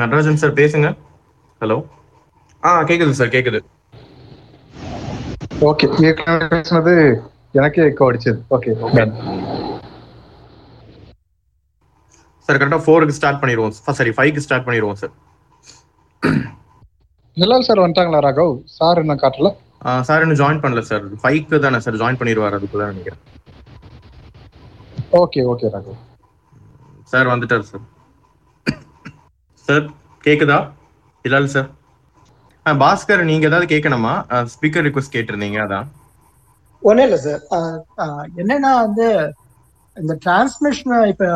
Natarajan sir பேசுங்க. Hello, கேக்குது sir, கேக்குது. ஓகே, பேசுனது எனக்கே எக்கோ அடிச்சது. ஓகே சார், கரெக்டா 4க்கு ஸ்டார்ட் பண்ணிடுவோம். சாரி, 5க்கு ஸ்டார்ட் பண்ணிடுவோம் சார். நிலால் சார் வந்துட்டாங்களா? ராகவ் சார் என்ன காட்டல? சார் இன்னும் ஜாயின் பண்ணல சார். 5க்கு தானே சார் ஜாயின் பண்ணிடுவார், அதுக்கு தான் நினைக்கிறேன். ஓகே ஓகே ராகவ் சார் வந்துட்டார் சார். சார் கேக்குதா நிலால் சார்? பாஸ்கர், நீங்க ஏதாவது கேட்கணுமா? ஸ்பீக்கர் ரிக்வெஸ்ட் கேட்டிருந்தீங்க, அதான். ஒன்றும் இல்லை சார், என்னன்னா வந்து இந்த டிரான்ஸ்மிஷன் இப்ப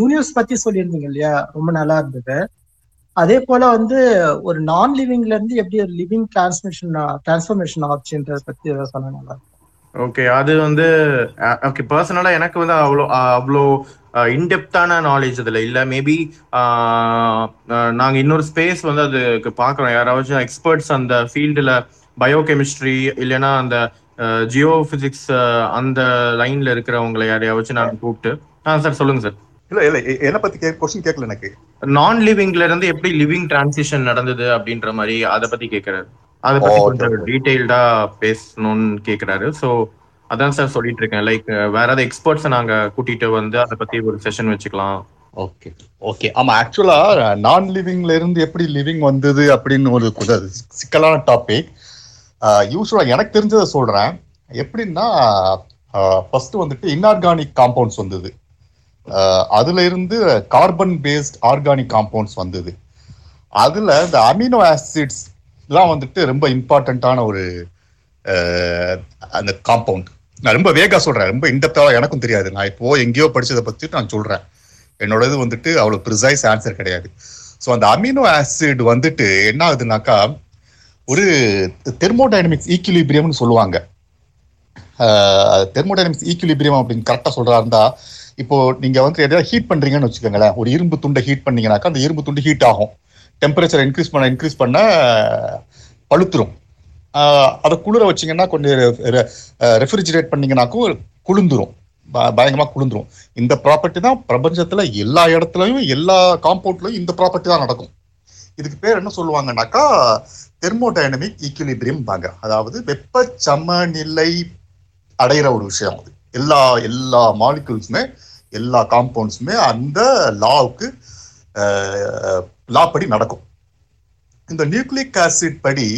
யூனிவர்ஸ் பத்தி சொல்லியிருந்தீங்க இல்லையா, ரொம்ப நல்லா இருந்தது. அதே போல வந்து ஒரு நான் லிவிங்ல இருந்து எப்படி ஒரு லிவிங் டிரான்ஸ்ஃபர்மேஷன் ஆப்ஷன்றத பத்தி ஏதாவது சொன்னா நல்லா இருக்கும். ஓகே, அது வந்து ஓகே. பர்சனலா எனக்கு வந்து அவ்வளோ இன்டெப்தான நாலேஜ் இதுல இல்ல. மேபி நாங்க இன்னொரு ஸ்பேஸ் வந்து அதுக்கு பாக்குறோம், யாராவது எக்ஸ்பர்ட்ஸ் அந்த ஃபீல்டுல பயோகெமிஸ்ட்ரி இல்லைன்னா அந்த ஜியோ பிசிக்ஸ் அந்த லைன்ல இருக்கிறவங்களை யாரையாவது நான் கூப்பிட்டு. சார் சொல்லுங்க சார். இல்ல இல்ல, என்ன பத்தி கொஸ்டின் கேட்கல எனக்கு. நான் லிவிங்ல இருந்து எப்படி லிவிங் டிரான்சிஷன் நடந்தது அப்படின்ற மாதிரி அதை பத்தி கேட்கறாரு. அதை பத்தி கொஞ்சம் டீடைல்டா பேசணும்னு கேட்கறாரு. ஸோ அதான் சார் சொல்லிட்டு இருக்கேன், லைக் வேற ஏதாவது எக்ஸ்பர்ட்ஸை நாங்க கூட்டிட்டு வந்து அதை பத்தி ஒரு செஷன் வச்சுக்கலாம். Okay okay. ஆமா, ஆக்சுவலா நான் லிவிங்ல இருந்து எப்படி லிவிங் வந்தது அப்படின்னு ஒரு கொஞ்சம் சிக்கலான டாபிக். யூஸ்வலா எனக்கு தெரிஞ்சதை சொல்றேன். எப்படின்னா, ஃபர்ஸ்ட் வந்துட்டு இன்ஆர்கானிக் காம்பவுண்ட்ஸ் வந்தது, அதுல இருந்து கார்பன் பேஸ்ட் ஆர்கானிக் காம்பவுண்ட்ஸ் வந்தது. அதுல இந்த அமினோ ஆசிட்ஸ் எல்லாம் வந்துட்டு ரொம்ப இம்பார்ட்டன்டான ஒரு அந்த காம்பவுண்ட். நான் ரொம்ப வேகா சொல்றேன், ரொம்ப இன்டெப்தாவா எனக்கும் தெரியாது. நான் இப்போ எங்கேயோ படிச்சதை பத்தி நான் சொல்றேன், என்னோட இது வந்துட்டு அவ்வளவு ப்ரிசைஸ் ஆன்சர் கிடையாது. ஸோ அந்த அமினோ ஆசிட் வந்துட்டு என்ன ஆகுதுனாக்கா, ஒரு தெர்மோடைனமிக்ஸ் ஈக்குலிபிரியம்னு சொல்லுவாங்க. தெர்மோடைனமிக்ஸ் ஈக்குலிபிரியம் அப்படின்னு கரெக்டா சொல்றா இருந்தா, இப்போ நீங்க வந்து எதாவது ஹீட் பண்றீங்கன்னு வச்சுக்கோங்களேன், ஒரு இரும்பு துண்டை ஹீட் பண்ணீங்கன்னாக்கா அந்த இரும்பு துண்டு ஹீட் ஆகும், டெம்பரேச்சர் இன்க்ரீஸ் பண்ண பழுத்துரும். அதை குளிர வச்சிங்கன்னா, கொஞ்சம் ரெஃப்ரிஜிரேட் பண்ணிங்கனாக்கும் குளிந்துரும், பயங்கரமாக குளிந்துரும். இந்த ப்ராப்பர்ட்டி தான் பிரபஞ்சத்தில் எல்லா இடத்துலையும் எல்லா காம்பவுண்ட்லையும் இந்த ப்ராப்பர்ட்டி தான் நடக்கும். இதுக்கு பேர் என்ன சொல்லுவாங்கன்னாக்கா தெர்மோடைனமிக் ஈக்குலிபிரியம் பாங்க. அதாவது வெப்ப சமநிலை அடைகிற ஒரு விஷயம். அது எல்லா எல்லா மாலிகூல்ஸுமே எல்லா காம்பவுண்ட்ஸுமே அந்த லாவுக்கு லா படி நடக்கும். இந்த நியூக்ளிக் ஆசிட் படி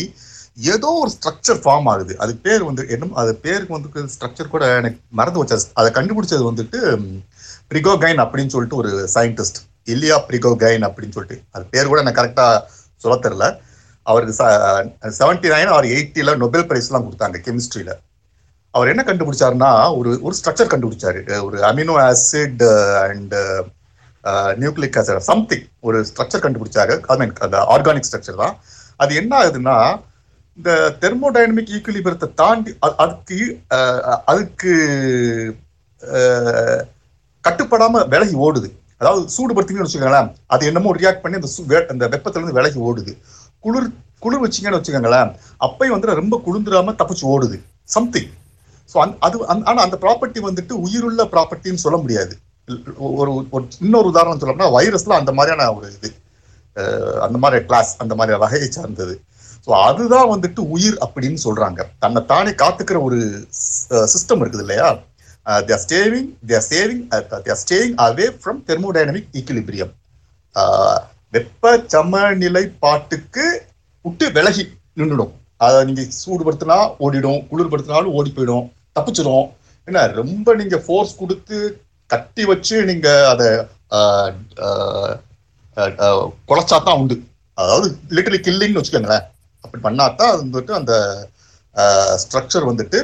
ஏதோ ஒரு ஸ்ட்ரக்சர் ஃபார்ம் ஆகுது. அது பேர் வந்து என்ன, அது பேருக்கு வந்து ஸ்ட்ரக்சர் கூட எனக்கு மறந்து வச்சது. அதை கண்டுபிடிச்சது வந்துட்டு பிரிகோகைன் அப்படின்னு சொல்லிட்டு ஒரு சயின்டிஸ்ட், இல்லையா பிரிகோகைன் அப்படின்னு சொல்லிட்டு. அது பேர் கூட எனக்கு கரெக்டாக சொல்ல தெரில. அவருக்கு 79 அவர் 80 நொபெல் பிரைஸ்லாம் கொடுத்தாங்க கெமிஸ்ட்ரியில். அவர் என்ன கண்டுபிடிச்சாருன்னா, ஒரு ஸ்ட்ரக்சர் கண்டுபிடிச்சாரு, ஒரு amino acid and nucleic acid something ஒரு ஸ்ட்ரக்சர் கண்டுபிடிச்சாரு. அந்த ஆர்கானிக் ஸ்ட்ரக்சர் தான். அது என்ன ஆகுதுன்னா, இந்த தெர்மோடைனமிக் ஈக்குலிபிரியத்தை தாண்டி அதுக்கு கட்டுப்படாம விலகி ஓடுது. அதாவது சூடுபடுத்திங்கன்னு வச்சுக்கோங்களேன், அது என்னமோ ரியாக்ட் பண்ணி அந்த வெப்பத்திலிருந்து விலகி ஓடுது. குளிர் வச்சிங்கன்னு வச்சுக்கோங்களேன், அப்பயும் வந்து ரொம்ப குளிந்துடாம தப்பிச்சு ஓடுது சம்திங். ஸோ அது ஆனால் அந்த ப்ராப்பர்ட்டி வந்துட்டு உயிருள்ள ப்ராப்பர்ட்டின்னு சொல்ல முடியாது. ஒரு இன்னொரு உதாரணம் சொல்லணும்னா, வைரஸ்லாம் அந்த மாதிரியான ஒரு இது, அந்த மாதிரி கிளாஸ், அந்த மாதிரி வகையை சார்ந்தது. ஸோ அதுதான் வந்துட்டு உயிர் அப்படின்னு சொல்றாங்க. தன்னை தானே காத்துக்கிற ஒரு சிஸ்டம் இருக்குது இல்லையா. they are staying away from thermodynamic equilibrium. வெப்ப சமநிலை பாட்டுக்கு விட்டு விலகி நின்றுடும். அதை நீங்க சூடுபடுத்தினா ஓடிடும், குளிர்படுத்தினாலும் ஓடி போயிடும், தப்பிச்சிடும். ஏன்னா ரொம்ப நீங்க ஃபோர்ஸ் கொடுத்து கட்டி வச்சு நீங்க அதை குலைச்சாத்தான் உண்டு. அதாவது லிட்டரலி கில்லிங்னு வச்சுக்கோங்களேன். அப்படி பண்ணாதான் அது வந்துட்டு அந்த ஸ்ட்ரக்சர் வந்துட்டு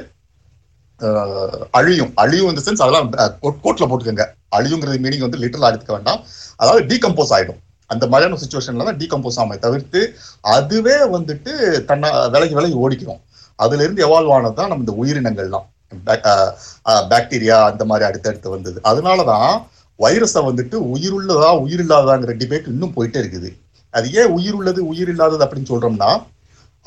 அழியும். இந்த சென்ஸ் அதெல்லாம் கோட்டில் போட்டுக்கோங்க. அழியுங்கிறது மீனிங் வந்து லிட்டரலா எடுத்துக்க வேண்டாம். அதாவது டீகம்போஸ் ஆகிடும். அந்த மாதிரியான சுச்சுவேஷன்ல தான் டீகம்போஸ் ஆமை தவிர்த்து அதுவே வந்துட்டு தன்னை விலகி ஓடிக்கிறோம். அதுல இருந்து எவால்வ் ஆனது தான் நம்ம இந்த உயிரினங்கள்லாம், பாக்டீரியா அந்த மாதிரி அடுத்தடுத்து வந்தது. அதனாலதான் வைரஸை வந்துட்டு உயிருள்ளதா உயிர் இல்லாதாங்கிற டிபேட் இன்னும் போயிட்டே இருக்குது. அது ஏன் உயிருள்ளது உயிர் இல்லாதது அப்படின்னு சொல்றோம்னா,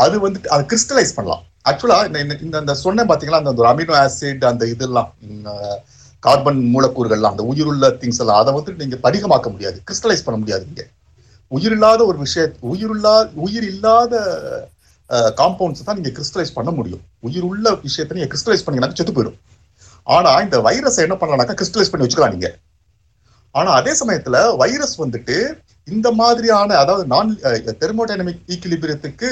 அது வந்துட்டு அது கிறிஸ்டலைஸ் பண்ணலாம். ஆக்சுவலா இந்த சொன்ன பாத்தீங்களா, அந்த அமினோ ஆசிட் அந்த இதெல்லாம் கார்பன் மூலக்கூறுகள்லாம் அந்த உயிருள்ள திங்ஸ் எல்லாம் அதை வந்துட்டு நீங்க படிகமாக்க முடியாது, கிறிஸ்டலைஸ் பண்ண முடியாது. உயிரில்லாத ஒரு உயிர் இல்லாத காம்பவுண்ட்ஸ் தான் நீங்க கிறிஸ்டலைஸ் பண்ண முடியும். உயிர் உள்ள விஷயத்த நீங்க கிறிஸ்டலைஸ் பண்ணீங்கன்னா செத்து போயிடும். ஆனா இந்த வைரஸை என்ன பண்ணலாம்னாக்கா கிறிஸ்டலைஸ் பண்ணி வச்சுக்கலாம் நீங்க. ஆனா அதே சமயத்துல வைரஸ் வந்துட்டு இந்த மாதிரியான அதாவது நான் தெர்மோடைனமிக் ஈக்குலிபிரியத்துக்கு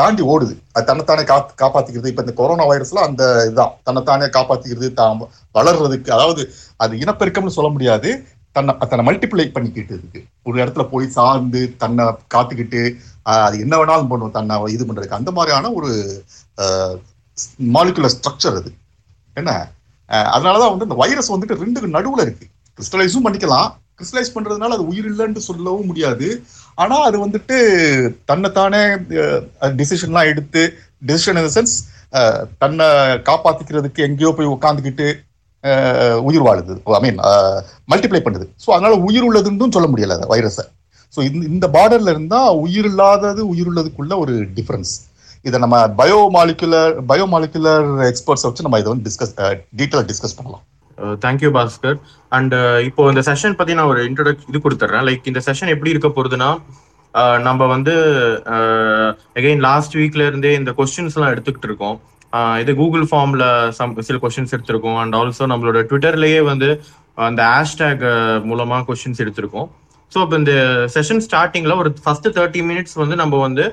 தாண்டி ஓடுது, அது தன்னைத்தானே காப்பாத்திக்கிறது. இப்ப இந்த கொரோனா வைரஸ்ல அந்த இதுதான் தன்னைத்தானே காப்பாத்திக்கிறது, தான் வளர்றதுக்கு. அதாவது அது இனப்பெருக்கம்னு சொல்ல முடியாது, தன்னை மல்டிப்ளை பண்ணிக்கிட்டு இருக்கு. ஒரு இடத்துல போய் சார்ந்து தன்னை காத்துக்கிட்டு அது என்ன வேணாலும் பண்ணுவோம் தன்னை இது பண்றதுக்கு. அந்த மாதிரியான ஒரு மாலிகுலர் ஸ்ட்ரக்சர் அது என்ன. அதனாலதான் வந்து இந்த வைரஸ் வந்துட்டு ரெண்டுக்கு நடுவுல இருக்கு. கிறிஸ்டலைஸும் பண்ணிக்கலாம், கிறிஸ்டலைஸ் பண்றதுனால அது உயிர் இல்லைன்னு சொல்லவும் முடியாது. ஆனா அது வந்துட்டு தன்னைத்தானே டிசிஷன்லாம் எடுத்து, டிசிஷன் இன் சென்ஸ் தன்னை காப்பாத்திக்கிறதுக்கு எங்கேயோ போய் உட்காந்துக்கிட்டு உயிர் வாழுது, ஐ மீன் மல்டிப்ளை பண்ணுது. ஸோ அதனால உயிர் உள்ளதுன்னு சொல்ல முடியல அது வைரஸை. ஸோ இந்த பார்டர்ல இருந்தா உயிர் இல்லாதது உயிர் உள்ளதுக்குள்ள ஒரு டிஃபரன்ஸ். இதை நம்ம பயோமாலிகுலர் எக்ஸ்பர்ட்ஸை வச்சு நம்ம இதை வந்து டீட்டெயிலாக டிஸ்கஸ் பண்ணலாம். தேங்க்யூ பாஸ்கர். அண்ட் இப்போ இந்த செஷன் பத்தி நான் ஒரு இன்ட்ரோடக்ஷன் கொடுத்துறேன். லைக் இந்த செஷன் எப்படி இருக்க போறதுன்னா, நம்ம வந்து அகைன் லாஸ்ட் வீக்ல இருந்தே இந்த கொஸ்டின்ஸ் எல்லாம் எடுத்துக்கிட்டு இருக்கோம். இது கூகுள் ஃபார்ம்ல சில கொஸ்டின்ஸ் எடுத்திருக்கோம். அண்ட் ஆல்சோ நம்மளோட ட்விட்டர்லயே வந்து அந்த ஹேஷ்டேக் மூலமா கொஸ்டின்ஸ் எடுத்திருக்கோம். ஸோ இப்போ இந்த செஷன் ஸ்டார்டிங்ல ஒரு ஃபர்ஸ்ட் 30 minutes வந்து நம்ம வந்து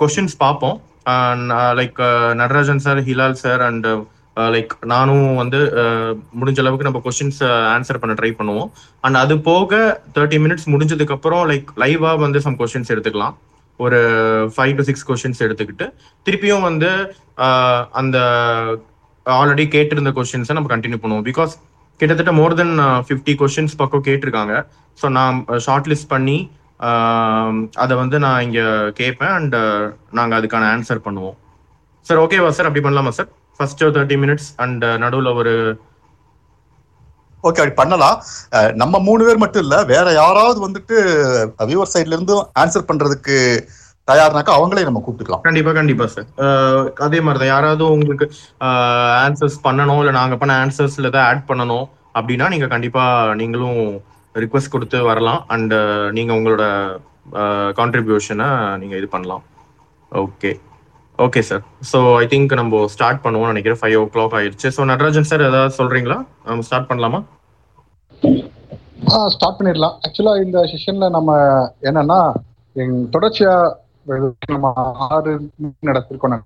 கொஸ்டின்ஸ் பார்ப்போம். Like Natarajan sir, Hilal sir and like நானும் வந்து முடிஞ்ச அளவுக்கு நம்ம கொஸ்டின்ஸ் ஆன்சர் பண்ண ட்ரை பண்ணுவோம். அண்ட் அது போக 30 minutes முடிஞ்சதுக்கு அப்புறம் லைக் லைவா வந்து சம் கொஸ்டின்ஸ் எடுத்துக்கலாம். ஒரு 5 to 6 கொஸ்டின்ஸ் எடுத்துக்கிட்டு திருப்பியும் வந்து அந்த ஆல்ரெடி கேட்டிருந்த கொஸ்டின்ஸை நம்ம கண்டினியூ பண்ணுவோம். பிகாஸ் கிட்டத்தட்ட மோர் தென் 50 கொஸ்டின்ஸ் பக்கம் கேட்டிருக்காங்க. ஸோ நான் ஷார்ட் லிஸ்ட் பண்ணி அதை வந்து நான் இங்கே கேட்பேன் அண்ட் நாங்கள் அதுக்கான ஆன்சர் பண்ணுவோம். சார் ஓகேவா சார்? அப்படி பண்ணலாமா சார்? ஃபர்ஸ்ட் 30 minutes அண்ட் நடுவில் ஒரு ஓகே அப்படி பண்ணலாம். நம்ம 3 பேர் மட்டும் இல்லை, வேற யாராவது வந்துட்டு வியூவர் சைட்ல இருந்து ஆன்சர் பண்றதுக்கு தயார்னாக்கா அவங்களே நம்ம கூப்பிட்டுக்கலாம். கண்டிப்பா சார். அதே மாதிரிதான் யாராவது உங்களுக்கு ஆன்சர்ஸ் பண்ணணும் இல்லை நாங்கள் பண்ண ஆன்சர்ஸ்ல ஏதாவது ஆட் பண்ணணும் அப்படின்னா நீங்க கண்டிப்பா நீங்களும் ரிக்வஸ்ட் கொடுத்து வரலாம். அண்ட் நீங்க உங்களோட கான்ட்ரிபியூஷனை நீங்க இது பண்ணலாம். Okay sir. So I think நம்ம ஸ்டார்ட் பண்ணுவோம் நினைக்கிறேன். 5:00 ஆயிடுச்சு. ஸோ நடராஜன் சார் ஏதாவது சொல்றீங்களா? நம்ம ஸ்டார்ட் பண்ணலாமா? ஸ்டார்ட் பண்ணிடலாம். ஆக்சுவலா இந்த செஷன்ல நம்ம என்னன்னா தொடர்ச்சியா நம்ம 6 நடத்திருக்கோம்.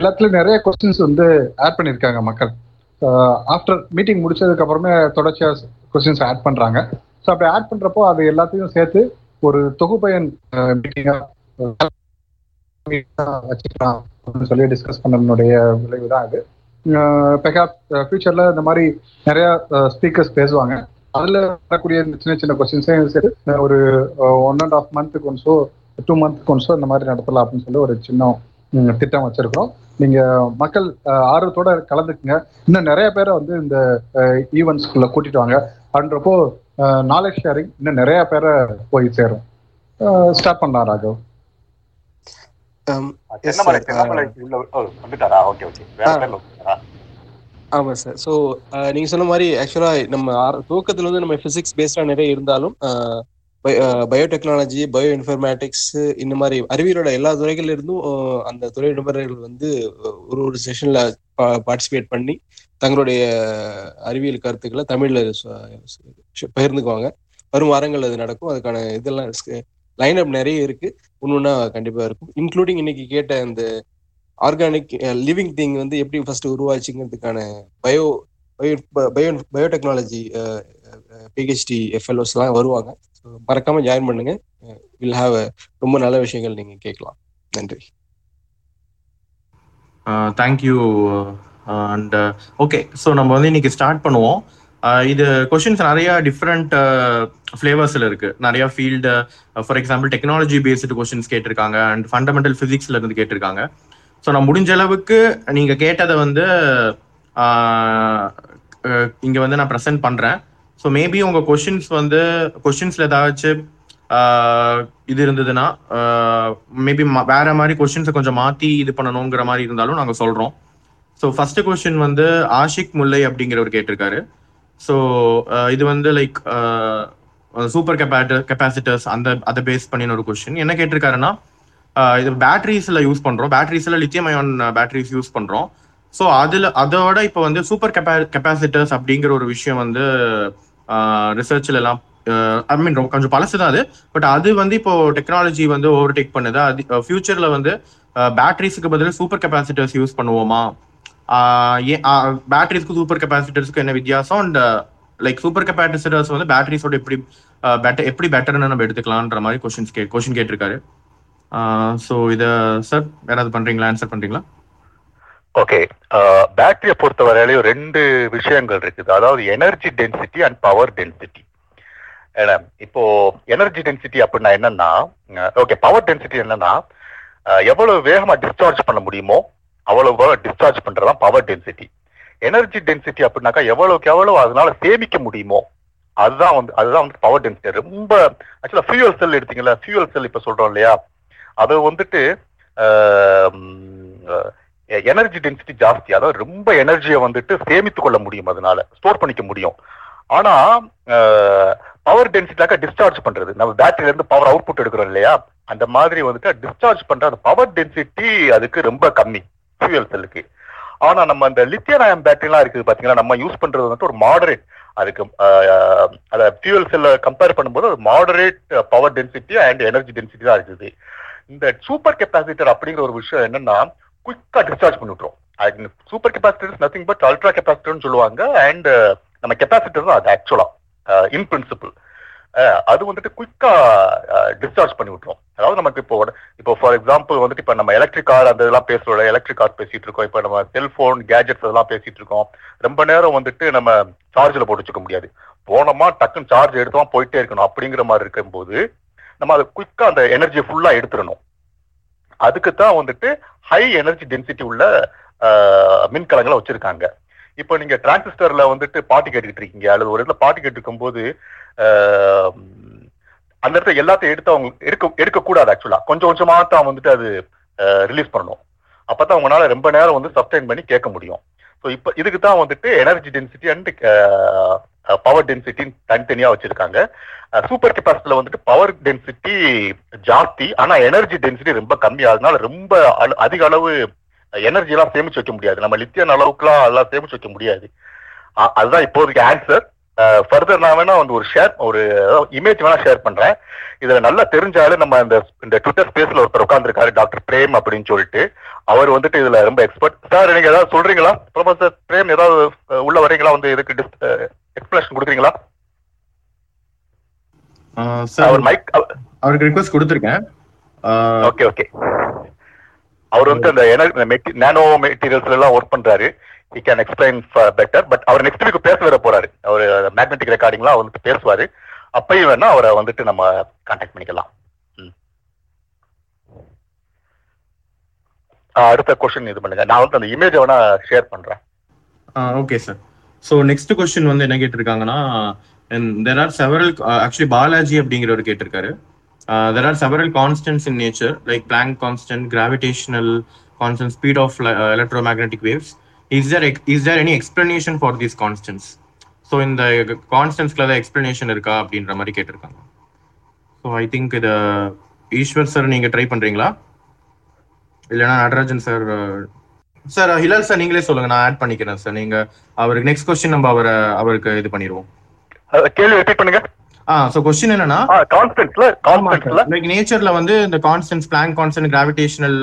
எல்லாத்துலயும் நிறைய கொஸ்டின்ஸ் வந்து ஆட் பண்ணியிருக்காங்க மக்கள். ஆஃப்டர் மீட்டிங் முடிச்சதுக்கு அப்புறமே தொடர்ச்சியா கொஸ்டின்ஸ் ஆட் பண்றாங்க. ஸோ அப்படி ஆட் பண்றப்போ அது எல்லாத்தையும் சேர்த்து ஒரு தொகுப்பயன் மீட்டிங்கா வச்சுக்கலாம் அப்படின்னு சொல்லி டிஸ்கஸ் பண்ணனுடைய விளைவுதான் அது. ஃபியூச்சர்ல இந்த மாதிரி நிறைய ஸ்பீக்கர்ஸ் பேசுவாங்க. அதுல வரக்கூடிய சின்ன சின்ன கொஸ்டின்ஸையும் சரி ஒரு 1.5 மந்த்துக்கு ஒன்ஸோ 2 மந்த்துக்கு ஒன்ஸோ இந்த மாதிரி நடத்தலாம் அப்படின்னு சொல்லி ஒரு சின்ன திட்டம் வச்சிருக்கிறோம். நீங்க மக்கள் ஆர்வத்தோட கலந்துக்குங்க. இன்னும் நிறைய பேரை வந்து இந்த ஈவெண்ட்ஸ்குள்ள கூட்டிட்டு வாங்க. அப்படின்றப்போ நாலேஜ் ஷேரிங் இன்னும் நிறைய பேரை போய் சேரும். ஸ்டார்ட் பண்ணலாம் ராகவ். ஆமா சார். ஸோ நீங்க சொன்ன மாதிரி ஆக்சுவலா நம்ம துவக்கத்துல வந்து நம்ம பிசிக்ஸ் பேஸ்டா நிறைய இருந்தாலும் பயோடெக்னாலஜி, பயோ இன்ஃபர்மேட்டிக்ஸ் இந்த மாதிரி அறிவியலோட எல்லா துறைகள்ல இருந்தும் அந்த துறை நிபுணர்கள் வந்து ஒரு செஷன்ல பார்ட்டிசிபேட் பண்ணி தங்களுடைய அறிவியல் கருத்துக்களை தமிழ்ல பகிர்ந்துக்குவாங்க. வரும் வாரங்கள் அது நடக்கும். அதுக்கான இதெல்லாம் லைன் அப் நிறைய இருக்கு. ஒன்னொன்னா கண்டிப்பா இருக்கும். இன்க்ளூடிங் இன்னைக்கு கேட்ட அந்த ஆர்கானிக் லிவிங் திங் வந்து எப்படி ஃபர்ஸ்ட் உருவாச்சுங்கிறதுக்கான பயோடெக்னாலஜி பிஹெச்டி ஃபெலோஸ் எல்லாம் வருவாங்க. மறக்காம ஜாயின் பண்ணுங்க. வில் ஹாவ் ரொம்ப நல்ல விஷயங்கள் நீங்க கேட்கலாம். நன்றி. தேங்க்யூ. அண்ட் ஓகே, ஸோ நம்ம வந்து இன்னைக்கு ஸ்டார்ட் பண்ணுவோம். இது கொஸ்டின்ஸ் நிறைய டிஃப்ரெண்ட் ஃபிளேவர்ஸ்ல இருக்கு. நிறைய field, for example technology based questions கேட்டிருக்காங்க அண்ட் ஃபண்டமெண்டல் ஃபிசிக்ஸ்ல இருந்து கேட்டிருக்காங்க. ஸோ நான் முடிஞ்ச அளவுக்கு நீங்க கேட்டதை வந்து இங்க வந்து நான் ப்ரெசென்ட் பண்றேன். ஸோ மேபி உங்க கொஸ்டின்ஸ்ல ஏதாச்சும் இது இருந்ததுன்னா மேபி வேற மாதிரி கொஸ்டின்ஸை கொஞ்சம் மாத்தி இது பண்ணணுங்கிற மாதிரி இருந்தாலும் நாங்கள் சொல்றோம். ஸோ ஃபர்ஸ்ட் கொஸ்டின் வந்து ஆஷிக் முல்லை அப்படிங்கிறவர் கேட்டிருக்காரு. ஸோ இது வந்து லைக் சூப்பர் கெப்பாசிட்டர்ஸ் அதை பேஸ் பண்ணின ஒரு கொஸ்டின். என்ன கேட்டிருக்காருன்னா, இது பேட்டரிஸ்ல யூஸ் பண்றோம், பேட்டரிஸ்ல லித்தியம் அயான் பேட்டரிஸ் யூஸ் பண்றோம். ஸோ அதில் அதோட இப்போ வந்து சூப்பர் கெப்பாசிட்டர்ஸ் அப்படிங்கிற ஒரு விஷயம் வந்து ரிசர்ச்ல எல்லாம் ஐ மீன் ரொம்ப கொஞ்சம் பழசுதான் அது. பட் அது வந்து இப்போ டெக்னாலஜி வந்து ஓவர்டேக் பண்ணுது. அது ஃபியூச்சர்ல வந்து பேட்டரிஸ்க்கு பதில் சூப்பர் கெப்பாசிட்டர்ஸ் யூஸ் பண்ணுவோமா, பேட்டரிஸ்க்கு சூப்பர் கெப்பாசிட்டர்ஸ்க்கு என்ன வித்தியாசம், அண்ட் லைக் சூப்பர் கெப்பாசிட்டர்ஸ் வந்து பேட்டரிஸோட எப்படி பெட்டர்னு நம்ம எடுத்துக்கலான்ற மாதிரி கொஸ்டின் கேட்டிருக்காரு. ஸோ இதை சார் யாராவது பண்றீங்களா, ஆன்சர் பண்றீங்களா? ஓகே, பேட்டரியை பொறுத்த வரையிலையும் ரெண்டு விஷயங்கள் இருக்குது, அதாவது energy density and power density. ஏன்னா இப்போ எனர்ஜி டென்சிட்டி அப்படின்னா என்னன்னா, ஓகே, பவர் டென்சிட்டி என்னன்னா எவ்வளவு வேகமா டிஸ்சார்ஜ் பண்ண முடியுமோ அவ்வளவு டிஸ்சார்ஜ் பண்றதுதான் பவர் டென்சிட்டி. எனர்ஜி டென்சிட்டி அப்படின்னாக்கா எவ்வளவுக்கு எவ்வளவு அதனால சேமிக்க முடியுமோ அதுதான் வந்து பவர் டென்சிட்டி. ரொம்ப ஆக்சுவலா ஃபியூயல் செல் எடுத்தீங்களா, ஃபியூயல் செல் இப்ப சொல்றோம் இல்லையா, அது வந்துட்டு எனர்ஜி டென்சிட்டி ஜாஸ்தி, அதாவது ரொம்ப எனர்ஜியை வந்துட்டு சேமித்து கொள்ள முடியும், அதனால ஸ்டோர் பண்ணிக்க முடியும். ஆனா பவர் டென்சிட்டியாக டிஸ்சார்ஜ் பண்றது, நம்ம பேட்டரியில இருந்து பவர் அவுட்புட் எடுக்கிறோம் இல்லையா, அந்த மாதிரி வந்துட்டு டிஸ்சார்ஜ் பண்ற அந்த பவர் டென்சிட்டி அதுக்கு ரொம்ப கம்மி ஃபியூயல் செல்லுக்கு. ஆனா நம்ம அந்த லித்தியம் அயான் பேட்டரிலாம் இருக்குது பாத்தீங்கன்னா, நம்ம யூஸ் பண்றது வந்துட்டு ஒரு மாடரேட், அதுக்கு அதை ஃபியூயல் செல்ல கம்பேர் பண்ணும்போது ஒரு moderate power density and energy density தான் இருக்குது. இந்த சூப்பர் கெப்பாசிட்டர் அப்படிங்கிற ஒரு விஷயம் என்னன்னா குயிக்கா டிஸ்சார்ஜ் பண்ணிவிட்றோம். Super capacitor nothing but ultra கெப்பாசிட்டர்னு சொல்லுவாங்க, அண்ட் நம்ம கெப்பாசிட்டர் தான் அது ஆக்சுவலா இன் பிரின்சிபிள். அது வந்துட்டு குயிக்கா டிஸ்சார்ஜ் பண்ணி விட்டுரும். அதாவது நமக்கு இப்போ ஃபார் எக்ஸாம்பிள் வந்துட்டு இப்போ நம்ம எலக்ட்ரிக் கார் அந்த இதெல்லாம் பேசுறோம், எலக்ட்ரிக் கார் பேசிட்டு இருக்கோம், இப்போ நம்ம செல்போன் கேஜெட்ஸ் அதெல்லாம் பேசிட்டு இருக்கோம், ரொம்ப நேரம் வந்துட்டு நம்ம சார்ஜில் போட்டு வச்சுக்க முடியாது, போனோமா டக்குன்னு சார்ஜ் எடுத்தோம் போயிட்டே இருக்கணும். அப்படிங்கிற மாதிரி இருக்கும்போது நம்ம அதை குயிக்கா அந்த எனர்ஜியை ஃபுல்லா எடுத்துடணும். அதுக்கு தான் வந்துட்டு ஹை எனர்ஜி டென்சிட்டி உள்ள மின்கலங்களை வச்சிருக்காங்க. இப்போ நீங்க டிரான்சிஸ்டர்ல வந்துட்டு பாட்டு கேட்டுக்கிட்டு இருக்கீங்க, அல்லது ஒரு இடத்துல பாட்டு கேட்டுருக்கும் போது அந்த இடத்துல எல்லாத்தையும் எடுத்து அவங்க எடுக்கக்கூடாது, ஆக்சுவலா கொஞ்சம் கொஞ்சமா தான் வந்துட்டு அது ரிலீஸ் பண்ணணும், அப்பதான் அவங்களால ரொம்ப நேரம் வந்து சஸ்டைன் பண்ணி கேட்க முடியும். ஸோ இப்போ இதுக்கு தான் வந்துட்டு எனர்ஜி டென்சிட்டி அண்ட் பவர் டென்சிட்டின்னு தனித்தனியா வச்சிருக்காங்க. சூப்பர் கெப்பாசிட்டில வந்துட்டு பவர் டென்சிட்டி ஜாஸ்தி, ஆனா எனர்ஜி டென்சிட்டி ரொம்ப கம்மி, அதனால ரொம்ப அதிக அளவு எனர்ஜி எல்லாம் சேமிச்சு வைக்க முடியாது, நம்ம லித்தியம் அளவுக்குலாம் எல்லாம் சேமிச்சு வைக்க முடியாது. அதுதான் இப்போதைக்கு ஆன்சர். ஃபர்தர் நான் வேணா வந்து ஒரு இமேஜ் வேணா ஷேர் பண்றேன். இதுல நல்லா தெரிஞ்சாலும் நம்ம இந்த ட்விட்டர் ஸ்பேஸ்ல ஒருத்தர் உட்காந்துருக்காரு, டாக்டர் பிரேம் அப்படின்னு சொல்லிட்டு, அவர் வந்துட்டு இதுல ரொம்ப எக்ஸ்பர்ட். சார் நீங்க ஏதாவது சொல்றீங்களா? ப்ரொஃபசர் பிரேம் ஏதாவது உள்ள வரீங்களா, வந்து இதுக்கு எக்ஸ்பிளேஷன் கொடுக்குறீங்களா? அவருக்கு ரிக்வெஸ்ட் கொடுத்துருக்கேன். ஓகே ஓகே, அவர் வந்து அந்த நானோ மெட்டீரியல்ஸ்ல எல்லாம் ஒர்க் பண்றாரு, he can explain better. But அவர் நெக்ஸ்ட் வீக் பேச வர போறாரு, அவர் மேக்னெட்டிக் ரெக்கார்டிங்லாம் அவர் வந்து பேசுவாரு, அப்பயும் வேணா அவரை வந்துட்டு நம்ம கான்டாக்ட் பண்ணிக்கலாம். அடுத்த கொஸ்டின் இது பண்ணுங்க, நான் வந்து அந்த இமேஜை வேணா ஷேர் பண்றேன். Okay sir. So next question வந்து என்ன கேட்டிருக்காங்கன்னா, there are several actually biology அப்படிங்கிறவர் கேட்டிருக்காரு. There are several constants in nature, like Planck constant, gravitational constant, speed of electromagnetic waves. Is there any explanation for these constants? So in the constants la explanation iruka abindra mari ketirukanga. So I think the Ishwar sir neenga try pandringa illana Natarajan sir sir Hilal sir neengale solunga na add panikiren sir neenga avarku next question namba avarku idu paniruvom kelvi repeat pannunga. So question enna constants la like nature la vande the constants Planck constant, gravitational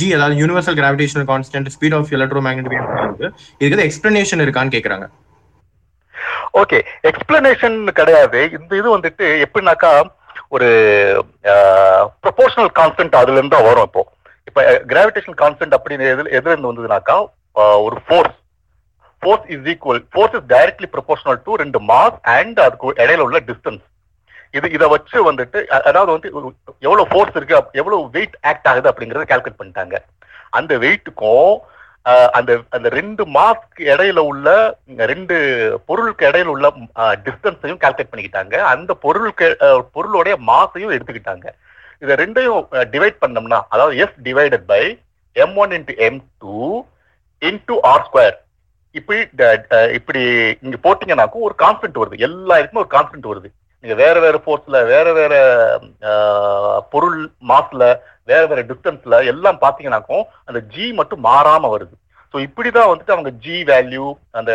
g adha universal gravitational constant, speed of electromagnetic wave, idukku explanation irukkaanu kekranga. Okay, explanation kadaiyaadhe. Idu vandittu epdinaka ஒரு proportional constant adula irundha varum. Ipo gravitational constant appadina edhula irundhu vandadunaka ஒரு force is directly proportional to ரெண்டு mass and அதுக்கு இடையில உள்ள distance. இதை வச்சு வந்துட்டு அதாவது வந்து எவ்வளவு force இருக்கு, எவ்வளவு weight ஆக்ட் ஆகுது அப்படிங்கறத கால்குலேட் பண்ணிட்டாங்க. அந்த வெயிட்டுக்கும் அந்த ரெண்டு மாஸ்க்கு இடையில உள்ள ரெண்டு பொருளுக்கு இடையில உள்ள டிஸ்டன்ஸையும் கால்குலேட் பண்ணிக்கிட்டாங்க, அந்த பொருளுடைய மாஸையும் எடுத்துக்கிட்டாங்க. இதை ரெண்டையும் டிவைட் பண்ணோம்னா, அதாவது S/m1 × m2 × r², இப்படி இங்க போட்டீங்கன்னாக்கும் ஒரு கான்ஸ்டன்ட் வருது, எல்லா இதுக்குமே ஒரு கான்ஸ்டன்ட் வருது. நீங்க வேற வேற போர்ஸ்ல வேற வேற பொருள் மாஸ்ல வேற வேற டிஸ்டன்ஸ்ல எல்லாம் பாத்தீங்கன்னாக்கும் அந்த ஜி மட்டும் மாறாம வருது. ஸோ இப்படிதான் வந்துட்டு அவங்க ஜி வேல்யூ அந்த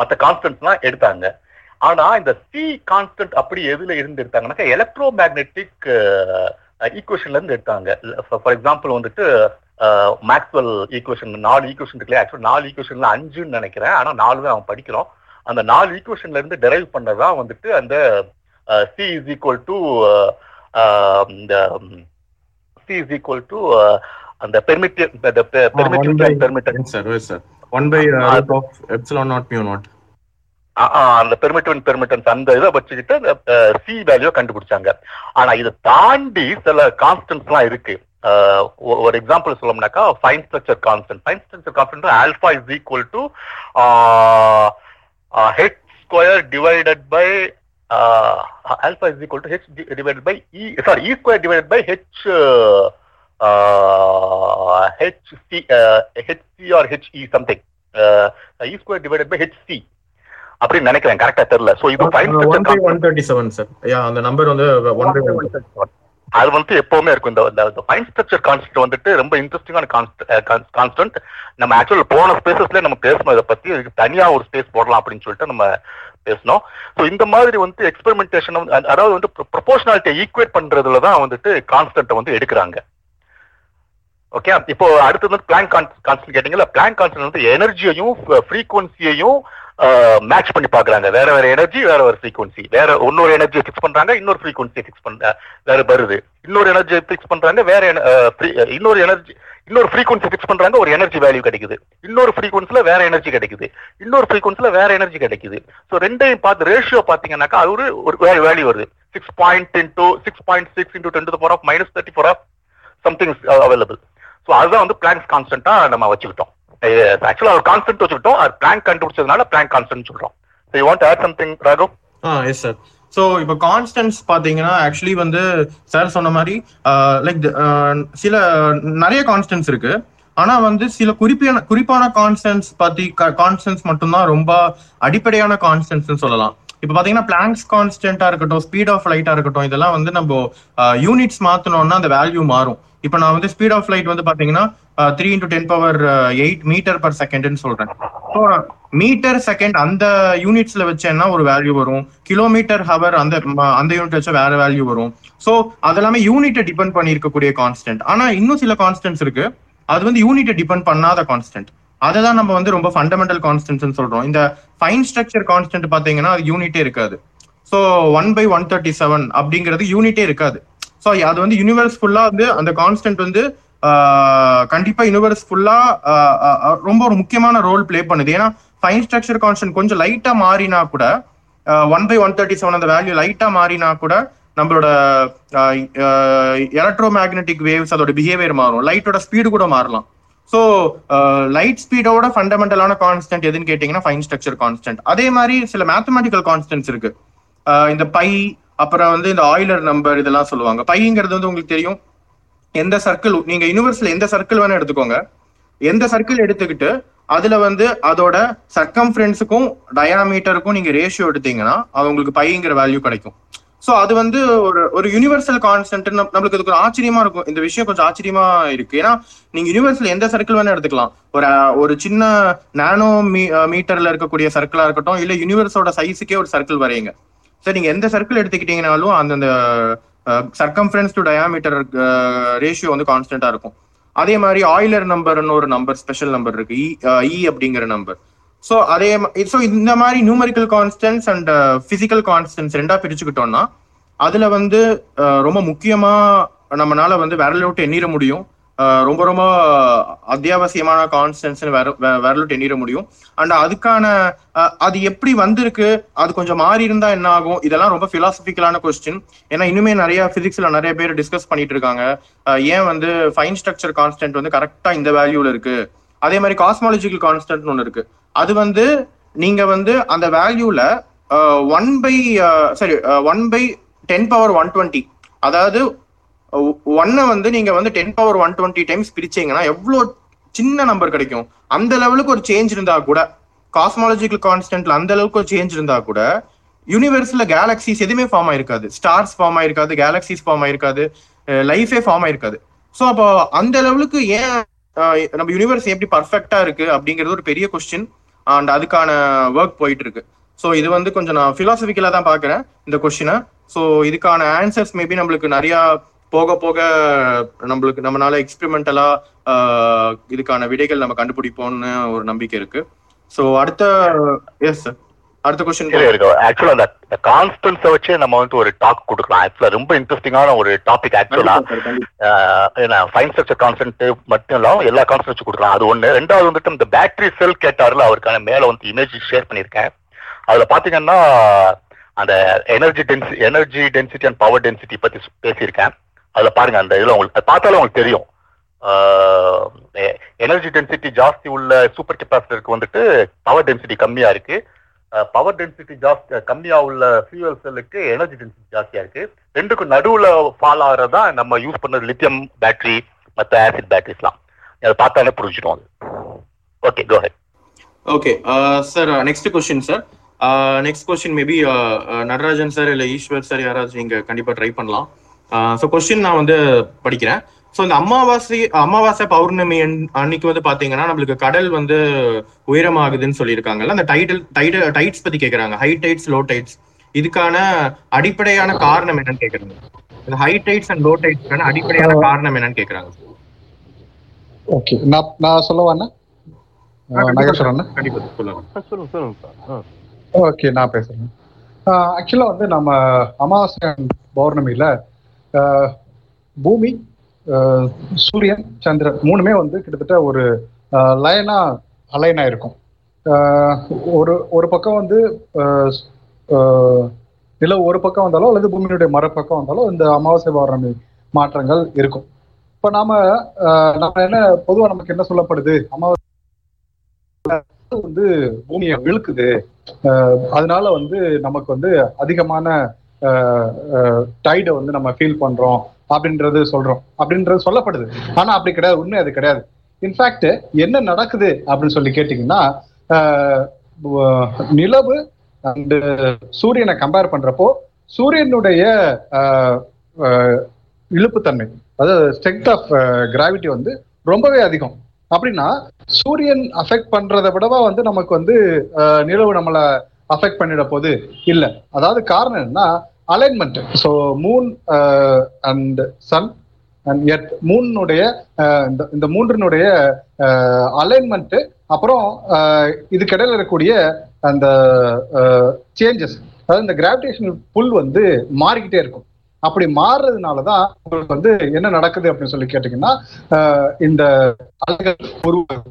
மற்ற கான்ஸ்டன்ட்லாம் எடுத்தாங்க. ஆனா இந்த சி கான்ஸ்டன்ட் அப்படி எதுல இருந்து எடுத்தாங்கன்னாக்கா எலக்ட்ரோ மேக்னெட்டிக் ஈக்குவேஷன்ல இருந்து எடுத்தாங்க. ஃபார் எக்ஸாம்பிள் வந்துட்டு மேக்ஸ்வெல் ஈக்குவேஷன் 4 ஈக்குவேஷன் இருக்குல்ல, ஆக்சுவலி 4 ஈக்குவேஷன்ல 5ன்னு நினைக்கிறேன், ஆனா 4 அவன் படிக்கிறோம். அந்த 4 ஈக்குவேஷன்ல இருந்து டெரைவ் பண்ணதான் வந்துட்டு அந்த C is equal to அந்த பெர்மிட்டிவிட்டி அந்த இதை வச்சுக்கிட்டு அந்த சி வேல்யூ கண்டுபிடிச்சாங்க. ஆனா இதை தாண்டி சில கான்ஸ்டன்ட்ஸ் எல்லாம் இருக்கு. ஒரு எக்ஸாம்பிள் சொல்லணும்னாக்கா fine structure constant. Fine structure constant alpha is equal to h square divided by alpha is equal to h divided by e square divided by hc or he something, e square divided by hc அப்படி நினைக்கிறேன், கரெக்ட்டா தெரியல. So இது 1/137 sir. யா அந்த number வந்து 1/137 அது வந்து எப்பவுமே இருக்கும். இந்த ஃபைன் ஸ்ட்ரக்சர் கான்ஸ்டன்ட் வந்துட்டு ரொம்ப இன்ட்ரெஸ்டிங்கான கான்ஸ்டன்ட். நம்ம ஆக்சுவல் போன ஸ்பேசஸ்ல நம்ம பேசணும், இதை பத்தி தனியா ஒரு ஸ்பேஸ் போடலாம் அப்படின்னு சொல்லிட்டு நம்ம பேசணும். ஸோ இந்த மாதிரி வந்து எக்ஸ்பெரிமெண்டேஷன், அதாவது வந்து ப்ரொபோஷனாலிட்டியை ஈக்குவேட் பண்றதுலதான் வந்துட்டு கான்ஸ்டன்ட்டை வந்து எடுக்கிறாங்க. ஓகே, இப்போ அடுத்தது வந்து பிளாங்க் கான்ஸ்டன்ட் கேட்டீங்களா. பிளாங்க் கான்ஸ்டன்ட் வந்து எனர்ஜியையும் ஃப்ரீக்வன்சியையும் மேட்ச் பண்ணி பாக்குறாங்க. வேற வேற எனர்ஜி வேற வேற ஃப்ரீக்வன்சி, வேற இன்னொரு எனர்ஜியை ஃபிக்ஸ் பண்றாங்க, இன்னொரு ஃப்ரீக்வன்சியை ஃபிக்ஸ் பண்ற வேற வருது, இன்னொரு எனர்ஜியை ஃபிக்ஸ் பண்றாங்க, வேற இன்னொரு எனர்ஜி இன்னொரு ஃப்ரீக்வன்சி ஃபிக்ஸ் பண்றாங்க, ஒரு எனர்ஜி வேல்யூ கிடைக்குது, இன்னொரு ஃப்ரீக்வன்சில வேற எனர்ஜி கிடைக்குது, இன்னொரு ஃப்ரீக்வன்சில வேற எனர்ஜி கிடைக்குது. ஸோ ரெண்டையும் பார்த்து ரேஷியோ பாத்தீங்கன்னாக்கா அது ஒரு வேற வேல்யூ வருது. 6.6 × 10⁻⁻³ சம்திங் அவைலபிள். ஸோ அதுதான் வந்து பிளாங்க் கான்ஸ்டன்ட்டா நம்ம வச்சுக்கிட்டோம். Actually, constant So, you want to add something, Raghav? Yes, sir. So, இப்போ கான்ஸ்டன்ட்ஸ் பார்த்தீங்கன்னா ஆக்சுவலி வந்து சார் சொன்ன மாதிரி லைக் சில நிறைய கான்ஸ்டன்ட்ஸ் இருக்கு. ஆனா வந்து சில குறிப்பான கான்ஸ்டன்ட்ஸ் கான்ஸ்டன்ட்ஸ் மட்டும்தான் ரொம்ப அடிப்படையான கான்ஸ்டன்ட்ஸ்னு சொல்லலாம். இப்போ பார்த்தீங்கன்னா பிளாங்க்ஸ் கான்ஸ்டன்ட்டா இருக்கட்டும், ஸ்பீட் ஆஃப் லைட்டா இருக்கட்டும், இதெல்லாம் வந்து நம்ம யூனிட்ஸ் மாத்தணும்னா அந்த வேல்யூ மாறும். இப்போ நான் வந்து ஸ்பீட் ஆஃப் லைட் வந்து பாத்தீங்கன்னா 3 × 10⁸ மீட்டர்/செகண்ட்னு சொல்றேன். ஸோ மீட்டர்/செகண்ட் அந்த யூனிட்ஸ்ல வச்சேன்னா ஒரு வேல்யூ வரும், கிலோமீட்டர்/ஹவர் அந்த யூனிட் வச்சா வேற வேல்யூ வரும். ஸோ அதெல்லாமே யூனிட்டை டிபெண்ட் பண்ணி இருக்கக்கூடிய கான்ஸ்டன்ட். ஆனா இன்னும் சில கான்ஸ்டன்ட்ஸ் இருக்கு அது வந்து யூனிட்டை டிபெண்ட் பண்ணாத கான்ஸ்டன்ட். அதை தான் நம்ம வந்து ரொம்ப ஃபண்டமெண்டல் கான்ஸ்டன்ட்னு சொல்றோம். இந்த ஃபைன் ஸ்ட்ரக்சர் கான்ஸ்டன்ட் பாத்தீங்கன்னா அது யூனிட்டே இருக்காது. ஸோ 1/137 அப்படிங்கிறது யூனிட்டே இருக்காது. ஸோ அது வந்து யூனிவர்ஸ் ஃபுல்லா வந்து அந்த கான்ஸ்டன்ட் வந்து கண்டிப்பா யூனிவர்ஸ் ஃபுல்லா ரொம்ப ஒரு முக்கியமான ரோல் பிளே பண்ணுது. ஏன்னா ஃபைன் ஸ்ட்ரக்சர் கான்ஸ்டன்ட் கொஞ்சம் லைட்டா மாறினா கூட 1/137 அந்த வேல்யூ லைட்டா மாறினா கூட நம்மளோட எலக்ட்ரோ மேக்னெட்டிக் வேவ்ஸ் அதோட பிஹேவியர் மாறும், லைட்டோட ஸ்பீடு கூட மாறலாம். ஸோ லைட் ஸ்பீடோட ஃபண்டமெண்டலான கான்ஸ்டன்ட் எதுன்னு கேட்டீங்கன்னா ஃபைன் ஸ்ட்ரக்சர் கான்ஸ்டன்ட். அதே மாதிரி சில மேத்தமெட்டிக்கல் கான்ஸ்டன்ட்ஸ் இருக்கு. இந்த பை, அப்புறம் வந்து இந்த ஆயிலர் நம்பர், இதெல்லாம் சொல்லுவாங்க. பைங்கிறது வந்து உங்களுக்கு தெரியும், எந்த சர்க்கிள் நீங்க யூனிவர்ஸ்ல எந்த சர்க்கிள் வேணா எடுத்துக்கோங்க, எந்த சர்க்கிள் எடுத்துக்கிட்டு அதுல வந்து அதோட சர்க்கம்ஃபரன்ஸுக்கும் டயாமீட்டருக்கும் நீங்க ரேஷியோ எடுத்தீங்கன்னா அது உங்களுக்கு பைங்கிற வேல்யூ கிடைக்கும். ஸோ அது வந்து ஒரு யூனிவர்சல் கான்ஸ்டன்ட். நம்மளுக்கு அதுக்கு ஒரு ஆச்சரியமா இருக்கும், இந்த விஷயம் கொஞ்சம் ஆச்சரியமா இருக்கு. ஏன்னா நீங்க யூனிவர்ஸ்ல எந்த சர்க்கிள் வேணா எடுத்துக்கலாம், ஒரு சின்ன நானோ மீட்டர்ல இருக்கக்கூடிய சர்க்கிளா இருக்கட்டும், இல்ல யூனிவர்ஸோட சைஸுக்கே ஒரு சர்க்கிள் வரையுங்க. சார் நீங்க எந்த சர்க்கிள் எடுத்துக்கிட்டீங்கனாலும் அந்த சர்க்கம்ஃபரன்ஸ் டு டயாமீட்டர் ரேஷியோ வந்து கான்ஸ்டன்டா இருக்கும். அதே மாதிரி ஆயிலர் நம்பர்னு ஒரு நம்பர், ஸ்பெஷல் நம்பர் இருக்கு, இ அப்படிங்கிற நம்பர். ஸோ இந்த மாதிரி numerical constants and physical constants ரெண்டா பிரிச்சுக்கிட்டோம்னா அதுல வந்து ரொம்ப முக்கியமா நம்மளால வந்து விரலோட்டு எண்ணிட முடியும், ரொம்ப ரொம்ப அத்தியாவசியமான கான்ஸ்டன்ட்ஸ் விரலோட்டு எண்ணிட முடியும். அண்ட் அதுக்கான அது எப்படி வந்திருக்கு, அது கொஞ்சம் மாறி இருந்தா என்ன ஆகும், இதெல்லாம் ரொம்ப பிலாசபிக்கலான கொஸ்டின். ஏன்னா இன்னுமே நிறைய பிசிக்ஸ்ல நிறைய பேர் டிஸ்கஸ் பண்ணிட்டு இருக்காங்க, ஏன் வந்து ஃபைன் ஸ்ட்ரக்சர் கான்ஸ்டன்ட் வந்து கரெக்டா இந்த வேல்யூல இருக்கு. அதே மாதிரி காஸ்மாலஜிக்கல் கான்ஸ்டன்ட் ஒன்று இருக்கு, அது வந்து நீங்க வந்து அந்த வேல்யூல 1/10⁻120, அதாவது 1 வந்து நீங்க வந்து 10⁻120 டைம்ஸ் பிரிச்சீங்கன்னா எவ்வளவு சின்ன நம்பர் கிடைக்கும். அந்த லெவலுக்கு ஒரு சேஞ்ச் இருந்தா கூட காஸ்மாலஜிக்கல் கான்ஸ்டன்ட்ல அந்த அளவுக்கு சேஞ்ச் இருந்தா கூட யூனிவர்ஸ்ல கேலக்சிஸ் எதுவுமே ஃபார்ம் ஆயிருக்காது, ஸ்டார்ஸ் ஃபார்ம் ஆயிருக்காது, கேலக்சிஸ் ஃபார்ம் ஆயிருக்காது, லைஃபே ஃபார்ம் ஆயிருக்காது. ஸோ அப்போ அந்த லெவலுக்கு ஏன் நம்ம யூனிவர்ஸ் எப்படி பர்ஃபெக்டா இருக்கு அப்படிங்கிறது ஒரு பெரிய கொஸ்டின், அண்ட் அதுக்கான ஒர்க் போயிட்டு இருக்கு. ஸோ இது வந்து கொஞ்சம் நான் ஃபிலாசபிக்கலா தான் பாக்குறேன் இந்த கொஸ்டினை. ஸோ இதுக்கான ஆன்சர்ஸ் மேபி நம்மளுக்கு நிறைய போக போக நம்மளுக்கு நம்மளால எக்ஸ்பெரிமெண்டலா இதுக்கான விடைகள் நம்ம கண்டுபிடிப்போம்னு ஒரு நம்பிக்கை இருக்கு. ஸோ அடுத்த எஸ் சார் அடுத்த கொஸ்டின் அந்த கான்ஸ்டன்ஸை வச்சு நம்ம வந்து ஒரு டாக் கொடுக்கலாம். ஆக்சுவலா ரொம்ப இன்ட்ரெஸ்டிங்கான ஒரு டாபிக். ஆக்சுவலா ஃபைன் ஸ்ட்ரக்சர் கான்ஸ்டன்ட் மட்டும் இல்லாமல் எல்லா கான்ஸ்டன்ட் வச்சு கொடுக்கலாம். அது ஒண்ணு. ரெண்டாவது வந்துட்டு இந்த பேட்டரி செல் கேட்டார்ல, அவருக்கான மேல வந்து இமேஜ் ஷேர் பண்ணியிருக்கேன். அதுல பாத்தீங்கன்னா அந்த energy density and power density பத்தி பேசியிருக்கேன். அதுல பாருங்க, அந்த இதுல உங்களுக்கு பார்த்தாலும் உங்களுக்கு தெரியும். எனர்ஜி டென்சிட்டி ஜாஸ்தி உள்ள சூப்பர் கெப்பாசிட்டருக்கு வந்துட்டு பவர் டென்சிட்டி கம்மியா இருக்கு, பவர் டென்சிட்டி ஜாஸ்தி கம்மியா உள்ள ஃபியூவல் செல்லுக்கு எனர்ஜி டென்சிட்டி ஜாஸ்தியா இருக்கு. ரெண்டுக்கும் நடுவுல ஃபால் ஆகிறதா நம்ம யூஸ் பண்ணது லித்தியம் பேட்டரி, மற்ற ஆசிட் பேட்டரிஸ்லாம். அதை பார்த்தாலே புரிஞ்சிடும். அது okay, go ahead. Okay sir, next question sir. Next question maybe Natarajan sir இல்லை ஈஸ்வர் சார் யாராச்சும் இங்க கண்டிப்பா ட்ரை பண்ணலாம். ஸோ கொஸ்டின் நான் வந்து படிக்கிறேன். ஸோ இந்த அமாவாசை பௌர்ணமி அன்னைக்கு வந்து பார்த்தீங்கன்னா நம்மளுக்கு கடல் வந்து உயரமாகுதுன்னு சொல்லியிருக்காங்கல்ல, அந்த டைட்ஸ் பத்தி கேட்கறாங்க. ஹை டைட்ஸ், லோ டைட்ஸ், இதுக்கான அடிப்படையான காரணம் என்னன்னு கேட்கறாங்க. இந்த ஹை டைட்ஸ் அண்ட் லோ டைட்ஸ்க்கான அடிப்படையான காரணம் என்னன்னு கேட்கறாங்க. ஓகே, நான் சொல்லவாண்ணா, கண்டிப்பா சொல்லுங்க. ஓகே, நான் பேசுறேன். ஆக்சுவலா வந்து நம்ம அமாவாசை பௌர்ணமியில பூமி, சூரியன், சந்திரன் மூணுமே வந்து கிட்டத்தட்ட ஒரு லைனா அலைனா இருக்கும். ஒரு ஒரு பக்கம் வந்து நில ஒரு பக்கம் வந்தாலும் அல்லது பூமியினுடைய மறுபக்கம் வந்தாலும் இந்த அமாவாசை பௌர்ணமி மாற்றங்கள் இருக்கும். இப்போ நம்ம என்ன பொதுவாக நமக்கு என்ன சொல்லப்படுது, அமாவாசை வந்து பூமியை விழுக்குது, அதனால வந்து நமக்கு வந்து அதிகமான டைடை வந்து நம்ம ஃபீல் பண்றோம் அப்படின்றது சொல்றோம், அப்படின்றது சொல்லப்படுது. ஆனா அப்படி கிடையாது, உண்மை அது கிடையாது. இன்ஃபேக்ட் என்ன நடக்குது அப்படின்னு சொல்லி கேட்டீங்கன்னா, நிலவு அண்ட் சூரியனை கம்பேர் பண்றப்போ சூரியனுடைய இழுப்புத்தன்மை, அதாவது ஸ்ட்ரென்த் ஆஃப் கிராவிட்டி வந்து ரொம்பவே அதிகம். அப்படின்னா சூரியன் அஃபெக்ட் பண்றதை விடவா வந்து நமக்கு வந்து நிலவு நம்மளை அஃபெக்ட் பண்ணிட போது இல்லை. அதாவது காரணம் என்னன்னா alignment. So moon and sun and earth, மூனுடைய இந்த மூன்றினுடைய அலைன்மெண்ட், அப்புறம் இதுக்கிடையில இருக்கக்கூடிய அந்த சேஞ்சஸ், அதாவது இந்த கிராவிடேஷனல் புல் வந்து மாறிக்கிட்டே இருக்கும். அப்படி மாறுறதுனால தான் உங்களுக்கு வந்து என்ன நடக்குது அப்படின்னு சொல்லி கேட்டீங்கன்னா, இந்த அலைகள்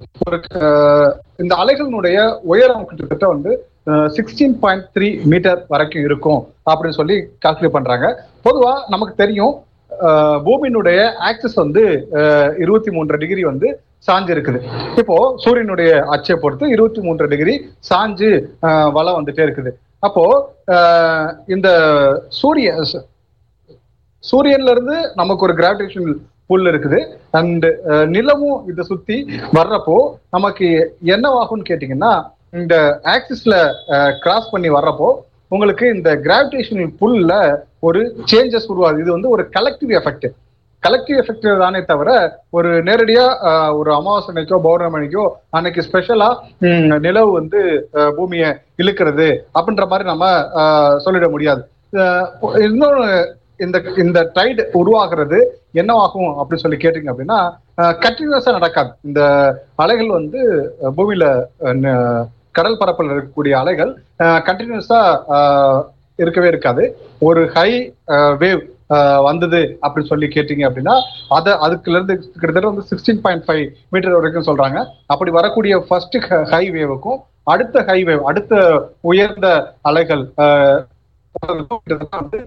இந்த அலைகளினுடைய உயரம் கிட்டத்தட்ட வந்து 16.3 மீட்டர் வரைக்கும் இருக்கும் அப்படின்னு சொல்லி கால்குலேட் பண்றாங்க. பொதுவா நமக்கு தெரியும் பூமியினுடைய ஆக்சஸ் வந்து 23 டிகிரி வந்து சாஞ்சு இருக்குது. இப்போ சூரியனுடைய அச்சை பொறுத்து 23 டிகிரி சாஞ்சு வலம் வந்துட்டே இருக்குது. அப்போ இந்த சூரியன்ல இருந்து நமக்கு ஒரு கிராவிடேஷனல் புல் இருக்குது, அண்ட் நிலவும் இதை சுத்தி வர்றப்போ நமக்கு என்னவாகும்னு கேட்டீங்கன்னா, இந்த ஆக்சிஸ்ல கிராஸ் பண்ணி வர்றப்போ உங்களுக்கு இந்த கிராவிடேஷனல் புல்ல ஒரு சேஞ்சஸ் உருவாது. இது வந்து ஒரு கலெக்டிவ் எஃபெக்ட் தானே தவிர ஒரு நேரடியா ஒரு அமாவாசனைக்கோ பௌர்ணமிக்கோ அன்னைக்கு ஸ்பெஷலா நிலவு வந்து பூமியை இழுக்கிறது அப்படின்ற மாதிரி நம்ம சொல்லிட முடியாது. இன்னொன்று, இந்த டைட் உருவாகிறது என்னவாகும் அப்படின்னு சொல்லி கேட்டீங்க அப்படின்னா, கண்டினியூஸா நடக்காது. இந்த அலைகள் வந்து பூமியில கடல் பரப்பில் இருக்கக்கூடிய அலைகள் கண்டினியூஸா இருக்கவே இருக்காது. ஒரு ஹை வேவ் வந்தது அப்படின்னு சொல்லி கேட்டீங்க அப்படின்னா, அதுக்குல இருந்து கிட்டத்தட்ட வந்து 16.5 மீட்டர் வரைக்கும் சொல்றாங்க. அப்படி வரக்கூடிய ஃபர்ஸ்ட் ஹை வேவுக்கும் அடுத்த ஹை வேவ், அடுத்த உயர்ந்த அலைகள் வந்து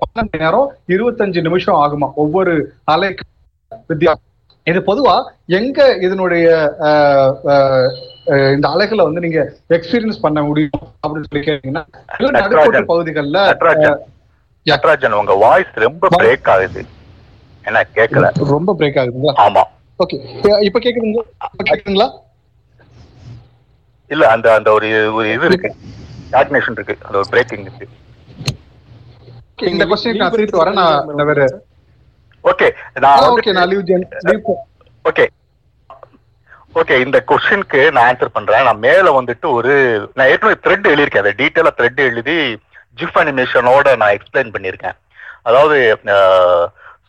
12 நேரம் 25 நிமிஷம் ஆகுமா ஒவ்வொரு அலைக்கு வித்தியாசம். இது பொதுவா எங்க இதனுடைய இந்த அலைகளை வந்து நீங்க எக்ஸ்பீரியன்ஸ் பண்ண முடியும் அப்படின்னு சொல்லி கேட்டீங்கன்னா, நடுக்கோட்டு பகுதிகளில். நடராஜன், உங்க வாய்ஸ் ரொம்ப பிரேக் ஆகுது, என்ன கேட்கல? ரொம்ப பிரேக் ஆகுதுங்களா? ஆமா, ஓகே, இப்ப கேக்குதுங்களா? இல்ல அந்த அந்த ஒரு ஒரு இது இருக்கு, கார்டினேஷன் இருக்கு, அந்த ஒரு பிரேக்கிங் இருக்கு. இந்த क्वेश्चन காத்திட்டு வர நான் வேற ஓகே நான் ஓகே நான் லீவ் ஜென் ஓகே ஓகே இந்த क्वेश्चनக்கு நான் ஆன்சர் பண்றேன். நான் மேல வந்துட்டு ஒரு நான் ஏற்கனவே த்ரெட் எழுதியிருக்கேன், அதை டீடைலா த்ரெட் எழுதி ஜிஃப் அனிமேஷனோட நான் எக்ஸ்பிளைன் பண்ணியிருக்கேன். அதாவது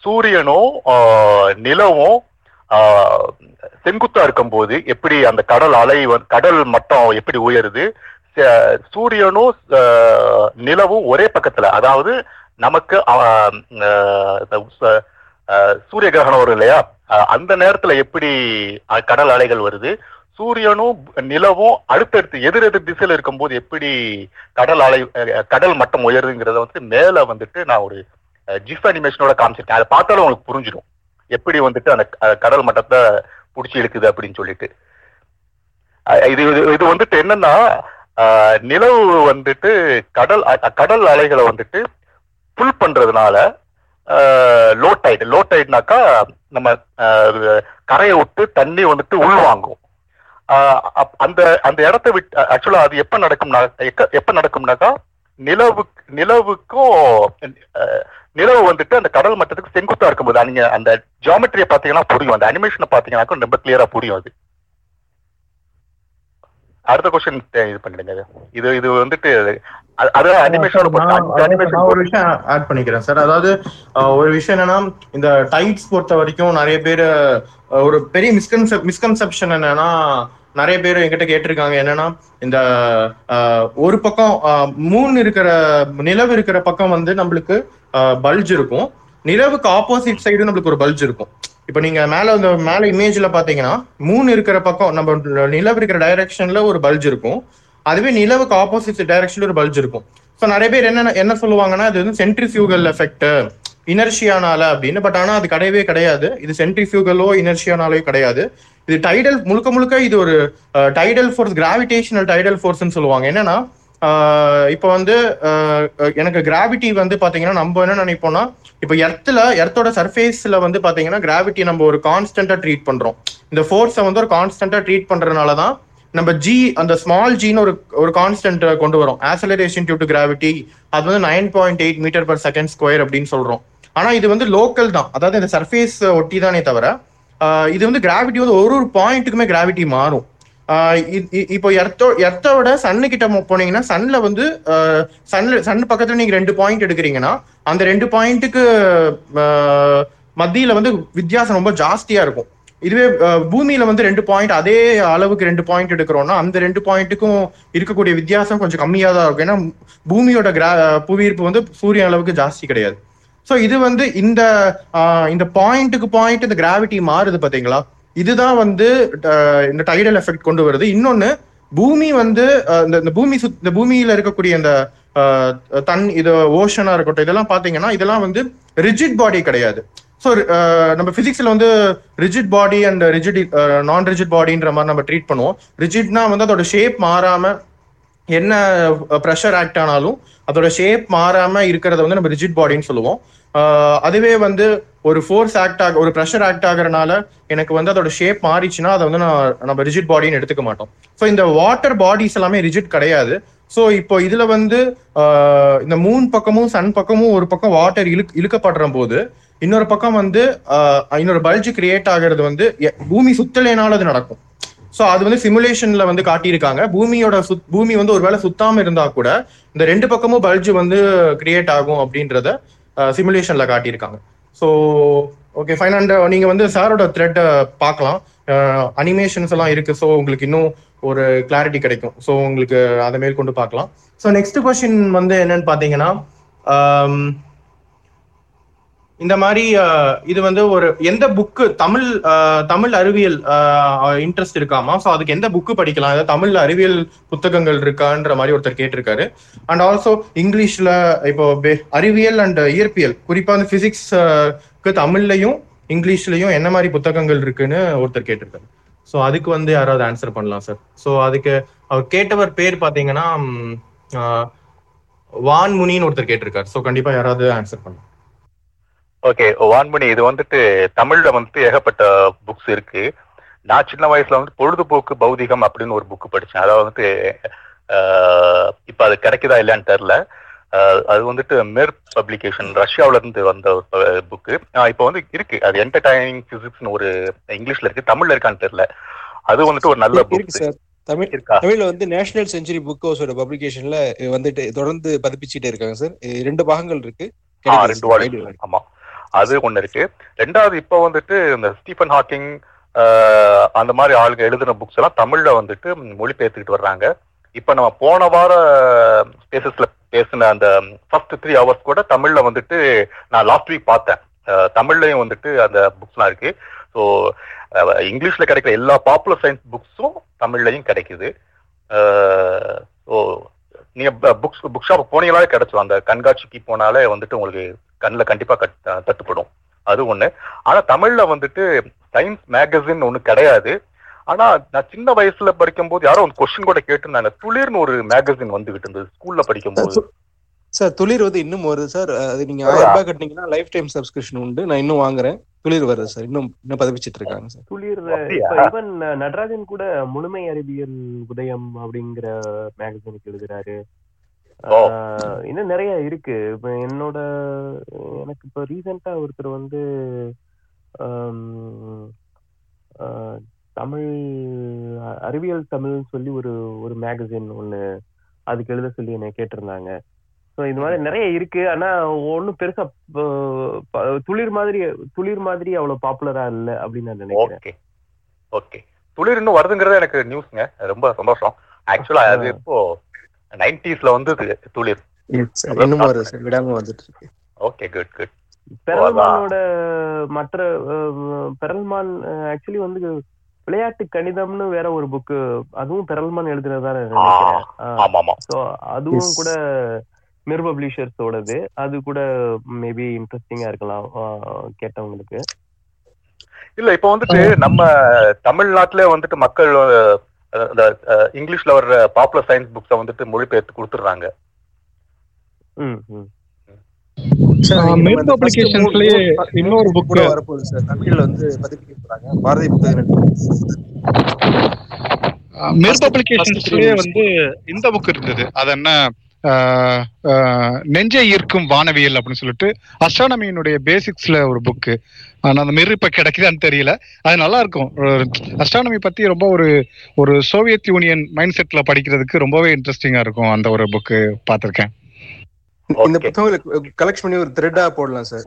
சூரியனும் நிலவும் செங்குத்தா இருக்கும் போது எப்படி அந்த கடல் அலை கடல் மட்டம் எப்படி உயருது, சூரியனும் நிலவும் ஒரே பக்கத்துல, அதாவது நமக்கு சூரிய கிரகணம் வரும் இல்லையா, அந்த நேரத்துல எப்படி கடல் அலைகள் வருது, சூரியனும் நிலவும் அடுத்தடுத்து எதிரெதிர் திசையில இருக்கும்போது எப்படி கடல் அலை கடல் மட்டம் உயருதுங்கிறத வந்து மேல வந்துட்டு நான் ஒரு ஜிஃப் அனிமேஷனோட காமிச்சிருக்கேன். அதை பார்த்தாலும் உங்களுக்கு புரிஞ்சிடும் எப்படி வந்துட்டு அந்த கடல் மட்டத்தை பிடிச்சி எடுக்குது அப்படின்னு சொல்லிட்டு. இது இது வந்துட்டு என்னன்னா நிலவு வந்துட்டு கடல் அலைகளை வந்துட்டு புல் பண்றதுனால லோ டைடு, லோ டைடுனாக்கா நம்ம கரையை விட்டு தண்ணி வந்துட்டு உள்வாங்கும். அந்த அந்த இடத்த விட்டு ஆக்சுவலா அது எப்ப நடக்கும்னாக்கா நிலவு வந்துட்டு அந்த கடல் மட்டத்துக்கு செங்குத்தா இருக்கும்போது. நீங்க அந்த ஜியோமெட்ரியை பாத்தீங்கன்னா புரியும், அந்த அனிமேஷனை பாத்தீங்கன்னாக்கா ரொம்ப கிளியரா புரியும். அது அடுத்த क्वेश्चन இது பண்ணிடுங்க. இது இது வந்துட்டு அத அனிமேஷன் ஒரு விஷயம் ஆட் பண்ணிக்கிறேன் சார். அதாவது ஒரு விஷயம் என்னன்னா, இந்த டைட்ஸ் பொறுத்த வரைக்கும் நிறைய பேர் ஒரு பெரிய மிஸ்கன்செப்ஷன் என்னன்னா, நிறைய பேர் என்கிட்ட கேட்டிருக்காங்க என்னன்னா, இந்த ஒரு பக்கம் மூன் இருக்கிற நிலவு இருக்கிற பக்கம் வந்து நம்மளுக்கு பல்ஜ் இருக்கும், நிலவுக்கு ஆப்போசிட் சைடு நம்மளுக்கு ஒரு பல்ஜ் இருக்கும். இப்ப நீங்க மேல இமேஜ்ல பாத்தீங்கன்னா மூன் இருக்கிற பக்கம் நம்ம நிலவு இருக்கிற டைரக்ஷன்ல ஒரு பல்ஜ் இருக்கும், அதுவே நிலவுக்கு ஆப்போசிட் டைரக்ஷன்ல ஒரு பல்ஜ் இருக்கும். ஸோ நிறைய பேர் என்ன சொல்லுவாங்கன்னா, இது வந்து சென்ட்ரிஃபியூகல் எஃபெக்ட் இனர்ஷியானால அப்படின்னு. பட் ஆனா அது கிடையவே கிடையாது. இது சென்ட்ரிஃபியூகலோ இனர்ஷியானாலோ கிடையாது. இது டைடல், முழுக்க இது ஒரு டைடல் ஃபோர்ஸ், கிராவிடேஷனல் டைடல் ஃபோர்ஸ்ன்னு சொல்லுவாங்க. என்னன்னா இப்போ வந்து எனக்கு கிராவிட்டி வந்து பாத்தீங்கன்னா நம்ம என்ன நினைப்போம்னா, இப்போ எர்த்தோட சர்ஃபேஸ்ல வந்து பாத்தீங்கன்னா கிராவிட்டி நம்ம ஒரு கான்ஸ்டன்டா ட்ரீட் பண்றோம். இந்த ஃபோர்ஸை வந்து ஒரு கான்ஸ்டன்டா ட்ரீட் பண்றதுனாலதான் நம்ம ஜி, அந்த ஸ்மால் ஜின்னு ஒரு கான்ஸ்டன்ட் கொண்டு வரோம், ஆக்சலரேஷன் டியூ டு கிராவிட்டி. அது வந்து 9.8 m/s² அப்படின்னு சொல்றோம். ஆனா இது வந்து லோக்கல் தான், அதாவது இந்த சர்ஃபேஸ் ஒட்டி தானே தவிர இது வந்து கிராவிட்டி வந்து ஒரு பாயிண்ட்டுக்குமே கிராவிட்டி மாறும். இப்போ எர்த்தோட சன்னு கிட்ட போனீங்கன்னா, சன்ல வந்து சன் பக்கத்துல நீங்க 2 பாயிண்ட் எடுக்கிறீங்கன்னா அந்த 2 பாயிண்ட்டுக்கு மத்தியில வந்து வித்தியாசம் ரொம்ப ஜாஸ்தியா இருக்கும். இதுவே பூமியில வந்து 2 பாயிண்ட் அதே அளவுக்கு 2 பாயிண்ட் எடுக்கிறோம்னா அந்த 2 பாயிண்ட்டுக்கும் இருக்கக்கூடிய வித்தியாசம் கொஞ்சம் கம்மியா தான் இருக்கும். ஏன்னா பூமியோட புவியீர்ப்பு வந்து சூரியன் அளவுக்கு ஜாஸ்தி கிடையாது. ஸோ இது வந்து இந்த பாயிண்ட்டுக்கு பாயிண்ட் இந்த கிராவிட்டி மாறுது பாத்தீங்களா, இதுதான் வந்து இந்த டைடல் எஃபெக்ட் கொண்டு வருது. இன்னொன்னு, பூமி வந்து இந்த பூமியில இருக்கக்கூடிய இந்த இது ஓஷனா இருக்கட்டும், இதெல்லாம் பாத்தீங்கன்னா இதெல்லாம் வந்து ரிஜிட் பாடி கிடையாது. ஸோ நம்ம பிசிக்ஸ்ல வந்து rigid body and rigid non rigid பாடின்ற மாதிரி நம்ம ட்ரீட் பண்ணுவோம். ரிஜிட்னா வந்து அதோட ஷேப் மாறாம, என்ன ப்ரெஷர் ஆக்ட் ஆனாலும் அதோட ஷேப் மாறாம இருக்கிறத வந்து நம்ம ரிஜிட் பாடின்னு சொல்லுவோம். அதுவே வந்து ஒரு ஃபோர்ஸ் ஒரு ப்ரெஷர் ஆக்ட் ஆகுறனால எனக்கு வந்து அதோட ஷேப் மாறிச்சுன்னா அதை வந்து நம்ம ரிஜிட் பாடின்னு எடுத்துக்க மாட்டோம். ஸோ இந்த வாட்டர் பாடிஸ் எல்லாமே ரிஜிட் கிடையாது. ஸோ இப்போ இதுல வந்து இந்த மூன் பக்கமும் சன் பக்கமும் ஒரு பக்கம் வாட்டர் இழுக்கப்படுற போது இன்னொரு பக்கம் வந்து இன்னொரு பல்ஜ் கிரியேட் ஆகிறது வந்து பூமி சுத்தலைனால அது நடக்கும். ஸோ அது வந்து சிமுலேஷன்ல வந்து காட்டியிருக்காங்க. பூமி வந்து ஒருவேளை சுத்தாம இருந்தா கூட இந்த 2 பக்கமும் பல்ஜ் வந்து கிரியேட் ஆகும் அப்படின்றத சிமுலேஷன்ல காட்டியிருக்காங்க. So okay fine. அண்ட் நீங்க வந்து சாரோட த்ரெட் பார்க்கலாம், அனிமேஷன்ஸ் எல்லாம் இருக்கு. ஸோ உங்களுக்கு இன்னும் ஒரு கிளாரிட்டி கிடைக்கும். ஸோ உங்களுக்கு அதை மேற்கொண்டு பார்க்கலாம். ஸோ நெக்ஸ்ட் கொஸ்டின் வந்து என்னன்னு பாத்தீங்கன்னா, இந்த மாதிரி இது வந்து ஒரு எந்த புக்கு தமிழ் அறிவியல் இன்ட்ரெஸ்ட் இருக்காமா, ஸோ அதுக்கு எந்த புக்கு படிக்கலாம், ஏதாவது தமிழ் அறிவியல் புத்தகங்கள் இருக்கான்ற மாதிரி ஒருத்தர் கேட்டிருக்காரு. அண்ட் ஆல்சோ இங்கிலீஷ்ல இப்போ அறிவியல் அண்ட் இயற்பியல், குறிப்பா வந்து பிசிக்ஸ்க்கு தமிழ்லையும் இங்கிலீஷ்லையும் என்ன மாதிரி புத்தகங்கள் இருக்குன்னு ஒருத்தர் கேட்டிருக்காரு. ஸோ அதுக்கு வந்து யாராவது ஆன்சர் பண்ணலாம் சார். ஸோ அதுக்கு அவர் கேட்டவர் பேர் பாத்தீங்கன்னா வான்முனின்னு ஒருத்தர் கேட்டிருக்காரு. ஸோ கண்டிப்பா யாராவது ஆன்சர் பண்ணலாம். ஓகே வான்மணி, இது வந்துட்டு தமிழ்ல வந்துட்டு ஏகப்பட்ட புக்ஸ் இருக்கு. நான் சின்ன வயசுல வந்து பொழுதுபோக்கு பௌதிகம் அப்படின்னு ஒரு புக்கு படிச்சேன். அதாவது வந்துட்டு இப்ப அது கிடைக்குதா இல்லையான்னு தெரியல. அது வந்துட்டு மெர் பப்ளிகேஷன், ரஷ்யாவில இருந்து வந்த ஒரு புக்கு. இப்போ வந்து இருக்கு அது, என்டர்டைனிங் பிசிக்ஸ்னு ஒரு இங்கிலீஷ்ல இருக்கு, தமிழ்ல இருக்கான்னு தெரியல. அது வந்துட்டு ஒரு நல்ல புக் சார். தமிழ்ல வந்து நேஷனல் செஞ்சுரி புக் ஹவுஸோட பப்ளிகேஷன்ல வந்துட்டு தொடர்ந்து பதிப்பிச்சுட்டே இருக்காங்க சார். 2 பாகங்கள் இருக்கு. ஆமா, அது ஒண்ணு இருக்கு. ரெண்டாவது இப்போ வந்துட்டு இந்த ஸ்டீபன் ஹாக்கிங் அந்த மாதிரி ஆளுக்கு எழுதின புக்ஸ் எல்லாம் தமிழ்ல வந்துட்டு மொழிபெயர்த்துக்கிட்டு வர்றாங்க. இப்போ நம்ம போன வார ஸ்பேசஸ்ல பேசின அந்த ஃபர்ஸ்ட் 3 hours கூட தமிழ்ல வந்துட்டு நான் லாஸ்ட் வீக் பார்த்தேன். தமிழ்லையும் வந்துட்டு அந்த புக்ஸ்லாம் இருக்கு. ஸோ இங்கிலீஷ்ல கிடைக்கிற எல்லா பாப்புலர் சயின்ஸ் புக்ஸும் தமிழ்லையும் கிடைக்குது. ஸோ நீங்க புக் ஷாப் போனீங்களாலே கிடைச்சோம். அந்த கண்காட்சிக்கு போனாலே வந்துட்டு உங்களுக்கு கண்ணில் கண்டிப்பா தட்டுப்படும். அது ஒண்ணு. ஆனா தமிழ்ல வந்துட்டு சயின்ஸ் மேகசின் ஒண்ணு கிடையாது. ஆனா நான் சின்ன வயசுல படிக்கும் போது யாரோ ஒரு கொஸ்டின் கூட கேட்டிருந்தாங்க. துளிர்னு ஒரு மேகசின் வந்துகிட்டு இருந்தது ஸ்கூல்ல படிக்கும் போது சார். துளிர் வந்து இன்னும் வருது சார். அது நீங்க 1000 ரூபாய் கட்டினீங்கன்னா லைஃப் டைம் சப்ஸ்கிரிப்ஷன் உண்டு. நான் இன்னும் வாங்குறேன். துளிர் வருது சார். இன்னும் பதிப்பிச்சிட்டு இருக்காங்க சார் துளிர். ஈவன் நடராஜன் கூட முழுமை அறிவியல் உதயம் அப்படிங்கிற மேகசினுக்கு எழுதுறாரு. இன்னும் நிறைய இருக்கு. இப்ப என்னோட எனக்கு இப்ப ரீசெண்டா ஒருத்தர் வந்து தமிழ் அறிவியல் தமிழ்னு சொல்லி ஒரு மேகசின் ஒன்று அதுக்கு எழுத சொல்லி என்னை கேட்டிருந்தாங்க. ஸோ இது மாதிரி நிறைய இருக்கு. ஆனால் ஒன்றும் பெருசா துளிர் மாதிரி அவ்வளோ பாப்புலரா இல்லை அப்படின்னு நான் நினைக்கிறேன். Okay okay. துளிர் இன்னும் வருதுங்கிறத எனக்கு நியூஸ்ங்க. ரொம்ப சந்தோஷம். ஆக்சுவலா அது இப்போ 90s வந்து துளிர் விடாம வந்துட்டு இருக்கு. Okay, good good. பெரல்மானோட மற்ற பெரல்மான் ஆக்சுவலி வந்து விளையாட்டு கணிதம்னு வேற ஒரு புக்கு, அதுவும் பெரல்மான் எழுதுறதா நினைக்கிறேன். சோ அதுவும் கூட மிர் பப்ளிஷர்ஸோடது. அது கூட மேபி இன்ட்ரெஸ்டிங்கா இருக்கலாம் கேட்டவங்களுக்கு. இல்ல இப்ப வந்துட்டு நம்ம தமிழ்நாட்டிலே வந்துட்டு மக்கள் இங்கிலீஷ்ல வர்ற பாப்புலர் சயின்ஸ் புக்ஸ வந்துட்டு மொழிபெயர்த்து கொடுத்துடுறாங்க. இன்னொரு புக் கூட வரப்போகுது சார். தமிழ்ல வந்து பதிப்பிக்க போறாங்க. பாரதி புத்தகங்கள் வந்து இந்த புக் இருந்தது. அது என்ன, நெஞ்சை ஈர்க்கும் வானவியல் அப்படின்னு சொல்லிட்டு அஸ்ட்ரானமியினுடைய பேசிக்ஸ்ல ஒரு புக்கு. ஆனால் அந்த மிரு இப்போ கிடைக்குதான்னு தெரியல. அது நல்லா இருக்கும். அஸ்ட்ரானமி பத்தி ரொம்ப ஒரு சோவியத் யூனியன் மைண்ட் செட்ல படிக்கிறதுக்கு ரொம்பவே இன்ட்ரெஸ்டிங்கா இருக்கும். அந்த ஒரு புக்கு பார்த்திருக்கேன். இந்த புத்தகங்களை கலெக்ட் பண்ணி ஒரு த்ரெட்டா போடலாம் சார்.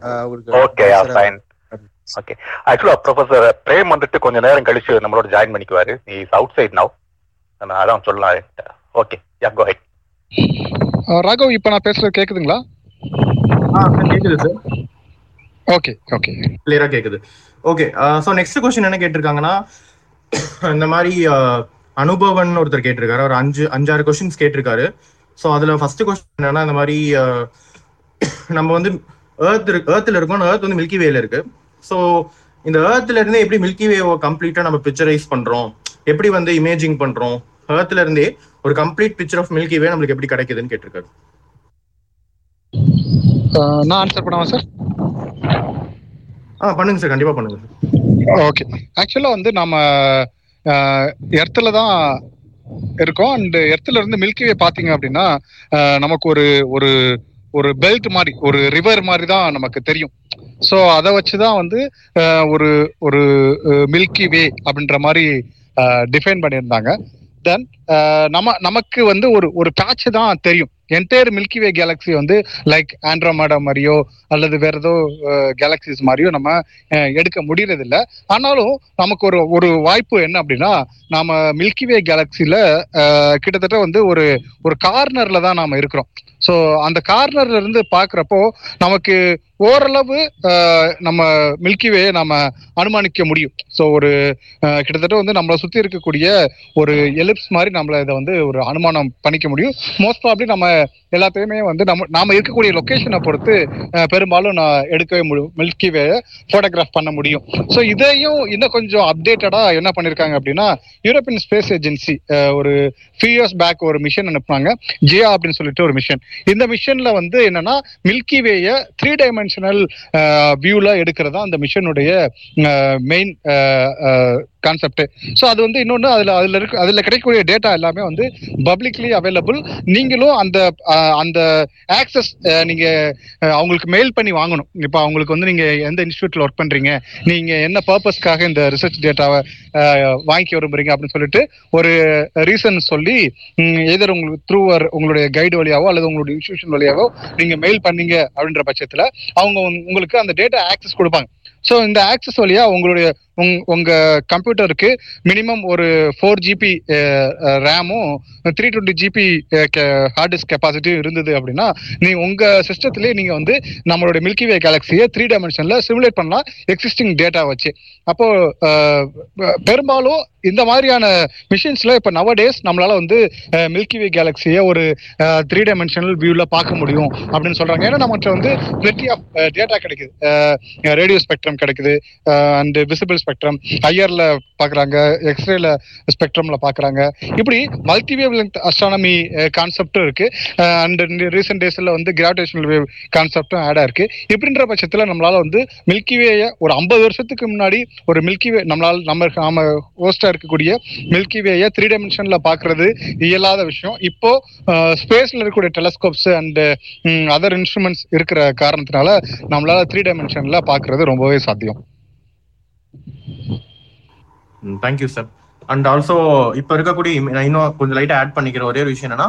Okay fine. ஓகே, ஆக்சுவலா ப்ரொஃபசர் பிரேம் வந்துட்டு கொஞ்ச நேரம் கழிச்சு நம்மளோட ஜாயின் பண்ணிக்குவாரு. He is outside now. நான் அதான் சொல்லலாம். ஓகே, யா கோ ஹெட். ராகவ், இப்போ நான் பேசுறது கேக்குதுங்களா? ஆ, கேக்குது சார். ஓகே ஓகே, கிளியரா கேக்குது. ஓகே, சோ நெக்ஸ்ட் क्वेश्चन என்ன கேட்டிருக்காங்கன்னா, இந்த மாதிரி அனுபவன் ஒருத்தர் கேட்டிருக்காரு. ஒரு 5-6 क्वेश्चंस கேட்டிருக்காரு. ஸோ அதில் ஃபர்ஸ்ட் கொஸ்டின் என்னன்னா, இந்த மாதிரி நம்ம வந்து ஏர்த்தில் இருக்கோம். ஏர்த் வந்து மில்கி வேல இருக்கு. ஸோ இந்த ஏர்த்ல இருந்தே எப்படி மில்கி வேவை கம்ப்ளீட்டா நம்ம பிக்சரைஸ் பண்றோம், எப்படி வந்து இமேஜிங் பண்றோம், ஏர்த்ல இருந்தே ஒரு கம்ப்ளீட் பிக்சர் ஆஃப் மில்கி வே நம்மளுக்கு எப்படி கிடைக்குதுன்னு கேட்டிருக்காரு. நான் ஆன்சர் பண்ணுவா சார்? பண்ணுங்க சார், கண்டிப்பா பண்ணுங்க சார். ஓகே, ஆக்சுவலா வந்து நம்ம எர்த்ல தான் இருக்கும். அண்ட் எர்த்ல இருந்து மில்கிவே பாத்தீங்க அப்படின்னா நமக்கு ஒரு ஒரு பெல்ட் மாதிரி, ஒரு ரிவர் மாதிரி தான் நமக்கு தெரியும். ஸோ அதை வச்சுதான் வந்து ஒரு ஒரு மில்கி வே அப்படின்ற மாதிரி டிஃபைன் பண்ணியிருந்தாங்க. தென் நமக்கு வந்து ஒரு பேட்ச் தான் தெரியும். என்டையர் மில்கி வே கேலக்ஸி வந்து லைக் ஆண்ட்ரோமேடா மாதிரியோ அல்லது வேற ஏதோ கேலக்சிஸ் மாதிரியோ நம்ம எடுக்க முடியறது இல்லை. ஆனாலும் நமக்கு ஒரு வாய்ப்பு என்ன அப்படின்னா, நாம மில்கி வே கேலக்சியில கிட்டத்தட்ட வந்து ஒரு கார்னர்ல தான் நாம இருக்கிறோம். ஸோ அந்த கார்னர்ல இருந்து பாக்குறப்போ நமக்கு ஓரளவு நம்ம மில்கி வே நம்ம அனுமானிக்க முடியும். ஸோ ஒரு கிட்டத்தட்ட வந்து நம்மளை சுற்றி இருக்கக்கூடிய ஒரு எலிப்ஸ் மாதிரி நம்மளை இதை வந்து ஒரு அனுமானம் பண்ணிக்க முடியும். மோஸ்ட் ப்ராப்ளி நம்ம எல்லாத்தையுமே வந்து நாம இருக்கக்கூடிய லொக்கேஷனை பொறுத்து பெரும்பாலும் நான் எடுக்கவே மில்கி வே போட்டோகிராஃப் பண்ண முடியும். ஸோ இதையும் இன்னும் கொஞ்சம் அப்டேட்டடாக என்ன பண்ணியிருக்காங்க அப்படின்னா, யூரோப்பியன் ஸ்பேஸ் ஏஜென்சி ஒரு 3 years பேக் ஒரு மிஷன் அனுப்புனாங்க, ஜியா அப்படின்னு சொல்லிட்டு ஒரு மிஷன். இந்த மிஷன்ல வந்து என்னன்னா, மில்கி வேயை 3 dimensional வியூல எடுக்கிறதா அந்த மிஷனுடைய மெயின் கான்செப்ட். ஸோ அது வந்து இன்னொன்று அதில் கிடைக்கக்கூடிய டேட்டா எல்லாமே வந்து பப்ளிக்லி அவைலபிள். நீங்களும் அந்த அந்த ஆக்சஸ் நீங்கள் அவங்களுக்கு மெயில் பண்ணி வாங்கணும். இப்போ அவங்களுக்கு வந்து நீங்கள் எந்த இன்ஸ்டியூட்டில் ஒர்க் பண்ணுறீங்க, நீங்கள் என்ன பர்பஸ்க்காக இந்த ரிசர்ச் டேட்டாவை வாங்கிக்க விரும்புறீங்க அப்படின்னு சொல்லிட்டு ஒரு ரீசன் சொல்லி எதர் உங்களுக்கு த்ரூ உங்களுடைய கைடு வழியாவோ அல்லது உங்களுடைய இன்ஸ்டியூஷன் வழியாவோ நீங்கள் மெயில் பண்ணீங்க அப்படின்ற பட்சத்தில் அவங்க உங்களுக்கு அந்த டேட்டா ஆக்சஸ் கொடுப்பாங்க. ஸோ இந்த ஆக்சஸ் வழியா உங்களுடைய உங்கள் கம்ப்யூட்டருக்கு மினிமம் ஒரு 4 GB ரேமும் 320 GB ஹார்ட் டிஸ்க் கெப்பாசிட்டியும் இருந்தது அப்படின்னா நீங்கள் உங்கள் சிஸ்டத்துலேயே நீங்கள் வந்து நம்மளோட மில்கி வே கேலக்ஸியை 3D சிமுலேட் பண்ணலாம் எக்ஸிஸ்டிங் டேட்டா வச்சு. அப்போது பெரும்பாலும் இந்த மாதிரியான மிஷின்ஸில் இப்போ நவ டேஸ் நம்மளால் வந்து மில்கி வே கேலக்ஸியை ஒரு 3D வியூவில் பார்க்க முடியும் அப்படின்னு சொல்கிறாங்க. ஏன்னா நம்மகிட்ட வந்து பிளென்டி ஆஃப் டேட்டா கிடைக்குது, ரேடியோ ஸ்பெக்ட்ரம் கிடைக்குது, அண்ட் விசிபிள் ஸ்பெக்ட்ரம், ஐஆர்ல பார்க்குறாங்க, எக்ஸ்ரேல ஸ்பெக்ட்ரம்ல பார்க்குறாங்க, இப்படி மல்டிவேவ் லெங்த் அஸ்ட்ரானமி கான்செப்டும் இருக்கு, அண்ட் ரீசெண்ட் டேஸ்ல வந்து கிராவிடேஷனல் வேவ் கான்செப்டும் ஆட் ஆயிருக்கு. இப்படின்ற பட்சத்தில் நம்மளால வந்து மில்கிவேயை ஒரு 50 வருஷத்துக்கு முன்னாடி ஒரு மில்கிவே நம்ம ஹோஸ்டா இருக்கக்கூடிய மில்கிவேயை 3D பார்க்கறது இயலாத விஷயம். இப்போ ஸ்பேஸ்ல இருக்கக்கூடிய டெலஸ்கோப்ஸ் அண்ட் அதர் இன்ஸ்ட்ருமெண்ட்ஸ் இருக்கிற காரணத்தினால நம்மளால 3D பார்க்கறது ரொம்பவே சாத்தியம். Thank you, sir. And also, இப்போ இருக்கக்கூடிய இன்னும் கொஞ்சம் லைட்டாக ஆட் பண்ணிக்கிற ஒரே ஒரு விஷயம் என்னன்னா,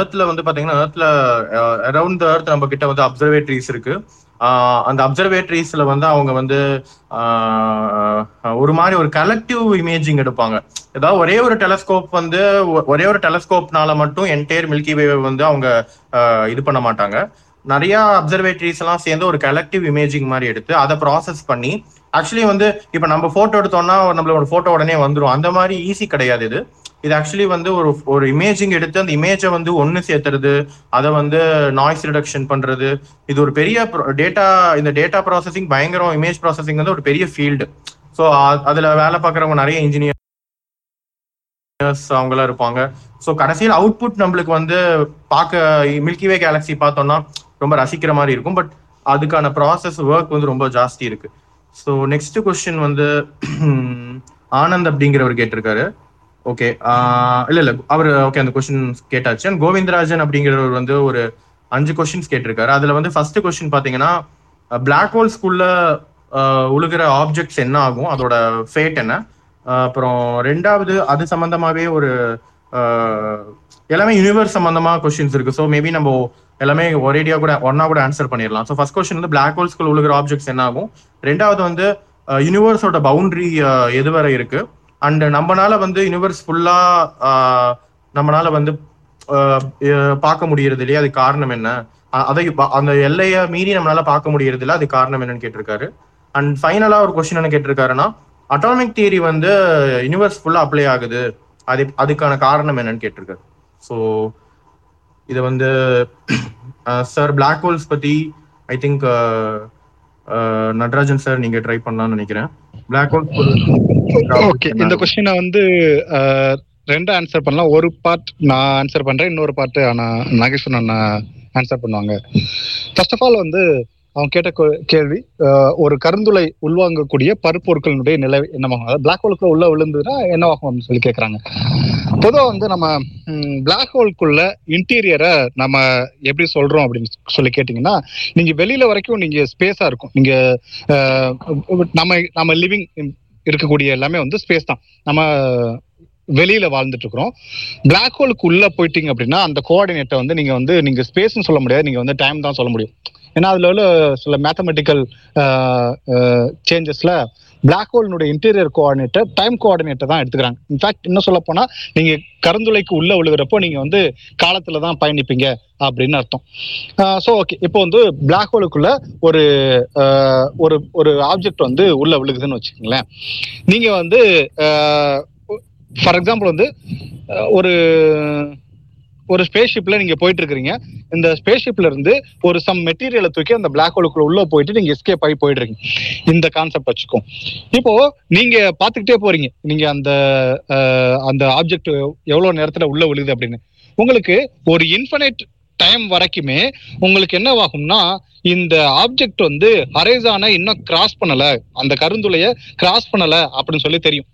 எர்த்ல வந்து பார்த்தீங்கன்னா எர்த்ல அரௌண்ட் த எர்த் நம்ம கிட்ட வந்து அப்சர்வேட்டரிஸ் இருக்கு. அந்த அப்சர்வேட்டரிஸ்ல வந்து அவங்க வந்து ஒரு மாதிரி ஒரு கலெக்டிவ் இமேஜிங் எடுப்பாங்க. ஏதாவது ஒரே ஒரு டெலஸ்கோப் வந்து ஒரே ஒரு டெலஸ்கோப்னால மட்டும் என்டையர் மில்கி வே வந்து அவங்க இது பண்ண மாட்டாங்க. நிறைய அப்சர்வேட்டரிஸ் எல்லாம் சேர்ந்து ஒரு கலெக்டிவ் இமேஜிங் மாதிரி எடுத்து அதை ப்ராசஸ் பண்ணி ஆக்சுவலி வந்து இப்போ நம்ம போட்டோ எடுத்தோம்னா நம்மளோட போட்டோ உடனே வந்துடும், அந்த மாதிரி ஈஸி கிடையாது. இது ஆக்சுவலி வந்து ஒரு இமேஜிங் எடுத்து அந்த இமேஜை வந்து ஒன்று சேர்த்துறது, அதை வந்து நாய்ஸ் ரிடக்ஷன் பண்றது, இது ஒரு பெரிய டேட்டா. இந்த டேட்டா ப்ராசஸிங் பயங்கரம், இமேஜ் ப்ராசஸிங் வந்து ஒரு பெரிய ஃபீல்டு. ஸோ அதுல வேலை பார்க்குறவங்க நிறைய இன்ஜினியர்ஸ் அவங்களாம் இருப்பாங்க. ஸோ கடைசியில் அவுட்புட் நம்மளுக்கு வந்து பார்க்க மில்கிவே கேலக்ஸி பார்த்தோம்னா ரொம்ப ரசிக்கிற மாதிரி இருக்கும், பட் அதுக்கான ப்ராசஸ் ஒர்க் வந்து ரொம்ப ஜாஸ்தி இருக்கு. ஸோ நெக்ஸ்ட் கொஸ்டின் வந்து ஆனந்த் அப்படிங்கிறவர் கேட்டிருக்காரு. ஓகே, இல்லை அவர் ஓகே அந்த கொஸ்டின் கேட்டாச்சு. அண்ட் கோவிந்தராஜன் அப்படிங்கிறவர் வந்து ஒரு 5 கொஸ்டின்ஸ் கேட்டிருக்காரு. அதில் வந்து ஃபர்ஸ்ட் கொஸ்டின் பார்த்தீங்கன்னா, பிளாக் ஹோல்ஸ்குள்ள உழுகிற ஆப்ஜெக்ட்ஸ் என்ன ஆகும், அதோட ஃபேட் என்ன. அப்புறம் ரெண்டாவது அது சம்மந்தமாகவே ஒரு எல்லாமே யூனிவர்ஸ் சம்மந்தமாக கொஸ்டின்ஸ் இருக்குது. ஸோ மேபி நம்ம எல்லாமே ஒரேடியா கூட ஒன்னா கூட ஆன்சர் பண்ணிடலாம். ஸோ ஃபர்ஸ்ட் கொஸ்டின் வந்து பிளாக் ஹோல்ஸ்குள்ள உழுகிற ஆப்ஜெக்ட்ஸ் என்ன ஆகும். ரெண்டாவது வந்து யூனிவர்ஸோட பவுண்டரி எதுவரை இருக்கு, அண்ட் நம்மளால வந்து யூனிவர்ஸ் ஃபுல்லா நம்மளால வந்து பார்க்க முடியறது இல்லையா, அது காரணம் என்ன, அதை அந்த எல்லையை மீறி நம்மளால பார்க்க முடியறது இல்லை, அது காரணம் என்னன்னு கேட்டிருக்காரு. அண்ட் ஃபைனலா ஒரு கொஸ்டின் என்ன கேட்டிருக்காருன்னா, அட்டாமிக் தியரி வந்து யூனிவர்ஸ் ஃபுல்லா அப்ளை ஆகுது, அதுக்கான காரணம் என்னன்னு கேட்டிருக்காரு. ஸோ இதை வந்து சார் பிளாக் ஹோல்ஸ் பத்தி ஐ திங்க் நடராஜன் சார் நீங்க ட்ரை பண்ணலாம்னு நினைக்கிறேன். பிளாக் ஹோல் ஓகே, இந்த கொஸ்டினை வந்து ரெண்டு ஆன்சர் பண்ணலாம். ஒரு பார்ட் நான் ஆன்சர் பண்றேன், இன்னொரு பார்ட் நாகேஸ்வரன் அண்ணா ஆன்சர் பண்ணுவாங்க. ஃபர்ஸ்ட் ஆஃப் ஆல் வந்து அவங்க கேட்ட கேள்வி, ஒரு கருந்துளை உள்வாங்கக்கூடிய பருப்பொருட்களினுடைய நிலை என்னவாகும், அதாவது பிளாக் ஹோலுக்குள்ள உள்ள விழுந்ததுன்னா என்னவாகும் அப்படின்னு சொல்லி கேட்குறாங்க. பொதுவாக வந்து நம்ம பிளாக் ஹோலுக்குள்ள இன்டீரியரை நம்ம எப்படி சொல்றோம் அப்படின்னு சொல்லி கேட்டிங்கன்னா, நீங்கள் வெளியில வரைக்கும் நீங்கள் ஸ்பேஸாக இருக்கும். நீங்கள் நம்ம லிவிங் இருக்கக்கூடிய எல்லாமே வந்து ஸ்பேஸ் தான், நம்ம வெளியில வாழ்ந்துட்டு இருக்கிறோம். பிளாக் ஹோலுக்கு உள்ள போயிட்டீங்க அப்படின்னா அந்த கோஆர்டினேட்டை வந்து நீங்க ஸ்பேஸ்ன்னு சொல்ல முடியாது, நீங்கள் வந்து டைம் தான் சொல்ல முடியும். ஏன்னா அதில் உள்ள சில மேத்தமெட்டிக்கல் சேஞ்சஸில் பிளாக் ஹோல்னுடைய இன்டீரியர் கோஆர்டினேட்டர் டைம் கோஆர்டினேட்டர் தான் எடுத்துக்கிறாங்க. இன்ஃபேக்ட் இன்னும் சொல்ல போனால் நீங்கள் கருந்துளைக்கு உள்ளே விழுகிறப்போ நீங்கள் வந்து காலத்தில் தான் பயணிப்பீங்க அப்படின்னு அர்த்தம். ஸோ ஓகே, இப்போ வந்து பிளாக் ஹோலுக்குள்ள ஒரு ஒரு ஒரு ஆப்ஜெக்ட் வந்து உள்ளே விழுகுதுன்னு வச்சுக்கோங்களேன். நீங்கள் வந்து ஃபார் எக்ஸாம்பிள் வந்து ஒரு ஸ்பேஸ்ஷிப்ல நீங்க போயிட்டு இருக்கிறீங்க. இந்த ஸ்பேஸ்ஷிப்ல இருந்து ஒரு சம் மெட்டீரியலை தூக்கி அந்த பிளாக் ஹோலுக்குள்ள உள்ள போயிட்டு நீங்க எஸ்கேப் ஆகி போயிட்டு இருக்கீங்க. இந்த கான்செப்ட் வச்சுக்கோ. இப்போ நீங்க பாத்துக்கிட்டே போறீங்க, நீங்க அந்த அந்த ஆப்ஜெக்ட் எவ்வளவு நேரத்துல உள்ள விழுகுது அப்படின்னு. உங்களுக்கு ஒரு இன்ஃபினைட் டைம் வரைக்குமே உங்களுக்கு என்ன ஆகும்னா, இந்த ஆப்ஜெக்ட் வந்து ஹரைசான இன்னும் கிராஸ் பண்ணல, அந்த கருந்துளைய கிராஸ் பண்ணல அப்படின்னு சொல்லி தெரியும்.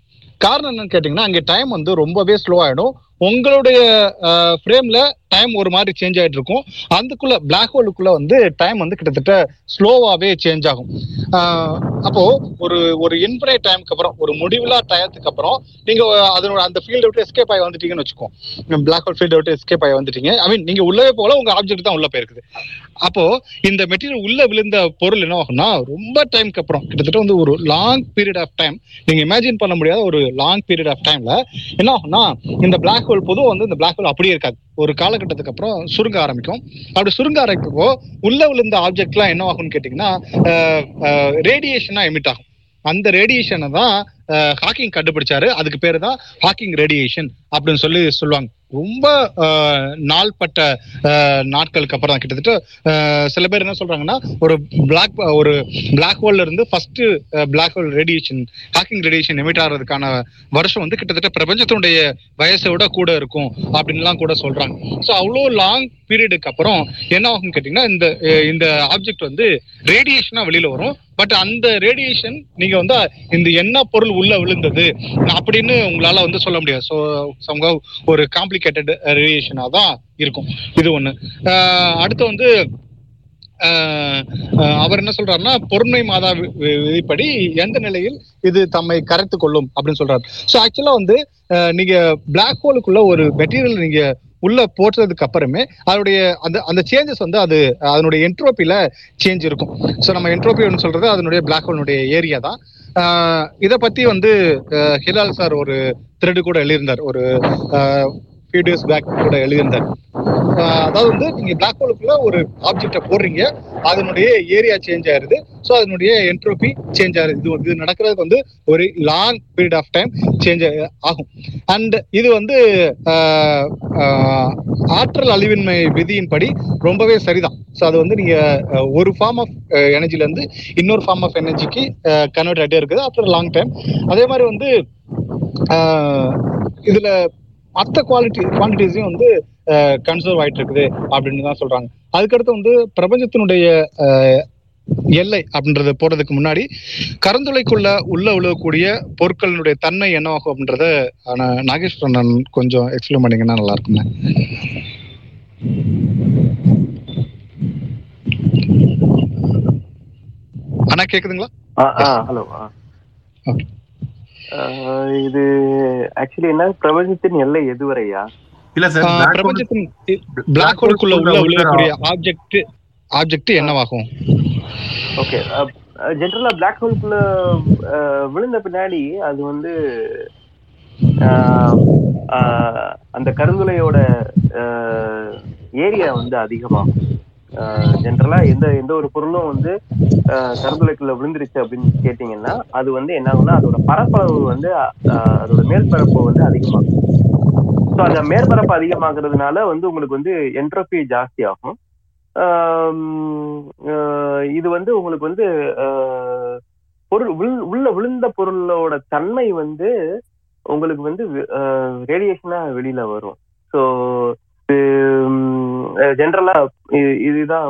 காரணம் என்னன்னு கேட்டீங்கன்னா, அங்கே டைம் வந்து ரொம்பவே ஸ்லோ ஆயிடும். உங்களுடைய ஃப்ரேம்ல டைம் ஒரு மாதிரி சேஞ்ச் ஆகிட்டு இருக்கும். அதுக்குள்ள பிளாக் ஹோலுக்குள்ள வந்து டைம் வந்து கிட்டத்தட்ட ஸ்லோவாகவே சேஞ்ச் ஆகும். அப்போ ஒரு இன்ஃபினைட் டைமுக்கு அப்புறம், ஒரு முடிவில்லா டயத்துக்கு அப்புறம் நீங்க அதனோட அந்த ஃபீல்டை விட்டு எஸ்கேப் ஆகி வந்துட்டீங்கன்னு வச்சுக்கோங்க. பிளாக் ஹோல் ஃபீல்டை விட்டு எஸ்கேப் ஆகி வந்துட்டீங்க, ஐ மீன் நீங்க உள்ளவே போல உங்க ஆப்ஜெக்ட் தான் உள்ள போயிருக்குது. அப்போ இந்த மெட்டீரியல் உள்ள விழுந்த பொருள் என்ன ஆகும்னா, ரொம்ப டைமுக்கு அப்புறம் கிட்டத்தட்ட வந்து ஒரு லாங் பீரியட் ஆஃப் டைம், நீங்க இமேஜின் பண்ண முடியாத ஒரு லாங் பீரியட் ஆஃப் டைம்ல என்ன ஆகும்னா, இந்த பிளாக் ஹோல் பொதுவாக வந்து இந்த பிளாக் ஹோல் அப்படியே இருக்காது, ஒரு காலகட்டத்துக்கு அப்புறம் சுருங்க ஆரம்பிக்கும். அப்படி சுருங்க ஆரம்பிக்கப்போ உள்ள விழுந்த ஆப்ஜெக்ட்லாம் என்ன ஆகும்னு கேட்டிங்கன்னா, ரேடியேஷனாக எமிட் ஆகும். அந்த ரேடியேஷனை தான் ஹாக்கிங் கண்டுபிடிச்சாரு. அதுக்கு பேரு தான் ஹாக்கிங் ரேடியேஷன் அப்படின்னு சொல்லி சொல்லுவாங்க. ரொம்ப நாள்பட்ட நாட்களுக்கு அப்புறம் தான், கிட்டத்தட்ட சில பேர் என்ன சொல்றாங்கன்னா, ஒரு பிளாக் ஹோல்ல இருந்து first black hole radiation, Hawking radiation emit ஆகிறதுக்கான வருஷம் வந்து கிட்டத்தட்ட பிரபஞ்சத்தினுடைய வயசோட கூட இருக்கும் அப்படின்லாம் கூட சொல்றாங்க. ஸோ அவ்வளோ லாங் பீரியடுக்கு அப்புறம் என்ன ஆகும்னு கேட்டீங்கன்னா, இந்த ஆப்ஜெக்ட் வந்து ரேடியேஷனா வெளியில வரும். பட் அந்த ரேடியேஷன் நீங்க வந்து இந்த என்ன பொருள் உள்ள விழுந்தது அப்படின்னு உங்களால வந்து சொல்ல முடியாது. ஸோ சம்ஹவ் ஒரு காம்ப்ளிகேட்டட் ரேடியேஷனா தான் இருக்கும். இது ஒண்ணு. அடுத்து வந்து அவர் என்ன சொல்றாருன்னா, பொருண்மை மாதா விதிப்படி எந்த நிலையில் இது தம்மை கரைத்து கொள்ளும் அப்படின்னு சொல்றாரு. ஸோ ஆக்சுவலா வந்து நீங்க பிளாக் ஹோலுக்குள்ள ஒரு மெட்டீரியல் நீங்க உள்ள போட்டதுக்கு அப்புறமே அதனுடைய அந்த சேஞ்சஸ் வந்து அதனுடைய என்ட்ரோப்பில சேஞ்ச் இருக்கும். ஸோ நம்ம என்ட்ரோப்பின்னு சொல்றது அதனுடைய பிளாக் ஹோலுடைய ஏரியா தான். இதை பத்தி வந்து ஹிலால் சார் ஒரு த்ரெட் கூட எழுதியிருந்தார், ஒரு ஃபியூ டேஸ் பேக் கூட எழுதியிருந்தார். அதாவது வந்து நீங்க பிளாக் ஹோலுக்குள்ள ஒரு ஆப்ஜெக்டை போடுறீங்க, அதனுடைய ஏரியா சேஞ்ச் ஆயிருது, ஸோ அதனுடைய என்ட்ரோபி சேஞ்ச் ஆயிருது. இது நடக்கிறதுக்கு வந்து ஒரு long period of time change ஆகும். அண்ட் இது வந்து ஆற்றல் அழிவின்மை விதியின்படி ரொம்பவே சரிதான். ஸோ அது வந்து நீங்க ஒரு ஃபார்ம் ஆஃப் எனர்ஜில இருந்து இன்னொரு ஃபார்ம் ஆஃப் எனர்ஜிக்கு கன்வெர்ட் ஆகிட்டே இருக்குது ஆஃப்டர் லாங் டைம். அதே மாதிரி வந்து இதுல மற்ற குவான்டிட்டிஸையும் வந்து கன்சர்வ் ஆகிட்டு இருக்குது அப்படின்னு தான் சொல்றாங்க. அதுக்கடுத்து வந்து பிரபஞ்சத்தினுடைய எல்லை அப்படின்றத போடுறதுக்கு முன்னாடி கருந்துளைக்குள்ள உள்ள விழுகக்கூடிய பொருட்களினுடைய தன்மை என்ன ஆகும் அப்படின்றத நாகேஸ்வரன் கொஞ்சம் எக்ஸ்பிளைன் பண்ணீங்கன்னா நல்லா இருக்குங்க. அண்ணா கேக்குதுங்களா? ஹலோ. இது ஆக்சுவலி என்ன, பிரபஞ்சத்தின் எல்லை எதுவரையா? இல்ல சார், பிரபஞ்சத்தின் பிளாக் ஹோலுக்குள்ள உள்ள விழுகக்கூடிய ஆப்ஜெக்ட் என்னவாகும்? ஓகே, ஜெனரலா பிளாக் ஹோலுக்குள்ள விழுந்த பின்னாடி அது வந்து அந்த கருந்துளையோட ஏரியா வந்து அதிகமாகும். ஜென்ரலா எந்த ஒரு பொருளும் வந்து கருந்துளைக்குள்ள விழுந்துருச்சு அப்படின்னு கேட்டீங்கன்னா, அது வந்து என்ன ஆகும்னா, அதோட பரப்பளவு வந்து அதோட மேற்பரப்பு வந்து அதிகமாகும். ஸோ அந்த மேற்பரப்பு அதிகமாகிறதுனால வந்து உங்களுக்கு வந்து என்ட்ரோபி ஜாஸ்தி ஆகும். இது வந்து உங்களுக்கு வந்து பொருள் உள்ள விழுந்த பொருளோட தன்மை வந்து உங்களுக்கு வந்து ரேடியேஷனா வெளியில வரும். ஸோ ஜென்ரலா இதுதான்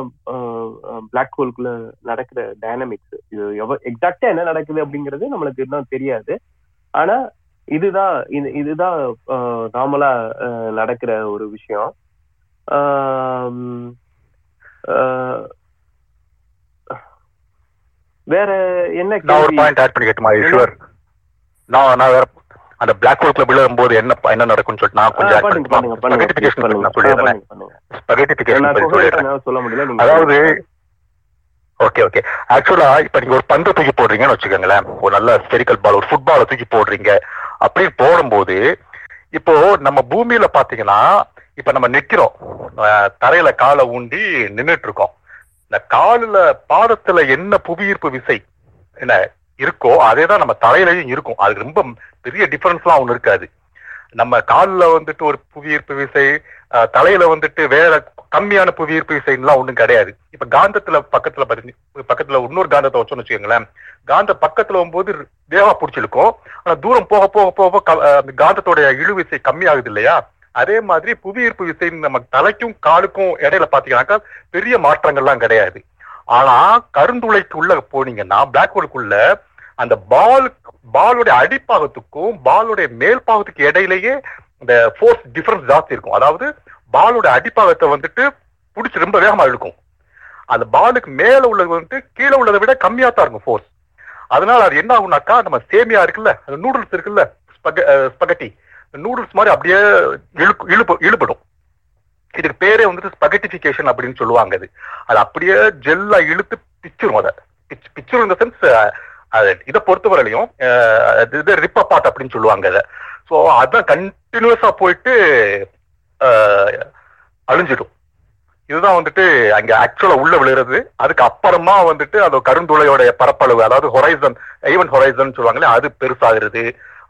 பிளாக் ஹோலுக்குள்ள நடக்கிற டைனமிக்ஸ். இது எக்ஸாக்டா என்ன நடக்குது அப்படிங்கிறது நம்மளுக்கு இன்னும் தெரியாது. ஆனா இதுதான் நார்மலா நடக்கிற ஒரு விஷயம். வேற என்ன ஆட் பண்ணி கேட்டுமா ஈஸ்வர்? நான் வேற அந்த பிளாக் ஹோலுக்குள்ள விழும்போது என்ன நடக்கும் சொல்லிட்டு நான் கொஞ்சம் சொல்ல முடியல. அதாவது ஓகே ஓகே ஆக்சுவலா இப்ப நீங்க ஒரு பந்தை தூக்கி போடுறீங்கன்னு வச்சுக்கோங்களேன், ஒரு நல்ல ஸ்பெரிக்கல் பால், ஒரு ஃபுட்பாலை தூக்கி போடுறீங்க. அப்படி போடும்போது இப்போ நம்ம பூமியில பாத்தீங்கன்னா, இப்ப நம்ம நிக்கிறோம், தரையில காலை ஊண்டி நின்றுட்டு இருக்கோம். இந்த காலில பாதத்துல என்ன புவியீர்ப்பு விசை என்ன இருக்கோ அதே தான் நம்ம தரையிலையும் இருக்கும். அது ரொம்ப பெரிய டிஃபரன்ஸ் எல்லாம் ஒண்ணு இருக்காது. நம்ம காலில் வந்துட்டு ஒரு புவியீர்ப்பு விசை, தலையில வந்துட்டு வேற கம்மியான புவியீர்ப்பு விசைன்னுலாம் ஒன்றும் கிடையாது. இப்ப காந்தத்துல பக்கத்துல இன்னொரு காந்தத்தை வச்சோன்னு வச்சுக்கோங்களேன், காந்த பக்கத்துல வரும்போது வேகமா பிடிச்சிருக்கும். ஆனா தூரம் போக போக போக காந்தத்தோடைய இழு விசை கம்மி ஆகுது இல்லையா? அதே மாதிரி புவியீர்ப்பு விசை நம்ம தலைக்கும் காலுக்கும் இடையில பாத்தீங்கன்னாக்கா பெரிய மாற்றங்கள்லாம் கிடையாது. ஆனா கருந்துளைக்கு உள்ள போனீங்கன்னா பிளாக் ஹோலுக்குள்ள அந்த பாலுடைய அடிப்பாகத்துக்கும் பாலுடைய மேல் பாகத்துக்கு இடையிலேயே இந்த ஃபோர்ஸ் டிஃபரன்ஸ் ஜாஸ்தி இருக்கும். அதாவது பாலுடைய அடிப்பாகத்தை வந்துட்டு பிடிச்சி ரொம்ப வேகமா இழுக்கும், அந்த பாலுக்கு மேல உள்ளது வந்துட்டு கீழே உள்ளதை விட கம்மியா தான் இருக்கும் ஃபோர்ஸ். அதனால அது என்ன ஆகுனாக்கா நம்ம சேமியா இருக்குல்ல, நூடுல்ஸ் இருக்குல்ல, ஸ்பகட்டி நூடுல்ஸ் மாதிரி அப்படியே இழுபடும். இதுக்கு பேரே வந்துட்டு ஸ்பகட்டிஃபிகேஷன் அப்படின்னு சொல்லுவாங்க. அது அப்படியே ஜெல்லா இழுத்து பிச்சிரும். அதை பிச்சிரும் இந்த சென்ஸ் இதை பொறுத்தவரையிலையும் இது ரிப் அபார்ட் அப்படின்னு சொல்லுவாங்க. அதை ஸோ அதான் கண்டினியூஸா போயிட்டு அழிஞ்சிடும். இதுதான் வந்துட்டு அங்க ஆக்சுவலா உள்ள விழுகிறது. அதுக்கு அப்புறமா வந்துட்டு அந்த கருந்துளையோடைய பரப்பளவு, அதாவது ஹொரைசன், ஈவென்ட் ஹொரைசன் சொல்லுவாங்களே, அது பெருசாகிறது.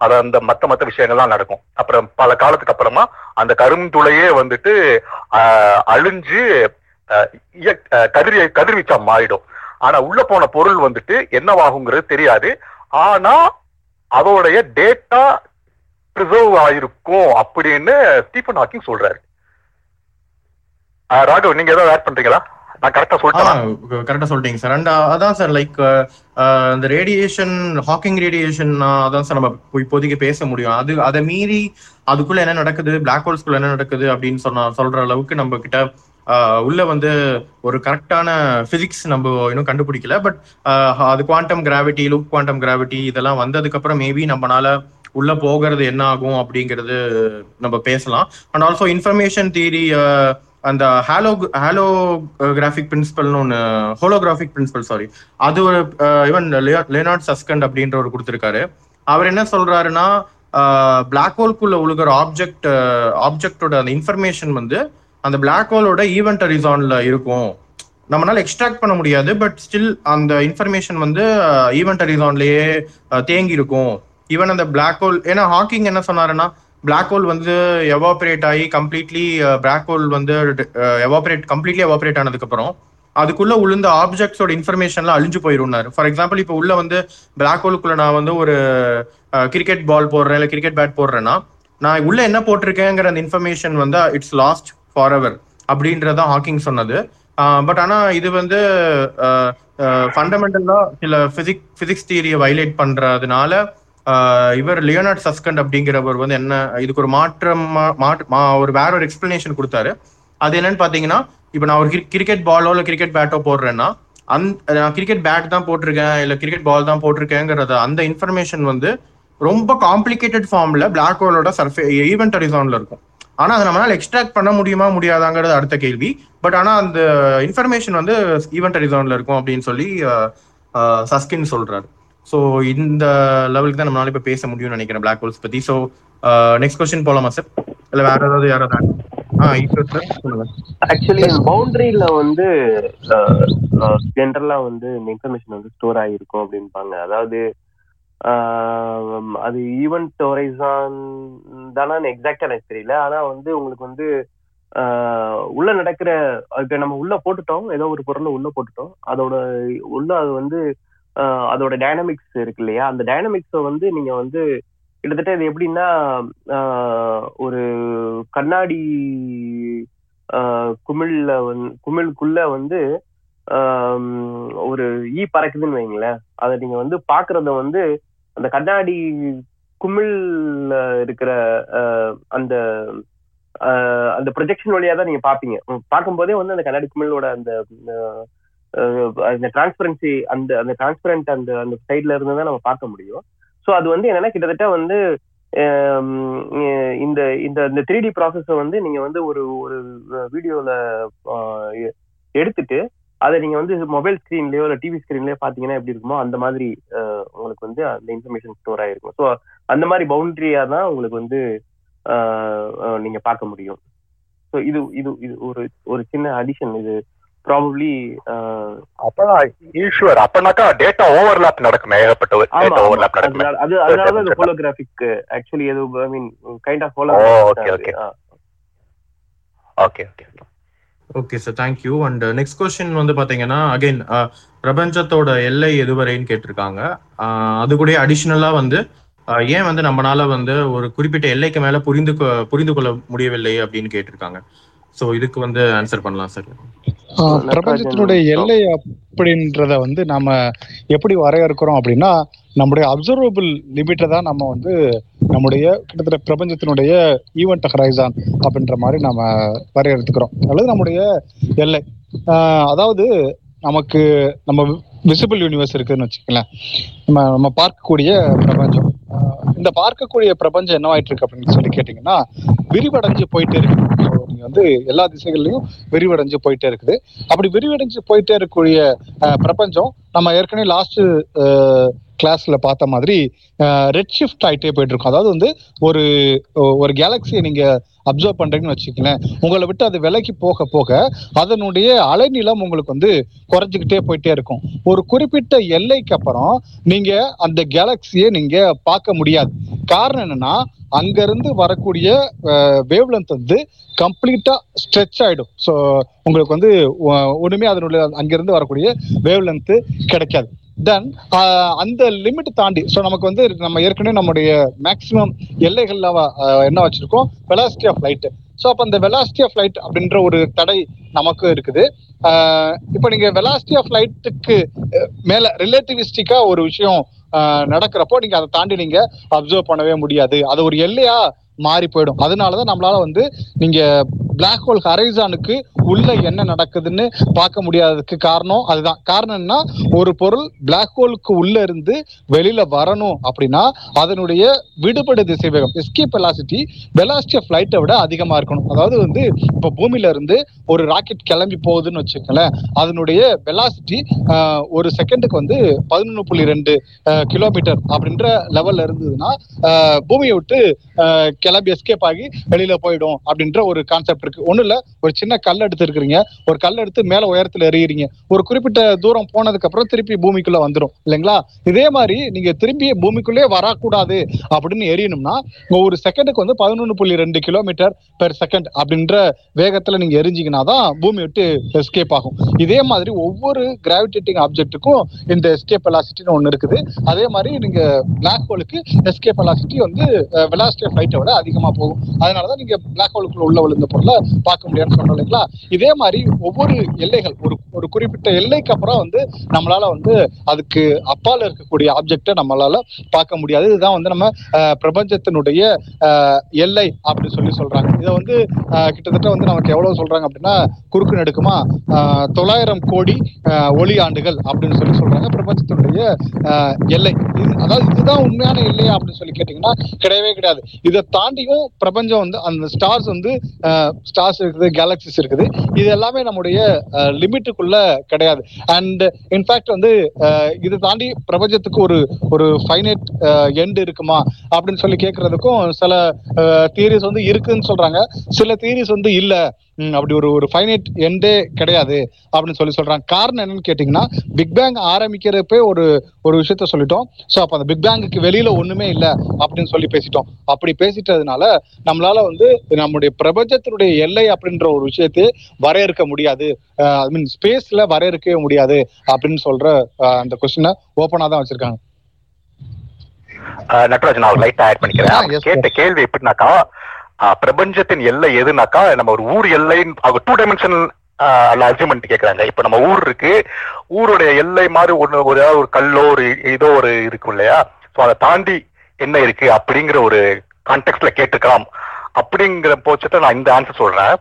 அது அந்த மற்ற விஷயங்கள்லாம் நடக்கும். அப்புறம் பல காலத்துக்கு அப்புறமா அந்த கருந்துளையே வந்துட்டு அழிஞ்சு கதிர்வீச்சா மாறிடும். ஆனா உள்ள போன பொருள் வந்துட்டு என்னவாகுங்கிறது தெரியாது. ஆனா அதோடைய டேட்டா ப்ரிசர்வ் ஆயிருக்கும் அப்படின்னு ஸ்டீஃபன் ஹாக்கிங் சொல்றாரு. ராகவ், நீங்க ஏதாவது ஆட் பண்றீங்களா? நான் கரெக்டா சொல்லிட்டீங்க சார். அண்ட் அதான் சார், லைக் இந்த ரேடியேஷன், ஹாக்கிங் ரேடியேஷன், அதான் சார் நம்ம இப்போதைக்கு பேச முடியும். அது அதை மீறி அதுக்குள்ள என்ன நடக்குது, பிளாக் ஹோல்ஸ்குள்ள என்ன நடக்குது அப்படின்னு சொல்ற அளவுக்கு நம்ம கிட்ட உள்ள வந்து ஒரு கரெக்டான பிசிக்ஸ் நம்ம இன்னும் கண்டுபிடிக்கல. பட் அது quantum gravity, loop quantum gravity இதெல்லாம் வந்ததுக்கு அப்புறம் மேபி நம்மளால உள்ள போகிறது என்ன ஆகும் அப்படிங்கிறது நம்ம பேசலாம். அண்ட் ஆல்சோ இன்ஃபர்மேஷன் தியரி, அந்த ஹாலோகிராஃபிக் பிரின்சிபல்னு ஒன்று, ஹோலோகிராஃபிக் பிரின்சிபல் சாரி, அது ஒரு ஈவன் லியோனார்ட் சஸ்கண்ட் அப்படின்றவர் கொடுத்துருக்காரு. அவர் என்ன சொல்றாருன்னா, பிளாக் ஹோல்குள்ள உழுகிற ஆப்ஜெக்டோட அந்த இன்ஃபர்மேஷன் வந்து அந்த பிளாக் ஹோலோட ஈவென்ட் ஹொரைசான்ல இருக்கும். நம்மளால எக்ஸ்ட்ராக்ட் பண்ண முடியாது, பட் ஸ்டில் அந்த இன்ஃபர்மேஷன் வந்து ஈவென்ட் ஹொரைசான்லயே தேங்கி இருக்கும். ஈவன் அந்த பிளாக் ஹோல், ஏன்னா ஹாக்கிங் என்ன சொன்னாருன்னா, பிளாக் ஹோல் வந்து எவாபரேட் ஆகி கம்ப்ளீட்லி, பிளாக் ஹோல் வந்து எவாபரேட் ஆனதுக்கு அப்புறம் அதுக்குள்ள உள்ள ஆப்ஜெக்ட்ஸோட இன்ஃபர்மேஷன்லாம் அழிஞ்சு போயிருந்தாரு. ஃபார் எக்ஸாம்பிள், இப்போ உள்ள வந்து பிளாக் ஹோலுக்குள்ள நான் வந்து ஒரு கிரிக்கெட் பால் போடுறேன், இல்லை கிரிக்கெட் பேட் போடுறேன்னா, நான் உள்ள என்ன போட்டிருக்கேங்கிற அந்த இன்ஃபர்மேஷன் வந்து இட்ஸ் லாஸ்ட் ஃபார் எவர் அப்படின்றதான் ஹாக்கிங் சொன்னது. பட் ஆனால் இது வந்து ஃபண்டமெண்டலா சில பிசிக்ஸ் தியரியை வயலேட் பண்றதுனால இவர் லியோனார்ட் சஸ்கண்ட் அப்படிங்கிறவர் வந்து என்ன இதுக்கு ஒரு வேற ஒரு எக்ஸ்பிளனேஷன் கொடுத்தாரு. அது என்னன்னு பாத்தீங்கன்னா, இப்போ நான் ஒரு கிரிக்கெட் பாலோ இல்லை கிரிக்கெட் பேட்டோ போடுறேன்னா, நான் கிரிக்கெட் பேட் தான் போட்டிருக்கேன் இல்லை கிரிக்கெட் பால் தான் போட்டிருக்கேங்கிறத அந்த இன்ஃபர்மேஷன் வந்து ரொம்ப காம்ப்ளிகேட்டட் ஃபார்ம்ல பிளாக் ஹோலோட ஈவென்ட் ஹொரைசான்ல இருக்கும். ஆனா அதை நம்மளால எக்ஸ்ட்ராக்ட் பண்ண முடியுமா முடியாதாங்கிறது அடுத்த கேள்வி. பட் ஆனா அந்த இன்ஃபர்மேஷன் வந்து ஈவென்ட் ஹொரைசான்ல இருக்கும் அப்படின்னு சொல்லி சஸ்கின் சொல்றாரு. ஸோ இந்த லெவலுக்கு தான் நம்மளால இப்போ பேச முடியும்னு நினைக்கிறேன் பிளாக் ஹோல்ஸ் பத்தி. ஸோ நெக்ஸ்ட் கொஸ்டின் போலாமா சார், இல்லை வேற ஏதாவது யாராவது? ஆக்சுவலி பவுண்டரியில வந்து ஜென்ரலா வந்து இந்த இன்ஃபர்மேஷன் வந்து ஸ்டோர் ஆகிருக்கும் அப்படின்பாங்க. அதாவது அது ஈவென்ட் ஹொரைசான் தானு எக்ஸாக்டா எனக்கு தெரியல. ஆனா வந்து உங்களுக்கு வந்து உள்ள நடக்கிற, இப்போ நம்ம உள்ள போட்டுட்டோம், ஏதோ ஒரு பொருளை உள்ள போட்டுட்டோம், அதோட உள்ள அது வந்து அதோட டைனமிக்ஸ் இருக்கு இல்லையா, அந்த டைனமிக்ஸை வந்து நீங்க வந்து கிட்டத்தட்ட இது எப்படின்னா ஒரு கண்ணாடி குமிழுக்குள்ள வந்து ஒரு ஈ பறக்குதுன்னு வைங்களேன், அதை நீங்க வந்து பாக்குறத வந்து அந்த கண்ணாடி குமிழ்ல இருக்கிற அந்த அந்த ப்ரொஜெக்ஷன் வழியா தான் நீங்க பாப்பீங்க. பார்க்கும்போதே வந்து அந்த கண்ணாடி குமிழோட அந்த டிரான்ஸ்பரன்சி அந்த டிரான்ஸ்பரண்ட் அந்த அந்த சைட்ல இருந்து தான் நம்ம பார்க்க முடியும். ஸோ அது வந்து என்னன்னா கிட்டத்தட்ட வந்து இந்த இந்த 3D ப்ராசஸை வந்து நீங்க வந்து ஒரு ஒரு வீடியோல எடுத்துட்டு அதை நீங்க வந்து மொபைல் ஸ்கிரீன்லயோ இல்லை டிவி ஸ்கிரீன்லயோ பாத்தீங்கன்னா எப்படி இருக்குமோ அந்த மாதிரி உங்களுக்கு வந்து அந்த இன்ஃபர்மேஷன் ஸ்டோர் ஆயிருக்கும். ஸோ அந்த மாதிரி பவுண்டரியா தான் உங்களுக்கு வந்து நீங்க பார்க்க முடியும். ஸோ இது இது இது ஒரு ஒரு சின்ன அடிஷன். இது probably அப்பனாக்கா டேட்டா ஓவர்லாப் நடக்கும், ஏகப்பட்டது டேட்டா ஓவர்லாப் நடக்கும். அது அதனால தான் ஹோலோகிராஃபிக் एक्चुअली அது I mean kind of holographic. Okay okay okay okay okay sir, thank you. And next question வந்து பாத்தீங்கன்னா அகைன் பிரபஞ்சத்தோட எல்லை எதுவரைன்னு கேட்டிருக்காங்க. அது கூட அடிஷனலா வந்து ஏன் வந்து நம்மளால வந்து ஒரு குறிப்பிட்ட எல்லைக்கு மேல புரிந்து கொள்ள முடியவில்லை அப்படின்னு கேட்டிருக்காங்க. சோ இதுக்கு வந்து ஆன்சர் பண்ணலாம் சார். பிரபஞ்சத்தினுடைய எல்லை அப்படின்றத வந்து நம்ம எப்படி வரையறுக்கிறோம் அப்படின்னா, நம்முடைய அப்சர்வபிள் லிமிட்டை தான் நம்ம வந்து நம்முடைய கிட்டத்தட்ட பிரபஞ்சத்தினுடைய ஈவெண்ட் ஹொரைசான் அப்படின்ற மாதிரி நம்ம வரையறுத்துக்கிறோம், அல்லது நம்முடைய எல்லை. அதாவது நமக்கு நம்ம விசிபிள் யூனிவர்ஸ் இருக்குன்னு வச்சுக்கலாம், நம்ம பார்க்கக்கூடிய பிரபஞ்சம். இந்த பார்க்கக்கூடிய பிரபஞ்சம் என்னவாயிட்டு இருக்கு அப்படின்னு சொல்லி கேட்டீங்கன்னா விரிவடைஞ்சு போயிட்டே இருக்கு. நீங்க வந்து எல்லா திசைகள்லையும் விரிவடைஞ்சு போயிட்டே இருக்குது. அப்படி விரிவடைஞ்சு போயிட்டே இருக்கக்கூடிய பிரபஞ்சம் நம்ம ஏற்கனவே லாஸ்ட் கிளாஸ்ல பார்த்த மாதிரி ரெட் ஷிஃப்ட் ஆகிட்டே போயிட்டு இருக்கும். அதாவது வந்து ஒரு கேலக்சியை நீங்க அப்சர்வ் பண்றீங்கன்னு வச்சுக்கங்களேன், உங்களை விட்டு அது விலைக்கு போக போக அதனுடைய அலைநீளம் உங்களுக்கு வந்து குறைஞ்சிக்கிட்டே போயிட்டே இருக்கும். ஒரு குறிப்பிட்ட எல்லைக்கு அப்புறம் நீங்க அந்த கேலக்சியை நீங்க பார்க்க முடியாது. காரணம் என்னன்னா, அங்கிருந்து வரக்கூடிய வேவ் லென்த் வந்து கம்ப்ளீட்டா ஸ்ட்ரெச் ஆயிடும். ஸோ உங்களுக்கு வந்து ஒண்ணுமே அதனுடைய அங்கிருந்து வரக்கூடிய வேவ் லென்த் கிடைக்காது. தென் அந்த லிமிட் தாண்டி, ஸோ நமக்கு வந்து நம்ம ஏற்கனவே நம்முடைய மேக்சிமம் எல்லைகள்ல என்ன வச்சிருக்கோம், வெலாசிட்டி ஆஃப் லைட். ஸோ அப்போ அந்த வெலாசிட்டி ஆஃப் லைட் அப்படின்ற ஒரு தடை நமக்கு இருக்குது. இப்போ நீங்க வெலாசிட்டி ஆஃப் லைட்டுக்கு மேல ரிலேட்டிவிஸ்டிக்கா ஒரு விஷயம் நடக்கிறப்போ நீங்க அதை தாண்டி நீங்க அப்சர்வ் பண்ணவே முடியாது. அது ஒரு எல்லையா மாறி போயிடும். அதனாலதான் நம்மளால வந்து நீங்க பிளாக் ஹோல் ஹொரைசானுக்கு உள்ள என்ன நடக்குதுன்னு பார்க்க முடியாததுக்கு காரணம் அதுதான். காரணம்னா, ஒரு பொருள் பிளாக் ஹோலுக்கு உள்ள இருந்து வெளியில வரணும் அப்படின்னா அதனுடைய விடுபடு திசை வேகம், எஸ்கேப் வெலாசிட்டி, வெலாசிட்டி ஆஃப் லைட்டை விட அதிகமா இருக்கணும். அதாவது வந்து இப்போ பூமியில இருந்து ஒரு ராக்கெட் கிளம்பி போகுதுன்னு வச்சுக்கோங்களேன், அதனுடைய வெலாசிட்டி ஒரு செகண்டுக்கு வந்து 11.2 கிலோமீட்டர் அப்படின்ற லெவல்ல இருந்ததுன்னா பூமியை விட்டு கிளம்பி எஸ்கேப் ஆகி வெளியில போயிடும் அப்படின்ற ஒரு கான்செப்ட். ஒன்னும் இல்ல, ஒரு சின்ன கல் எடுத்து இருக்கிறீங்க, ஒரு கல் எடுத்து மேல உயரத்துல எறிகிறீங்க, ஒரு குறிப்பிட்ட தூரம் போனதுக்கு அப்புறம் திருப்பி பூமிக்குள்ள வந்துடும் இல்லைங்களா. இதே மாதிரி நீங்க திரும்பி பூமிக்குள்ளே வரக்கூடாது அப்படின்னு எறியணும்னா ஒரு செகண்டுக்கு வந்து 11.2 கிலோமீட்டர் பெர் செகண்ட் அப்படின்ற வேகத்துல நீங்க எரிஞ்சிங்கன்னா தான் பூமி விட்டு எஸ்கேப் ஆகும். இதே மாதிரி ஒவ்வொரு கிராவிடேட்டிங் ஆப்ஜெக்ட்டுக்கும் இந்த எஸ்கேப் வெலாசிட்டின்னு ஒண்ணு இருக்குது. அதே மாதிரி நீங்க பிளாக் ஹோலுக்கு எஸ்கேப் வெலாசிட்டி வந்து வெலாசிட்டி ஆஃப் லைட்டை விட அதிகமா போகும். அதனாலதான் நீங்க பிளாக் ஹோலுக்குள்ள உள்ள விழுந்த பொருள் பார்க்க முடியாதுன்னு சொல்றோம் இல்லைங்களா. இதே மாதிரி ஒவ்வொரு எல்லைகள், ஒரு குறிப்பிட்ட எல்லைக்கு அப்புறம் வந்து நம்மளால வந்து அதுக்கு அப்பால இருக்கக்கூடிய ஆப்ஜெக்டை நம்மளால பார்க்க முடியாது. இதுதான் வந்து நம்ம பிரபஞ்சத்தினுடைய எல்லை அப்படின்னு சொல்லி சொல்றாங்க. இதை வந்து கிட்டத்தட்ட வந்து நமக்கு எவ்வளவு சொல்றாங்க அப்படின்னா, குறுக்கு நடுக்குமா 900 கோடி ஒளி ஆண்டுகள் அப்படின்னு சொல்லி சொல்றாங்க பிரபஞ்சத்தினுடைய எல்லை. அதாவது இதுதான் உண்மையான எல்லையா அப்படின்னு சொல்லி கேட்டீங்கன்னா கிடையவே கிடையாது. இதை தாண்டியும் பிரபஞ்சம் வந்து அந்த ஸ்டார்ஸ் வந்து ஸ்டார்ஸ் இருக்குது, கேலக்சிஸ் இருக்குது, இது எல்லாமே நம்முடைய லிமிட்டுக்குள்ள கிடையாது. அண்ட் இன்ஃபேக்ட் வந்து இதை தாண்டி பிரபஞ்சத்துக்கு ஒரு ஃபைனைட் எண்ட் இருக்குமா அப்படின்னு சொல்லி கேட்கறதுக்கும் சில தியரிஸ் வந்து இருக்குன்னு சொல்றாங்க, சில தியரிஸ் வந்து இல்லை, அப்படி ஒரு ஃபைனைட் எண்டே கிடையாது அப்படின்னு சொல்லி சொல்றாங்க. காரணம் என்னன்னு கேட்டீங்கன்னா, பிக் பேங் ஆரம்பிக்கிறப்பே ஒரு விஷயத்த சொல்லிட்டோம். ஸோ அப்போ அந்த பிக் பேங்குக்கு வெளியில ஒண்ணுமே இல்லை அப்படின்னு சொல்லி பேசிட்டோம். அப்படி பேசிட்டதுனால நம்மளால வந்து நம்முடைய பிரபஞ்சத்தினுடைய எல்லை அப்படின்ற ஒரு விஷயத்தை வரையறுக்க முடியாது, ஐ மீன் ஸ்பேஸ்ல வரையறுக்கவே முடியாது அப்படின்னு சொல்ற அந்த கொஸ்டினை ஓப்பனா தான் வச்சிருக்காங்க. நட்ராஜன், நான் லைட்டா ஆட் பண்ணிக்கிறேன். கேட்ட கேள்வி எப்படின்னாக்கா, பிரபஞ்சத்தின் எல்லை எதுனாக்கா நம்ம ஒரு ஊர் எல்லைன்னு அவங்க 2 டைமென்ஷனல் அர்குமெண்ட் கேட்கறாங்க. இப்ப நம்ம ஊர் இருக்கு, ஊருடைய எல்லை மாதிரி ஒரு கல்லோ ஒரு ஏதோ ஒரு இருக்கும் இல்லையா, ஸோ அதை தாண்டி என்ன இருக்கு அப்படிங்கிற ஒரு கான்டெக்ட்ல கேட்டுக்கலாம் அப்படிங்கிற போச்சத்தை நான் இந்த ஆன்சர் சொல்றேன்.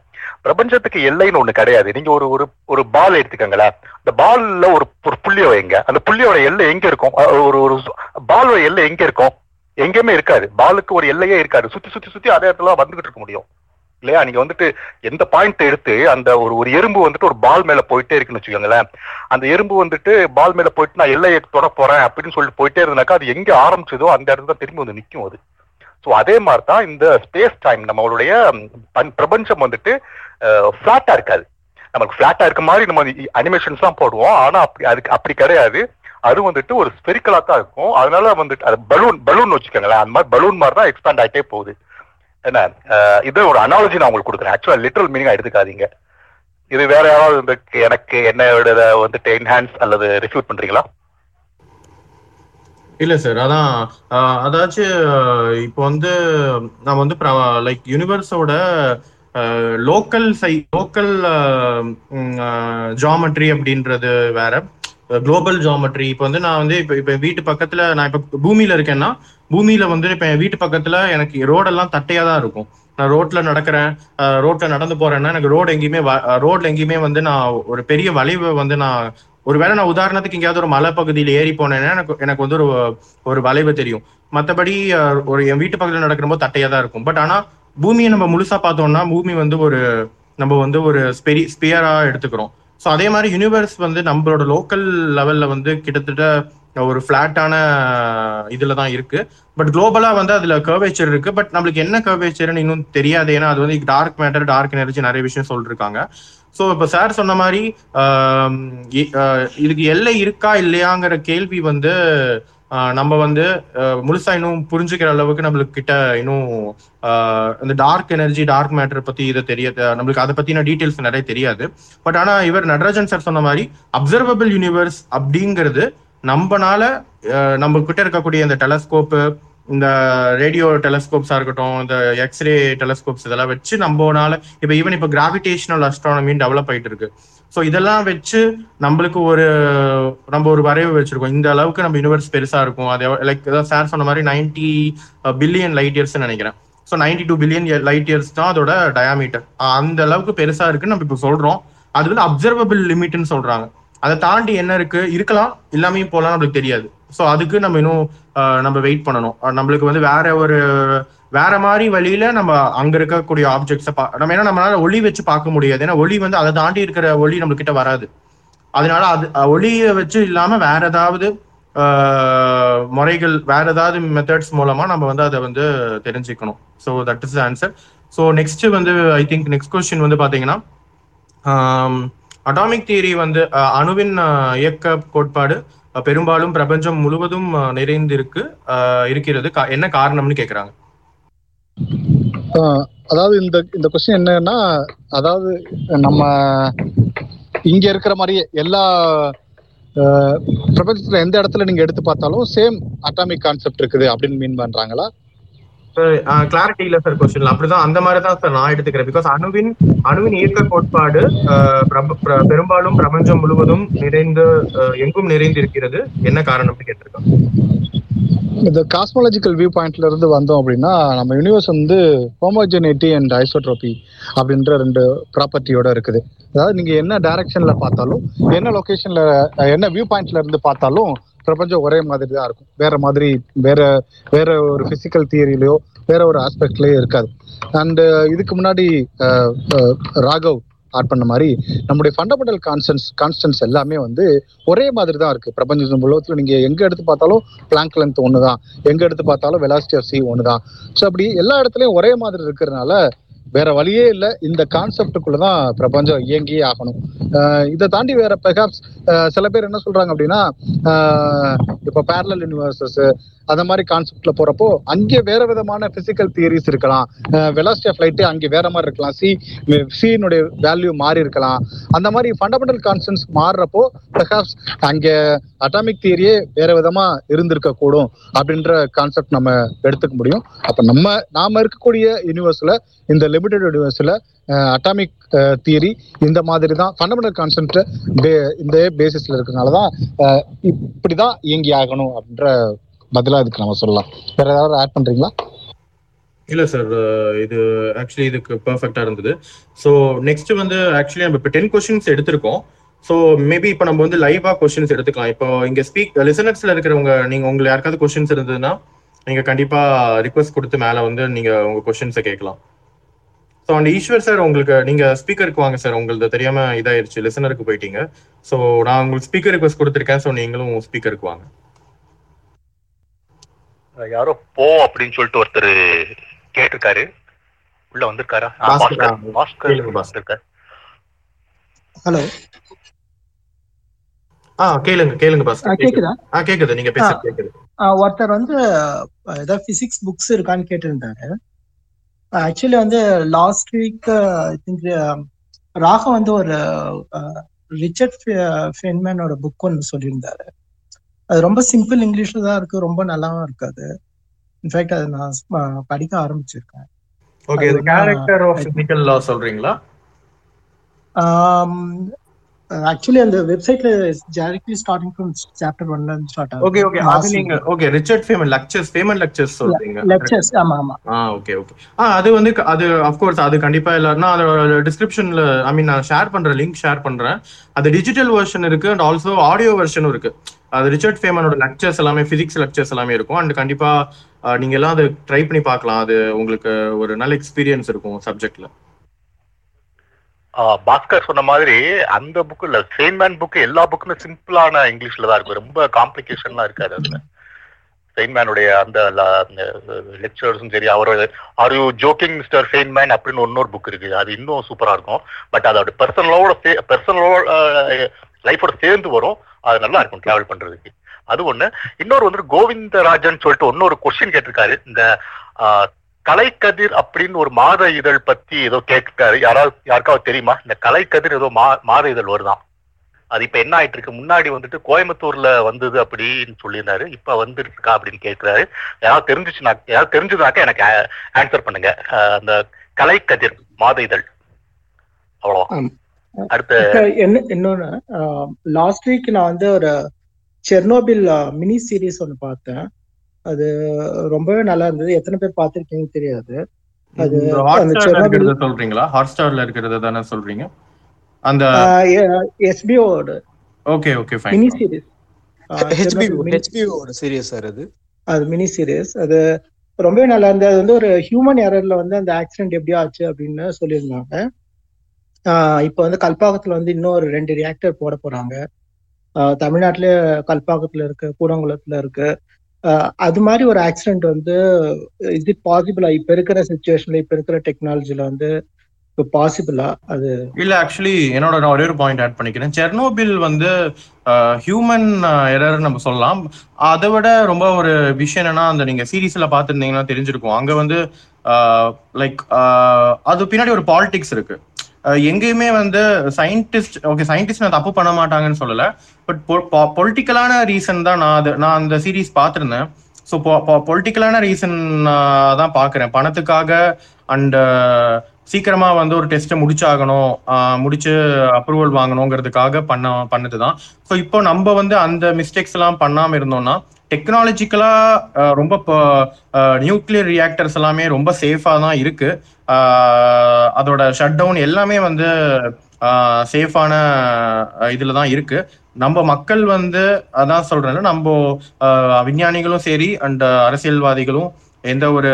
பிரபஞ்சத்துக்கு எல்லைன்னு ஒண்ணு கிடையாது. நீங்க ஒரு பால் எடுத்துக்கங்களேன், இந்த பால்ல ஒரு புள்ளிய வைங்க, அந்த புள்ளியோட எல்லை எங்க இருக்கும்? ஒரு பாலோட எல்லை எங்க இருக்கும்? எங்கேயுமே இருக்காது. பாலுக்கு ஒரு எல்லையே இருக்காது. சுத்தி சுத்தி சுத்தி அதே இடத்துல வந்துகிட்டு இருக்க முடியும் இல்லையா. நீங்க வந்துட்டு எந்த பாயிண்ட் எடுத்து அந்த ஒரு எறும்பு வந்துட்டு ஒரு பால் மேல போயிட்டே இருக்குன்னு வச்சுக்கோங்களேன், அந்த எறும்பு வந்துட்டு பால் மேல போயிட்டு நான் எல்லையை தொட போறேன் அப்படின்னு சொல்லிட்டு போயிட்டே இருந்தாக்கா அது எங்க ஆரம்பிச்சதோ அந்த இடத்துல தான் திரும்பி வந்து நிற்கும் அது. ஸோ அதே மாதிரி தான் இந்த ஸ்பேஸ் டைம் நம்மளுடைய பிரபஞ்சம் வந்துட்டு ஃபிளாட்டா இருக்காது. நமக்கு ஃபிளாட்டா இருக்க மாதிரி நம்ம அனிமேஷன்ஸ் எல்லாம் போடுவோம், ஆனா அப்படி கிடையாது. அது வந்துட்டு ஒரு ஸ்பெரிக்கலா தான் இருக்கும். அதனால வந்துட்டு அது பலூன் வச்சுக்கோங்களேன், அந்த மாதிரி பலூன் மாதிரி தான் எக்ஸ்பேண்ட் ஆகிட்டே போகுது. என்ன இது ஒரு அனாலஜி நான் உங்களுக்கு கொடுக்குறேன், ஆக்சுவலா லிட்டரல் மீனிங்கா எடுத்துக்காதீங்க. இது வேற யாராவது இந்த எனக்கு என்னோட வந்துட்டு என்ஹான்ஸ் அல்லது ரிஃப்யூட் பண்றீங்களா? இல்ல சார், அதான் அதாச்சும் இப்போ நம்ம லைக் யூனிவர்ஸோட லோக்கல் ஜியாமெட்ரி அப்படின்றது வேற, குளோபல் ஜியாமெட்ரி. இப்போ நான் இப்போ வீட்டு பக்கத்துல, நான் இப்போ பூமியில இருக்கேன்னா, பூமியில இப்போ என் வீட்டு பக்கத்துல எனக்கு ரோடெல்லாம் தட்டையா தான் இருக்கும். நான் ரோட்ல நடக்கிறேன், ரோட்ல நடந்து போறேன்னா எனக்கு ரோட்ல எங்கேயுமே நான் ஒரு பெரிய வளைவு நான் ஒருவேளை நான் உதாரணத்துக்கு எங்கேயாவது ஒரு மலை பகுதியில் ஏறி போனேன்னா எனக்கு ஒரு வளைவு தெரியும். மற்றபடி ஒரு என் வீட்டு பக்கத்தில் நடக்கிறபோது தட்டையாக தான் இருக்கும். பட் ஆனால் பூமியை நம்ம முழுசா பார்த்தோம்னா பூமி ஒரு ஸ்பியரா எடுத்துக்கிறோம். ஸோ அதே மாதிரி யூனிவர்ஸ் நம்மளோட லோக்கல் லெவல்ல கிட்டத்தட்ட ஒரு ஃபிளாட்டான இதுல தான் இருக்கு. பட் குளோபலா அதுல கர்வேச்சர் இருக்கு. பட் நம்மளுக்கு என்ன கர்வேச்சர்னு இன்னும் தெரியாது. ஏன்னா அது டார்க் மேட்டர், டார்க் எனர்ஜி, நிறைய விஷயம் சொல்லிருக்காங்க. ஸோ இப்போ சார் சொன்ன மாதிரி இதுக்கு எல்லை இருக்கா இல்லையாங்கிற கேள்வி நம்ம முழுசா இன்னும் புரிஞ்சுக்கிற அளவுக்கு நம்மளுக்கு கிட்ட இன்னும் இந்த டார்க் எனர்ஜி, டார்க் மேட்டர் பத்தி இதை தெரியாது, நம்மளுக்கு அதை பத்தின டீட்டெயில்ஸ் நிறைய தெரியாது. பட் ஆனா இவர் நடராஜன் சார் சொன்ன மாதிரி அப்சர்வபிள் யூனிவர்ஸ் அப்படிங்கிறது நம்மனால நம்ம கிட்ட இருக்கக்கூடிய இந்த டெலஸ்கோப்பு, இந்த ரேடியோ டெலஸ்கோப்ஸா இருக்கட்டும், இந்த எக்ஸ்ரே டெலஸ்கோப்ஸ், இதெல்லாம் வச்சு நம்மனால ஈவன் கிராவிடேஷனல் அஸ்ட்ரானமின்னு டெவலப் ஆயிட்டு இருக்கு. ஸோ இதெல்லாம் வச்சு நம்மளுக்கு நம்ம ஒரு வரைவு வச்சிருக்கோம், இந்த அளவுக்கு நம்ம யூனிவர்ஸ் பெருசா இருக்கும். அது லைக் சார் சொன்ன மாதிரி 90 பில்லியன் லைட் இயர்ஸ்ன்னு நினைக்கிறேன். ஸோ 92 பில்லியன் லைட் இயர்ஸ் தான் அதோட டயாமீட்டர். அந்த அளவுக்கு பெருசா இருக்குன்னு நம்ம இப்போ சொல்றோம். அது அப்சர்வபிள் லிமிட்னு சொல்றாங்க. அதை தாண்டி என்ன இருக்கலாம், எல்லாமே போகலாம், நம்மளுக்கு தெரியாது. ஸோ அதுக்கு நம்ம இன்னும் நம்ம வெயிட் பண்ணணும். நம்மளுக்கு வேற மாதிரி வழியில நம்ம அங்க இருக்கக்கூடிய ஆப்ஜெக்ட்ஸை நம்ம நம்மளால ஒளி வச்சு பார்க்க முடியாது. ஏன்னா ஒளி அதை தாண்டி இருக்கிற ஒளி நம்மகிட்ட வராது. அதனால அது ஒளியை வச்சு இல்லாம வேற ஏதாவது முறைகள், வேற ஏதாவது மெத்தட்ஸ் மூலமா நம்ம அதை தெரிஞ்சுக்கணும். So that is the answer. So next I think next question பாத்தீங்கன்னா, அட்டாமிக் தியரி அணுவின் இயக்க கோட்பாடு பெரும்பாலும் பிரபஞ்சம் முழுவதும் நிறைந்திருக்கு இருக்கிறது, என்ன காரணம்னு கேக்குறாங்க. அதாவது இந்த கொஸ்டின் என்னன்னா, அதாவது நம்ம இங்க இருக்கிற மாதிரியே எல்லா பிரபஞ்சத்துல எந்த இடத்துல நீங்க எடுத்து பார்த்தாலும் சேம் அட்டாமிக் கான்செப்ட் இருக்குது அப்படின்னு மீன் பண்றாங்களா? கிளாரிட்டி இல்ல சார் கொஸ்டின். அப்படிதான் அந்த மாதிரிதான் சார் நான் எடுத்துக்கிறேன். பிகாஸ் அணுவின் இயக்க கோட்பாடு பெரும்பாலும் பிரபஞ்சம் முழுவதும் எங்கும் நிறைந்து இருக்கிறது, என்ன காரணம் கேட்டிருக்காங்க. இந்த காஸ்மாலஜிக்கல் வியூ பாயிண்ட்ல இருந்து வந்தோம் அப்படின்னா, நம்ம யூனிவர்ஸ் ஹோமோஜெனிட்டி அண்ட் ஐசோட்ரோபி அப்படின்ற ரெண்டு ப்ராப்பர்ட்டியோட இருக்குது. அதாவது நீங்க என்ன டைரக்ஷன்ல பார்த்தாலும், என்ன லொகேஷன்ல, என்ன வியூ பாயிண்ட்ல இருந்து பார்த்தாலும் பிரபஞ்சம் ஒரே மாதிரி தான் இருக்கும். வேற ஒரு பிசிக்கல் தியரியிலயோ வேற ஒரு ஆஸ்பெக்ட்லயோ இருக்காது. அண்ட் இதுக்கு முன்னாடி ராகவ் ஆட் பண்ண மாதிரி நம்முடைய ஃபண்டமெண்டல் கான்ஸ்டன்ஸ் எல்லாமே ஒரே மாதிரி தான் இருக்கு. பிரபஞ்சம் உலகத்துல நீங்க எங்க எடுத்து பார்த்தாலும் பிளாங்க் லென்த் ஒன்று தான், எங்க எடுத்து பார்த்தாலும் வெலாசிட்டி ஆஃப் சி ஒன்று தான். ஸோ அப்படி எல்லா இடத்துலையும் ஒரே மாதிரி இருக்கிறதுனால வேற வழியே இல்லை, இந்த கான்செப்டுக்குள்ளதான் பிரபஞ்சம் இயங்கியே ஆகணும். இதை தாண்டி வேற பெர்ஹாப்ஸ் சில பேர் என்ன சொல்றாங்க அப்படின்னா, இப்போ பேரலல் யூனிவர்சஸ் அந்த மாதிரி கான்செப்ட்ல போறப்போ அங்கே வேற விதமான பிசிக்கல் தியரிஸ் இருக்கலாம், வெலாசிட்டி ஆஃப் லைட் அங்கே வேற மாதிரி இருக்கலாம், சீனுடைய வேல்யூ மாறி இருக்கலாம். அந்த மாதிரி ஃபண்டமெண்டல் கான்ஸ்டன்ஸ் மாறுறப்போ பெர்ஹாப்ஸ் அங்கே அட்டாமிக் தியரியே வேற விதமா இருந்திருக்க கூடும் அப்படின்ற கான்செப்ட் நம்ம எடுத்துக்க முடியும். அப்ப நாம இருக்கக்கூடிய யூனிவர்ஸ்ல, இந்த லிமிடெட் யூனிவர்ஸ்ல அட்டாமிக் தியரி இந்த மாதிரி தான் ஃபண்டமெண்டல் கான்செப்ட் இந்த பேசிஸ்ல இருக்கனால தான் இப்படிதான் இயங்கி ஆகணும் அப்படின்ற பதிலா இதுக்கு நம்ம சொல்லலாம். வேற ஏதாவது ஆட் பண்றீங்களா? இல்ல சார், இது ஆக்சுவலி இதுக்கு பெர்ஃபெக்டா இருந்தது. சோ நெக்ஸ்ட் ஆக்சுவலி நம்ம இப்போ 10 கொஸ்டின்ஸ் எடுத்திருக்கோம். ஸோ மேபி இப்போ நம்ம லைவா கொஸ்டின்ஸ் எடுத்துக்கலாம். இப்போ இங்க லிசனர்ஸ்ல இருக்கிறவங்க, நீங்க உங்களை யாருக்காவது கொஸ்டின்ஸ் இருந்ததுன்னா நீங்க கண்டிப்பா ரிக்வஸ்ட் கொடுத்து மேல நீங்க உங்க கொஸ்டின்ஸை கேட்கலாம். ஸோ அந்த ஈஸ்வர் சார், உங்களுக்கு நீங்க ஸ்பீக்கருக்கு வாங்க சார். உங்களுக்கு தெரியாம இதாயிருச்சு, லிசனருக்கு போயிட்டீங்க. ஸோ நான் உங்களுக்கு ஸ்பீக்கர் ரிக்வஸ்ட் கொடுத்துருக்கேன். ஸோ நீங்களும் ஸ்பீக்கருக்கு வாங்க. யாரோ போ அப்படின்னு சொல்லிட்டு ஒருத்தர் கேட்டிருக்காரு, உள்ள வந்திருக்காரா? ஹலோ, ஒருத்தர் ஏதாவது பிசிக்ஸ் புக்ஸ் இருக்கான்னு கேட்டிருந்தாரு. Actually last week I think ராக ஒரு ரிச்சர்ட் ஃபென்மேனோட புக் ஒன்று சொல்லியிருந்தாரு. அது ரொம்ப சிம்பிள் இங்கிலீஷ்ல தான் இருக்கு, ரொம்ப நல்லாவும் இருக்காது. இன்ஃபேக்ட் அது நான் படிக்க ஆரம்பிச்சிருக்கேன். Okay, the character of physical law சொல்றீங்களா? Actually, on the website is directly starting from chapter 1 and start out. Okay, okay. Asking, okay, Richard Feynman lectures, சொல்றீங்க. Lectures, ஆமா ஆமா. Okay, okay. அது வந்து அது of course அது கண்டிப்பா இல்லனா அதோட descriptionல I mean நான் ஷேர் பண்ற லிங்க் ஷேர் பண்றேன். அது டிஜிட்டல் வெர்ஷன் இருக்கு and also audio version இருக்கு. அது ரிச்சர்ட் ஃபேமனோட லெக்சர்ஸ் எல்லாமே, ஃபிசிக்ஸ் லெக்சர்ஸ் எல்லாமே இருக்கும். அண்ட் கண்டிப்பா நீங்க எல்லாம் அதை ட்ரை பண்ணி பார்க்கலாம். அது உங்களுக்கு ஒரு நல்ல எக்ஸ்பீரியன்ஸ் இருக்கும் சப்ஜெக்ட்ல. பாஸ்கர் சொன்ன மாதிரி அந்த புக்குல ஃபெய்ன்மேன் புக்கு எல்லா புக்குமே சிம்பிளான இங்கிலீஷ்ல தான் இருக்கும், ரொம்ப காம்ப்ளிகேஷன்லாம் இருக்காது. அதுல ஃபெய்ன்மேனுடைய அந்த லெக்சர்ஸும் சரி, அவரோட are you joking mister Feynman அப்படின்னு இன்னொரு புக் இருக்குது, அது இன்னும் சூப்பராக இருக்கும். பட் அதோட பர்சனலோட லைஃபோட சேர்ந்து வரும், அது நல்லா இருக்கும் டிராவல் பண்றதுக்கு. அது ஒன்று. இன்னொரு வந்து கோவிந்தராஜன் சொல்லிட்டு இன்னொரு கொஸ்டின் கேட்டிருக்காரு, இந்த கலைக்கதிர் அப்படின்னு ஒரு மாத இதழ் பத்தி ஏதோ கேட்காரு. யாருக்காவது தெரியுமா இந்த கலைக்கதிர்? ஏதோ மாத இதழ் வருதான். அது இப்ப என்ன ஆயிட்டு இருக்கு? முன்னாடி வந்துட்டு கோயம்புத்தூர்ல வந்தது அப்படின்னு சொல்லியிருந்தாரு, இப்ப வந்துட்டு இருக்கா அப்படின்னு கேட்கிறாரு. யாராவது தெரிஞ்சதுனாக்கா எனக்கு ஆன்சர் பண்ணுங்க. அந்த கலைக்கதிர் மாத இதழ் அவ்வளவுதான். அடுத்த என்ன இன்னொன்னு, லாஸ்ட் வீக் நான் வந்து ஒரு செர்னோபில் மினி சீரீஸ் ஒன்று பார்த்தேன், அது ரொம்பவே நல்லா இருந்தது. எத்தனை பேர் பார்த்திருக்கீங்கன்னு தெரியாது. அது ஹாட்ஸ்டார்ல இருக்குறத சொல்றீங்களா? ஹாட்ஸ்டார்ல இருக்குறத தான சொல்றீங்க? அந்த HBO ஓட. Okay okay fine. Mini series HBO ஓட சீரிஸ் சார். அது மினி சீரிஸ், அது ரொம்பவே நல்லா இருந்தது. அது வந்து ஒரு ஹியூமன் எரர்ல வந்து அந்த ஆக்சிடென்ட் எப்படி ஆச்சு அப்படின்னு சொல்லியிருந்தாங்க. இப்போ வந்து கல்பாக்கத்துல வந்து இன்னொரு 2 ரியாக்டர் போட போறாங்க. தமிழ்நாட்டுல கல்பாக்கத்துல இருக்கு, கூடங்குளத்துல இருக்கு. அது மாதிரி ஒரு ஆக்சிடென்ட் வந்து இஸ் இட் பாசிபிளா இப்ப இருக்கிற சிச்சுவேஷன்ல, இப்ப இருக்கிற டெக்னாலஜில வந்து இப்ப பாசிபிளா? அது இல்ல. ஆக்சுவலி என்னோட நான் ஒரே ஒரு பாயிண்ட் ஆட் பண்ணிக்கிறேன். செர்னோபில் வந்து ஹியூமன் எரர் நம்ம சொல்லலாம். அதை விட ரொம்ப ஒரு விஷயம் என்னன்னா, அந்த நீங்க சீரீஸ்ல பாத்துருந்தீங்கன்னா தெரிஞ்சிருக்கும், அங்க வந்து லைக் அது பின்னாடி ஒரு பாலிடிக்ஸ் இருக்கு. எங்கேயுமே வந்து சயின்டிஸ்ட், ஓகே சயின்டிஸ்ட் நான் தப்பு பண்ண மாட்டாங்கன்னு சொல்லலை, பட் பொலிட்டிக்கலான ரீசன் தான் நான் அந்த சீரீஸ் பார்த்துருந்தேன். ஸோ பொலிட்டிக்கலான ரீசன் நான் தான் பார்க்குறேன், பணத்துக்காக அண்ட் சீக்கிரமாக வந்து ஒரு டெஸ்ட்டை முடிச்சாகணும், முடிச்சு அப்ரூவல் வாங்கணுங்கிறதுக்காக பண்ணது தான். ஸோ இப்போ நம்ம வந்து அந்த மிஸ்டேக்ஸ் எல்லாம் பண்ணாமல் இருந்தோம்னா டெக்னாலஜிக்கலா ரொம்ப நியூக்ளியர் ரியாக்டர்ஸ் எல்லாமே ரொம்ப சேஃபா தான் இருக்கு. அதோட ஷட் டவுன் எல்லாமே வந்து சேஃபான இதுல தான் இருக்கு. நம்ம மக்கள் வந்து அதான் சொல்றேன், நம்ம விஞ்ஞானிகளும் சரி அண்ட் அரசியல்வாதிகளும் எந்த ஒரு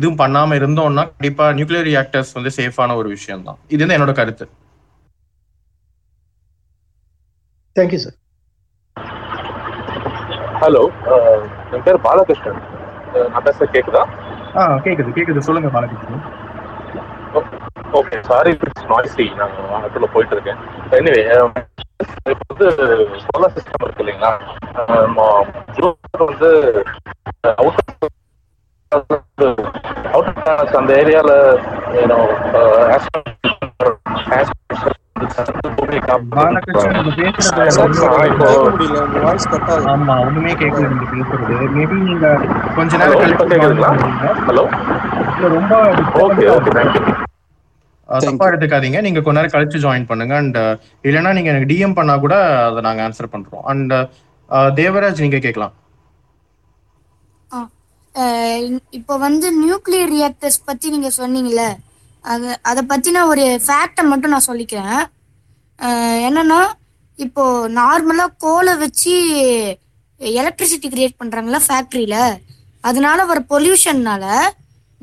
இதுவும் பண்ணாம இருந்தோம்னா கண்டிப்பா நியூக்ளியர் ரியாக்டர்ஸ் வந்து சேஃபான ஒரு விஷயம் தான். இது வந்து என்னோட கருத்து. Thank you sir. ஹலோ, என் பேர் பாலகிருஷ்ணன். நான் பேச கேக்குதா? கேக்குது கேக்குது, சொல்லுங்க Balakrishnan. Okay, sorry it's noisy, நான் ஆட்டோல போயிட்டு இருக்கேன். எனிவே, இப்போ வந்து சோலார் சிஸ்டம் இருக்கு இல்லைங்களா, வந்து அவுட் அந்த ஏரியால தப்பா எடுத்துக்காதீங்க, நீங்க கொஞ்ச நேரம் கழிச்சு ஜாயின் பண்ணுங்க. அண்ட் இல்லைன்னா நீங்க எனக்கு டிஎம் பண்ணா கூட அதை நாங்க ஆன்சர் பண்றோம். அண்ட் தேவராஜ் நீங்க கேட்கலாம். இப்போ வந்து நியூக்ளியர் ரியாக்டர்ஸ் பத்தி நீங்க சொன்னீங்கல்ல, அதை பத்தின ஒரு ஃபேக்டை மட்டும் நான் சொல்லிக்கிறேன். என்னன்னா, இப்போ நார்மலா கோலை வச்சு எலக்ட்ரிசிட்டி கிரியேட் பண்றாங்களா ஃபேக்டரியில, அதனால வர பொல்யூஷன்னால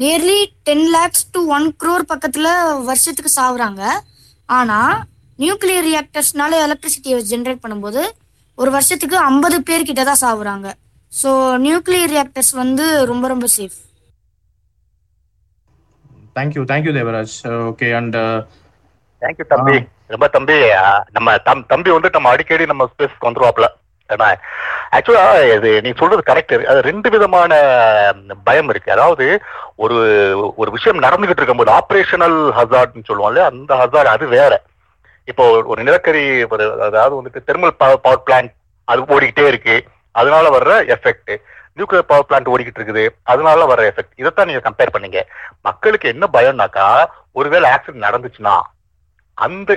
நியர்லி 10 lakhs to 1 crore பக்கத்துல வருஷத்துக்கு சாவுறாங்க. ஆனா நியூக்ளியர் ரியாக்டர்ஸ்னால எலக்ட்ரிசிட்டியை ஜென்ரேட் பண்ணும்போது ஒரு வருஷத்துக்கு 50 பேர்கிட்ட தான் சாவுறாங்க. ஸோ நியூக்ளியர் ரியாக்டர்ஸ் வந்து ரொம்ப ரொம்ப safe. Thank you thank you Devaraj. Okay, and thank you தம்பி. ரொம்ப தம்பி, நம்ம தம்பி வந்து நம்ம அடிக்கடி நம்ம ஸ்பேஸ்க்கு வந்துருவாப்ல. ஏன்னா ஆக்சுவலா இது நீ சொல்றது கரெக்ட். அது 2 விதமான பயம் இருக்கு. அதாவது ஒரு ஒரு விஷயம் நடந்துகிட்டு இருக்கும்போது ஆப்ரேஷனல் ஹசார்ட்னு சொல்லுவாங்க, அந்த ஹசார்ட் அது வேற. இப்போ ஒரு நிலக்கரி, அதாவது வந்துட்டு தெர்மல் பவர் பிளான்ட் அது ஓடிக்கிட்டே இருக்கு, அதனால வர்ற எஃபெக்ட். நியூக்ளியர் பவர் பிளான்ட் ஓடிக்கிட்டு இருக்குது, அதனால வர்ற எஃபெக்ட். இதைத்தான் நீங்க கம்பேர் பண்ணீங்க. மக்களுக்கு என்ன பயம்னாக்கா, ஒருவேளை ஆக்சிடென்ட் நடந்துச்சுன்னா அந்த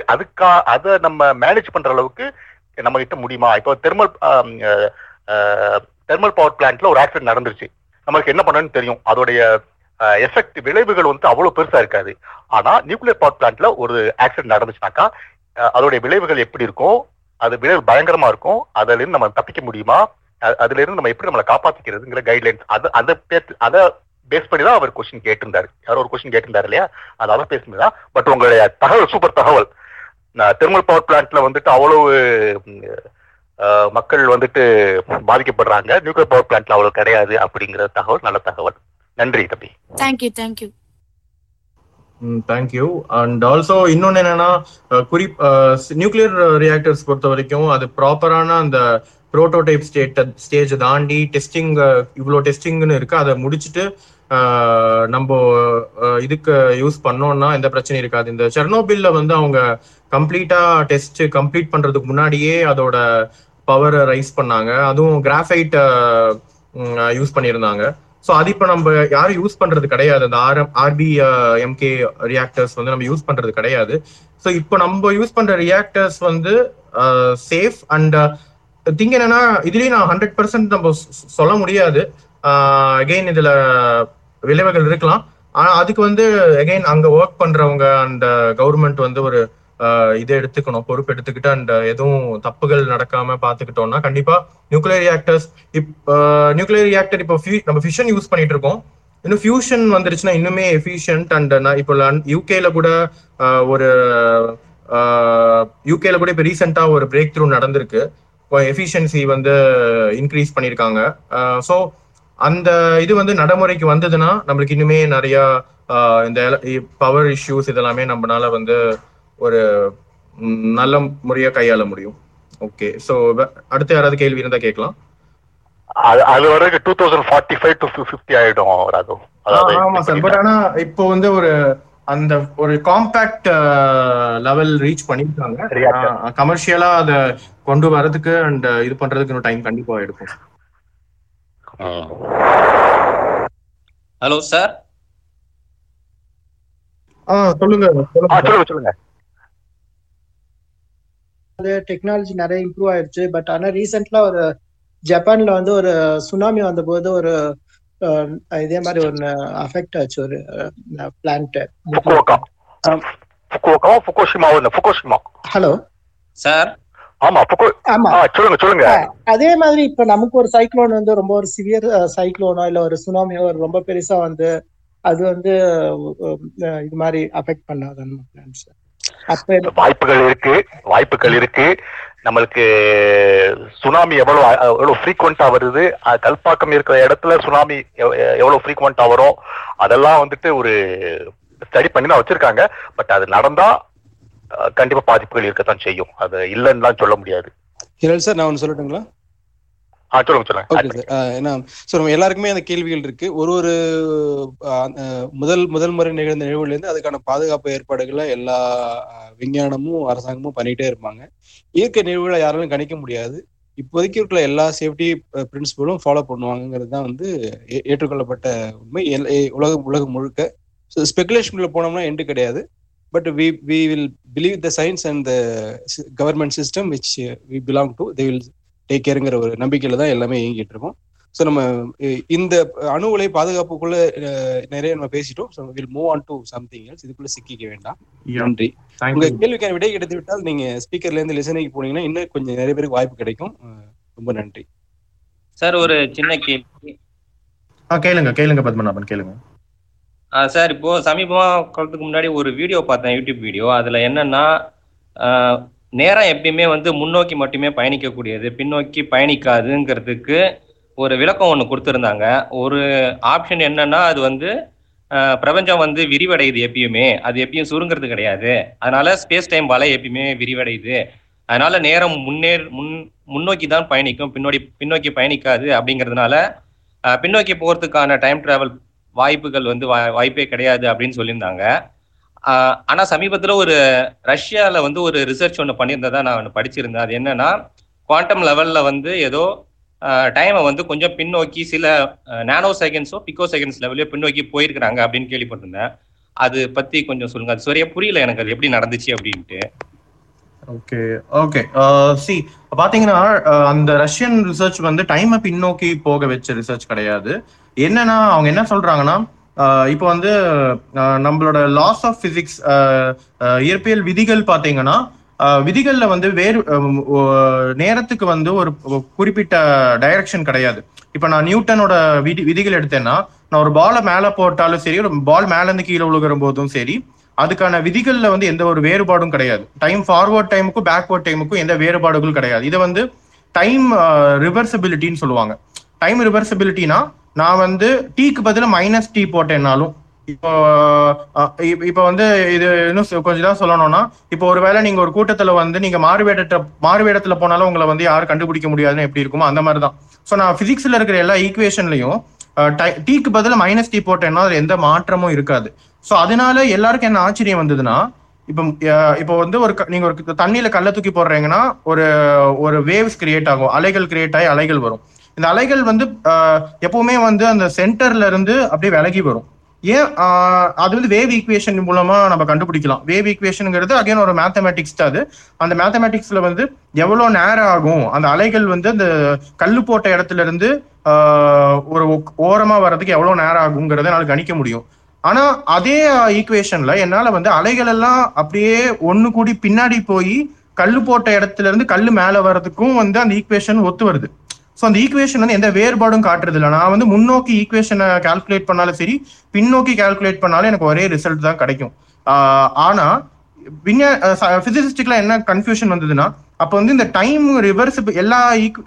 அதை நம்ம மேனேஜ் பண்ற அளவுக்கு நம்ம கிட்ட முடியுமா? இப்போ தெர்மல் பவர் பிளான்ட்ல ஒரு ஆக்சிடென்ட் நடந்துருச்சு, நம்மளுக்கு என்ன பண்ணணும்னு தெரியும். அதோடைய எஃபெக்ட் விளைவுகள் அவ்வளவு பெருசா இருக்காது. ஆனா நியூக்ளியர் பவர் பிளான்ட்ல ஒரு ஆக்சிடென்ட் நடந்துச்சுனாக்கா அதோடைய விளைவுகள் எப்படி இருக்கும்? அது விளைவு பயங்கரமா இருக்கும். அதுல இருந்து நம்ம தப்பிக்க முடியுமா? அதுல இருந்து நம்ம எப்படி நம்மளை காப்பாத்திக்கிறதுங்கிற கைட்லைன்ஸ் அதை பேஸ் பண்ணி தான் அவர் கொஸ்டின் கேட்டிருந்தாரு. யாரோ ஒரு கொஸ்டின் கேட்டிருந்தாரு இல்லையா, அதை பேஸ் பண்ணி தான். பட் உங்களுடைய தகவல் சூப்பர் தகவல். தெர்மல் பவர் பிளான்ட்ல அவ்வளவு மக்கள் பாதிக்கப்படுறாங்க, நியூக்ளியர் பவர் பிளான்ட்ல அவ்வளவு கிடையாது அப்படிங்கிற தகவல் நல்ல தகவல். நன்றி தம்பி. Thank you thank you thank you. And also இன்னொன்னு என்னன்னா, நியூக்ளியர் ரியாக்டர்ஸ் பொறுத்த வரைக்கும் அது ப்ராப்பரான அந்த ப்ரோட்டோடைப் ஸ்டேஜ் தாண்டி டெஸ்டிங், இவ்வளோ டெஸ்டிங்னு இருக்கு, அதை முடிச்சுட்டு நம்ம இதுக்கு யூஸ் பண்ணோம்னா எந்த பிரச்சனையும் இருக்காது. இந்த செர்னோபில்ல அவங்க கம்ப்ளீட்டா டெஸ்ட் கம்ப்ளீட் பண்றதுக்கு முன்னாடியே அதோட பவரை ரைஸ் பண்ணாங்க. அதுவும் கிராஃபைட் யூஸ் பண்ணியிருந்தாங்க. ஸோ அது இப்போ நம்ம யாரும் யூஸ் பண்றது கிடையாது. அந்த RBMK ரியாக்டர்ஸ் நம்ம யூஸ் பண்றது கிடையாது. ஸோ இப்போ நம்ம யூஸ் பண்ற ரியாக்டர்ஸ் சேஃப். அண்ட் திங்க் என்னன்னா, இதுலயும் நான் 100% நம்ம சொல்ல முடியாது. அகெயின் இதுல விளைவுகள் இருக்கலாம். ஆனா அதுக்கு அகெயின் அங்க ஒர்க் பண்றவங்க அந்த கவர்மெண்ட் ஒரு இதை எடுத்துக்கணும், பொறுப்பு எடுத்துக்கிட்டு அந்த எதுவும் தப்புகள் நடக்காம பாத்துக்கிட்டோம்னா கண்டிப்பா நியூக்ளியர் ரியாக்டர்ஸ் இப்போ நம்ம ஃபியூஷன் யூஸ் பண்ணிட்டு இருக்கோம். இன்னும் ஃபியூஷன் வந்துருச்சுன்னா இன்னுமே எஃபிஷியன்ட். அண்ட் இப்போ யூகேல கூட இப்போ ரீசெண்டா ஒரு பிரேக் த்ரூ நடந்திருக்கு. எஃபிஷியன்சி இன்க்ரீஸ் பண்ணியிருக்காங்க. ஸோ அந்த இது நடைமுறைக்கு வந்ததுன்னா நம்மளுக்கு இன்னுமே நிறைய இந்த பவர் இஷ்யூஸ் இதெல்லாமே நம்மளால ஒரு நல்ல முறையா கையாள முடியும். ஓகே, ஸோ அடுத்து யாராவது கேள்வி இருந்தா கேட்கலாம். அது வரைக்கும் 2045 to 50 ஆயிடும் ராகு. ஆமா சார். பட் ஆனா இப்போ ஒரு காம்பாக்ட் லெவல் ரீச் பண்ணிருக்காங்க. கமர்ஷியலா அதை கொண்டு வரதுக்கு அண்ட் இது பண்றதுக்கு இன்னும் டைம் கண்டிப்பா எடுக்கும். Hello sir. சொல்லுங்க. டெக்னாலஜி நிறைய இம்ப்ரூவ் ஆயிடுச்சு. பட் ஆனா ரீசென்ட்ல ஒரு ஜப்பான்ல ஒரு சுனாமி வந்த போது ஒரு இதே மாதிரி ஒன்னு அஃபெக்ட் ஆச்சு. ஒரு பிளான்ட் ஹலோ சார். அதே மாதிரி இப்ப நமக்கு ஒரு சைக்ளோன் ரொம்ப ஒரு சிவியர் சைக்ளோனோ இல்ல ஒரு சுனாமியோ ஒரு ரொம்ப பெருசா அது இது மாதிரி அஃபெக்ட் பண்ணாது நம்ம பிளான்ஸ். வாய்ப்புகள் இருக்கு நம்மளுக்கு. சுனாமி எவ்வளவு ஃப்ரீக்வெண்டா வருது, கல்பாக்கம் இருக்கிற இடத்துல சுனாமி எவ்வளவு ஃப்ரீக்வெண்டா வரும், அதெல்லாம் ஒரு ஸ்டடி பண்ணி தான் வச்சிருக்காங்க. பட் அது நடந்தா கண்டிப்பா பாதிப்புகள் இருக்கத்தான் செய்யும். அது இல்லைன்னா சொல்ல முடியாது. ஹிரல் சார், நான் ஒன்று சொல்லட்டுங்களா? எல்லாருக்குமே அந்த கேள்விகள் இருக்கு. ஒரு முதல் முறை நிகழ்ந்த நிகழ்வுல இருந்து அதுக்கான பாதுகாப்பு ஏற்பாடுகளை எல்லா விஞ்ஞானமும் அரசாங்கமும் பண்ணிட்டே இருப்பாங்க. இயற்கை நிகழ்வுகளை யாராலும் கணிக்க முடியாது. இப்போதைக்கு இருக்கிற எல்லா சேஃப்டி பிரின்சிபலும் ஃபாலோ பண்ணுவாங்கிறது தான் ஏற்றுக்கொள்ளப்பட்ட உண்மை. உலகம் முழுக்க ஸ்பெகுலேஷனுக்குள்ள போனோம்னா எண்டு கிடையாது. But we will believe the science and the government system which we belong to. They will take careங்கிற ஒரு நம்பிக்கையில தான் எல்லாமே இயங்கிட்டு இருக்கோம். ஸோ நம்ம இந்த அணு உலை பாதுகாப்புக்குள்ள நிறைய நம்ம பேசிட்டோம். So we'll move on to something else. இதுக்குள்ள சிக்கிக்க வேண்டாம். நன்றி. உங்க கேள்விக்கான விடை எடுத்து விட்டால் நீங்க ஸ்பீக்கர்ல இருந்து லிசனிங் போனீங்கன்னா இன்னும் கொஞ்சம் நிறைய பேருக்கு வாய்ப்பு கிடைக்கும். ரொம்ப நன்றி சார். ஒரு சின்ன கேள்வி. கேளுங்க பத்மநாபன், கேளுங்க சார். இப்போ சமீபமா காலத்துக்கு முன்னாடி ஒரு வீடியோ பார்த்தேன், யூடியூப் வீடியோ. அதுல என்னன்னா, நேரம் எப்பயுமே முன்னோக்கி மட்டுமே பயணிக்கக்கூடியது, பின்னோக்கி பயணிக்காதுங்கிறதுக்கு ஒரு விளக்கம் ஒன்று கொடுத்துருந்தாங்க. ஒரு ஆப்ஷன் என்னன்னா, அது பிரபஞ்சம் விரிவடையுது எப்பயுமே, அது எப்பயும் சுருங்கிறது கிடையாது. அதனால ஸ்பேஸ் டைம் வலை எப்பயுமே விரிவடையுது. அதனால நேரம் முன்னோக்கி தான் பயணிக்கும், பின்னோக்கி பயணிக்காது. அப்படிங்கிறதுனால பின்னோக்கி போகிறதுக்கான டைம் டிராவல் வாய்ப்புகள் வாய்ப்பே கிடையாது அப்படின்னு சொல்லியிருந்தாங்க. ஆனா சமீபத்துல ஒரு ரஷ்யால ஒரு ரிசர்ச் ஒன்று பண்ணியிருந்ததா நான் படிச்சிருந்தேன். அது என்னன்னா, குவாண்டம் லெவல்ல வந்து ஏதோ டைமை வந்து கொஞ்சம் பின்னோக்கி சில நானோ செகண்ட்ஸோ பிகோ செகண்ட்ஸ் லெவலையோ பின்னோக்கி போயிருக்கிறாங்க அப்படின்னு கேள்விப்பட்டிருந்தேன். அது பத்தி கொஞ்சம் சொல்லுங்க. அது சரியா புரியல எனக்கு, அது எப்படி நடந்துச்சு அப்படின்ட்டு. ஓகே ஓகே சி பாத்தீங்கன்னா அந்த ரஷ்யன் ரிசர்ச் வந்து டைமை பின்னோக்கி போக வச்ச ரிசர்ச் கிடையாது. என்னன்னா அவங்க என்ன சொல்றாங்கன்னா, இப்போ வந்து நம்மளோட லாஸ் ஆஃப் பிசிக்ஸ் இயற்பியல் விதிகள் பாத்தீங்கன்னா, விதிகள்ல வந்து வேறு நேரத்துக்கு வந்து ஒரு குறிப்பிட்ட டைரக்ஷன் கிடையாது. இப்ப நான் நியூட்டனோட விதிகள் எடுத்தேன்னா, நான் ஒரு பாலை மேல போட்டாலும் சரி, ஒரு பால் மேல இருந்து கீழே விழுகிற போதும் சரி, அதுக்கான விதிகள்ல வந்து எந்த ஒரு வேறுபாடும் கிடையாது. டைம் ஃபார்வர்ட் டைமுக்கும் பேக்வர்ட் டைமுக்கும் எந்த வேறுபாடுகளும் கிடையாது. இதை வந்து டைம் ரிவர்சபிலிட்டின்னு சொல்லுவாங்க. டைம் ரிவர்சபிலிட்டினா, நான் வந்து டீக்கு பதில் மைனஸ் டீ போட்டேன்னாலும், இப்போ இப்போ வந்து இது இன்னும் கொஞ்சம் தான் சொல்லணும்னா, இப்போ ஒருவேளை நீங்க ஒரு கூட்டத்துல வந்து நீங்க மாறுவேடத்துல போனாலும் உங்களை வந்து யாரும் கண்டுபிடிக்க முடியாதுன்னு எப்படி இருக்குமோ அந்த மாதிரிதான். ஸோ நான் பிசிக்ஸ்ல இருக்கிற எல்லா ஈக்குவேஷன்லையும் டீக்கு பதில் மைனஸ் டீ போட்டேன்னா அது எந்த மாற்றமும் இருக்காது. ஸோ அதனால எல்லாருக்கும் என்ன ஆச்சரியம் வந்ததுன்னா, இப்போ வந்து நீங்க ஒரு தண்ணியில கல்லை தூக்கி போடுறீங்கன்னா ஒரு வேவ்ஸ் கிரியேட் ஆகும், அலைகள் கிரியேட் ஆகி அலைகள் வரும். இந்த அலைகள் வந்து எப்பவுமே வந்து அந்த சென்டர்ல இருந்து அப்படியே விலகி வரும். ஏன் அது வந்து வேவ் ஈக்குவேஷன் மூலமா நம்ம கண்டுபிடிக்கலாம். வேவ் ஈக்குவேஷனுங்கிறது அகைன் ஒரு மேத்தமேட்டிக்ஸ் தான். அது அந்த மேத்தமேட்டிக்ஸ்ல வந்து எவ்வளோ நேரம் ஆகும் அந்த அலைகள் வந்து அந்த கல்லு போட்ட இடத்துல இருந்து ஒரு ஓரமா வர்றதுக்கு எவ்வளோ நேரம் ஆகுங்கிறத என்னால் கணிக்க முடியும். ஆனா அதே ஈக்குவேஷன்ல என்னால வந்து அலைகள் எல்லாம் அப்படியே ஒன்னு கூடி பின்னாடி போய் கல்லு போட்ட இடத்துல இருந்து கல்லு மேல வர்றதுக்கும் வந்து அந்த ஈக்குவேஷன் ஒத்து வருது. ஸோ அந்த ஈக்குவேஷன் வந்து எந்த வேறுபாடும் காட்டுறது இல்லை. நான் வந்து முன்னோக்கி ஈக்குவேஷனை கால்குலேட் பண்ணாலும் சரி, பின்னோக்கி கால்குலேட் பண்ணாலும் எனக்கு ஒரே ரிசல்ட் தான் கிடைக்கும். ஆனால் பிசிசிஸ்டிக்கெலாம் என்ன கன்ஃபியூஷன் வந்ததுன்னா, அப்போ வந்து இந்த டைம் ரிவர்சபிள் எல்லா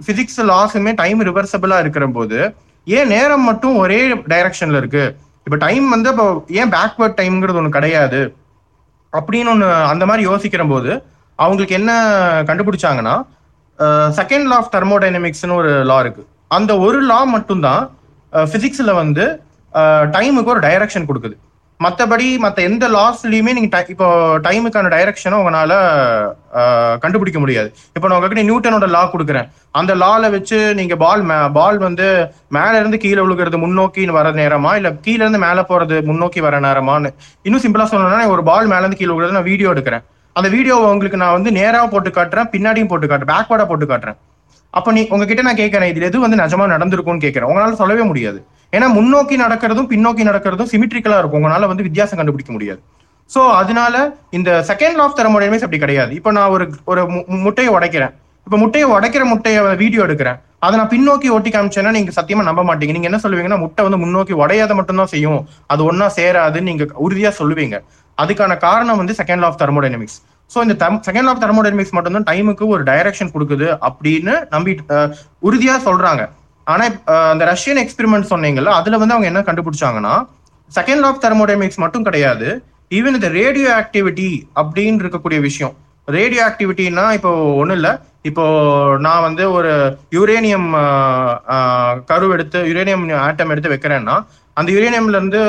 பிசிக்ஸ் லாஸுமே டைம் ரிவர்சபிளாக இருக்கிற போது ஏன் நேரம் மட்டும் ஒரே டைரக்ஷன்ல இருக்கு? இப்போ டைம் வந்து அப்போ ஏன் பேக்வர்ட் டைம்ங்கிறது ஒன்று கிடையாது அப்படின்னு ஒன்று அந்த மாதிரி யோசிக்கிற போது அவங்களுக்கு என்ன கண்டுபிடிச்சாங்கன்னா, செகண்ட் லா ஆஃப் தெர்மோடைனமிக்ஸ்னு ஒரு லா இருக்கு. அந்த ஒரு லா மட்டும்தான் பிசிக்ஸ்ல வந்து டைமுக்கு ஒரு டைரக்ஷன் கொடுக்குது. மற்றபடி மற்ற எந்த லாஸ்லயுமே நீங்க இப்போ டைமுக்கான டைரக்ஷனை உங்களால கண்டுபிடிக்க முடியாது. இப்போ நான் உங்களுக்கு நியூட்டனோட லா கொடுக்குறேன், அந்த லால வச்சு நீங்க பால் வந்து மேல இருந்து கீழே விழுகிறது முன்னோக்கின்னு வர நேரமா, இல்ல கீழே இருந்து மேல போறது முன்னோக்கி வர நேரமான்னு. இன்னும் சிம்பிளா சொல்லணும்னா, ஒரு பால் மேல இருந்து கீழே விழுகிறது நான் வீடியோ எடுக்கிறேன், அந்த வீடியோவை உங்களுக்கு நான் வந்து நேராக போட்டு காட்டுறேன், பின்னாடியும் போட்டு காட்டுறேன், பேக்வேர்டா போட்டு காட்டுறேன். அப்போ உங்ககிட்ட நான் கேட்கறேன், இது எது வந்து நிஜமா நடந்திருக்கும்னு கேட்கறேன். உங்களால சொல்லவே முடியாது. ஏன்னா முன்னோக்கி நடக்கிறதும் பின்னோக்கி நடக்கிறதும் சிமிட்ரிக்கலா இருக்கும், உங்களால வந்து வித்தியாசம் கண்டுபிடிக்க முடியாது. ஸோ அதனால இந்த செகண்ட் லா ஆஃப் தெர்மோடைனமிக்ஸ் அப்படி கிடையாது. இப்போ நான் ஒரு முட்டையை உடைக்கிறேன், இப்போ முட்டையை வீடியோ எடுக்கிறேன், அதை நான் பின்னோக்கி ஓட்டி காமிச்சேன்னா நீங்க சத்தியமா நம்ப மாட்டீங்க. நீங்க என்ன சொல்லுவீங்கன்னா, முட்டை வந்து முன்னோக்கி உடையாத மட்டும்தான் செய்யும், அது ஒன்னா சேராதுன்னு நீங்க உறுதியா சொல்லுவீங்க. அதுக்கான காரணம் வந்து second law of thermodynamics. So இந்த செகண்ட் லா ஆஃப் தெர்மோடைனமிக்ஸ் மட்டும்தான் டைமுக்கு ஒரு டைரக்ஷன் கொடுக்குது அப்படின்னு நம்பி உறுதியா சொல்றாங்க. ஆனா அந்த ரஷ்யன் எக்ஸ்பெரிமெண்ட் சொன்னீங்கல்ல, அதுல வந்து அவங்க என்ன கண்டுபிடிச்சாங்கன்னா, செகண்ட் லா ஆஃப் தெர்மோடைனமிக்ஸ் மட்டும் கிடையாது, ஈவன் இந்த ரேடியோ ஆக்டிவிட்டி அப்படின்னு இருக்கக்கூடிய விஷயம். ரேடியோ ஆக்டிவிட்டின்னா இப்போ ஒன்றும் இல்லை, இப்போ நான் வந்து ஒரு யுரேனியம் யுரேனியம் ஆட்டம் எடுத்து வைக்கிறேன்னா, அந்த யுரேனியம்ல இருந்து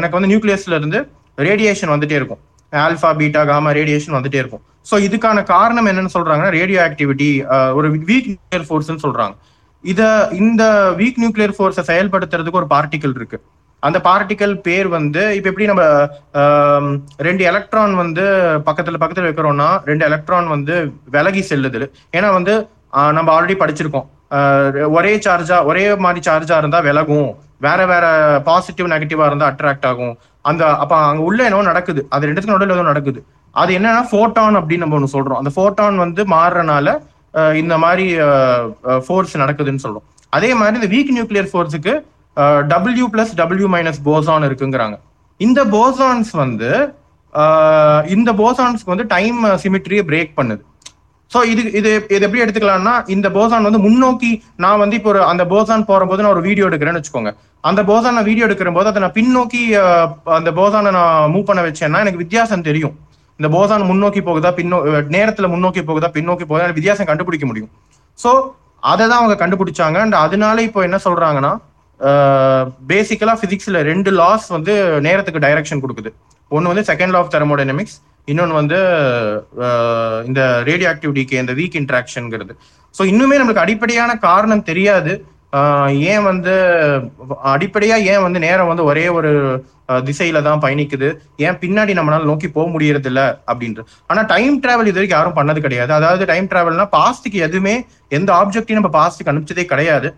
எனக்கு வந்து நியூக்ளியஸ்ல இருந்து ரேடியேஷன் வந்துட்டே இருக்கும், ஆல்ஃபா பீட்டா காமா ரேடியேஷன் வந்துட்டே இருக்கும். ஸோ இதுக்கான காரணம் என்னன்னு சொல்றாங்கன்னா, ரேடியோ ஆக்டிவிட்டி, ஒரு வீக் நியூக்ளியர் ஃபோர்ஸ்ன்னு சொல்றாங்க. இந்த வீக் நியூக்ளியர் ஃபோர்ஸை செயல்படுத்துறதுக்கு ஒரு பார்ட்டிக்கல் இருக்கு. அந்த பார்ட்டிக்கல் பேர் வந்து, இப்போ எப்படி நம்ம ரெண்டு எலக்ட்ரான் வந்து பக்கத்துல வைக்கிறோம்னா ரெண்டு எலக்ட்ரான் வந்து விலகி செல்லுது, ஏன்னா வந்து நம்ம ஆல்ரெடி படிச்சிருக்கோம், ஒரே மாதிரி சார்ஜா இருந்தா விலகும், வேற பாசிட்டிவ் நெகட்டிவா இருந்தா அட்ராக்ட் ஆகும். அப்ப அங்க உள்ள என்னவோ நடக்குது, அது ரெண்டுத்துக்கு நடுவில் எதுவும் நடக்குது. அது என்னன்னா ஃபோட்டான் அப்படின்னு நம்ம ஒன்று சொல்றோம். அந்த ஃபோட்டான் வந்து மாறுறனால இந்த மாதிரி ஃபோர்ஸ் நடக்குதுன்னு சொல்றோம். அதே மாதிரி இந்த வீக் நியூக்ளியர் ஃபோர்ஸுக்கு W+W- போசான் இருக்குங்கிறாங்க. இந்த போசான்ஸ்க்கு வந்து டைம் சிமிட்ரியை பிரேக் பண்ணுது. ஸோ இது எப்படி எடுத்துக்கலாம்னா, இந்த போசான் வந்து முன்னோக்கி, நான் வந்து இப்போ அந்த போசான் போறபோது நான் ஒரு வீடியோ எடுக்கிறேன்னு வச்சுக்கோங்க, அந்த போசான் நான் வீடியோ எடுக்கிற போது அதை நான் பின்னோக்கி அந்த போசானை நான் மூவ் பண்ண வச்சேன்னா எனக்கு வித்தியாசம் தெரியும். இந்த போசான் முன்னோக்கி போகுதா நேரத்துல முன்னோக்கி போகுதா பின்னோக்கி போகுதா எனக்கு வித்தியாசம் கண்டுபிடிக்க முடியும். ஸோ அதை தான் அவங்க கண்டுபிடிச்சாங்க. அண்ட் அதனால இப்போ என்ன சொல்றாங்கன்னா, பேசிக்கலா பிசிக்ஸ்ல ரெண்டு லாஸ் வந்து நேரத்துக்கு டைரக்ஷன் கொடுக்குது. ஒன்னு வந்து செகண்ட் லா ஆஃப் தெர்மோடைனமிக்ஸ், இன்னொன்று வந்து இந்த ரேடியோ ஆக்டிவ் டீகே, இந்த வீக் இன்ட்ராக்ஷன்ங்கிறது. ஸோ இன்னுமே நம்மளுக்கு அடிப்படையான காரணம் தெரியாது, ஏன் வந்து அடிப்படையாக ஏன் வந்து நேரம் வந்து ஒரே ஒரு திசையில தான் பயணிக்குது, ஏன் பின்னாடி நம்மளால நோக்கி போக முடியறது இல்லை அப்படின்ட்டு. ஆனால் டைம் டிராவல் இது வரைக்கும் யாரும் பண்ணது கிடையாது. அதாவது டைம் டிராவல்னா பாஸ்ட்டுக்கு எதுவுமே எந்த ஆப்ஜெக்டையும் நம்ம பாஸ்ட்டுக்கு அனுப்பிச்சதே கிடையாது,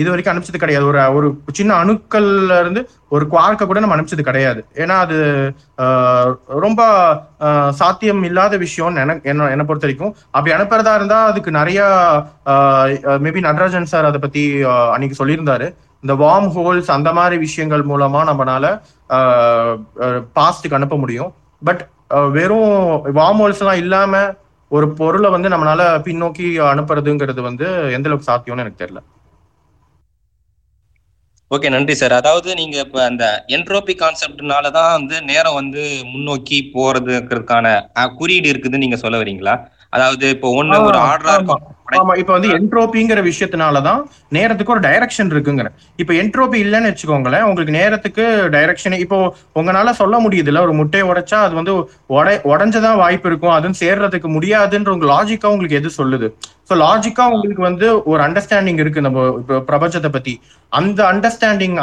இது வரைக்கும் அனுப்பிச்சது கிடையாது. ஒரு ஒரு சின்ன அணுக்கள்ல இருந்து ஒரு குவார்க்கை கூட நம்ம அனுப்பிச்சது கிடையாது. ஏன்னா அது ரொம்ப சாத்தியம் இல்லாத விஷயம்னு என்னை பொறுத்த வரைக்கும். அப்படி அனுப்புறதா இருந்தா அதுக்கு நிறைய மேபி நடராஜன் சார் அதை பத்தி அன்னைக்கு சொல்லியிருந்தாரு, இந்த வார்ம் ஹோல்ஸ் அந்த மாதிரி விஷயங்கள் மூலமா நம்மளால பாஸ்ட்டுக்கு அனுப்ப முடியும். பட் வெறும் வார்ம் ஹோல்ஸ் எல்லாம் இல்லாம ஒரு பொருளை வந்து நம்மளால பின்னோக்கி அனுப்புறதுங்கிறது வந்து எந்த அளவுக்கு சாத்தியம்னு எனக்கு தெரியல. ஓகே, நன்றி சார். அதாவது நீங்க இப்ப அந்த என்ட்ரோபி கான்செப்ட்னாலதான் வந்து நேரம் வந்து முன்னோக்கி போறதுக்கான குறியீடு இருக்குதுன்னு நீங்க சொல்ல வரீங்களா? அதாவது இப்போ ஒண்ணு ஒரு ஆர்டரா இருக்கும், இப்ப வந்து என்ட்ரோபிங்கிற விஷயத்தினாலதான் நேரத்துக்கு ஒரு டைரக்ஷன் இருக்குங்கிற. இப்ப என்ட்ரோபி இல்லைன்னு வச்சுக்கோங்களேன், உங்களுக்கு நேரத்துக்கு டைரக்ஷன் இப்போ உங்களால சொல்ல முடியுது இல்ல, ஒரு முட்டையை உடைச்சா அது வந்து உடஞ்சதான் வாய்ப்பு இருக்கும், அதுவும் சேர்றதுக்கு முடியாதுன்ற உங்க லாஜிக்கா உங்களுக்கு எது சொல்லுது? ஸோ லாஜிக்கா உங்களுக்கு வந்து ஒரு அண்டர்ஸ்டாண்டிங் இருக்கு நம்ம பிரபஞ்சத்தை பத்தி, அந்த அண்டர்ஸ்டாண்டிங்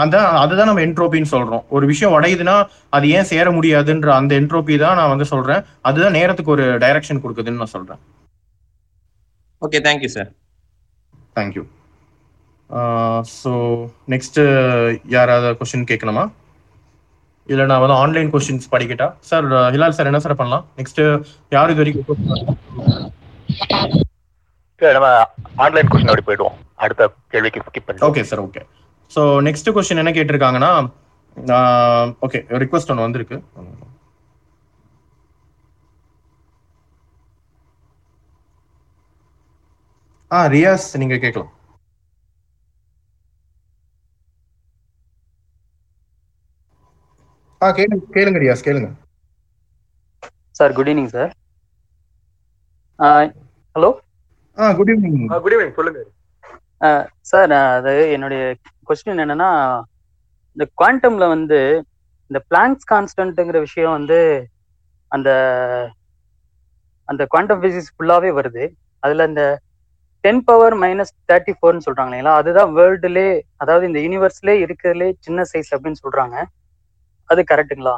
அதுதான் நம்ம என்ட்ரோபின்னு சொல்றோம். ஒரு விஷயம் உடையுதுன்னா அது ஏன் சேர முடியாதுன்ற அந்த என்ட்ரோபி தான் நான் வந்து சொல்றேன், அதுதான் நேரத்துக்கு ஒரு டைரக்ஷன் கொடுக்குதுன்னு நான் சொல்றேன். Okay, thank you sir. Thank you. So next யாராவது கொஸ்டின் கேட்கணுமா? இல்லை நான் வந்து ஆன்லைன் கொஸ்டின்ஸ் படிக்கிட்டா சார்? ஹிலால் சார் என்ன சார் பண்ணலாம்? நெக்ஸ்ட் யார் இது வரைக்கும் நம்ம ஆன்லைன் கொஸ்டின் அப்படி போயிடுவோம், அடுத்த கேள்விக்கு ஸ்கிப் பண்ணிடுவோம். Okay sir, okay. So next question என்ன கேட்டிருக்காங்கன்னா, ஓகே ரிக்வஸ்ட் ஒன்று வந்திருக்கு. ரியாஸ் நீங்க கேட்கலாம். கேளுங்க ரியாஸ், கேளுங்க sir. Good evening sir. Hello, good evening. Good evening, சொல்லுங்க சார். அது என்னுடைய கொஸ்டின் என்னன்னா, இந்த குவாண்டம்ல வந்து இந்த பிளாங்க்ஸ் கான்ஸ்டன்ட்ங்கிற விஷயம் வந்து அந்த அந்த குவாண்டம் பிசிக்ஸ் ஃபுல்லாவே வருது. அதுல இந்த 10⁻³⁴ சொல்றாங்க இல்லைங்களா, அதுதான் வேர்ல்டுலே, அதாவது இந்த யூனிவர்ஸ்லேயே இருக்கிறதுலே சின்ன சைஸ் அப்படின்னு சொல்றாங்க, அது கரெக்டுங்களா?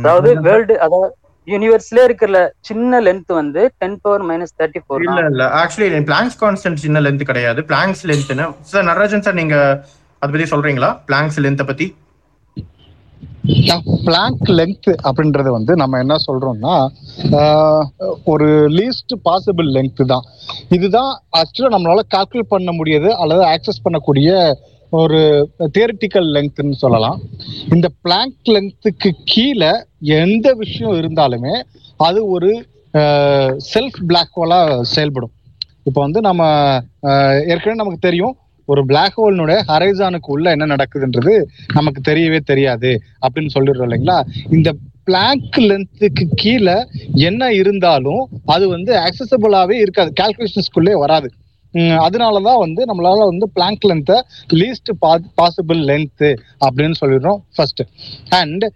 அதாவது வேர்ல்டு, அதாவது யூனிவர்ஸ்ல இருக்கிற சின்ன லென்த் வந்து 10⁻¹⁴. இல்ல இல்ல, ஆக்சுவலி பிளாங்க்ஸ் கான்ஸ்டன்ட் சின்ன லென்த் கிடையாது, பிளாங்க்ஸ் லென்த்னா. சார் நடராஜன் சார் நீங்க அத பத்தி சொல்றீங்களா? பிளாங்க்ஸ் லென்த் பத்தி பிளாங்க் லென்த் அப்படின்றது வந்து நம்ம என்ன சொல்றோம்னா, ஒரு லீஸ்ட் பாசிபிள் லென்த் தான். இதுதான் ஆக்சுவலா நம்மளால கால்குலேட் பண்ண முடியாது அல்லது ஆக்சஸ் பண்ணக்கூடிய ஒரு தியரிட்டிக்கல் லென்த்னு சொல்லலாம். இந்த பிளாங்க் லென்த்துக்கு கீழே எந்த விஷயம் இருந்தாலுமே அது ஒரு செல்ஃப் பிளாக் ஹோலாக செயல்படும். இப்போ வந்து நம்ம ஏற்கனவே நமக்கு தெரியும், ஒரு பிளாக் ஹோல்னுடைய ஹரைசானுக்கு உள்ள என்ன நடக்குதுன்றது நமக்கு தெரியவே தெரியாது அப்படின்னு சொல்லிடுறோம் இல்லைங்களா. இந்த பிளாங்க் லென்த்துக்கு கீழே என்ன இருந்தாலும் அது வந்து ஆக்சசபிளாகவே இருக்காது, கால்குலேஷன்ஸ்குள்ளே வராது. அதனாலதான் வந்து நம்மளால வந்து பிளாங்க் லென்த்தை லீஸ்ட் பாசிபிள் லென்த் அப்படின்னு சொல்லிடுறோம் ஃபர்ஸ்ட். அண்ட்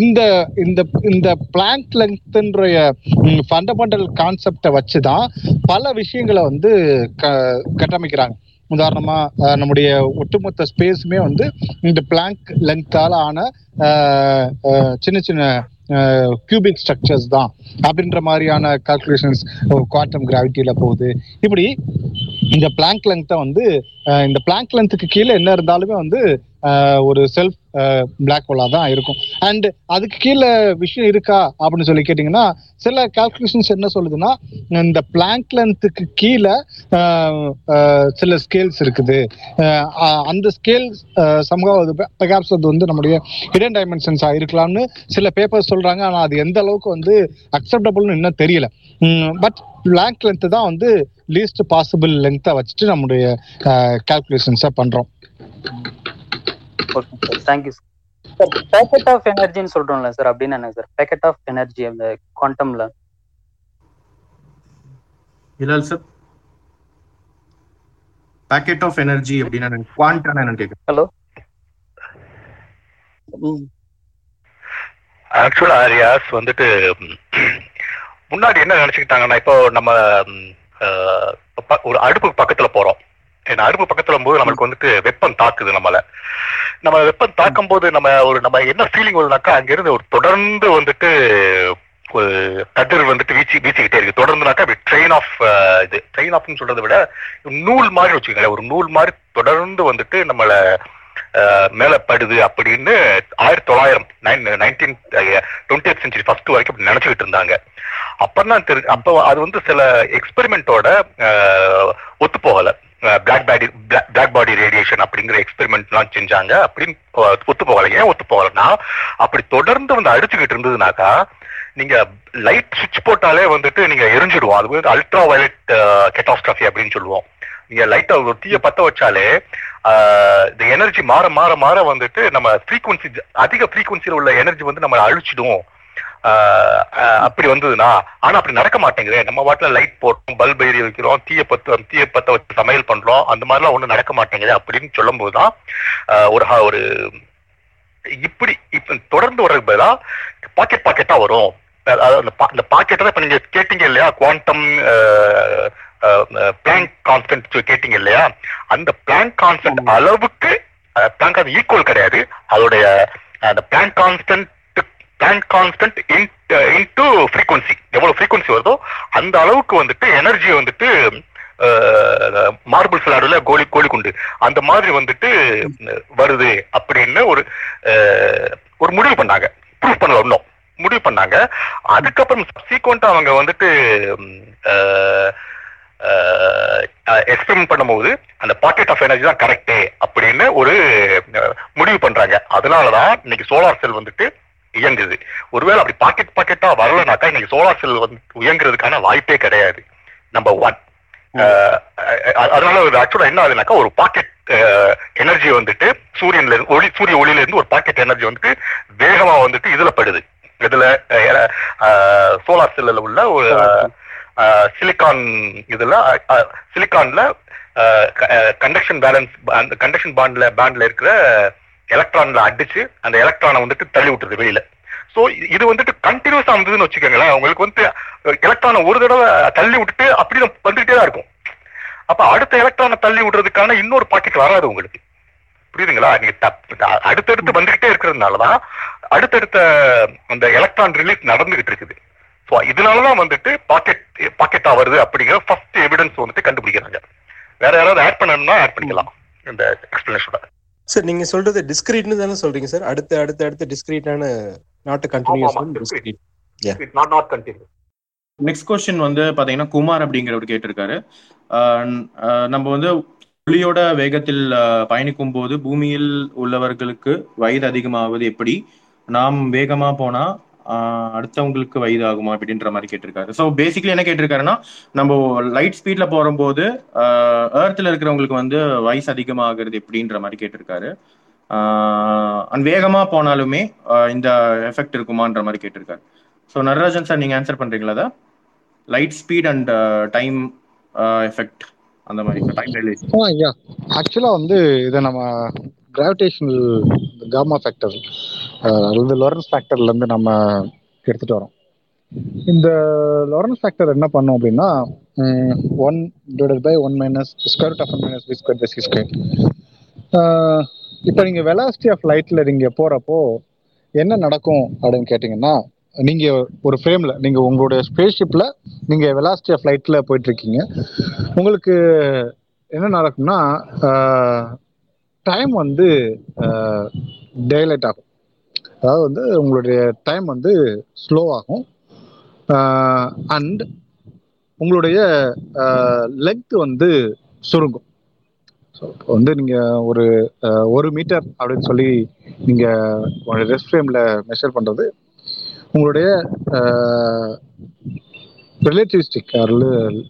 இந்த இந்த இந்த பிளாங்க் லென்த்ன்ற ஃபண்டமெண்டல் கான்செப்டை வச்சுதான் பல விஷயங்களை வந்து கட்டமைக்கிறாங்க. உதாரணமா நம்முடைய ஒட்டுமொத்த ஸ்பேஸுமே வந்து இந்த பிளாங்க் லென்த்தால ஆன சின்ன சின்ன கியூபிக் ஸ்ட்ரக்சர்ஸ் தான் அப்படின்ற மாதிரியான கால்குலேஷன்ஸ் குவாண்டம் கிராவிட்டியில போகுது. இப்படி இந்த பிளாங்க் லென்த்தை வந்து இந்த பிளாங்க் லென்த்துக்கு கீழே என்ன இருந்தாலுமே வந்து ஒரு செல்ஃப் பிளாக் ஹோலா தான் இருக்கும். அண்ட் அதுக்கு கீழே விஷயம் இருக்கா அப்படின்னு சொல்லி கேட்டிங்கன்னா, சில கால்குலேஷன்ஸ் என்ன சொல்லுதுன்னா, இந்த பிளாங்க் லென்த்துக்கு கீழே சில ஸ்கேல்ஸ் இருக்குது, அந்த ஸ்கேல்ஸ் சம்ஹவ் அது பெர்ஹாப்ஸ் அது வந்து நம்முடைய ஹிடன் டைமென்ஷன்ஸாக இருக்கலாம்னு சில பேப்பர்ஸ் சொல்கிறாங்க. ஆனால் அது எந்த அளவுக்கு வந்து அக்செப்டபுள்னு இன்னும் தெரியல. பட் பிளாங்க் லென்த்து தான் வந்து லீஸ்ட் பாசிபிள் லென்த்தை வச்சுட்டு நம்முடைய கால்குலேஷன்ஸை பண்ணுறோம். Thank you sir. பேக்கெட் ஆஃப் எனர்ஜின்னு சொல்றோம்ல சார், அப்படின்னு என்ன சார் பேக்கெட் ஆஃப் எனர்ஜி அந்த குவாண்டம்ல? இல்ல சார், பேக்கெட் ஆஃப் எனர்ஜி அப்படினா குவாண்டம் என்னன்னு கேக்குறேன். ஹலோ, ஆக்சுவலாக ஆரியாஸ் வந்துட்டு முன்னாடி என்ன நினச்சிக்கிட்டாங்கன்னா, இப்போ நம்ம ஒரு அடுப்புக்கு பக்கத்தில் போகிறோம், ஏன்னா அடுப்பு பக்கத்தில் போது நம்மளுக்கு வந்துட்டு வெப்பம் தாக்குது நம்மளை. நம்ம வெப்பம் தாக்கும் போது நம்ம என்ன ஃபீலிங் வருதுனாக்கா, அங்கிருந்து ஒரு தொடர்ந்து வந்துட்டு ஒரு கதிர் வந்துட்டு வீச்சுக்கிட்டே இருக்கு தொடர்ந்துனாக்கா. அப்படி ட்ரெயின் ஆஃப்னு சொல்றதை விட நூல் மாதிரி வச்சுக்கோங்களேன், ஒரு நூல் மாதிரி தொடர்ந்து வந்துட்டு நம்மளை மேலப்படுது அப்படின்னு 19th century ஃபர்ஸ்ட் வரைக்கும் அப்படி நினைச்சுக்கிட்டு இருந்தாங்க. அப்பதான் தெரிஞ்சு, அப்போ அது வந்து சில எக்ஸ்பெரிமெண்டோட ஒத்து போகலை. பிளாக் பாடி ரேடியேஷன் அப்படிங்கிற எக்ஸ்பெரிமெண்ட்லாம் செஞ்சாங்க அப்படின்னு ஒத்து போகலை. ஏன் ஒத்து போகலைன்னா, அப்படி தொடர்ந்து வந்து அடிச்சுக்கிட்டு இருந்ததுனாக்கா நீங்க லைட் சுவிட்ச் போட்டாலே வந்துட்டு நீங்க எரிஞ்சிடுவோம். அது வந்து அல்ட்ரா வயலட் கேட்டாஸ்ட்ராஃபி அப்படின்னு சொல்லுவோம். நீங்க லைட்டை ஒரு தீயை பற்ற வச்சாலே இந்த எனர்ஜி மாற மாற மாற வந்துட்டு நம்ம ஃப்ரீக்குவன்சி, அதிக ஃப்ரீக்குவன்சியில் உள்ள எனர்ஜி வந்து நம்ம அழிச்சிடும் அப்படி வந்ததுன்னா. ஆனா அப்படி நடக்க மாட்டேங்குது. நம்ம வாட்டில லைட் போட்டோம், பல்ப் எரிய வைக்கிறோம், தீயை பற்ற வச்சு சமையல் பண்றோம், அந்த மாதிரிலாம் ஒன்றும் நடக்க மாட்டேங்குது அப்படின்னு சொல்லும் போதுதான் ஒரு இப்படி இப்ப தொடர்ந்து வர்றதுதான் பாக்கெட் பாக்கெட்டா வரும். அந்த பாக்கெட்டை இப்ப நீங்க கேட்டீங்க இல்லையா, குவாண்டம் பிளாங்க் கான்ஸ்டன்ட் கேட்டீங்க இல்லையா, அந்த பிளாங்க் கான்ஸ்டன்ட் அளவுக்கு பிளாங்க் அது ஈக்குவல் கிடையாது. அதோடைய அந்த பிளாங்க் கான்ஸ்டன்ட் இன்டு ஃப்ரீக்வன்சி, எவ்வளவு ஃப்ரீக்வன்சி வருதோ அந்த அளவுக்கு வந்துட்டு எனர்ஜி வந்துட்டு மார்பிள் விளையாடுல கோழி குண்டு அந்த மாதிரி வந்துட்டு வருது அப்படின்னு ஒரு முடிவு பண்ணாங்க. ப்ரூஃப் பண்ணல, ஒன்றும் முடிவு பண்ணாங்க. அதுக்கப்புறம் சப்சீக்வெண்டா அவங்க வந்துட்டு எக்ஸ்பெரிமெண்ட் பண்ணும்போது அந்த பாக்கெட் ஆஃப் எனர்ஜி தான் கரெக்டு அப்படின்னு ஒரு முடிவு பண்றாங்க. அதனாலதான் இன்னைக்கு சோலார் செல் வந்துட்டு இயங்குது. ஒருவேளை அப்படி பாக்கெட் பாக்கெட்டா வரலனாக்கா இன்னைக்கு சோலார் செல் வந்து இயங்குறதுக்கான வாய்ப்பே கிடையாது, நம்பர் ஒன். அதனால ஆக்சுவலா என்ன ஆகுதுனாக்கா, ஒரு பாக்கெட் எனர்ஜி வந்துட்டு சூரிய ஒளியிலிருந்து ஒரு பாக்கெட் எனர்ஜி வந்துட்டு வேகமா வந்துட்டு இதுல படுது. இதுல சோலார் செல்ல உள்ள ஒரு சிலிக்கான்ல கண்டக்ஷன் பேண்ட்ல இருக்கிற எலக்ட்ரான்ல அடிச்சு அந்த எலக்ட்ரானை வந்துட்டு தள்ளி விட்டுருது வெளியில. சோ இது வந்துட்டு கண்டினியூஸா வந்ததுன்னு வச்சுக்கோங்களேன், உங்களுக்கு வந்து எலக்ட்ரானை ஒரு தடவை தள்ளி விட்டுட்டு அப்படி வந்துகிட்டே தான் இருக்கும். அப்ப அடுத்த எலக்ட்ரானை தள்ளி விடுறதுக்கான இன்னொரு பாக்கெட் வராது உங்களுக்கு, புரியுதுங்களா? நீங்க அடுத்தடுத்து வந்துகிட்டே இருக்கிறதுனாலதான் அடுத்தடுத்த அந்த எலக்ட்ரான் ரிலீஸ் நடந்துகிட்டு இருக்குது. ஸோ இதனாலதான் வந்துட்டு பாக்கெட்டா வருது அப்படிங்கிற ஃபர்ஸ்ட் எவிடன்ஸ் வந்துட்டு கண்டுபிடிக்கிறாங்க. வேற யாராவது ஆட் பண்ணணும்னா ஆட் பண்ணிக்கலாம் இந்த எக்ஸ்பிளனேஷனோட. சார் நீங்க சொல்றது டிஸ்கிரீட்னு தானே சொல்றீங்க சார்? அடுத்த டிஸ்கிரீட்டான not continuous, discrete not continuous. Next question வந்து பாத்தீங்கன்னா குமார் அப்படிங்கிறவர் கேட்டிருக்காரு. நம்ம வந்து ஒளியோட வேகத்தில் பயணிக்கும் போது பூமியில் உள்ளவர்களுக்கு வயது அதிகமாவது எப்படி? நாம் வேகமா போனா அடுத்தவங்களுக்கு வயது ஆகுமா அப்படின்ற மாதிரி கேட்டிருக்காரு. ஸோ பேசிக்கலி என்ன கேட்டிருக்காருன்னா, நம்ம லைட் ஸ்பீட்ல போகும்போது ஏர்த்ல இருக்கிறவங்களுக்கு வந்து வயசு அதிகமாகிறது எப்படின்ற மாதிரி கேட்டிருக்காரு. அண்ட் வேகமா போனாலுமே இந்த எஃபெக்ட் இருக்குமான்ற மாதிரி கேட்டிருக்காரு. ஸோ நடராஜன் சார் நீங்க ஆன்சர் பண்றீங்களா அதை? Light speed and time effect அந்த மாதிரி. ஆக்சுவலா வந்து இதை நம்ம கிராவிடேஷனல் காமா ஃபேக்டர் அதாவது லாரன்ஸ் ஃபேக்டர்ல இருந்து நம்ம எடுத்துட்டு வரோம். இந்த லாரன்ஸ் ஃபேக்டர் என்ன பண்ணும் அப்படின்னா, 1/(1 - square root of 1 - v²/c²). இப்போ நீங்க வெலாசிட்டி ஆஃப் லைட்ல நீங்க போறப்போ என்ன நடக்கும் அப்படின்னு கேட்டீங்கன்னா, நீங்க ஒரு ஃப்ரேம்ல நீங்க உங்களுடைய ஸ்பேஸ்ஷிப்ல நீங்க வெலாசிட்டி ஆஃப் லைட்ல போயிட்டு இருக்கீங்க. உங்களுக்கு என்ன நடக்கும்னா, டைம் வந்து டைலேட் ஆகும். அதாவது வந்து உங்களுடைய டைம் வந்து ஸ்லோ ஆகும். அண்ட் உங்களுடைய லென்த் வந்து சுருங்கும். ஸோ இப்போ வந்து நீங்கள் ஒரு மீட்டர் அப்படின்னு சொல்லி நீங்கள் உங்களுடைய ரெஸ்ட் ஃப்ரேமில் மெஷர் பண்ணுறது உங்களுடைய ரிலேட்டிவிஸ்டிக்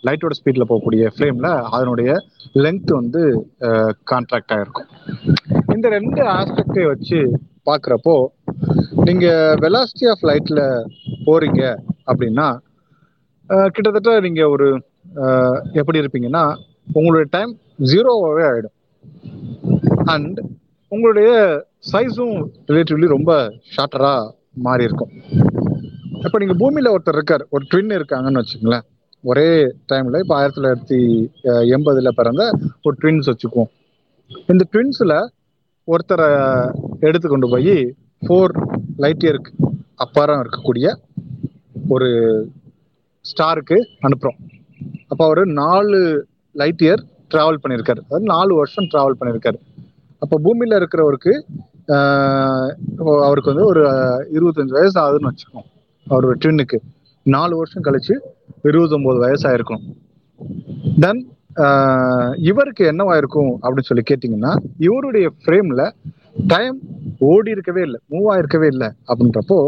லைட்டோட ஸ்பீடில் போகக்கூடிய ஃப்ரேமில் அதனுடைய லென்த் வந்து கான்ட்ராக்ட் ஆகிருக்கும். இந்த ரெண்டு ஆஸ்பெக்டை வச்சு பார்க்குறப்போ நீங்கள் வெலாசிட்டி ஆஃப் லைட்டில் போகிறீங்க அப்படின்னா கிட்டத்தட்ட நீங்கள் எப்படி இருப்பீங்கன்னா, உங்களுடைய டைம் ஜீரோவாகவே ஆகிடும். அண்ட் உங்களுடைய சைஸும் ரிலேட்டிவ்லி ரொம்ப ஷார்ட்டராக மாறி இருக்கும். இப்போ நீங்கள் பூமியில் ஒருத்தர் இருக்கார், ஒரு ட்வின் இருக்காங்கன்னு வச்சுக்கோங்களேன். ஒரே டைமில் இப்போ 1980 பிறந்த ஒரு ட்வின்ஸ் வச்சுக்குவோம். இந்த ட்வின்ஸில் ஒருத்தரை எடுத்து கொண்டு போய் 4 light years அப்பாரம் இருக்கக்கூடிய ஒரு ஸ்டாருக்கு அனுப்புகிறோம். அப்போ அவர் 4 light years ட்ராவல் பண்ணியிருக்காரு, அதாவது 4 வருஷம் ட்ராவல் பண்ணியிருக்காரு. அப்போ பூமியில் இருக்கிறவருக்கு அவருக்கு வந்து ஒரு 25 ஆகுதுன்னு வச்சுக்கோம். அவரோட ட்வின்னுக்கு 4 வருஷம் கழிச்சு 29 இருக்கணும். தென் இவருக்கு என்னவாயிருக்கும் அப்படின்னு சொல்லி கேட்டிங்கன்னா, இவருடைய ஃப்ரேமில் டைம் ஓடி இருக்கவே இல்லை, மூவ் ஆகிருக்கவே இல்லை. அப்படின்றப்போ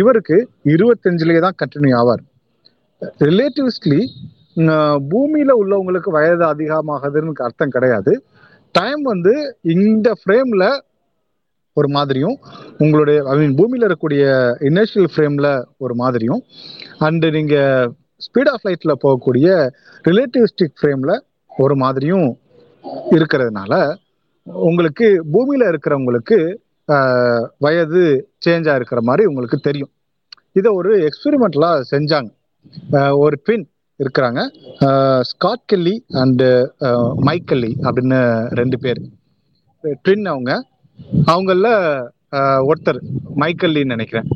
இவருக்கு 25 தான் கண்டினியூ ஆவார். ரிலேட்டிவ்ஸ்லி பூமியில் உள்ளவங்களுக்கு வயது அதிகமாகுதுன்னு அர்த்தம் கிடையாது. டைம் வந்து இந்த ஃப்ரேமில் ஒரு மாதிரியும், உங்களுடைய பூமியில் இருக்கக்கூடிய இனிஷியல் ஃப்ரேமில் ஒரு மாதிரியும், அண்டு நீங்கள் ஸ்பீட் ஆஃப் லைட்டில் போகக்கூடிய ரிலேட்டிவிஸ்டிக் ஃப்ரேமில் ஒரு மாதிரியும் இருக்கிறதுனால உங்களுக்கு பூமியில் இருக்கிறவங்களுக்கு வயது சேஞ்சாக இருக்கிற மாதிரி உங்களுக்கு தெரியும். இதை ஒரு எக்ஸ்பெரிமெண்டலாக செஞ்சாங்க. ஒரு ட்வின் இருக்கிறாங்க, ஸ்காட் கெல்லி அண்டு மைக்கெல்லி அப்படின்னு 2 ட்வின். அவங்கள ஒருத்தர் மைக்கெல்லின்னு நினைக்கிறேன்,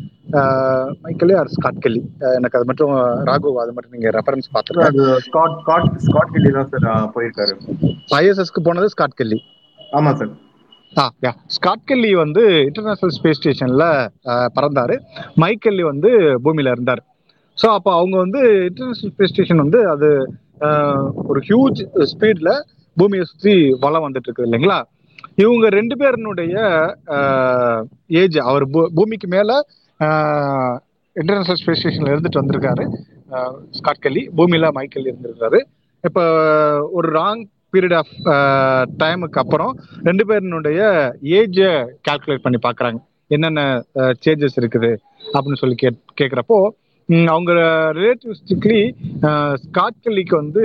மைக்கெல்லி ஆர் ஸ்காட் கெல்லி, எனக்கு அது மட்டும் ராகு அது மட்டும் நீங்க ரெஃபரன்ஸ் பார்த்துருக்கீங்க. ஐஎஸ்எஸ்க்கு போனது ஸ்காட் கெல்லி. ஆமா சார். ஸ்காட் கெல்லி வந்து இன்டர்நேஷனல் ஸ்பேஸ் ஸ்டேஷன்ல பறந்தாரு, மைக்கெல்லி வந்து பூமியில இருந்தார். ஸோ அப்போ அவங்க வந்து இன்டர்நேஷனல் ஸ்பேஸ் ஸ்டேஷன் வந்து அது ஒரு ஹியூஜ் ஸ்பீட்ல பூமியை சுற்றி வளம் வந்துட்டு இருக்குது இல்லைங்களா. இவங்க 2 ஏஜ், அவர் பூமிக்கு மேல இன்டர்நேஷனல் ஸ்பேஸ் ஸ்டேஷன்ல இருந்துட்டு வந்திருக்காரு ஸ்காட் கெல்லி, பூமியில மைக்கெல்லி இருந்திருக்காரு. இப்ப ஒரு லாங் பீரியட் ஆஃப் டைமுக்கு அப்புறம் 2 ஏஜ கால்குலேட் பண்ணி பாக்குறாங்க, என்னென்ன சேஞ்சஸ் இருக்குது அப்படின்னு சொல்லி கேட்கிறப்போ அவங்க ரிலேட்டிவிஸ்டிக்லி ஸ்காட் கெல்லிக்கு வந்து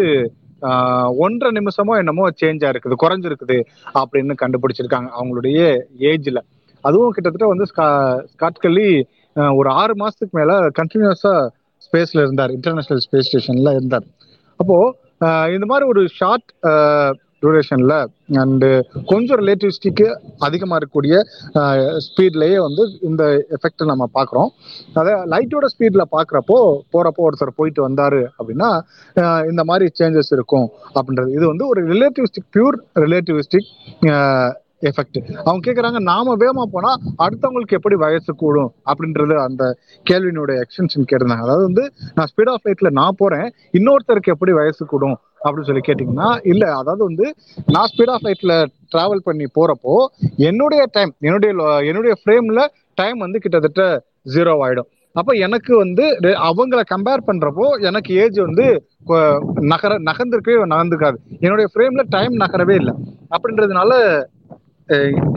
1.5 என்னமோ சேஞ்சா இருக்குது, குறைஞ்சிருக்குது அப்படின்னு கண்டுபிடிச்சிருக்காங்க அவங்களுடைய ஏஜ்ல. அதுவும் கிட்டத்தட்ட வந்து ஸ்காட் கெல்லி ஒரு 6 மேல கண்டினியூஸா ஸ்பேஸ்ல இருந்தார், இன்டர்நேஷனல் ஸ்பேஸ் ஸ்டேஷன்ல இருந்தார். அப்போ இந்த மாதிரி ஒரு ஷார்ட் டியூரேஷன்ல அண்டு கொஞ்சம் ரிலேட்டிவிஸ்டிக்கு அதிகமாக இருக்கக்கூடிய ஸ்பீட்லேயே வந்து இந்த எஃபெக்ட் நம்ம பார்க்குறோம். அதை லைட்டோட ஸ்பீடில் போகிறப்போ ஒருத்தர் போயிட்டு வந்தார் அப்படின்னா இந்த மாதிரி சேஞ்சஸ் இருக்கும் அப்படின்றது. இது வந்து ஒரு ரிலேட்டிவிஸ்டிக், பியூர் ரிலேட்டிவிஸ்டிக் எஃபெக்ட். அவங்க கேட்குறாங்க, நாம வேகமாக போனால் அடுத்தவங்களுக்கு எப்படி வயசு கூடும் அப்படின்றது அந்த கேள்வியினுடைய எக்ஸ்டென்ஷன் கேட்டிருந்தாங்க. அதாவது வந்து நான் ஸ்பீட் ஆஃப் லைட்டில் நான் போகிறேன், இன்னொருத்தருக்கு எப்படி வயசு கூடும் அப்படின்னு சொல்லி கேட்டிங்கன்னா, இல்லை அதாவது வந்து நான் ஸ்பீட் ஆஃப் லைட்டில் ட்ராவல் பண்ணி போகிறப்போ என்னுடைய டைம், என்னுடைய ஃப்ரேமில் டைம் வந்து கிட்டத்தட்ட 0 ஆகிடும். அப்போ எனக்கு வந்து அவங்கள கம்பேர் பண்ணுறப்போ எனக்கு ஏஜ் வந்து நகர்ந்துக்காது, என்னுடைய ஃப்ரேமில் டைம் நகரவே இல்லை. அப்படின்றதுனால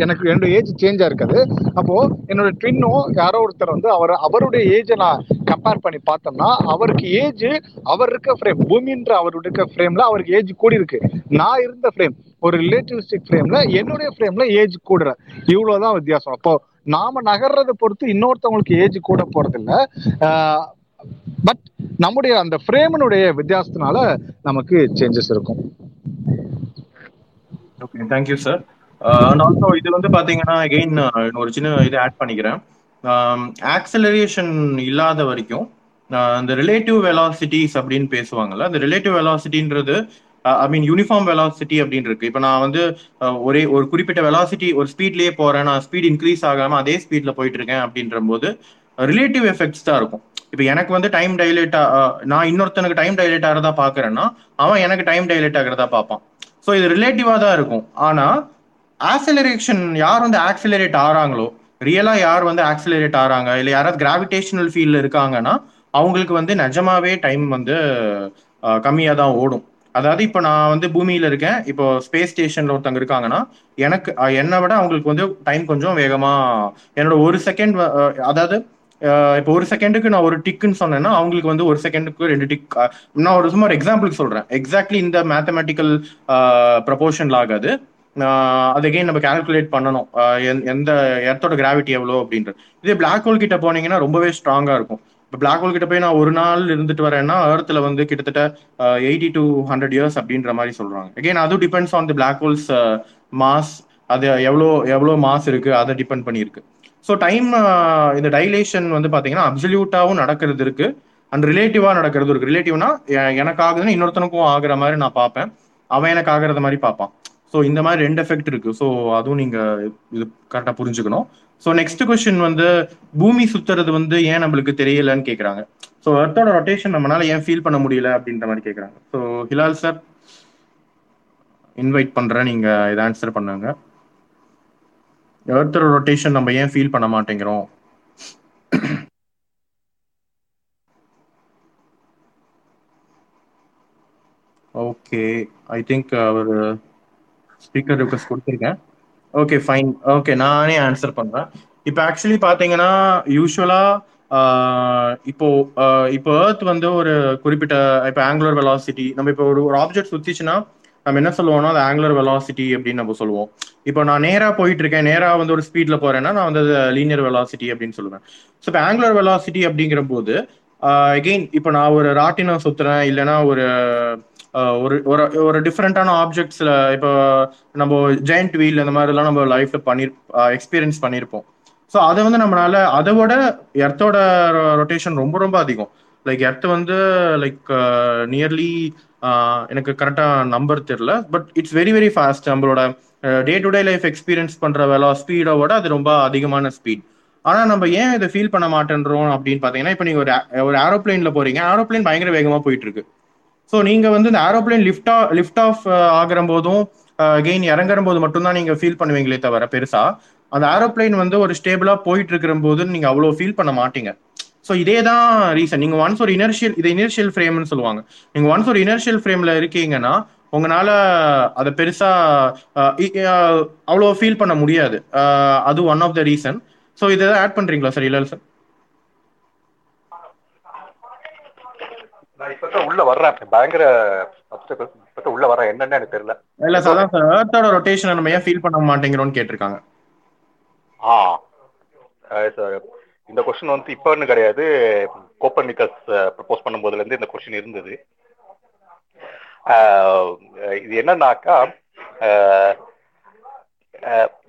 எனக்கு என்னுடைய ஏஜ் சேஞ்சாக இருக்காது. அப்போது என்னோடய ட்வின்னும் யாரோ ஒருத்தர் வந்து அவருடைய ஏஜை நான் கம்பேர் பண்ணி பார்த்தோம்னா, அவருக்கு ஏஜ் அவர் இருக்க ஃப்ரேம், பூமின்ற அவருடைய ஃப்ரேமில் அவருக்கு ஏஜ் கூடி இருக்கு. நான் இருந்த ஃப்ரேம், ஒரு ரிலேட்டிவிஸ்டிக் ஃப்ரேமில் என்னுடைய ஃப்ரேமில் ஏஜ் கூடுற இவ்வளோதான் வித்தியாசம். அப்போது நாம் நகர்றதை பொறுத்து இன்னொருத்தவங்களுக்கு ஏஜ் கூட போகிறதில்ல, பட் நம்முடைய அந்த ஃப்ரேமினுடைய வித்தியாசத்தினால நமக்கு சேஞ்சஸ் இருக்கும். Okay, thank you sir. And also இது வந்து பார்த்தீங்கன்னா அகெயின் ஒரு சின்ன இது ஆட் பண்ணிக்கிறேன். ஆக்சலரேஷன் இல்லாத வரைக்கும் இந்த ரிலேட்டிவ் வெலாசிட்டிஸ் அப்படின்னு பேசுவாங்கல்ல, அந்த ரிலேட்டிவ் வெலாசிட்டின்றது ஐ மீன் யூனிஃபார்ம் வெலாசிட்டி அப்படின்னு இருக்கு. இப்போ நான் வந்து ஒரு குறிப்பிட்ட வெலாசிட்டி ஒரு ஸ்பீட்லேயே போகிறேன், நான் ஸ்பீட் இன்க்ரீஸ் ஆகாமல் அதே ஸ்பீடில் போயிட்டு இருக்கேன் அப்படின்ற போது ரிலேட்டிவ் எஃபெக்ட்ஸ் தான் இருக்கும். இப்போ எனக்கு வந்து டைம் டைலேட் நான் இன்னொருத்தனுக்கு டைம் டைலேட் ஆகிறதா பார்க்குறேன்னா அவன் எனக்கு டைம் டைலேட் ஆகிறதா பார்ப்பான். ஸோ இது ரிலேட்டிவாக தான் இருக்கும். ஆனால் ஆக்சலரேஷன், யார் வந்து ஆக்சிலரேட் ஆகிறாங்களோ, ரியலாக யார் வந்து ஆக்சிலரேட் ஆகிறாங்க இல்லை யாராவது கிராவிடேஷனல் ஃபீல்டில் இருக்காங்கன்னா அவங்களுக்கு வந்து நிஜமாவே டைம் வந்து கம்மியாக தான் ஓடும். அதாவது இப்போ நான் வந்து பூமியில் இருக்கேன், இப்போ ஸ்பேஸ் ஸ்டேஷனில் ஒருத்தவங்க இருக்காங்கன்னா எனக்கு என்னை விட அவங்களுக்கு வந்து டைம் கொஞ்சம் வேகமாக, என்னோட 1 second, அதாவது இப்போ 1 second நான் ஒரு டிக்குன்னு சொன்னேன்னா அவங்களுக்கு வந்து 1 second 2 tick. நான் ஒரு சும்மா ஒரு எக்ஸாம்பிளுக்கு சொல்கிறேன், எக்ஸாக்ட்லி இந்த மேத்தமெட்டிக்கல் ப்ரப்போர்ஷனில் ஆகாது. அது அகெயின் நம்ம கால்குலேட் பண்ணணும் எந்த எர்த்தோட கிராவிட்டி எவ்வளோ அப்படின்றது. இதே பிளாக் ஹோல் கிட்ட போனீங்கன்னா ரொம்பவே ஸ்ட்ராங்கா இருக்கும். இப்போ பிளாக் ஹோல் கிட்ட போய் நான் ஒரு நாள் இருந்துட்டு வரேன்னா எர்த்ல வந்து கிட்டத்தட்ட 80 to 100 years அப்படின்ற மாதிரி சொல்றாங்க. அகெயின் அது depends on the black holes mass, அது எவ்வளோ மாஸ் இருக்கு அதை டிபெண்ட் பண்ணியிருக்கு. ஸோ டைம் இந்த டைலேஷன் வந்து பார்த்தீங்கன்னா அப்சல்யூட்டாகவும் நடக்கிறது இருக்கு அண்ட் ரிலேட்டிவா நடக்கிறது இருக்கு. ரிலேட்டிவ்னா எனக்கு ஆகுதுன்னா இன்னொருத்தனுக்கும் ஆகுற மாதிரி நான் பார்ப்பேன், அவன் எனக்கு ஆகுறது மாதிரி பார்ப்பான். ஸோ இந்த மாதிரி ரெண்டு எஃபெக்ட் இருக்கு. ஸோ அதுவும் நீங்க இது கரெக்டா புரிஞ்சுக்கணும். ஸோ நெக்ஸ்ட் கொஸ்டின் வந்து பூமி சுத்துறது வந்து ஏன் நம்மளுக்கு தெரியலன்னு கேட்கறாங்க. ஸோ எர்த்தோட ரொட்டேஷன் நம்மளால ஏன் ஃபீல் பண்ண முடியல அப்படின்ற மாதிரி கேட்கறாங்க. ஸோ ஹிலால் சார் இன்வைட் பண்றேன், நீங்க இதை ஆன்சர் பண்ணுங்க. எர்த்தோட ரொட்டேஷன் நம்ம ஏன் ஃபீல் பண்ண மாட்டேங்கிறோம்? ஓகே, ஐ திங்க் அவர் ஸ்பீக்கர் ரிக்வெஸ்ட் கொடுத்துருக்கேன். ஓகே ஃபைன், ஓகே நானே ஆன்சர் பண்றேன். இப்போ ஆக்சுவலி பார்த்தீங்கன்னா யூஸ்வலா இப்போ எர்த் வந்து ஒரு குறிப்பிட்ட இப்போ ஆங்குலர் வெலாசிட்டி, நம்ம இப்போ ஒரு ஆப்ஜெக்ட் சுத்திச்சுன்னா நம்ம என்ன சொல்லுவோம்னா அது ஆங்குலர் வெலாசிட்டி அப்படின்னு நம்ம சொல்லுவோம். இப்போ நான் நேராக போயிட்டு இருக்கேன், நேராக வந்து ஒரு ஸ்பீட்ல போறேன்னா நான் வந்து லீனியர் வெலாசிட்டி அப்படின்னு சொல்லுவேன். ஸோ இப்போ ஆங்குலர் வெலாசிட்டி அப்படிங்கிற போது அகெயின் இப்போ நான் ஒரு ராட்டினை சுத்துறேன், இல்லைன்னா ஒரு டிஃப்ரெண்டான ஆப்ஜெக்ட்ஸ்ல இப்போ நம்ம ஜெயண்ட் வீல் அந்த மாதிரிலாம் நம்ம லைஃப்ல எக்ஸ்பீரியன்ஸ் பண்ணியிருப்போம். ஸோ அதை வந்து நம்மளால அதோட எர்த்தோட ரொட்டேஷன் ரொம்ப ரொம்ப அதிகம். லைக் எர்த் வந்து லைக் நியர்லி எனக்கு கரெக்டா நம்பர் தெரியல, but it's very very fast. நம்மளோட day to day life experience பண்ற ஸ்பீடோட அது ரொம்ப அதிகமான ஸ்பீட். ஆனா நம்ம ஏன் இதை ஃபீல் பண்ண மாட்டேன்றோம் அப்படின்னு பாத்தீங்கன்னா, இப்போ நீங்க ஒரு ஏரோப்ளைன்ல போறீங்க, ஏரோப்ளைன் பயங்கர வேகமா போயிட்டு இருக்கு. ஸோ நீங்கள் வந்து இந்த ஏரோப்ளைன் லிஃப்ட் ஆஃப் ஆகிற போதும் அகெயின் இறங்குற போது மட்டும்தான் நீங்கள் ஃபீல் பண்ணுவீங்களே தவிர பெருசாக அந்த ஏரோப்ளைன் வந்து ஒரு ஸ்டேபிளாக போயிட்டு இருக்கிற போது நீங்கள் அவ்வளோ ஃபீல் பண்ண மாட்டீங்க. ஸோ இதே தான் ரீசன். நீங்கள் ஒன்ஸ் ஒரு இனர்ஷியல், இதை இனர்ஷியல் ஃப்ரேம்னு சொல்லுவாங்க, நீங்கள் ஒன்ஸ் ஒரு இனர்ஷியல் ஃப்ரேமில் இருக்கீங்கன்னா உங்களால் அதை பெருசாக அவ்வளோ ஃபீல் பண்ண முடியாது. அது one of the reason. So இதை தான் ஆட் பண்ணுறீங்களா சார்? இல்லை சார், உள்ள வர்றேன் பயங்கர உள்ள வர்றேன், என்னன்னு எனக்கு தெரியல. இல்ல சார், எர்த்தோட ரொட்டேஷன் நம்ம ஏன் ஃபீல் பண்ண மாட்டேங்கிறோம்னு கேட்டிருக்காங்க. இந்த கொஸ்டின் வந்து இப்பன்னு கிடையாது, கோப்பர்னிக்கஸ் ப்ரப்போஸ் பண்ணும்போதுல இருந்து இந்த கொஸ்டின் இருந்தது. இது என்னன்னாக்கா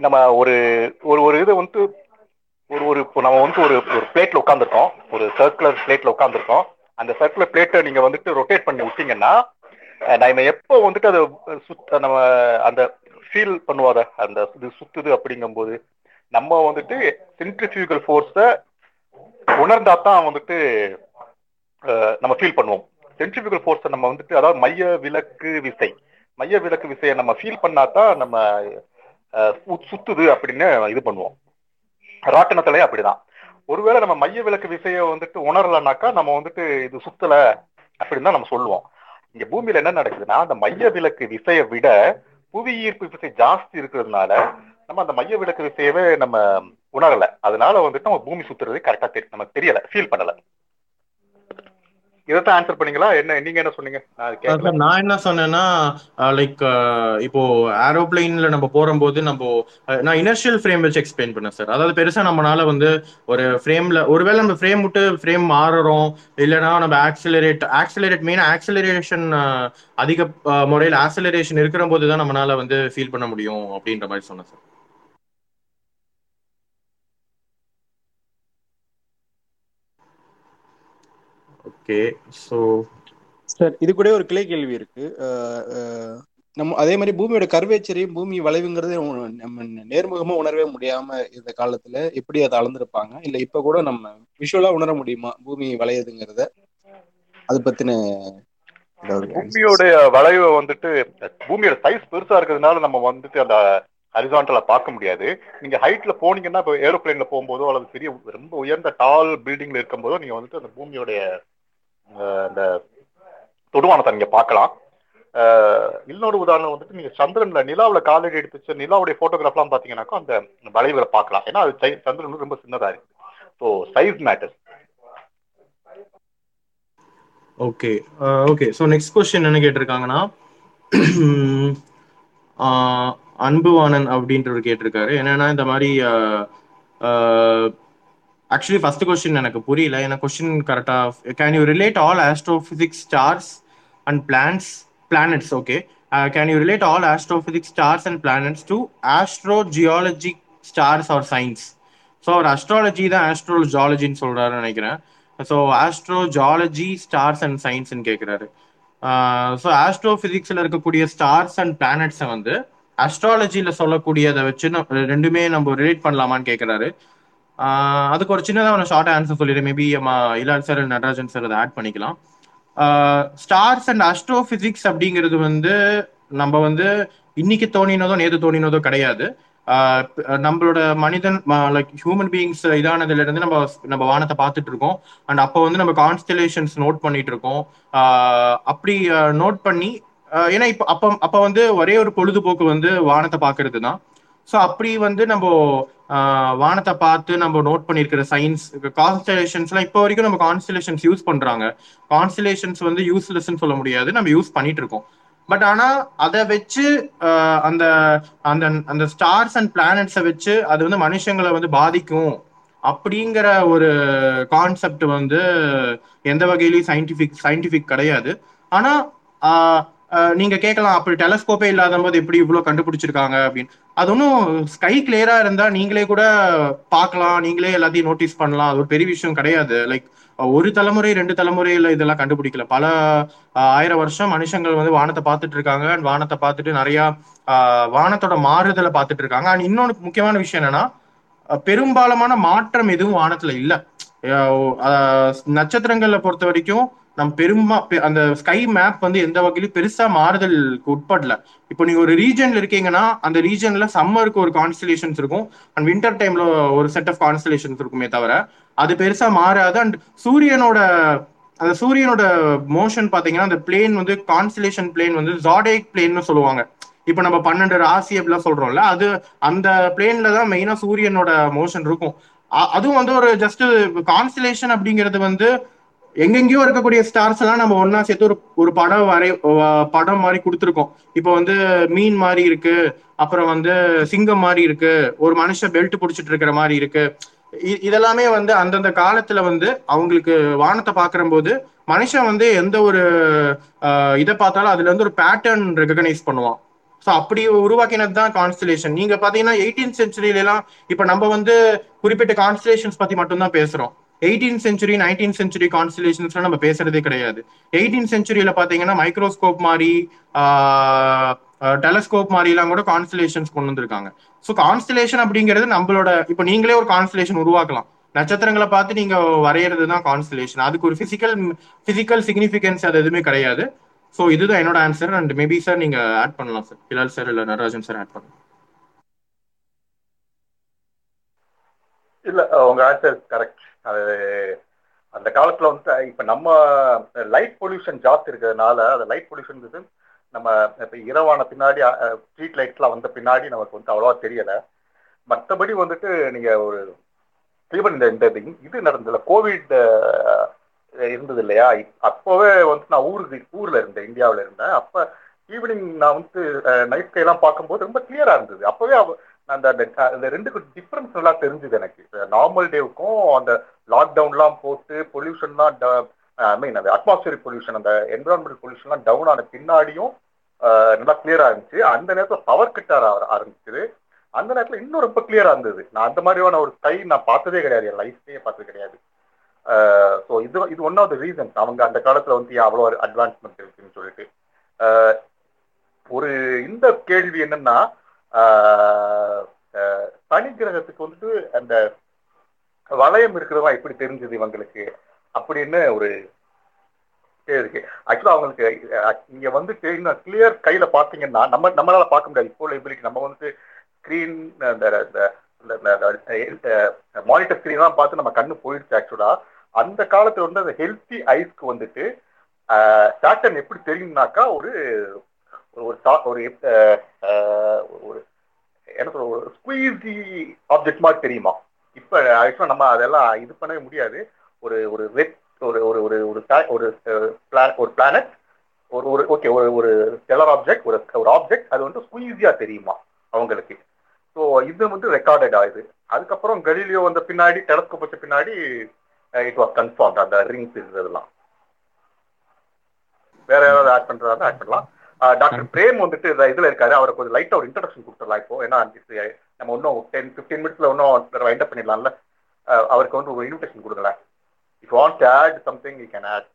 நம்ம ஒரு ஒரு இது வந்து ஒரு ஒரு நம்ம வந்து ஒரு ஒரு பிளேட்ல உட்காந்துருக்கோம், ஒரு சர்க்குலர் பிளேட்ல உட்காந்துருக்கோம். அந்த சர்க்குலர் பிளேட்டை நீங்க வந்துட்டு ரொட்டேட் பண்ணி விட்டீங்கன்னா நம்ம எப்போ வந்துட்டு அதை நம்ம அந்த ஃபீல் பண்ணுவாத அந்த இது சுத்துது அப்படிங்கும்போது நம்ம வந்துட்டு சென்ட்ரிஃபியூகல் ஃபோர்ஸை உணர்ந்தா தான் வந்துட்டு நம்ம ஃபீல் பண்ணுவோம். சென்ட்ரிஃபியூகல் ஃபோர்ஸை நம்ம வந்துட்டு, அதாவது மைய விலக்கு விசையை நம்ம ஃபீல் பண்ணாதான் நம்ம சுத்துது அப்படின்னு இது பண்ணுவோம். ராட்டினத்திலே அப்படிதான். ஒருவேளை நம்ம மைய விலக்கு விசையை வந்துட்டு உணரலனாக்கா நம்ம வந்துட்டு இது சுத்தல அப்படின்னு தான் நம்ம சொல்லுவோம். இங்க பூமியில என்ன நடக்குதுன்னா, அந்த மைய விலக்கு விசையை விட புவி ஈர்ப்பு விசை ஜாஸ்தி இருக்கிறதுனால நம்ம அந்த மைய விலக்கு விசையவே நம்ம உணரல. அதனால வந்துட்டு நம்ம பூமி சுத்துறது கரெக்டா நமக்கு தெரியல, ஃபீல் பண்ணல. இதைத்தான் ஆன்சர் பண்ணீங்களா? என்ன நீங்க என்ன சொன்னீங்க? நான் என்ன சொன்னேன்னா, லைக் இப்போ ஏரோப்ளைன்ல நம்ம போறம்போது நான் இனர்ஷியல் ஃப்ரேம் வச்சு எக்ஸ்பிளைன் பண்ணேன் சார். அதாவது பெருசா நம்மளால வந்து ஒரு ஃப்ரேம்ல ஒருவேளை நம்ம ஃப்ரேம் விட்டு ஃப்ரேம் மாறுறோம், இல்லைன்னா நம்ம ஆக்சிலரேட் மீன் ஆக்சிலரேஷன் அதிக முறையில் ஆக்சிலரேஷன் இருக்கிற போது தான் நம்மளால வந்து ஃபீல் பண்ண முடியும் அப்படின்ற மாதிரி சொன்னேன் சார். இது கூட ஒரு கிளை கேள்வி இருக்கு. நம்ம அதே மாதிரி பூமியோட கர்வேச்சரையும் பூமி வளைவுங்கிறது நம்ம நேர்முகமா உணரவே முடியாம இந்த காலத்துல எப்படி அதை அளந்திருப்பாங்க? இல்ல இப்ப கூட நம்ம விஷுவலா உணர முடியுமா பூமி வளையுதுங்கிறத? அது பத்தின பூமியோட வளைவு வந்துட்டு பூமியோட சைஸ் பெருசா இருக்கிறதுனால நம்ம வந்துட்டு அந்த ஹரிசான்டலா பார்க்க முடியாது. நீங்க ஹைட்ல போனீங்கன்னா, இப்போ ஏரோப்ளைன்ல போகும்போதோ அல்லது பெரிய ரொம்ப உயர்ந்த டால் பில்டிங்ல இருக்கும்போதோ நீங்க வந்துட்டு அந்த பூமியோடைய அந்த தொடுவானத்தை நீங்க பார்க்கலாம். இன்னொரு உதாரணம் வந்துட்டு நீங்க சந்திரன்ல நிலாவில காலடி எடுத்துச்சு நிலாவுடைய போட்டோகிராஃப்லாம் பாத்தீங்கன்னாக்கா அந்த வளைவுகளை பார்க்கலாம். ஏன்னா அது சந்திரன் ரொம்ப சின்னதா இருக்கு. So size matter. Okay okay. So next question என்ன கேட்டிருக்காங்கன்னா, அன்புவானன் அப்படின்றவர் கேட்டிருக்காரு. என்னன்னா இந்த மாதிரி ஆக்சுவலி ஃபர்ஸ்ட் கொஸ்டின் எனக்கு புரியல, ஏன்னா கொஸ்டின் கரெக்டா can you relate all astrophysics stars and planets okay can you relate all astrophysics stars and planets to astro geology stars R science. So அவர் அஸ்ட்ராலஜி தான் ஆஸ்ட்ரோ ஜியாலஜின்னு சொல்றாருன்னு நினைக்கிறேன். So astro geology stars and சயின்ஸ்ன்னு கேட்குறாரு. So astro பிசிக்ஸ்ல இருக்கக்கூடிய stars and பிளானட்ஸை வந்து அஸ்ட்ராலஜியில் சொல்லக்கூடியதை வச்சு நம்ம ரெண்டுமே நம்ம ரிலேட் பண்ணலாமான்னு கேட்குறாரு. அதுக்கு ஒரு சின்னதாக நான் ஷார்ட் ஆன்சர் சொல்லிடுறேன், மேபி நம்ம இலான் சார் நடராஜன் சார் அதை ஆட் பண்ணிக்கலாம். ஸ்டார்ஸ் அண்ட் அஸ்ட்ரோ பிசிக்ஸ் அப்படிங்கிறது வந்து நம்ம வந்து இன்னைக்கு தோணினதோ நேற்று தோணினதோ கிடையாது. நம்மளோட மனிதன் லைக் ஹியூமன் பீயிங்ஸ் இதானதுல இருந்து நம்ம வானத்தை பார்த்துட்டு இருக்கோம். அண்ட் அப்போ வந்து நம்ம கான்ஸ்டலேஷன்ஸ் நோட் பண்ணிட்டு இருக்கோம். அப்படி நோட் பண்ணி ஏன்னா இப்போ அப்போ வந்து ஒரே ஒரு பொழுதுபோக்கு வந்து வானத்தை பார்க்கறது தான். ஸோ அப்படி வந்து நம்ம வானத்தை பார்த்து நம்ம நோட் பண்ணியிருக்கிற சயின்ஸ் கான்ஸ்டலேஷன்ஸ்லாம் இப்போ வரைக்கும் நம்ம கான்ஸ்டலேஷன்ஸ் யூஸ் பண்றாங்க. கான்ஸ்டலேஷன்ஸ் வந்து யூஸ்லெஸ்ன்னு சொல்ல முடியாது, நம்ம யூஸ் பண்ணிட்டு இருக்கோம். பட் ஆனா அதை வச்சு அந்த அந்த அந்த ஸ்டார்ஸ் அண்ட் பிளானட்ஸை வச்சு அது வந்து மனுஷங்களை வந்து பாதிக்கும் அப்படிங்கிற ஒரு கான்செப்ட் வந்து எந்த வகையிலையும் சயின்டிஃபிக் கிடையாது. ஆனா நீங்க கேட்கலாம், அப்படி டெலஸ்கோப்பே இல்லாத போது எப்படி இவ்வளவு கண்டுபிடிச்சிருக்காங்க அப்படின்னு. அது ஒன்றும் ஸ்கை கிளியரா இருந்தா நீங்களே கூட பார்க்கலாம், நீங்களே எல்லாத்தையும் நோட்டீஸ் பண்ணலாம். அது ஒரு பெரிய விஷயம் கிடையாது. லைக் ஒரு தலைமுறை ரெண்டு தலைமுறையில இதெல்லாம் கண்டுபிடிக்கல, பல ஆயிரம் வருஷம் மனுஷங்கள் வந்து வானத்தை பார்த்துட்டு இருக்காங்க. அண்ட் வானத்தை பார்த்துட்டு நிறைய வானத்தோட மாறுதலை பார்த்துட்டு இருக்காங்க. அண்ட் இன்னொன்று முக்கியமான விஷயம் என்னன்னா, பெரும்பாலான மாற்றம் எதுவும் வானத்துல இல்லை. நட்சத்திரங்களை பொறுத்த வரைக்கும் நம்ம அந்த ஸ்கை மேப் வந்து எந்த வகையிலும் பெருசா மாறுதலுக்கு உட்படல. இப்போ நீங்க ஒரு ரீஜன்ல இருக்கீங்கன்னா அந்த ரீஜன்ல சம்மருக்கு ஒரு கான்ஸ்டலேஷன்ஸ் இருக்கும், அண்ட் வின்டர் டைம்ல ஒரு செட் ஆஃப் கான்ஸ்டலேஷன்ஸ் இருக்குமே தவிர அது பெருசா மாறாது. அண்ட் சூரியனோட மோஷன் பாத்தீங்கன்னா அந்த பிளேன் வந்து கான்ஸ்டலேஷன் பிளேன் வந்து ஜாடியாக் பிளேன்னு சொல்லுவாங்க. இப்போ நம்ம 12 ராசி அப்படிலாம் சொல்றோம்ல, அது அந்த பிளேன்ல தான் மெயினா சூரியனோட மோஷன் இருக்கும். அதுவும் வந்து ஒரு ஜஸ்ட் கான்ஸ்டலேஷன் அப்படிங்கிறது வந்து எங்கெங்கயோ இருக்கக்கூடிய ஸ்டார்ஸ் எல்லாம் நம்ம ஒன்னா சேர்த்து ஒரு படம் மாதிரி கொடுத்துருக்கோம். இப்போ வந்து மீன் மாதிரி இருக்கு, அப்புறம் வந்து சிங்கம் மாதிரி இருக்கு, ஒரு மனுஷன் பெல்ட் பிடிச்சிட்டு இருக்கிற மாதிரி இருக்கு. இதெல்லாமே வந்து அந்தந்த காலத்துல வந்து அவங்களுக்கு வானத்தை பாக்குற போது மனுஷன் வந்து எந்த ஒரு இதை பார்த்தாலும் அதுல இருந்து ஒரு பேட்டர்ன் ரெகனைஸ் பண்ணுவான். ஸோ அப்படி உருவாக்கினது தான் கான்ஸ்டலேஷன். நீங்க பாத்தீங்கன்னா 18th சென்ச்சுரியில எல்லாம் இப்ப நம்ம வந்து குறிப்பிட்ட கான்ஸ்டலேஷன்ஸ் பத்தி மட்டும்தான் பேசுறோம். 18th சென்ச்சுரி 19th சென்ச்சுரி கான்ஸ்டலேஷன்ஸ்லாம் நம்ம பேசுறதே கிடையாது. 18th சென்ச்சுரியில பாத்தீங்கன்னா மைக்ரோஸ்கோப் மாதிரி டெலஸ்கோப் மாதிரி எல்லாம் கூட கான்ஸ்டலேஷன்ஸ் கொண்டு வந்திருக்காங்க. ஸோ கான்ஸ்டலேஷன் அப்படிங்கிறது நம்மளோட இப்போ நீங்களே ஒரு கான்ஸ்டலேஷன் உருவாக்கலாம். நட்சத்திரங்களை பார்த்து நீங்க வரைகிறது தான் கான்ஸ்டலேஷன். அதுக்கு ஒரு பிசிக்கல் சிக்னிஃபிகன்ஸ் அது எதுவுமே கிடையாது. ஸோ இதுதான் என்னோட ஆன்சர். அண்ட் மேபி சார் நீங்க ஆட் பண்ணலாம் சார், பிலால் சார் இல்லை நடராஜன் சார் ஆட் பண்ணலாம். இல்ல உங்க ஆன்சர் கரெக்ட். அது அந்த காலத்துல வந்து இப்ப நம்ம லைட் பொல்யூஷன் ஜாஸ்தி இருக்கிறதுனால அந்த லைட் பொல்யூஷன் நம்ம இப்ப இரவான பின்னாடி ஸ்ட்ரீட் லைட்ஸ்லாம் வந்த பின்னாடி நமக்கு வந்து அவ்வளவா தெரியல. மற்றபடி வந்துட்டு நீங்க ஒரு ஈவன் இந்த இது நடந்ததுல கோவிட் இருந்தது இல்லையா, அப்பவே வந்து நான் ஊர்ல இருந்தேன், இந்தியாவில இருந்தேன். அப்ப ஈவினிங் நான் வந்து நைட் ஸ்கை எல்லாம் பார்க்கும்போது ரொம்ப கிளியரா இருந்தது. அப்பவே அந்த ரெண்டுக்கும் டிஃபரன்ஸ் நல்லா தெரிஞ்சுது எனக்கு. நார்மல் டேவுக்கும் அந்த லாக்டவுன்லாம் போட்டு பொல்யூஷன்லாம் ஐ மீன் அந்த அட்மாஸ்பியரிக் பொல்யூஷன் அந்த என்விரான்மெண்டல் பொல்யூஷன்லாம் டவுன் ஆன பின்னாடியும் நல்லா கிளியரா இருந்துச்சு. அந்த நேரத்தில் பவர் கட்டார் ஆரம்பிச்சது. அந்த நேரத்தில் இன்னும் ரொம்ப கிளியரா இருந்தது. நான் அந்த மாதிரியான ஒரு ஸ்கை நான் பார்த்ததே கிடையாது, என் லைஃப்லேயே பார்த்தது கிடையாது. ஸோ இது ஒன் ஆஃப் த ரீசன்ஸ் அவங்க அந்த காலத்தில் வந்து அவ்வளோ அட்வான்ஸ்மெண்ட் இருக்குன்னு சொல்லிட்டு. ஒரு இந்த கேள்வி என்னன்னா, சனி கிரகத்துக்கு வந்துட்டு அந்த வளையம் இருக்கிறதா எப்படி தெரிஞ்சது இவங்களுக்கு அப்படின்னு ஒரு இருக்கு. ஆக்சுவலா அவங்களுக்கு இங்க வந்துட்டு இன்னும் கிளியர் கையில பாத்தீங்கன்னா நம்மளால பார்க்க முடியாது. இப்போ லைபிலிட்டி நம்ம வந்து ஸ்கிரீன் மானிட்டர் ஸ்கிரீன் எல்லாம் பார்த்து நம்ம கண்ணு போயிடுச்சு. ஆக்சுவலா அந்த காலத்துல வந்து அந்த ஹெல்த்தி ஐஸ்க்கு வந்துட்டு சாட்டர்ன் எப்படி தெரியும்னாக்கா ஒரு என்ன சொல்ற ஒரு ஸ்குவீஸி ஆப்ஜெக்ட் மாதிரி தெரியுமா. இப்ப ஆக்சுவலா நம்ம அதெல்லாம் இது பண்ணவே முடியாது. ஒரு ஒரு ரெட் ஒரு ஒரு ஒரு பிளானட் ஒரு ஒரு ஓகே ஒரு ஒரு ஸ்டெல்லர் ஆப்ஜெக்ட் ஒரு ஆப்ஜெக்ட் அது வந்து ஸ்குவீஸியா தெரியுமா. அவங்களுக்கு. ஸோ இது வந்து ரெக்கார்டட் ஆகுது. அதுக்கப்புறம் கலீலியோ வந்த பின்னாடி, டெலஸ்கோப் வச்ச பின்னாடி இட் வாஸ் கன்ஃபார்ம்ட் அந்த ரிங்ஸ் இதெல்லாம். வேற யாராவது ஆட் பண்றதா ஆட் பண்ணலாம். டாக்டர் பிரேம் வந்துட்டு இதுல இருக்காரு, அவருக்கு ஒரு லைட்டா ஒரு இன்ட்ரடக்ஷன் கொடுத்துடலாம் இப்போ. ஏன்னா நம்ம இன்னும் 10-15 மினிட்ஸ்ல இன்னும் வைண்ட் அப் பண்ணிடலாம்ல. அவருக்கு வந்து ஒரு இன்விடேஷன் கொடுக்கலாம். If want to add something you can add.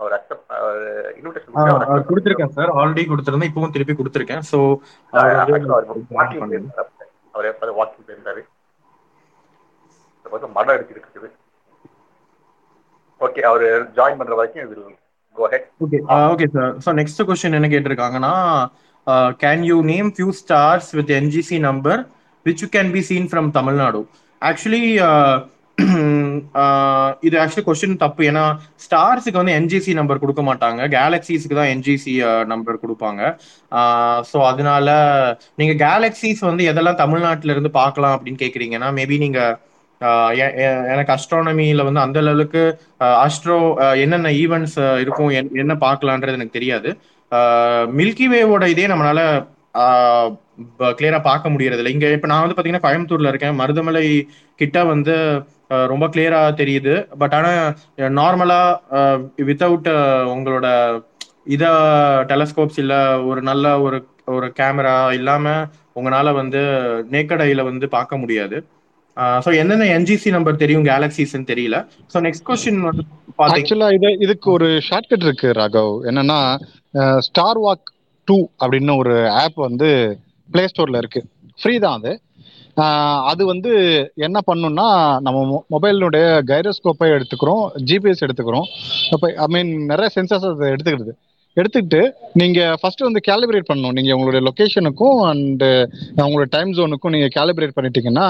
அவர் அக்செப்ட் இன்விடேஷன் கொடுத்திருக்கேன் சார், ஆல்ரெடி கொடுத்திருந்தேன், இப்பவும் திருப்பி கொடுத்திருக்கேன். சோ அவர் எப்ப வாக்கிங் போயிருந்தாரு, மடம் எடுத்துக்கிட்டு ஓகே அவர் ஜாயின் பண்ற வரைக்கும் இது go ahead. Okay sir, so next question enna ketirukanga, can you name few stars with NGC number which you can be seen from Tamil Nadu? Actually இது actually question தப்பு. ஏனா stars க்கு வந்து NGC number கொடுக்க மாட்டாங்க, galaxies க்கு தான் NGC number கொடுப்பாங்க. சோ அதனால நீங்க galaxies வந்து எதெல்லாம் தமிழ்நாட்டுல இருந்து பார்க்கலாம் அப்படினு கேக்குறீங்கன்னா மேபி நீங்க எனக்கு அஸ்ட்ரானமியில வந்து அந்த அளவுக்கு அஸ்ட்ரோ என்னென்ன ஈவெண்ட்ஸ் இருக்கும் என்ன பார்க்கலான்றது எனக்கு தெரியாது. மில்கிவேவோட இதே நம்மளால கிளியரா பார்க்க முடியறதில்ல. இங்க இப்ப நான் வந்து பாத்தீங்கன்னா கோயம்புத்தூர்ல இருக்கேன், மருதமலை கிட்ட வந்து ரொம்ப கிளியரா தெரியுது. பட் ஆனா நார்மலா வித்தவுட் உங்களோட இத டெலஸ்கோப்ஸ் இல்ல ஒரு நல்ல ஒரு கேமரா இல்லாம உங்களால வந்து நேக்கட் ஐல வந்து பார்க்க முடியாது. சோ என்னென்ன என்ஜிசி நம்பர் தெரியும் கேலக்சிஸ்னு தெரியல. சோ நெக்ஸ்ட் क्वेश्चन வந்து பாத்தீங்க एक्चुअली இதுக்கு ஒரு ஷார்ட்கட் இருக்கு ராகவ். என்னன்னா ஸ்டார் வாக் 2 அப்படின ஒரு ஆப் வந்து ப்ளே ஸ்டோர்ல இருக்கு, ஃப்ரீ தான். அது வந்து என்ன பண்ணும்னா நம்ம மொபைலுடைய கைரோஸ்கோப்பை எடுத்துக்கிறோம், ஜிபிஎஸ் எடுத்துக்கிறோம், ஐ மீன் நிறைய சென்சர்ஸ் அதை எடுத்துக்கிட்டு நீங்க ஃபர்ஸ்ட் வந்து கேலிபிரேட் பண்ணணும். நீங்க உங்களுடைய லொகேஷனுக்கும் அண்ட் உங்களுடைய டைம் ஜோனுக்கும் நீங்க கேலிபிரேட் பண்ணிட்டீங்கன்னா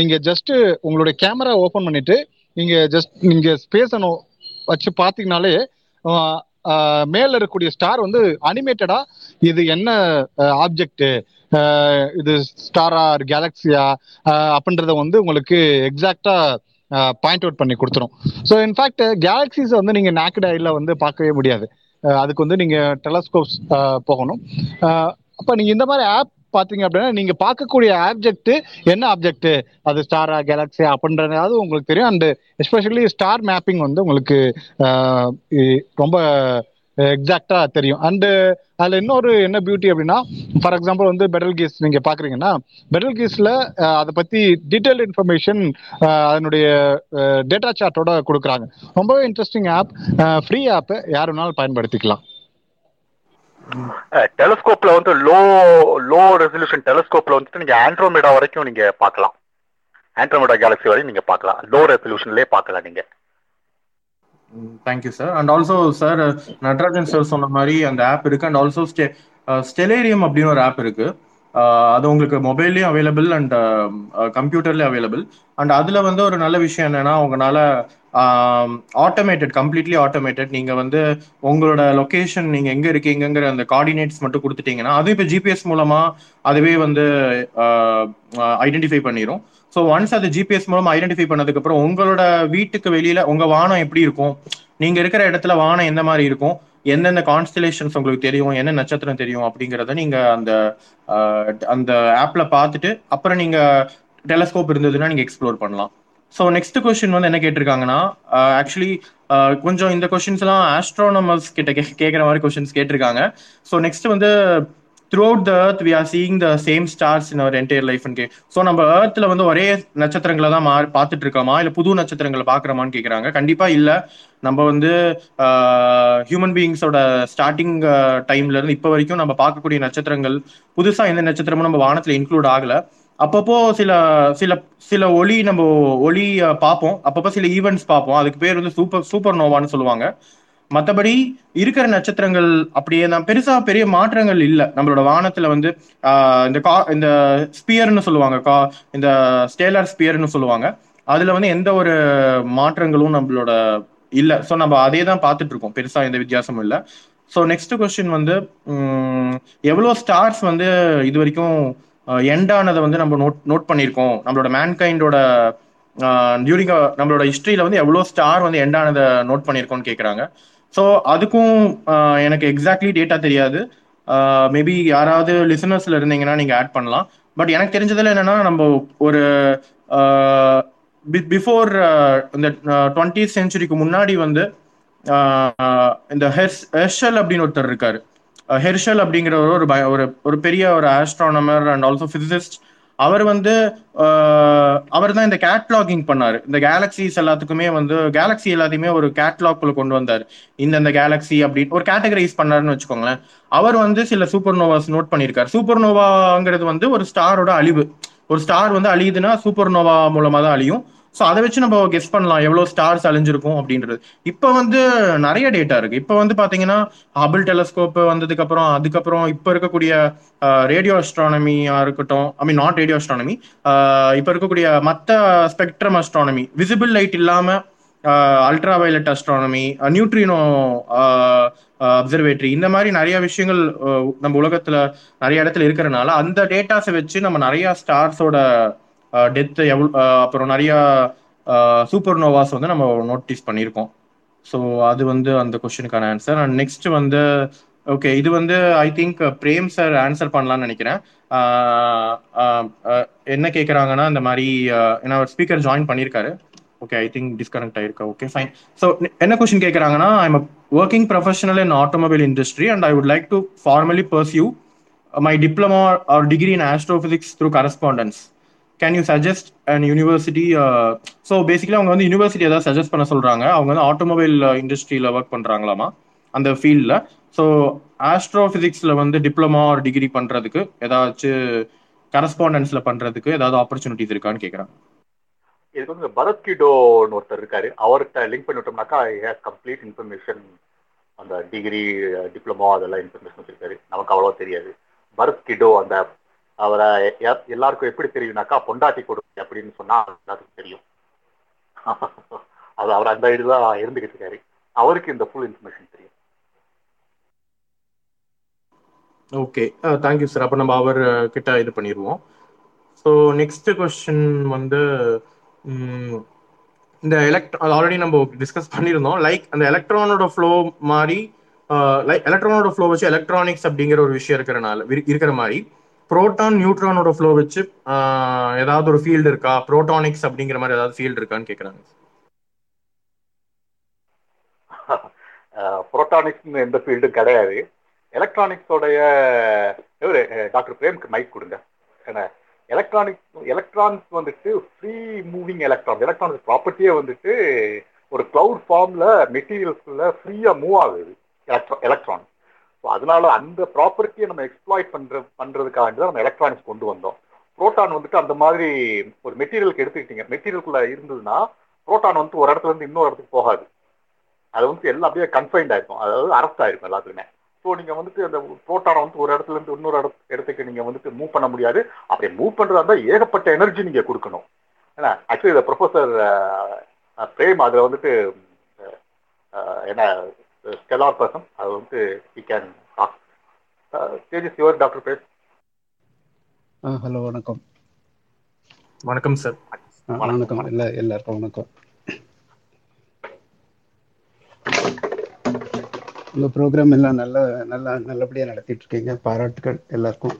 நீங்க ஜஸ்ட் உங்களுடைய கேமரா ஓபன் பண்ணிட்டு நீங்க ஸ்பேஸ் வச்சு பாத்தீங்கனாலே மேல இருக்கக்கூடிய ஸ்டார் வந்து அனிமேட்டடா இது என்ன ஆப்ஜெக்ட், இது ஸ்டாரா கேலக்சியா அப்படின்றத வந்து உங்களுக்கு எக்ஸாக்டா பாயிண்ட் அவுட் பண்ணி கொடுத்துரும். ஸோ இன்ஃபேக்ட் கேலக்சிஸ் வந்து நீங்க நேக்கட் ஐல வந்து பார்க்கவே முடியாது, அதுக்கு வந்து நீங்க டெலஸ்கோப்ஸ் போகணும். அப்ப நீங்க இந்த மாதிரி ஆப் பாத்தீங்க அப்படின்னா நீங்க பார்க்கக்கூடிய ஆப்ஜெக்ட் என்ன ஆப்ஜெக்ட், அது ஸ்டாரா கேலக்சியா அப்படின்றது உங்களுக்கு தெரியும். அண்ட் எஸ்பெஷலி ஸ்டார் மேப்பிங் வந்து உங்களுக்கு ரொம்ப எக்ஸாக்டா தெரியும். அண்ட் அதுல இன்னொரு என்ன பியூட்டி அப்படின்னா, ஃபார் எக்ஸாம்பிள் வந்து பெடல் கீஸ் நீங்க பாக்குறீங்கன்னா பெடல் கீஸ்ல அதை பத்தி டீடைல்டு இன்ஃபர்மேஷன் அதனுடைய டேட்டா சார்ட்டோட கொடுக்குறாங்க. ரொம்பவே இன்ட்ரெஸ்டிங் ஆப், ஃப்ரீ ஆப், யாருனாலும் பயன்படுத்திக்கலாம். டெலஸ்கோப்ல வந்து லோ ரெசல்யூஷன் டெலஸ்கோப்ல வந்துட்டு நீங்க ஆண்ட்ரோமேடா வரைக்கும் நீங்க பார்க்கலாம், ஆண்ட்ரோமேடா கேலக்சி வரைக்கும் நீங்க பார்க்கலாம், லோ ரெசல்யூஷன்லயே பார்க்கலாம் நீங்க. Thank you sir, and also sir Natarajan sir சொன்ன மாதிரி அந்த ஆப் இருக்கு. அண்ட் ஆல்சோ ஸ்டெலேரியம் அப்படின்னு ஒரு ஆப் இருக்கு, அது உங்களுக்கு மொபைல்லையும் அவைலபிள் அண்ட் கம்ப்யூட்டர்லயும் அவைலபிள். அண்ட் அதுல வந்து ஒரு நல்ல விஷயம் என்னன்னா உங்களால ஆட்டோமேட்டட், கம்ப்ளீட்லி ஆட்டோமேட்டட், நீங்க வந்து உங்களோட லொகேஷன் நீங்க எங்க இருக்கீங்கிற அந்த கோஆர்டினேட்ஸ் மட்டும் கொடுத்துட்டீங்கன்னா அது இப்போ ஜிபிஎஸ் மூலமா அதுவே வந்து ஐடென்டிஃபை பண்ணிரும். ஸோ ஒன்ஸ் அது ஜிபிஎஸ் மூலமா ஐடென்டிஃபை பண்ணதுக்கு அப்புறம் உங்களோட வீட்டுக்கு வெளியில உங்க வானம் எப்படி இருக்கும், நீங்க இருக்கிற இடத்துல வானம் எந்த மாதிரி இருக்கும், என்னென்ன கான்ஸ்டலேஷன்ஸ் உங்களுக்கு தெரியும், என்ன நட்சத்திரம் தெரியும் அப்படிங்கிறத நீங்க அந்த ஆப்ல பார்த்துட்டு அப்புறம் நீங்க டெலஸ்கோப் இருந்ததுன்னா நீங்க எக்ஸ்ப்ளோர் பண்ணலாம். ஸோ நெக்ஸ்ட் கொஸ்டின் வந்து என்ன கேட்டிருக்காங்கன்னா, ஆக்சுவலி கொஞ்சம் இந்த கொஸ்டின்ஸ் எல்லாம் ஆஸ்ட்ரோனமர்ஸ் கிட்ட கேட்குற மாதிரி கொஸ்டின்ஸ் கேட்டிருக்காங்க. ஸோ நெக்ஸ்ட் வந்து throughout the earth we are seeing the same stars in our entire life and so நம்ம earthல வந்து ஒரே நட்சத்திரங்களை தான் பார்த்துட்டு இருக்கோமா இல்ல புது நட்சத்திரங்களை பார்க்கறோமான்னு கேக்குறாங்க. கண்டிப்பா இல்ல, நம்ம வந்து ஹியூமன் பீயிங்ஸோட ஸ்டார்டிங் டைம்ல இருந்து இப்ப வரைக்கும் நம்ம பார்க்கக்கூடிய நட்சத்திரங்கள் புதுசா எந்த நட்சத்திரமும் நம்ம வானத்துல இன்க்ளூட் ஆகல. அப்பப்போ சில சில சில ஒளி நம்ம ஒளி பார்ப்போம், அப்பப்போ சில ஈவெண்ட்ஸ் பார்ப்போம், அதுக்கு பேர் வந்து சூப்பர் நோவான்னு சொல்லுவாங்க. மற்றபடி இருக்கிற நட்சத்திரங்கள் அப்படியே தான், பெருசா பெரிய மாற்றங்கள் இல்லை. நம்மளோட வானத்துல வந்து இந்த ஸ்பியர்னு சொல்லுவாங்க, இந்த ஸ்டேலர் ஸ்பியர்னு சொல்லுவாங்க, அதுல வந்து எந்த ஒரு மாற்றங்களும் நம்மளோட இல்லை. ஸோ நம்ம அதே தான் பார்த்துட்டு இருக்கோம், பெருசா எந்த வித்தியாசமும் இல்லை. ஸோ நெக்ஸ்ட் கொஸ்டின் வந்து எவ்வளோ ஸ்டார்ஸ் வந்து இது வரைக்கும் எண்டானதை வந்து நம்ம நோட் பண்ணியிருக்கோம், நம்மளோட மேன்கைண்டோட டியூரிங் நம்மளோட ஹிஸ்டரியில வந்து எவ்வளோ ஸ்டார் வந்து எண்டானதை நோட் பண்ணியிருக்கோம்னு கேட்குறாங்க. ஸோ அதுக்கும் எனக்கு எக்ஸாக்ட்லி டேட்டா தெரியாது, மேபி யாராவது லிசனர்ஸ்ல இருந்தீங்கன்னா நீங்க ஆட் பண்ணலாம். பட் எனக்கு தெரிஞ்சதுல என்னன்னா, நம்ம ஒரு பிஃபோர் இந்த 20th century முன்னாடி வந்து இந்த ஹெர்ஷல் அப்படின்னு ஒருத்தர் இருக்காரு. ஹெர்ஷல் அப்படிங்கிற ஒரு பெரிய ஒரு ஆஸ்ட்ரானமர் அண்ட் ஆல்சோ பிசிசிஸ்ட். அவர் வந்து அவர் தான் இந்த கேட்லாகிங் பண்ணாரு. இந்த கேலக்சிஸ் எல்லாத்துக்குமே வந்து கேலக்சி எல்லாத்தையுமே ஒரு கேட்லாக்குள்ள கொண்டு வந்தார். இந்த கேலக்சி அப்படின்னு ஒரு கேட்டகரைஸ் பண்ணாருன்னு வச்சுக்கோங்களேன். அவர் வந்து சில சூப்பர்னோவாஸ் நோட் பண்ணியிருக்காரு. சூப்பர்னோவாங்கிறது வந்து ஒரு ஸ்டாரோட அழிவு. ஒரு ஸ்டார் வந்து அழியுதுன்னா சூப்பர்னோவா மூலமா தான் அழியும். ஸோ அதை வச்சு நம்ம கெஸ் பண்ணலாம் எவ்வளவு ஸ்டார்ஸ் அழிஞ்சிருக்கும் அப்படின்றது. இப்போ வந்து நிறைய டேட்டா இருக்கு. இப்போ வந்து பாத்தீங்கன்னா ஹபிள் டெலஸ்கோப் வந்ததுக்கு அப்புறம், அதுக்கப்புறம் இப்போ இருக்கக்கூடிய ரேடியோ அஸ்ட்ரானமியா இருக்கட்டும், I mean not radio astronomy, இப்போ இருக்கக்கூடிய மற்ற ஸ்பெக்ட்ரம் அஸ்ட்ரானமி, விசிபிள் லைட் இல்லாம ultra violet astronomy, neutrino observatory, இந்த மாதிரி நிறைய விஷயங்கள் நம்ம உலகத்துல நிறைய இடத்துல இருக்கிறதுனால அந்த டேட்டாஸை வச்சு நம்ம நிறைய ஸ்டார்ஸோட டெத்து அப்புறம் நிறைய சூப்பர் நோவாஸ் வந்து நம்ம நோட்டீஸ் பண்ணியிருக்கோம். ஸோ அது வந்து அந்த கொஸ்டினுக்கான ஆன்சர். அண்ட் நெக்ஸ்ட் வந்து ஓகே, இது வந்து I think Prem sir answer பண்ணலாம்னு நினைக்கிறேன். என்ன கேட்குறாங்கன்னா, இந்த மாதிரி ஏன்னா ஸ்பீக்கர் ஜாயின் பண்ணியிருக்காரு. ஓகே, ஐ திங்க் டிஸ்கனெக்ட் ஆயிருக்கா? Okay fine. ஸோ என்ன கொஸ்டின் கேட்குறாங்கன்னா, I am a working professional in automobile industry and I would like to formally pursue my diploma or degree in astrophysics through correspondence. Can you suggest an university? So basically அவங்க வந்து university ஏதாவது suggest பண்ண சொல்றாங்க. அவங்க வந்து automobile இண்டஸ்ட்ரியில work பண்றாங்களாமா அந்த ஃபீல்டில். ஸோ ஆஸ்ட்ரோபிசிக்ஸ்ல வந்து டிப்ளமா ஒரு டிகிரி பண்றதுக்கு ஏதாச்சும் கரஸ்பாண்டன்ஸ்ல பண்றதுக்கு ஏதாவது ஆப்பர்ச்சுனிட்டிஸ் இருக்கான்னு கேட்குறாங்க. இதுக்கு வந்து பரத் கிடோன்னு ஒருத்தர் இருக்காரு, அவர்கிட்ட லிங்க் பண்ணிவிட்டோம்னாக்கா ஹேஸ் கம்ப்ளீட் இன்ஃபர்மேஷன். அந்த டிகிரி டிப்ளமோ அதெல்லாம் இன்ஃபர்மேஷன் வச்சிருக்காரு. நமக்கு அவ்வளோ தெரியாது. பரத் கிடோ அந்த அவரை எல்லாருக்கும் எப்படி தெரியும்னாக்கா பொண்டாட்டி கொடுக்கு அப்படின்னு சொன்னா எல்லாருக்கும் தெரியும். அது அவர் அந்த இதுதான் இருந்துகிட்டு இருக்காரு. அவருக்கு இந்த ஃபுல் இன்ஃபர்மேஷன் தெரியும். Okay, thank you sir. அப்போ நம்ம அவர் கிட்ட இது பண்ணிடுவோம். ஸோ நெக்ஸ்ட் கொஸ்டின் வந்து இந்த அது ஆல்ரெடி நம்ம டிஸ்கஸ் பண்ணியிருந்தோம். லைக் அந்த எலக்ட்ரானோட ஃப்ளோ மாதிரி, லைக் எலக்ட்ரானோட ஃப்ளோ வச்சு எலக்ட்ரானிக்ஸ் அப்படிங்கிற ஒரு விஷயம் இருக்கிற மாதிரி புரோட்டான் நியூட்ரானோட ஃப்ளோ வச்சு ஏதாவது ஒரு ஃபீல்டு இருக்கா? புரோட்டானிக்ஸ் அப்படிங்கிற மாதிரி ஏதாவது ஃபீல்டு இருக்கான்னு கேட்குறாங்க. புரோட்டானிக்ஸ்னு எந்த ஃபீல்டும் கிடையாது. எலக்ட்ரானிக்ஸோடைய டாக்டர் பிரேமுக்கு மைக் கொடுங்க. ஏன்னா எலக்ட்ரானிக்ஸ் வந்துட்டு ஃப்ரீ மூவிங் எலக்ட்ரான். எலக்ட்ரானிக்ஸ் ப்ராப்பர்ட்டியே வந்துட்டு ஒரு கிளவுட் ஃபார்ம்ல மெட்டீரியல்ஸ்குள்ள ஃப்ரீயாக மூவ் ஆகுது எலக்ட்ரான். ஸோ அதனால அந்த ப்ராப்பர்ட்டியை நம்ம எக்ஸ்ப்ளாய்ட் பண்றதுக்காக தான் நம்ம எலக்ட்ரானிக்ஸ் கொண்டு வந்தோம். புரோட்டான் வந்துட்டு அந்த மாதிரி ஒரு மெட்டீரியலுக்கு எடுத்துக்கிட்டீங்க, மெட்டீரியலுக்குள்ள இருந்ததுன்னா புரோட்டான் வந்து ஒரு இடத்துல இருந்து இன்னொரு இடத்துக்கு போகாது. அது வந்து எல்லாம் அப்படியே கன்ஃபைன்ட் ஆயிருக்கும், அதாவது அரெஸ்ட் ஆயிருக்கும் எல்லாத்துக்குமே. ஸோ நீங்க வந்துட்டு அந்த புரோட்டானை வந்து ஒரு இடத்துல இருந்து இன்னொரு இடத்துக்கு நீங்க வந்துட்டு மூவ் பண்ண முடியாது. அப்படியே மூவ் பண்றதா இருந்தால் ஏகப்பட்ட எனர்ஜி நீங்க கொடுக்கணும். ஏன்னா ஆக்சுவலி இதை ப்ரொஃபஸர் பிரேம் அதில் வந்துட்டு என்ன ஸ்டெலார் பர்சன் அது வந்து you can talk. Tejas your doctor Prem. Hello, வணக்கம். வணக்கம் சார். வணக்கம் எல்லாருக்கும் வணக்கம். உங்கள் ப்ரோக்ராம் எல்லாம் நல்லபடியாக நடத்திட்டு இருக்கீங்க. பாராட்டுகள் எல்லாருக்கும்.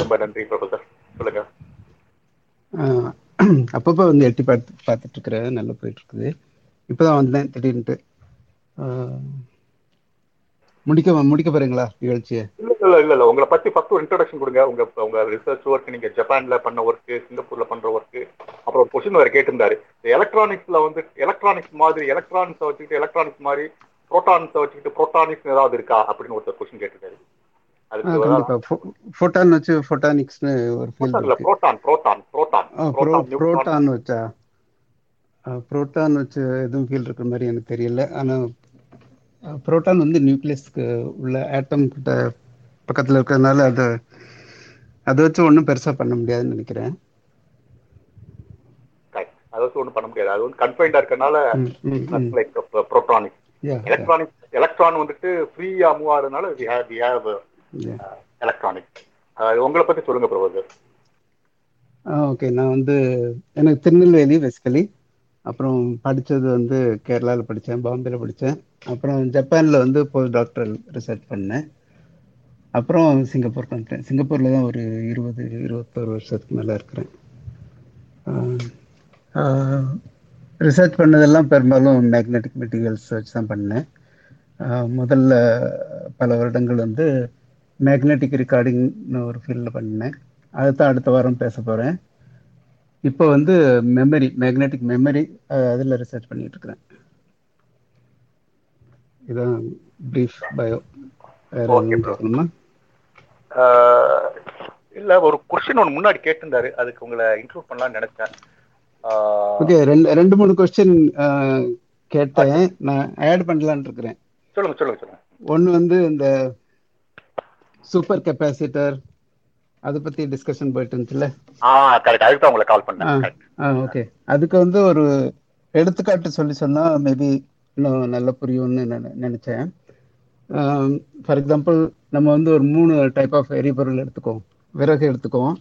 ரொம்ப நன்றி ப்ரொஃபஸர். சொல்லுங்க. அப்பப்போ வந்து எட்டி பார்த்துட்டு இருக்கிறது நல்லா போயிட்டு இருக்குது. இப்போதான் வந்தேன் திடீர்னுட்டு. முடிக்க போறீங்களா நிகழ்ச்சியை? இல்லை உங்களை பற்றி ஃபர்ஸ்ட் ஒரு இன்ட்ரடக்ஷன் கொடுங்க. உங்க ரிசர்ச் ஒர்க், நீங்கள் ஜப்பானில் பண்ண ஒர்க்கு, சிங்கப்பூரில் பண்ணுற ஒர்க்கு, அப்புறம் ஒரு கொஷின் வேறு கேட்டிருந்தாரு. எலக்ட்ரானிக்ஸில் வந்து எலக்ட்ரானிக்ஸை வச்சுக்கிட்டு எலக்ட்ரானிக்ஸ் மாதிரி புரோட்டான்ஸை வச்சுக்கிட்டு புரோட்டானிக்ஸ் ஏதாவது இருக்கா அப்படின்னு ஒருத்தர் கொஷின் கேட்டிருந்தாரு. ஃபோட்டான் வச்சு ஃபோட்டானிக்ஸ்னு ஒரு புரோட்டான் வச்சா புரோட்டான் வச்சு எதுவும் ஃபீல் இருக்கிற மாதிரி எனக்கு தெரியல. ஆனால் புரோட்டான் வந்து நியூக்ளியஸ்க்கு உள்ள ஆட்டம் கிட்ட பக்கத்தில் இருக்கிறதுனால அதை வச்சு ஒன்றும் பெருசாக பண்ண முடியாதுன்னு நினைக்கிறேன். அதை வச்சு ஒன்றும் பண்ண முடியாது. அது வந்து கன்ஃபைண்டாக இருக்கனால லைக் புரோட்டானிக்ஸ். எலக்ட்ரான் வந்துட்டு ஃப்ரீயாக மூவ் ஆகிறதுனால வி ஹேவ் எலக்ட்ரானிக்ஸ். உங்களை பற்றி சொல்லுங்க ப்ரொஃபஸர். ஓகே, நான் வந்து எனக்கு திருநெல்வேலி பேசிக்கலி. அப்புறம் படித்தது வந்து கேரளாவில் படித்தேன், பாம்பேயில் படித்தேன். அப்புறம் ஜப்பானில் வந்து போஸ்ட் டாக்டரல் ரிசர்ச் பண்ணேன். அப்புறம் சிங்கப்பூருக்கு வந்துட்டேன். சிங்கப்பூரில் தான் ஒரு 20-21 வருஷத்துக்கு மேலே இருக்கிறேன். ரிசர்ச் பண்ணதெல்லாம் பெரும்பாலும் மேக்னெட்டிக் மெட்டீரியல்ஸ் வச்சு தான் பண்ணேன். முதல்ல பல வருடங்கள் வந்து மேக்னெட்டிக் ரெக்கார்டிங்னு ஒரு ஃபீல்டில் பண்ணேன். அதை தான் அடுத்த வாரம் பேச போகிறேன். இப்போ வந்து மெமரி, மேக்னெட்டிக் மெமரி, அதில் ரிசர்ச் பண்ணிகிட்டு இருக்கிறேன். இதான் ப்ரீஃப் பயோ. இல்லை, ஒரு கொஸ்டின் ஒன்று முன்னாடி கேட்டிருந்தாரு, அதுக்கு உங்களை இன்க்ளூட் பண்ணலான்னு நினைச்சேன். ஓகே, ரெண்டு மூணு கொஸ்டின் கேட்டேன், நான் ஆட் பண்ணலான்னு இருக்கிறேன். சொல்லுங்க சொல்லுங்க சொல்லுங்க. ஒன்று வந்து இந்த சூப்பர் கெப்பாசிட்டர், அதை பற்றி டிஸ்கஷன் போயிட்டு இருந்துச்சுல்ல. ஓகே, அதுக்கு வந்து ஒரு எடுத்துக்காட்டு சொல்லி சொன்னால் மேபி இன்னும் நல்லா புரியும்னு நினச்சேன். ஃபார் எக்ஸாம்பிள், நம்ம வந்து ஒரு 3 டைப் ஆஃப் எரிபொருள் எடுத்துக்குவோம்.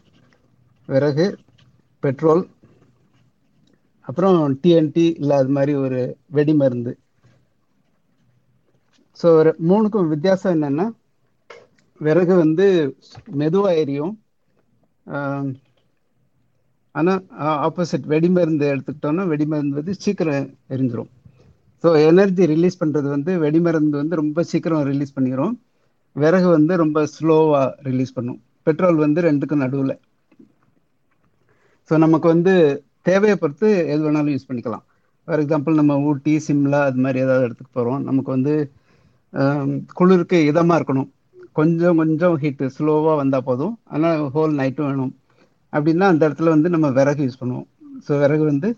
விறகு, பெட்ரோல், அப்புறம் டிஎன்டி இல்லாத மாதிரி ஒரு வெடி மருந்து. ஸோ ஒரு 3க்கும் வித்தியாசம் என்னென்னா, விறகு வந்து மெதுவாக எரியும். ஆனால் ஆப்போசிட் வெடிமருந்து எடுத்துக்கிட்டோன்னா வெடிமருந்து வந்து சீக்கிரம் எரிஞ்சிரும். ஸோ எனர்ஜி ரிலீஸ் பண்ணுறது வந்து வெடிமருந்து வந்து ரொம்ப சீக்கிரம் ரிலீஸ் பண்ணிக்கிறோம். விறகு வந்து ரொம்ப ஸ்லோவாக ரிலீஸ் பண்ணும். பெட்ரோல் வந்து ரெண்டுக்கும் நடுவில். ஸோ நமக்கு வந்து தேவையை பொறுத்து எது வேணாலும் யூஸ் பண்ணிக்கலாம். ஃபார் எக்ஸாம்பிள், நம்ம ஊட்டி, சிம்லா அது மாதிரி ஏதாவது இடத்துக்கு போகிறோம். நமக்கு வந்து குளிருக்கு இதமாக இருக்கணும், கொஞ்சம் ஹீட்டு ஸ்லோவாக வந்தால் போதும், ஆனால் ஹோல் நைட்டும் வேணும் அப்படின்னா அந்த இடத்துல வந்து நம்ம விறகு யூஸ் பண்ணுவோம். ஸோ விறகு வந்து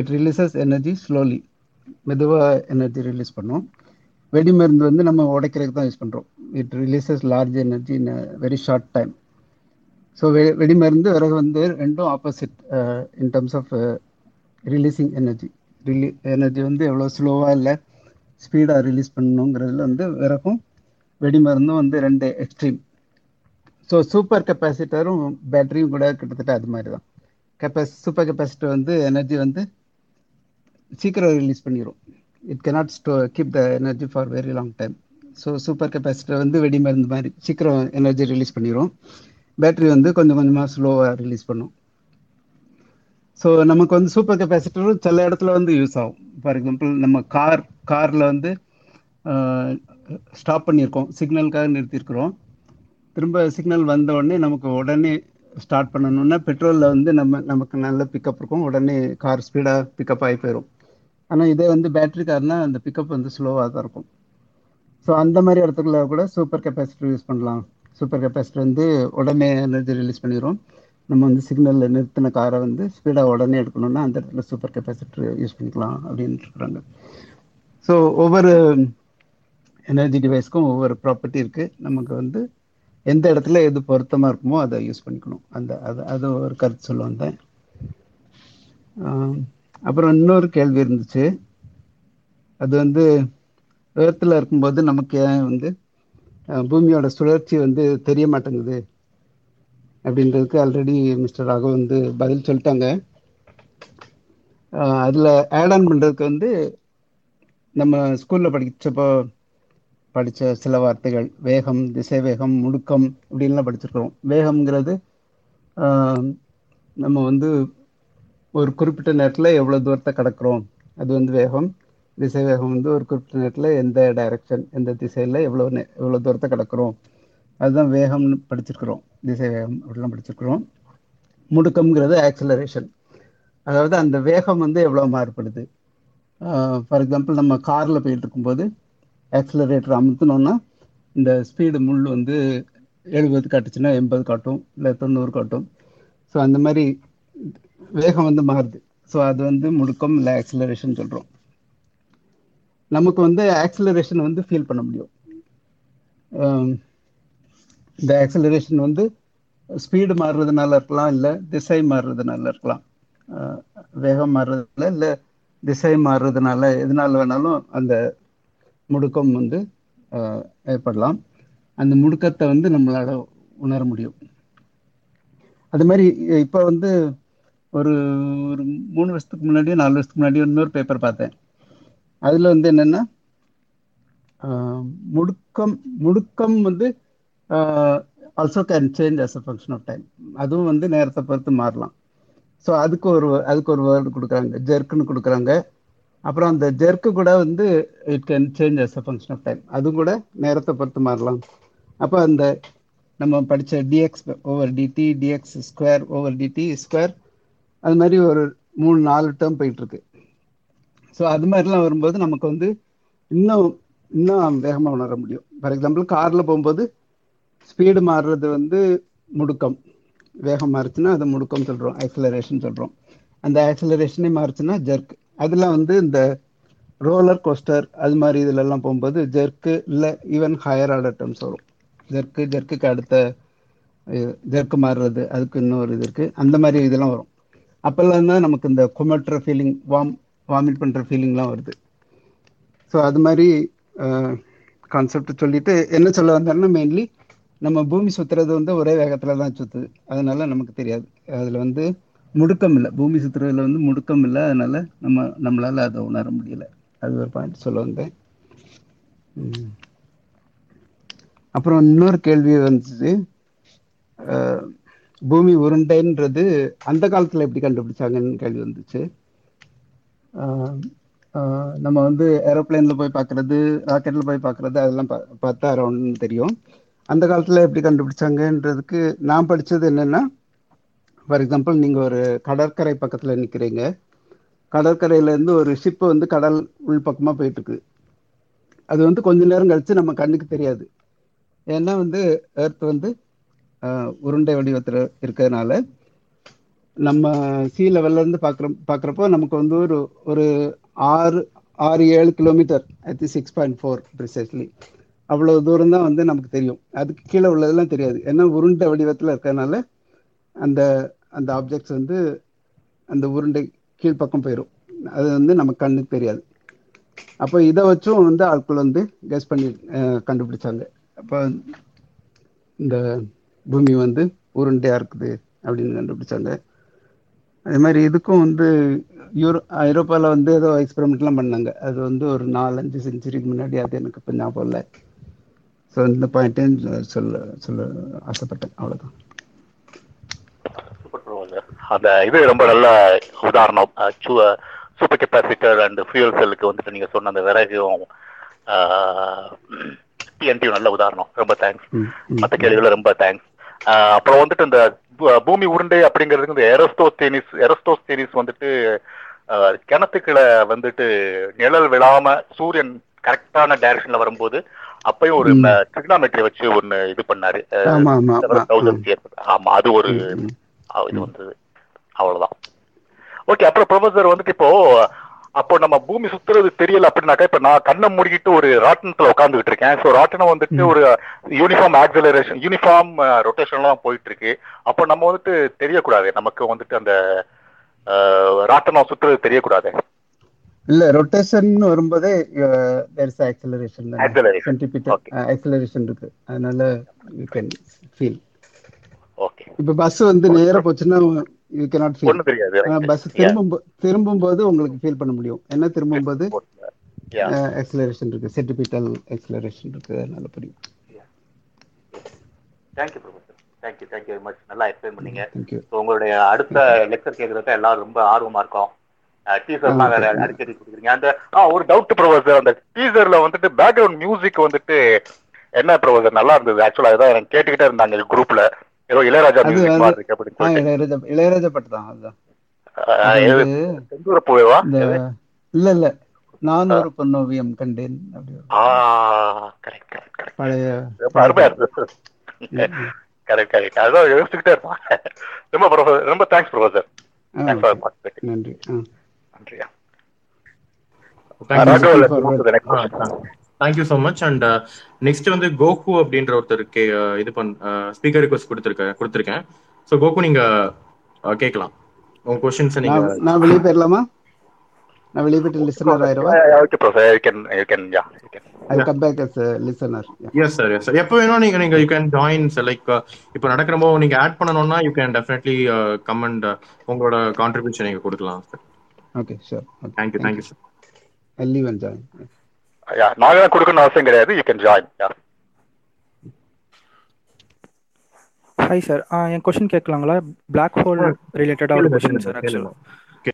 இட் ரிலீஸஸ் எனர்ஜி ஸ்லோலி, மெதுவாக எனர்ஜி ரிலீஸ் பண்ணுவோம். வெடிமருந்து வந்து நம்ம உடைக்கிறதுக்கு தான் யூஸ் பண்ணுறோம். It releases large energy in a very short time. So வெடிமருந்து, விறகு வந்து ரெண்டும் opposite in terms of releasing energy. Energy வந்து எவ்வளோ ஸ்லோவாக இல்லை ஸ்பீடாக ரிலீஸ் பண்ணணுங்கிறதுல வந்து விறகும் வெடிமருந்தும் வந்து ரெண்டு எக்ஸ்ட்ரீம். ஸோ சூப்பர் கெப்பாசிட்டரும் பேட்டரியும் கூட கிட்டத்தட்ட அது மாதிரி தான். சூப்பர் கெப்பாசிட்டர் வந்து எனர்ஜி வந்து சீக்கிரம் ரிலீஸ் பண்ணிடும். It cannot keep the energy for very long time. So super capacitor வந்து வெடிமருந்து மாதிரி சீக்கிரம் எனர்ஜி ரிலீஸ் பண்ணிடும். பேட்டரி வந்து கொஞ்சம் கொஞ்சமாக ஸ்லோவாக ரிலீஸ் பண்ணும். ஸோ நமக்கு வந்து சூப்பர் கெப்பாசிட்டரும் சில இடத்துல வந்து யூஸ் ஆகும். ஃபார் எக்ஸாம்பிள், நம்ம காரில் வந்து ஸ்டாப் பண்ணியிருக்கோம், சிக்னலுக்காக நிறுத்தியிருக்கிறோம். திரும்ப சிக்னல் வந்த உடனே நமக்கு உடனே ஸ்டார்ட் பண்ணணுன்னா பெட்ரோலில் வந்து நமக்கு நல்ல பிக்கப் இருக்கும், உடனே கார் ஸ்பீடாக பிக்கப் ஆகி போயிடும். ஆனால் இதே வந்து பேட்டரி கார்னால் அந்த பிக்கப் வந்து ஸ்லோவாக தான் இருக்கும். ஸோ அந்த மாதிரி இடத்துக்குள்ள கூட சூப்பர் கெப்பாசிட்டர் யூஸ் பண்ணலாம். சூப்பர் கெப்பாசிட்டர் வந்து உடனே எனர்ஜி ரிலீஸ் பண்ணிடும். நம்ம வந்து சிக்னலில் நிறுத்தின காரை வந்து ஸ்பீடாக உடனே எடுக்கணும்னா அந்த இடத்துல சூப்பர் கெப்பாசிட்டர் யூஸ் பண்ணிக்கலாம் அப்படின்ட்டு இருக்கிறாங்க. ஸோ ஒவ்வொரு எனர்ஜி டிவைஸ்க்கும் ஒவ்வொரு ப்ராப்பர்ட்டி இருக்குது. நமக்கு வந்து எந்த இடத்துல எது பொருத்தமாக இருக்குமோ அதை யூஸ் பண்ணிக்கணும். அது ஒரு கருத்து சொல்ல வந்தேன். அப்புறம் இன்னொரு கேள்வி இருந்துச்சு, அது வந்து எர்த்தில் இருக்கும்போது நமக்கு ஏன் வந்து பூமியோட சுழற்சி வந்து தெரிய மாட்டேங்குது அப்படின்றதுக்கு ஆல்ரெடி மிஸ்டர் ராகவ் வந்து பதில் சொல்லிட்டாங்க. அதில் ஆட் ஆன் பண்ணுறதுக்கு வந்து நம்ம ஸ்கூலில் படிச்சப்போ படித்த சில வார்த்தைகள், வேகம், திசை வேகம், முடுக்கம் இப்படின்லாம் படிச்சிருக்கிறோம். வேகம்ங்கிறது நம்ம வந்து ஒரு குறிப்பிட்ட நேரத்தில் எவ்வளோ தூரத்தை கடக்கிறோம், அது வந்து வேகம். திசை வேகம் வந்து ஒரு குறிப்பிட்ட நேரத்தில் எந்த டைரக்ஷன், எந்த திசையில் எவ்வளோ தூரத்தை கடக்கிறோம், அதுதான் வேகம்னு படிச்சிருக்கிறோம். திசை வேகம் அப்படிலாம் படிச்சிருக்கிறோம். முடுக்கம்ங்கிறது ஆக்சலரேஷன், அதாவது அந்த வேகம் வந்து எவ்வளோ மாறுபடுது. ஃபார் எக்ஸாம்பிள், நம்ம காரில் போயிட்டு இருக்கும்போது ஆக்சிலரேட்டர் அமுத்தினோன்னா இந்த ஸ்பீடு முள் வந்து 70 காட்டுச்சுன்னா 80 காட்டும், இல்லை 90 காட்டும். ஸோ அந்த மாதிரி வேகம் வந்து மாறுது. ஸோ அது வந்து முடுக்கம், இல்லை ஆக்சிலரேஷன் சொல்கிறோம். நமக்கு வந்து ஆக்சிலரேஷன் வந்து ஃபீல் பண்ண முடியும். இந்த ஆக்சிலரேஷன் வந்து ஸ்பீடு மாறுறதுனால இருக்கலாம், இல்லை திசை மாறுறதுனால இருக்கலாம். வேகம் மாறுறதுனால இல்லை திசை மாறுறதுனால எதனால வேணாலும் அந்த முடுக்கம் வந்து ஏற்படலாம். அந்த முடுக்கத்தை வந்து நம்மளால் உணர முடியும். அது மாதிரி இப்போ வந்து ஒரு ஒரு 3 வருஷத்துக்கு முன்னாடியோ 4 வருஷத்துக்கு முன்னாடியோ இன்னொரு பேப்பர் பார்த்தேன். அதில் வந்து என்னென்னா முடுக்கம் வந்து also can change as a function of time. அதுவும் வந்து நேரத்தை பொறுத்து மாறலாம். ஸோ அதுக்கு ஒரு வேர்டு கொடுக்குறாங்க, ஜெர்க்குன்னு கொடுக்குறாங்க. அப்புறம் அந்த ஜெர்க்கு கூட வந்து it can change as a function of time, அதுவும் கூட நேரத்தை பொறுத்து மாறலாம். அப்போ அந்த நம்ம படித்த dx over dt, dx square over dt square, அது மாதிரி ஒரு 3-4 டேர்ம் போயிட்டுருக்கு. ஸோ அது மாதிரிலாம் வரும்போது நமக்கு வந்து இன்னும் வேகமாக உணர முடியும். ஃபார் எக்ஸாம்பிள் காரில் போகும்போது ஸ்பீடு மாறுறது வந்து முடுக்கம், வேகம் மாறுச்சுன்னா அது முடுக்கம் சொல்கிறோம், ஆக்சிலரேஷன் சொல்கிறோம். அந்த ஆக்சிலரேஷனே மாறுச்சுன்னா ஜெர்க். அதெல்லாம் வந்து இந்த ரோலர் கோஸ்டர் அது மாதிரி இதுலலாம் போகும்போது ஜெர்க்கு இல்லை ஈவன் ஹையர் ஆர்டர் டேர்ம்ஸ் வரும். ஜெர்க்குக்கு அடுத்த ஜெர்க்கு மாறுறது, அதுக்கு இன்னொரு இது இருக்குது, அந்த மாதிரி இதெல்லாம் வரும். அப்போல்லாம் தான் நமக்கு இந்த குமட்டுற ஃபீலிங், வாமிட் பண்ணுற ஃபீலிங்லாம் வருது. ஸோ அது மாதிரி கான்செப்ட் சொல்லிவிட்டு என்ன சொல்ல வந்தாங்கன்னா, மெயின்லி நம்ம பூமி சுற்றுறது வந்து ஒரே வேகத்தில் தான் சுற்றுது, அதனால நமக்கு தெரியாது. அதில் வந்து முடுக்கம் இல்லை, பூமி சுற்றுறதுல வந்து முடுக்கம் இல்லை, அதனால் நம்மளால் அதை உணர முடியலை. அது ஒரு பாயிண்ட் சொல்ல வந்தேன். அப்புறம் இன்னொரு கேள்வி வந்துச்சு, பூமி உருண்டைன்றது அந்த காலத்தில் எப்படி கண்டுபிடிச்சாங்கன்னு கேள்வி வந்துச்சு. நம்ம வந்து ஏரோப்ளைனில் போய் பார்க்குறது, ராக்கெட்டில் போய் பார்க்குறது, அதெல்லாம் பார்த்தா அரௌண்ட்னு தெரியும். அந்த காலத்தில் எப்படி கண்டுபிடிச்சாங்கன்றதுக்கு நான் படித்தது என்னென்னா, ஃபார் எக்ஸாம்பிள் நீங்கள் ஒரு கடற்கரை பக்கத்தில் நிற்கிறீங்க, கடற்கரையிலேருந்து ஒரு ஷிப்பு வந்து கடல் உள்பக்கமாக போயிட்டுருக்கு. அது வந்து கொஞ்ச நேரம் கழித்து நம்ம கண்ணுக்கு தெரியாது, ஏன்னா வந்து எர்த் வந்து உருண்டை வடிவத்தில் இருக்கிறதுனால. நம்ம சீ லெவல்லேருந்து பார்க்குறப்போ நமக்கு வந்து ஒரு 6-7 கிலோமீட்டர், ஐ திங்க் 6.4 ப்ரிசைஸ்லி, அவ்வளோ தூரம் தான் வந்து நமக்கு தெரியும். அதுக்கு கீழே உள்ளதெல்லாம் தெரியாது, ஏன்னா உருண்டை வடிவத்தில் இருக்கிறதுனால அந்த அந்த ஆப்ஜெக்ட்ஸ் வந்து அந்த உருண்டை கீழ்ப்பக்கம் போயிடும், அது வந்து நமக்கு கண்ணுக்கு தெரியாது. அப்போ இதை வச்சும் வந்து ஆட்கள் வந்து கெஸ் பண்ணி கண்டுபிடிச்சாங்க, அப்போ இந்த பூமி வந்து உருண்டையாக இருக்குது அப்படின்னு கண்டுபிடிச்சாங்க. அதே மாதிரி இதுக்கும் வந்து ஐரோப்பாவில் வந்து ஏதோ எக்ஸ்பெரிமெண்ட்லாம் பண்ணாங்க, அது வந்து ஒரு 4-5 செஞ்சுரிக்கு முன்னாடி, அது எனக்கு இப்போ ஞாபகம் இல்லை. ஸோ இந்த பாயிண்ட்டையும் சொல்ல ஆசைப்பட்டேன், அவ்வளோதான். அந்த இது ரொம்ப நல்ல உதாரணம். சூப்பர் கெப்பாசிட்டர் அண்ட் ஃபியூல் செல்லுக்கு வந்துட்டு நீங்கள் சொன்ன அந்த விறகும் டிஎன்டியும் நல்ல உதாரணம். ரொம்ப தேங்க்ஸ். மற்ற கேள்விகளை ரொம்ப தேங்க்ஸ். அப்புறம் வந்துட்டு இந்த பூமி உருண்டை அப்படிங்கிறதுக்கு இந்த எரஸ்தோஸ்தேனிஸ் வந்துட்டு கிணத்துக்களை வந்துட்டு நிழல் விழாம சூரியன் கரெக்டான டைரக்ஷன்ல வரும்போது அப்பயும் ஒரு ட்ரிக்னாமெட்ரி வச்சு ஒன்னு இது பண்ணாரு. ஆமா, அது ஒரு இது வந்தது. அவ்வளவுதான். ஓகே. அப்புறம் ப்ரொஃபசர் வந்துட்டு அப்போ நம்ம பூமி சுத்துறது தெரியல அப்படின்னாக்கா, இப்ப நான் கண்ணை மூடிக்கிட்டு ஒரு ராட்டனத்துல உட்காந்துக்கிட்டு இருக்கேன். ஸோ ராட்டனம் வந்துட்டு ஒரு யூனிஃபார்ம் ஆக்சிலரேஷன், யூனிஃபார்ம் ரொட்டேஷன்லாம் போயிட்டு இருக்கு. அப்போ நம்ம வந்துட்டு தெரியக்கூடாது, நமக்கு வந்துட்டு அந்த ராட்டனம் சுத்துறது தெரியக்கூடாது இல்ல, ரொட்டேஷன் வரும்போதே இருக்கு, அதனால யூ கேன் ஃபீல். ஓகே, இப்ப பஸ் வந்து நேரா போச்சுன்னா you cannot feel. ஒண்ணு தெரியாது. பஸ் திரும்பும்போது உங்களுக்கு ஃபீல் பண்ண முடியும், ஏன்னா திரும்பும்போது ஆக்ஸலரேஷன் இருக்கு, சென்ட்ரிபிட்டல் ஆக்ஸலரேஷன் இருக்கு, அதனால புரியும். Thank you professor. Thank you very much. நல்லா எக்ஸ்பிளைன் பண்ணீங்க. சோ உங்களுடைய அடுத்த லெக்சர் கேக்குறதுக்கு எல்லாரும் ரொம்ப ஆர்வமா இருக்கோம். டீசர்லாம் வேற அடிக்கடி குடுக்குறீங்க. அந்த ஒரு டவுட் professor, அந்த டீசர்ல வந்துட்டு பேக்ரவுண்ட் மியூசிக் வந்துட்டு என்ன professor நல்லா இருந்தது? ஆக்சுவலா அத நான் கேட்டிட்டே இருந்தாங்க இந்த குரூப்ல. இளையராஜா பாட்டு தான். இல்ல இல்ல, நான் ஒரு பொன்னோவியம் கண்டேன். அதான் யோசிச்சுக்கிட்டே இருப்பான். ரொம்ப தேங்க்ஸ் ப்ரொஃபசர். நன்றி. நன்றியா. Thank you so much. And next வந்து கோகு அப்படின்ற ஒருத்தருக்கு இது ஸ்பீக்கர் ரிக்வெஸ்ட் கொடுத்திருக்கேன். சோ கோகு, நீங்க கேட்கலாம் உங்க क्वेश्चंस. நீங்க நான் வெளிய பேர்லாமா? நான் வெளிய போய் லிசனர் ஆயிடுவேன். Okay prof, you can yeah you can I'll come back as a listener. Yes sir எப்போ வேணா நீங்க you can join like இப்போ நடக்கறப்போ நீங்க ஆட் பண்ணனும்னா you can definitely come and உங்களோட contribution நீங்க கொடுக்கலாம் sir. Okay sure. Okay. Thank you sir. I'll leave and join. Yeah நாங்க கொடுக்கணும் அவசியம் கிடையாது, you can join. Yeah. Hi sir, என் क्वेश्चन கேட்கலாங்களா? black hole related ஆன क्वेश्चन sir.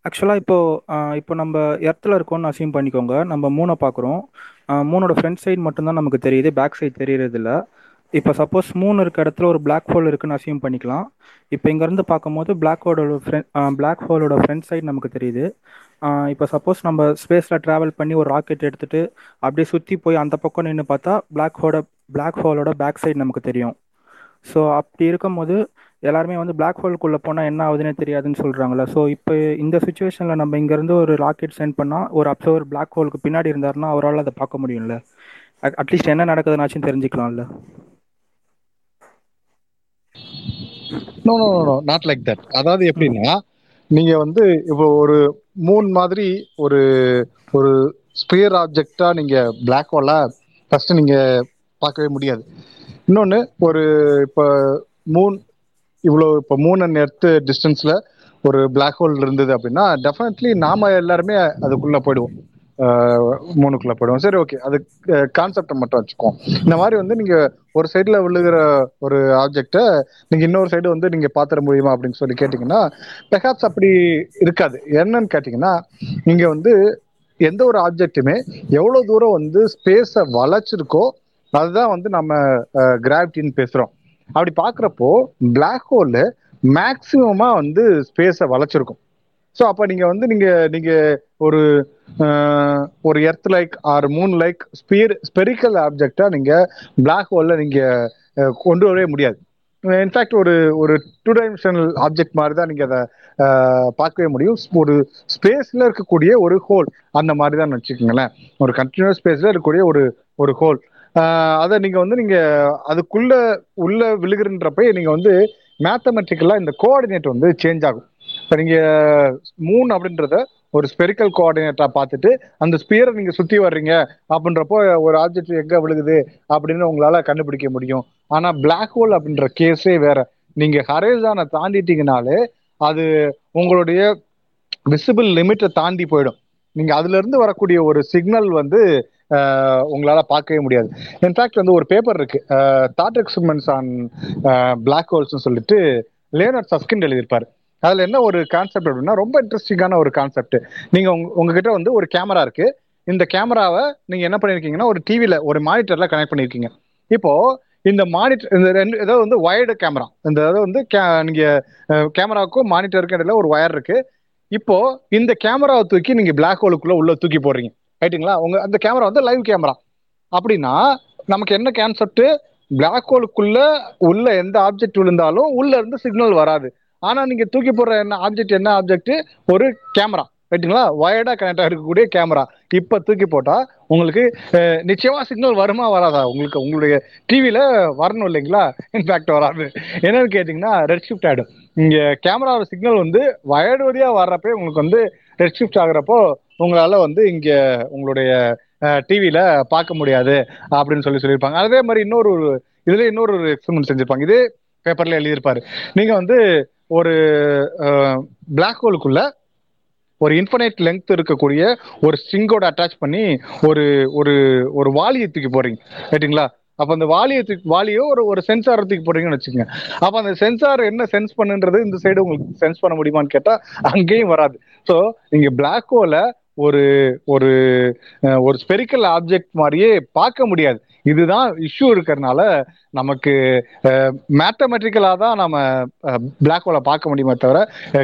actually இப்போ நம்ம எர்த்ல இருக்கோம்னு அசியூம் பண்ணிக்கோங்க. நம்ம மூணை பார்க்குறோம். மூணோட ஃப்ரண்ட் சைடு மட்டும் தான் நமக்கு தெரியுது, பேக் சைடு தெரியறது இல்லை. இப்போ சப்போஸ் மூணு இருக்க இடத்துல ஒரு black hole இருக்குன்னு அசியூம் பண்ணிக்கலாம். இப்போ இங்கேருந்து பார்க்கும்போது black hole-ஓட ஃப்ரண்ட் சைடு நமக்கு தெரியுது. இப்போ சப்போஸ் நம்ம ஸ்பேஸில் ட்ராவல் பண்ணி ஒரு ராக்கெட் எடுத்துகிட்டு அப்படியே சுற்றி போய் அந்த பக்கம் நின்று பார்த்தா black hole-ஓட பேக் சைடு நமக்கு தெரியும். ஸோ அப்படி இருக்கும் போது எல்லாருமே பிளாக் ஹோல்குள்ளே போனால் என்ன ஆகுதுன்னே தெரியாதுன்னு சொல்கிறாங்களா? ஸோ இப்போ இந்த சுச்சுவேஷனில் நம்ம இங்கேருந்து ஒரு ராக்கெட் சென்ட் பண்ணால் ஒரு அப்சர்வர் பிளாக் ஹோலுக்கு பின்னாடி இருந்தாருன்னா அவரால் அதை பார்க்க முடியும்ல? அட்லீஸ்ட் என்ன நடக்குதுன்னாச்சும் தெரிஞ்சுக்கலாம்ல? No not like that. அதாவது எப்படின்னா, நீங்கள் இப்போ ஒரு மூன் மாதிரி ஒரு ஒரு ஸ்பியர் ஆப்ஜெக்டாக நீங்கள் பிளாக் ஹோலாக ஃபஸ்ட்டு நீங்கள் பார்க்கவே முடியாது. இன்னொன்று, ஒரு இப்போ மூன் மூன் அண்ட் எர்த்து டிஸ்டன்ஸில் ஒரு பிளாக் ஹோல் இருந்தது அப்படின்னா டெஃபினெட்லி நாம் எல்லாருமே அதுக்குள்ளே போயிடுவோம், மூணுக்குள்ளே போயிடுவோம். சரி, ஓகே, அது கான்செப்டை மட்டும் வச்சுக்குவோம். இந்த மாதிரி நீங்கள் ஒரு சைடில் விழுகிற ஒரு ஆப்ஜெக்டை நீங்கள் இன்னொரு சைடு நீங்கள் பார்த்துட முடியுமா அப்படின்னு சொல்லி கேட்டிங்கன்னா பெர்ஹாப்ஸ் அப்படி இருக்காது. என்னன்னு கேட்டிங்கன்னா, நீங்கள் எந்த ஒரு ஆப்ஜெக்ட்டுமே எவ்வளோ தூரம் ஸ்பேஸை வளைச்சிருக்கோ அதுதான் நம்ம கிராவிட்டின்னு பேசுகிறோம். அப்படி பார்க்குறப்போ பிளாக் ஹோலு மேக்சிமமாக ஸ்பேஸை வளைச்சிருக்கும். ஸோ அப்போ நீங்கள் நீங்கள் நீங்கள் ஒரு earth like or moon like spherical ஆப்ஜெக்டாக நீங்கள் பிளாக் ஹோலில் நீங்கள் கொண்டு வரவே முடியாது. இன்ஃபேக்ட் ஒரு 2D ஆப்ஜெக்ட் மாதிரி தான் நீங்கள் அதை பார்க்கவே முடியும். ஒரு ஸ்பேஸில் இருக்கக்கூடிய ஒரு ஹோல் அந்த மாதிரி தான் வச்சுக்கோங்களேன். ஒரு கண்டினியூஸ் ஸ்பேஸில் இருக்கக்கூடிய ஒரு ஹோல், அதை நீங்கள் நீங்கள் அதுக்குள்ளே உள்ளே விழுகிறன்றப்ப நீங்கள் மேத்தமெட்டிக்கலாக இந்த கோஆர்டினேட் சேஞ்ச் ஆகும். இப்போ நீங்கள் மூணு அப்படின்றத ஒரு ஸ்பெரிக்கல் கோஆர்டினேட்டாக பார்த்துட்டு அந்த ஸ்பியரை நீங்கள் சுற்றி வர்றீங்க அப்படின்றப்போ ஒரு ஆப்ஜெக்ட் எங்கே விழுகுது அப்படின்னு உங்களால் கண்டுபிடிக்க முடியும். ஆனால் பிளாக் ஹோல் அப்படின்ற கேஸே வேறு. நீங்கள் ஹரைசானை தாண்டிட்டீங்கனாலே அது உங்களுடைய விசிபிள் லிமிட்டை தாண்டி போயிடும். நீங்கள் அதுலேருந்து வரக்கூடிய ஒரு சிக்னல் உங்களால பார்க்கவே முடியாது. இன்ஃபேக்ட் ஒரு பேப்பர் இருக்கு, தாட் எக்ஸ்பெரிமெண்ட்ஸ் ஆன் பிளாக் ஹோல்ஸ்னு சொல்லிட்டு லியோனார்ட் சஃப்கின் எழுதியிருப்பாரு. அதுல என்ன ஒரு கான்செப்ட் அப்படின்னா, ரொம்ப இன்ட்ரெஸ்டிங்கான ஒரு கான்செப்ட். நீங்க உங்ககிட்ட ஒரு கேமரா இருக்கு. இந்த கேமராவை நீங்க என்ன பண்ணிருக்கீங்கன்னா ஒரு டிவில ஒரு மானிட்டர்ல கனெக்ட் பண்ணிருக்கீங்க. இப்போ இந்த மானிட்டர் இந்த ரெண்டு ஏதாவது வயர்டு கேமரா, இந்த அதாவது நீங்க கேமராவுக்கும் மானிட்டருக்கும் இடையில ஒரு வயர் இருக்கு. இப்போ இந்த கேமராவை தூக்கி நீங்க பிளாக் ஹோலுக்குள்ள தூக்கி போடுறீங்க, ரைட்டுங்களா? அந்த கேமரா லைவ் கேமரா அப்படின்னா நமக்கு என்ன கான்செப்ட்? பிளாக் ஹோலுக்குள்ள உள்ள எந்த ஆப்ஜெக்ட் விழுந்தாலும் உள்ள இருந்து சிக்னல் வராது. ஆனா நீங்க தூக்கி போடுற என்ன ஆப்ஜெக்ட் ஒரு கேமரா, ரைட்டுங்களா? வயர்டா கனெக்ட் ஆகிருக்கக்கூடிய கேமரா இப்ப தூக்கி போட்டா உங்களுக்கு நிச்சயமா சிக்னல் வருமா வராதா? உங்களுக்கு உங்களுடைய டிவியில வரணும் இல்லைங்களா? இன்ஃபேக்ட் வராது. என்னன்னு கேட்டீங்கன்னா ரெட் ஷிஃப்ட் ஆயிடும். இங்க கேமராவோட சிக்னல் வயர்டு வழியா வர்றப்ப உங்களுக்கு ரெட் ஷிஃப்ட் ஆகுறப்போ உங்களால இங்க உங்களுடைய டிவியில பார்க்க முடியாது அப்படின்னு சொல்லியிருப்பாங்க. அதே மாதிரி இன்னொரு எக்ஸ்பெரிமெண்ட் செஞ்சிருப்பாங்க. இதே பேப்பர்ல எழுதியிருப்பாரு. நீங்க ஒரு பிளாக் ஹோலுக்குள்ள ஒரு இன்ஃபினைட் லெங்க் இருக்கக்கூடிய ஒரு ஸ்ட்ரிங்கோட அட்டாச் பண்ணி ஒரு ஒரு ஒரு வாலியை தூக்கி போறீங்க, ரைட்டுங்களா? அப்ப அந்த வாலியோ ஒரு சென்சாரை தூக்கி போறீங்கன்னு வச்சுக்கோங்க. அப்ப அந்த சென்சார் என்ன சென்ஸ் பண்ணுன்றது இந்த சைடு உங்களுக்கு சென்ஸ் பண்ண முடியுமான்னு கேட்டா அங்கேயும் வராது. ஸோ நீங்க பிளாக் ஹோல ஒரு ஒரு ஒரு ஸ்பெரிக்கல் ஆப்ஜெக்ட் மாதிரியே பார்க்க முடியாது. இதுதான் இஷ்யூ இருக்கிறதுனால நமக்கு மேத்தமெட்டிக்கலாக தான் நம்ம பிளாக் ஹோலை பார்க்க முடியுமே தவிர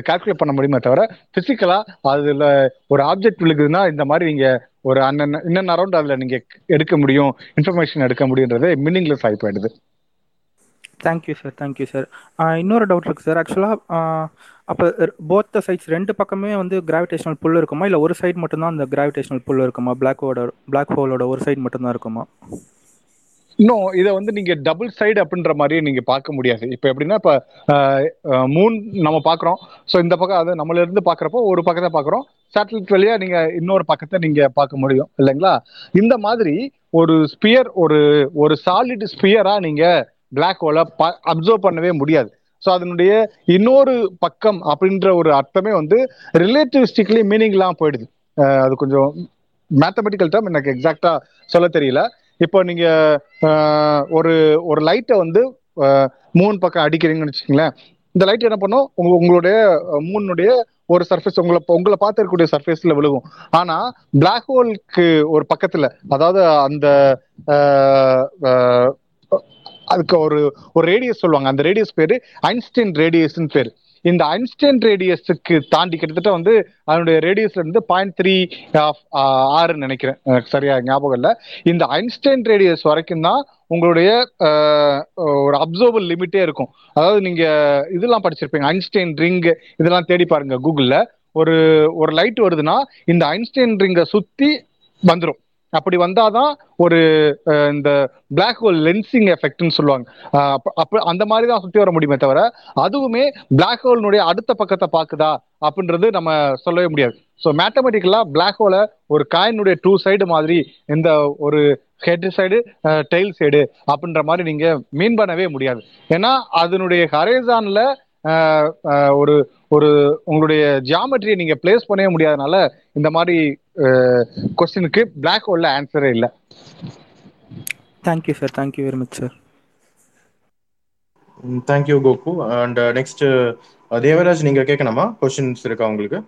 கால்குலேட் பண்ண முடியுமே தவிர ஃபிசிக்கலாக அதில் ஒரு ஆப்ஜெக்ட் விழுக்குதுன்னா இந்த மாதிரி நீங்கள் ஒரு இன்னொன்று அரௌண்ட் அதில் நீங்கள் எடுக்க முடியும், இன்ஃபர்மேஷன் எடுக்க முடியுன்றதே மீனிங்லெஸ் ஆகி போயிடுது. Thank you sir. இன்னொரு டவுட் இருக்குது சார். ஆக்சுவலாக அப்போ போத் த சைட்ஸ் ரெண்டு பக்கமே கிராவிடேஷனல் புல் இருக்குமா, இல்லை ஒரு சைடு மட்டும்தான் அந்த கிராவிடேஷனல் புல் இருக்குமா? பிளாக் ஹோலோட ஒரு சைடு மட்டும்தான் இருக்குமா? இன்னும் இதை வந்து நீங்க டபுள் சைடு அப்படின்ற மாதிரி நீங்க பார்க்க முடியாது. இப்போ எப்படின்னா இப்போ மூன் நம்ம பார்க்குறோம். ஸோ இந்த பக்கம் அது நம்மள இருந்து பார்க்குறப்போ ஒரு பக்கத்தை பார்க்குறோம், சேட்டலைட் வழியா நீங்க இன்னொரு பக்கத்தை நீங்க பார்க்க முடியும் இல்லைங்களா. இந்த மாதிரி ஒரு ஸ்பியர் ஒரு சாலிட் ஸ்பியரா நீங்க பிளாக் ஹோலை அப்சர்வ் பண்ணவே முடியாது. ஸோ அதனுடைய இன்னொரு பக்கம் அப்படின்ற ஒரு அர்த்தமே வந்து ரிலேட்டிவிஸ்டிக்லி மீனிங் இல்லாமல் போயிடுது. அது கொஞ்சம் மேத்தமெட்டிக்கல் டேர்ம் எனக்கு எக்ஸாக்டா சொல்ல தெரியல. இப்போ நீங்க ஒரு லைட்டை வந்து மூணு பக்கம் அடிக்கிறீங்கன்னு வச்சுக்கோங்களேன். இந்த லைட் என்ன பண்ணும், உங்களுடைய மூணுடைய ஒரு சர்ஃபேஸ் உங்களை பார்த்து இருக்கக்கூடிய சர்ஃபேஸ்ல விழுகும். ஆனா பிளாக் ஹோலுக்கு ஒரு பக்கத்துல, அதாவது அந்த அதுக்கு ஒரு ரேடியஸ் சொல்லுவாங்க, அந்த ரேடியஸ் பேரு ஐன்ஸ்டீன் ரேடியஸ்ன்னு பேரு. இந்த ஐன்ஸ்டீன் ரேடியஸுக்கு தாண்டி கிட்டத்தட்ட வந்து அதனுடைய ரேடியஸ்ல இருந்து 0.36 நினைக்கிறேன், சரியா ஞாபகம் இல்லை. இந்த ஐன்ஸ்டீன் ரேடியஸ் வரைக்கும் தான் உங்களுடைய ஒரு அப்சர்வல் லிமிட்டே இருக்கும். அதாவது நீங்க இதெல்லாம் படிச்சிருப்பீங்க, ஐன்ஸ்டீன் ரிங்கு இதெல்லாம் தேடி பாருங்க கூகுள்ல. ஒரு லைட் வருதுன்னா இந்த ஐன்ஸ்டீன் ரிங்கை சுத்தி வந்துடும். அப்படி வந்தாதான் ஒரு இந்த பிளாக் ஹோல் லென்சிங் எஃபெக்ட்னு சொல்லுவாங்க. அப்ப அந்த மாதிரி தான் சுற்றி வர முடியுமே தவிர அதுவுமே பிளாக் ஹோல்னுடைய அடுத்த பக்கத்தை பார்க்குதா அப்படின்றது நம்ம சொல்லவே முடியாது. ஸோ மேத்தமெட்டிக்கலா பிளாக் ஹோலை ஒரு காயினுடைய 2 சைடு மாதிரி, இந்த ஒரு ஹெட் சைடு டெயில் சைடு அப்படின்ற மாதிரி நீங்க மீன் பண்ணவே முடியாது. ஏன்னா அதனுடைய ஹரைசான்ல ஒரு ஒரு உங்களுடைய ஜியாமெட்ரியை நீங்க பிளேஸ் பண்ணவே முடியாதனால இந்த மாதிரி கொஸ்டினுக்கு பிளாக் ஹோல்ல ஆன்சரே இல்லை. Thank you sir, thank you very much sir. Thank you Goku. And next Devaraj, நீங்க கேட்கணுமா? கொஸ்டின்ஸ் இருக்கா உங்களுக்கு?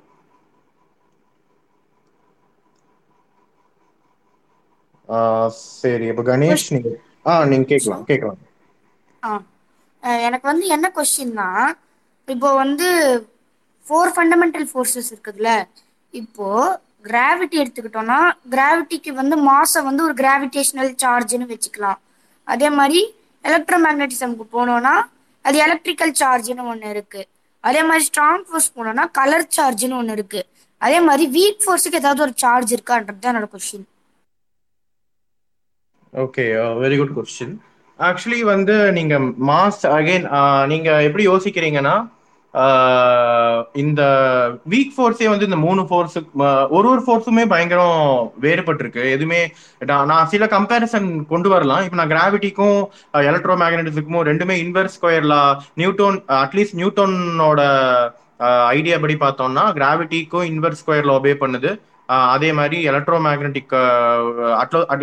சரி, அப்ப கணேஷ் நீங்க கேட்கலாம். எனக்கு வந்து என்ன கொஸ்டின்னா, இப்போ வந்து 4 ஃபண்டமெண்டல் ஃபோர்ஸஸ் இருக்குதுல்ல, இப்போ கிராவிட்டி எடுத்துக்கிட்டோம்னா கிராவிட்டிக்கு வந்து மாஸை வந்து ஒரு கிராவிடேஷனல் சார்ஜ்னு வச்சுக்கலாம். அதே மாதிரி எலக்ட்ரோ மேக்னட்டிசம்க்கு போனோம்னா அது எலக்ட்ரிக்கல் சார்ஜ்னு ஒன்று இருக்கு. அதே மாதிரி ஸ்ட்ராங் ஃபோர்ஸ் போனோம்னா கலர் சார்ஜ்னு ஒன்று இருக்கு. அதே மாதிரி வீக் ஃபோர்ஸுக்கு ஏதாவது ஒரு சார்ஜ் இருக்கான்றது தான் என்னோட question. Okay, very good question. Actually வந்து நீங்க மாஸ் அகைன் நீங்க எப்படி யோசிக்கிறீங்கன்னா, இந்த வீக் ஃபோர்ஸே வந்து இந்த 3 ஃபோர்ஸு ஒரு ஃபோர்ஸுமே பயங்கரம் வேறுபட்டிருக்கு. எதுவுமே நான் சில கம்பேரிசன் கொண்டு வரலாம். இப்போ நான் கிராவிட்டிக்கும் எலக்ட்ரோ மேக்னட்டிஸுக்கும் ரெண்டுமே இன்வெர்ஸ் ஸ்கொயர்ல நியூட்டன், அட்லீஸ்ட் நியூட்டனோட ஐடியா படி பார்த்தோம்னா கிராவிட்டிக்கும் இன்வெர்ஸ் ஸ்கொயர்ல ஒபே பண்ணுது. அதே மாதிரி எலக்ட்ரோ மேக்னட்டிக்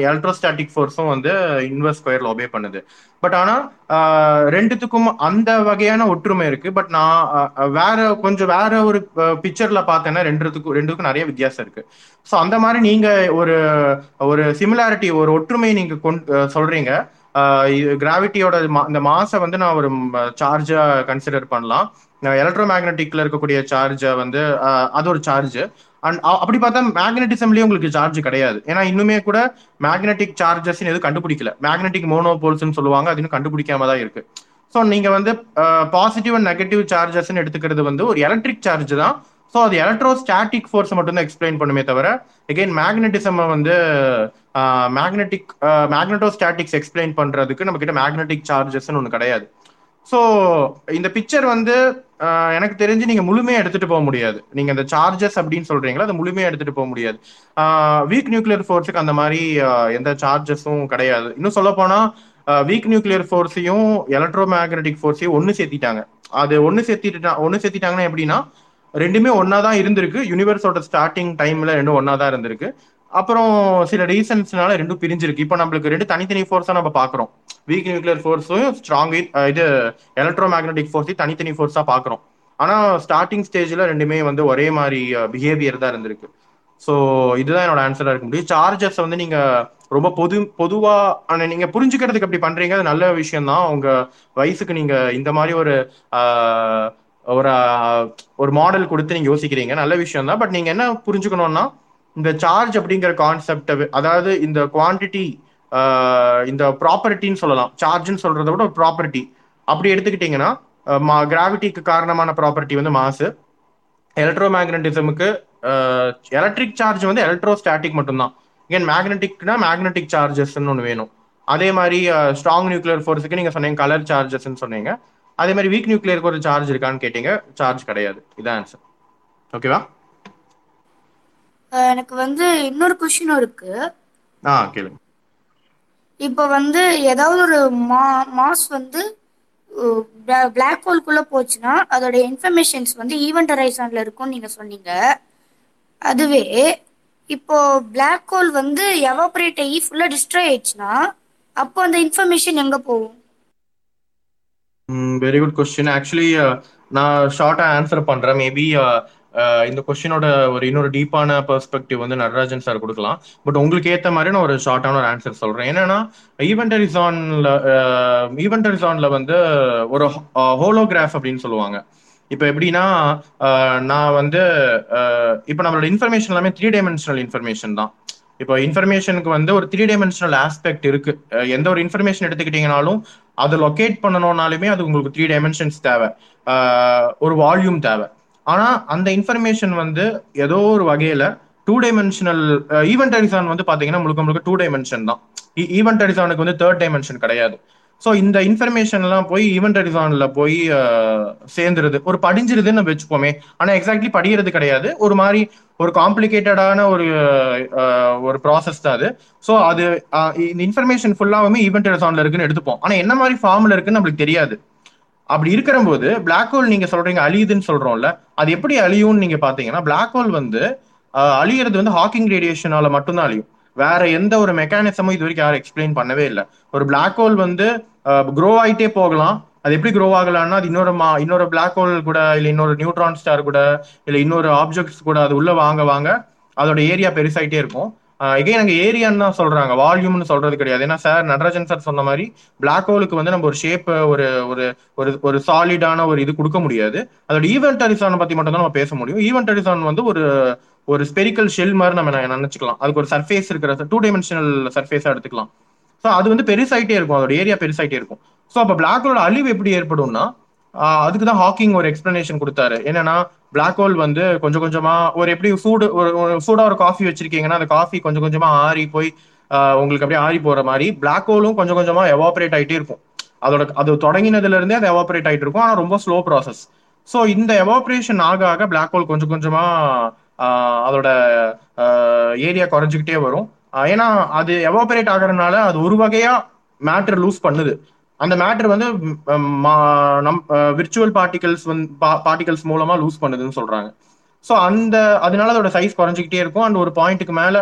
எலக்ட்ரோஸ்டாட்டிக் ஃபோர்ஸும் வந்து இன்வெர்ஸ் ஸ்கொயர்ல ஒபே பண்ணுது. பட் ஆனா ரெண்டுத்துக்கும் அந்த வகையான ஒற்றுமை இருக்கு. பட் நான் வேற ஒரு பிக்சர்ல பார்த்தேன்னா ரெண்டுக்கும் நிறைய வித்தியாசம் இருக்கு. ஸோ அந்த மாதிரி நீங்க ஒரு சிமிலாரிட்டி, ஒரு ஒற்றுமையை நீங்க சொல்றீங்க. கிராவிட்டியோட இந்த மாசை வந்து நான் ஒரு சார்ஜா கன்சிடர் பண்ணலாம், எலக்ட்ரோ மேக்னட்டிக்ல இருக்கக்கூடிய சார்ஜை வந்து அது ஒரு சார்ஜ். அண்ட் அப்படி பார்த்தா மேக்னட்டிசம்லயே உங்களுக்கு சார்ஜ் கிடையாது. ஏன்னா இன்னுமே கூட மேக்னெட்டிக் சார்ஜஸ் எதுவும் கண்டுபிடிக்கல, மேக்னெட்டிக் மோனோபோல்ஸ்ன்னு சொல்லுவாங்க, அது இன்னும் கண்டுபிடிக்காம தான் இருக்கு. ஸோ நீங்க வந்து பாசிட்டிவ் அண்ட் நெகட்டிவ் சார்ஜஸ்ன்னு எடுத்துக்கிறது வந்து ஒரு எலக்ட்ரிக் சார்ஜ் தான். ஸோ அது எலக்ட்ரோஸ்டாட்டிக் ஃபோர்ஸை மட்டும்தான் எக்ஸ்பிளைன் பண்ணுமே தவிர அகெயின் மேக்னட்டிசம் வந்து மேக்னட்டோஸ்டாட்டிக்ஸ் எக்ஸ்பிளைன் பண்றதுக்கு நம்ம கிட்ட மேக்னெட்டிக் சார்ஜஸ்ன்னு ஒன்று கிடையாது. ஸோ இந்த பிக்சர் வந்து எனக்கு தெரிஞ்சு நீங்க முழுமையா எடுத்துட்டு போக முடியாது. நீங்க இந்த சார்ஜஸ் அப்படின்னு சொல்றீங்களா, அதை முழுமையா எடுத்துட்டு போக முடியாது. வீக் நியூக்ளியர் ஃபோர்ஸுக்கு அந்த மாதிரி எந்த சார்ஜஸும் கிடையாது. இன்னும் சொல்ல போனா வீக் நியூக்ளியர் ஃபோர்ஸையும் எலக்ட்ரோ மேக்னட்டிக் ஃபோர்ஸையும் ஒன்னு சேர்த்திட்டாங்கன்னா எப்படின்னா ரெண்டுமே ஒன்னா தான் இருந்திருக்கு. யூனிவர்ஸோட ஸ்டார்டிங் டைம்ல ரெண்டும் ஒன்னா தான் இருந்திருக்கு. அப்புறம் சில ரீசன்ஸ்னால ரெண்டும் பிரிஞ்சிருக்கு. இப்போ நம்மளுக்கு ரெண்டு தனித்தனி ஃபோர்ஸா நம்ம பாக்குறோம். வீக் நியூக்ளியர் ஃபோர்ஸும் ஸ்ட்ராங் இது எலக்ட்ரோ மேக்னட்டிக் ஃபோர்ஸையும் தனித்தனி ஃபோர்ஸா பாக்குறோம். ஆனா ஸ்டார்டிங் ஸ்டேஜ்ல ரெண்டுமே வந்து ஒரே மாதிரி பிஹேவியர் தான் இருந்திருக்கு. ஸோ இதுதான் என்னோட ஆன்சரா இருக்க முடியும். சார்ஜஸ் வந்து நீங்க ரொம்ப பொதுவா நீங்க புரிஞ்சுக்கிறதுக்கு அப்படி பண்றீங்க, அது நல்ல விஷயம் தான். உங்க வயசுக்கு நீங்க இந்த மாதிரி ஒரு மாடல் கொடுத்து நீங்க யோசிக்கிறீங்க, நல்ல விஷயம் தான். பட் நீங்க என்ன புரிஞ்சுக்கணும்னா, இந்த சார்ஜ் அப்படிங்கிற கான்செப்ட், அதாவது இந்த குவான்டிட்டி, இந்த ப்ராப்பர்ட்டின்னு சொல்லலாம். சார்ஜ்ன்னு சொல்றதை விட ஒரு ப்ராப்பர்ட்டி அப்படி எடுத்துக்கிட்டீங்கன்னா, கிராவிட்டிக்கு காரணமான ப்ராப்பர்ட்டி வந்து மாசு, எலக்ட்ரோ மேக்னட்டிசமுக்கு எலக்ட்ரிக் சார்ஜ் வந்து எலக்ட்ரோஸ்டாட்டிக் மட்டும்தான். ஏன் மேக்னெட்டிக்னா மேக்னெட்டிக் சார்ஜஸ்ன்னு ஒன்று வேணும். அதே மாதிரி ஸ்ட்ராங் நியூக்ளியர் ஃபோர்ஸுக்கு நீங்கள் சொன்னீங்க கலர் சார்ஜஸ்ன்னு சொன்னீங்க, அதே மாதிரி வீக் நியூக்ளியருக்கு ஒரு சார்ஜ் இருக்கான்னு கேட்டீங்க, சார்ஜ் கிடையாது. இதான் ஆன்சர். ஓகேவா? எனக்கு வந்து இன்னொரு குவெஸ்டின் இருக்கு. கேளுங்க. இப்போ வந்து ஏதாவது ஒரு மாஸ் வந்து பிளாக் ஹோல்குள்ள போச்சுன்னா அதோட இன்ஃபர்மேஷன்ஸ் வந்து ஈவென்ட் ஹொரைசன்ல இருக்கும்னு நீங்க சொன்னீங்க. அதுவே இப்போ பிளாக் ஹோல் வந்து எவாபரேட் ஆகி ஃபுல்லா டிஸ்ட்ராய் ஆயிடுச்சுன்னா அப்போ அந்த இன்ஃபர்மேஷன் எங்க போகும்? Very good question. ஆக்சுவலி நான் ஷார்ட்டா ஆன்சர் பண்றேன். மேபி இந்த கொஸ்டினோட ஒரு இன்னொரு டீப்பான பெர்ஸ்பெக்டிவ் வந்து நடராஜன் சார் கொடுக்கலாம். பட் உங்களுக்கு ஏற்ற மாதிரி நான் ஒரு ஷார்ட்டான ஒரு ஆன்சர் சொல்கிறேன். என்னன்னா ஈவென்ட் ஹொரைசான்ல வந்து ஒரு ஹோலோகிராஃப் அப்படின்னு சொல்லுவாங்க. இப்போ எப்படின்னா நான் வந்து இப்போ நம்மளோட இன்ஃபர்மேஷன் எல்லாமே 3D இன்ஃபர்மேஷன் தான். இப்போ இன்ஃபர்மேஷனுக்கு வந்து ஒரு 3D ஆஸ்பெக்ட் இருக்கு. எந்த ஒரு இன்ஃபர்மேஷன் எடுத்துக்கிட்டீங்கனாலும் அதை லொக்கேட் பண்ணணும்னாலுமே அது உங்களுக்கு 3D தேவை, ஒரு வால்யூம் தேவை. ஆனா அந்த இன்ஃபர்மேஷன் வந்து ஏதோ ஒரு வகையில 2D ஈவென்ட் ஹொரைசான் வந்து பாத்தீங்கன்னா முழுக்க 2D தான். ஈவென்ட் ஹொரைசானுக்கு வந்து 3rd கிடையாது. ஸோ இந்த இன்ஃபர்மேஷன் எல்லாம் போய் ஈவென்ட் ஹொரைசான்ல போய் சேர்ந்துருது, ஒரு படிஞ்சிருதுன்னு வச்சுக்கோமே. ஆனா எக்ஸாக்ட்லி படிகிறது கிடையாது, ஒரு மாதிரி ஒரு காம்ப்ளிகேட்டடான ஒரு ப்ராசஸ் தான் அது. ஸோ அது இந்த இன்ஃபர்மேஷன் ஃபுல்லாகவுமே ஈவென்ட் ஹொரைசான்ல இருக்குன்னு எடுத்துப்போம். ஆனா என்ன மாதிரி ஃபார்ம்ல இருக்குன்னு நம்மளுக்கு தெரியாது. அப்படி இருக்கிற போது பிளாக் ஹோல் நீங்க சொல்றீங்க அழியுதுன்னு சொல்றோம்ல, அது எப்படி அழியும்னு நீங்க பாத்தீங்கன்னா பிளாக் ஹோல் வந்து அழியறது வந்து ஹாக்கிங் ரேடியேஷனால மட்டும்தான் அழியும். வேற எந்த ஒரு மெக்கானிசமும் இது வரைக்கும் யாரும் எக்ஸ்பிளைன் பண்ணவே இல்லை. ஒரு பிளாக் ஹோல் வந்து க்ரோ ஆகிட்டே போகலாம். அது எப்படி க்ரோ ஆகலாம்னா அது இன்னொரு பிளாக் ஹோல் கூட இல்லை இன்னொரு நியூட்ரான் ஸ்டார் கூட இல்லை இன்னொரு ஆப்ஜெக்ட்ஸ் கூட அது உள்ள வாங்க அதோட ஏரியா பெருசாகிட்டே இருக்கும். எகைன் அங்கே ஏரியான்னு தான் சொல்றாங்க, வால்யூம்னு சொல்றது கிடையாது. ஏன்னா சார் நடராஜன் சார் சொன்ன மாதிரி பிளாக் ஹோலுக்கு வந்து நம்ம ஒரு ஷேப் ஒரு ஒரு சாலிடான ஒரு இது கொடுக்க முடியாது. அதோட ஈவென்ட் ஹொரைசான் பத்தி மட்டும் தான் நம்ம பேச முடியும். ஈவென்ட் ஹொரைசான் வந்து ஒரு ஸ்பெரிக்கல் ஷெல் மாதிரி நம்ம நினைச்சுக்கலாம். அதுக்கு ஒரு சர்ஃபேஸ் இருக்கிற 2D சர்ஃபேஸா எடுத்துக்கலாம். ஸோ அது வந்து பெருசாகிட்டே இருக்கும், அதோட ஏரியா பெருசாகிட்டே இருக்கும். ஸோ அப்போ பிளாக் ஹோலோட அழிவு எப்படி ஏற்படும்னா அதுக்கு தான் ஹாக்கிங் ஒரு எக்ஸ்பிளனேஷன் கொடுத்தாரு. என்னன்னா பிளாக் ஹோல் வந்து கொஞ்சம் கொஞ்சமா ஒரு எப்படி சூடா ஒரு காஃபி வச்சிருக்கீங்கன்னா அந்த காஃபி கொஞ்சம் கொஞ்சமா ஆறி போய் உங்களுக்கு அப்படியே ஆறி போற மாதிரி பிளாக் ஹோலும் கொஞ்சம் கொஞ்சமா எவாபரேட் ஆகிட்டே இருக்கும். அது தொடங்கினதுல இருந்தே அது எவாபரேட் ஆகிட்டு இருக்கும். ஆனா ரொம்ப ஸ்லோ ப்ராசஸ். ஸோ இந்த எவாபரேஷன் ஆக பிளாக் ஹோல் கொஞ்சம் கொஞ்சமா அதோட ஏரியா குறைஞ்சிக்கிட்டே வரும். ஏன்னா அது எவாபரேட் ஆகுறதுனால அது ஒரு வகையா மேட்டர் லூஸ் பண்ணுது. அந்த மேட்டர் வந்து விர்ச்சுவல் பார்ட்டிகல்ஸ் மூலமா லூஸ் பண்ணுதுன்னு சொல்றாங்க. ஸோ அதனால அதோட சைஸ் குறைஞ்சிக்கிட்டே இருக்கும். அண்ட் ஒரு பாயிண்ட்டுக்கு மேல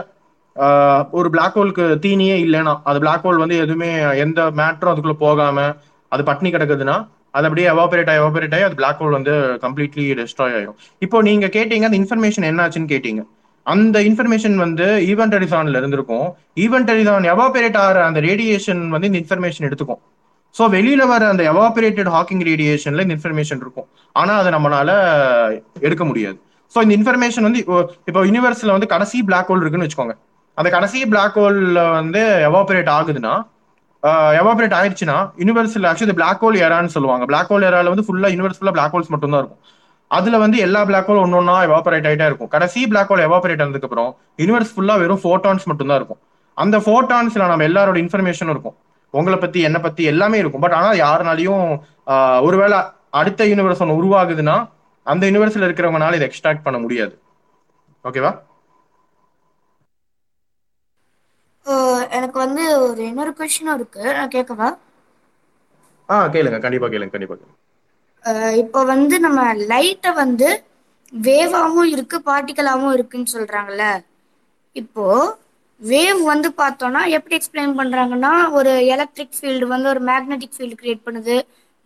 ஒரு பிளாக் ஹோலுக்கு தீனியே இல்லைன்னா அது பிளாக் ஹோல் வந்து எதுவுமே எந்த மேட்டரும் அதுக்குள்ள போகாம அது பட்டினி கிடக்குதுன்னா அது அப்படியே எவாபரேட் ஆகி அது பிளாக் ஹோல் வந்து கம்ப்ளீட்லி டெஸ்ட்ராய் ஆயிடும். இப்போ நீங்க கேட்டீங்க அந்த இன்ஃபர்மேஷன் என்னாச்சுன்னு கேட்டீங்க. அந்த இன்ஃபர்மேஷன் வந்து ஈவென்ட் ஹொரைசான்ல இருந்திருக்கும். ஈவென்ட் ஹொரைசான் எவாபரேட் ஆகிற அந்த ரேடியேஷன் வந்து இந்த இன்ஃபர்மேஷன் எடுத்துக்கும். ஸோ வெளியில வர அந்த எவாபரேட்டட் ஹாக்கிங் ரேடியேஷன்ல இந்த இன்ஃபர்மேஷன் இருக்கும். ஆனா அதை நம்மளால எடுக்க முடியாது. ஸோ இந்த இன்ஃபர்மேஷன் வந்து இப்போ யூனிவர்ஸ்ல வந்து கடைசி பிளாக் ஹோல் இருக்குன்னு வச்சுக்கோங்க. அந்த கடைசி பிளாக் ஹோல்ல வந்து எவாபரேட் ஆயிடுச்சுன்னா யூனிவர்ஸ்ல ஆக்சுவலி பிளாக் ஹோல் ஏரான்னு சொல்லுவாங்க. பிளாக் ஹோல் ஏரால வந்து ஃபுல்லா யூனிவர்ஸ் ஃபுல்லா பிளாக் ஹோல்ஸ் மட்டும் தான் இருக்கும். அதுல வந்து எல்லா பிளாக் ஹோல் ஒன்னொன்னா எவாபரேட் ஆயிட்டா இருக்கும். கடைசி பிளாக் ஹோல் எவாபரேட் ஆனதுக்கு அப்புறம் யூனிவர்ஸ் ஃபுல்லா வெறும் ஃபோட்டான்ஸ் மட்டும் தான் இருக்கும். அந்த ஃபோட்டான்ஸ்ல நம்ம எல்லாரோட இன்ஃபர்மேஷன் இருக்கும், உங்களை பத்தி என்னை பத்தி எல்லாமே இருக்கும். பட் ஆனா யாருனாலையும் ஒருவேளை அடுத்த யூனிவர்ஸ் ஒன்று உருவாகுதுன்னா அந்த யூனிவர்ஸ்ல இருக்கிறவங்கனால இதை எக்ஸ்ட்ராக்ட் பண்ண முடியாது. ஓகேவா? எனக்கு வந்து ஒரு இன்னொரு குவெஸ்டின் இருக்கு, நான் கேட்கவா? கேளுங்க, கண்டிப்பா கேளுங்க. இப்போ வந்து நம்ம லைட்டை வந்து வேவாவும் இருக்கு பார்ட்டிகலாவும் இருக்குன்னு சொல்றாங்கல்ல. இப்போ வேவ் வந்து பார்த்தோம்னா எப்படி எக்ஸ்பிளைன் பண்றாங்கன்னா ஒரு எலக்ட்ரிக் ஃபீல்டு வந்து ஒரு மேக்னெட்டிக் ஃபீல்டு கிரியேட் பண்ணுது,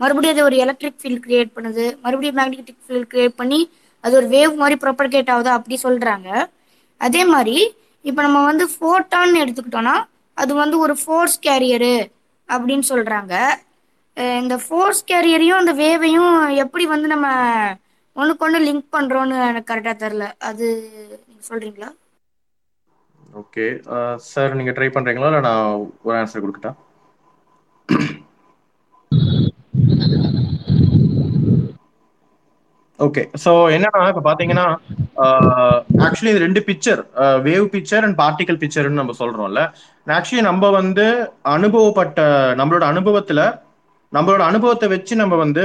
மறுபடியும் அது ஒரு எலக்ட்ரிக் ஃபீல்டு கிரியேட் பண்ணுது, மறுபடியும் மேக்னெட்டிக் ஃபீல்டு கிரியேட் பண்ணி அது ஒரு வேவ் மாதிரி ப்ரொபர்கேட் ஆகுது அப்படி சொல்றாங்க. அதே மாதிரி இப்போ நம்ம வந்து ஃபோட்டான் எடுத்துக்கிட்டோம்னா அது வந்து ஒரு ஃபோர்ஸ் கேரியரு அப்படின்னு சொல்றாங்க. இந்த ஃபோர்ஸ் கேரியரையும் அந்த வேவையும் எப்படி வந்து நம்ம ஒன்றுக்கு ஒன்று லிங்க் பண்றோம்னு எனக்கு கரெக்டாக தெரியல, அது நீங்க சொல்றீங்களா? ஓகே சார், நீங்க ட்ரை பண்றீங்களா இல்ல நான் ஒரு ஆன்சர் கொடுக்கட்டா? ஓகே. ஸோ என்னன்னா இப்போ பார்த்தீங்கன்னா ஆக்சுவலி இது ரெண்டு picture, wave picture and particle பிக்சர்னு நம்ம சொல்றோம்ல. ஆக்சுவலி நம்ம வந்து அனுபவப்பட்ட நம்மளோட அனுபவத்துல நம்மளோட அனுபவத்தை வச்சு நம்ம வந்து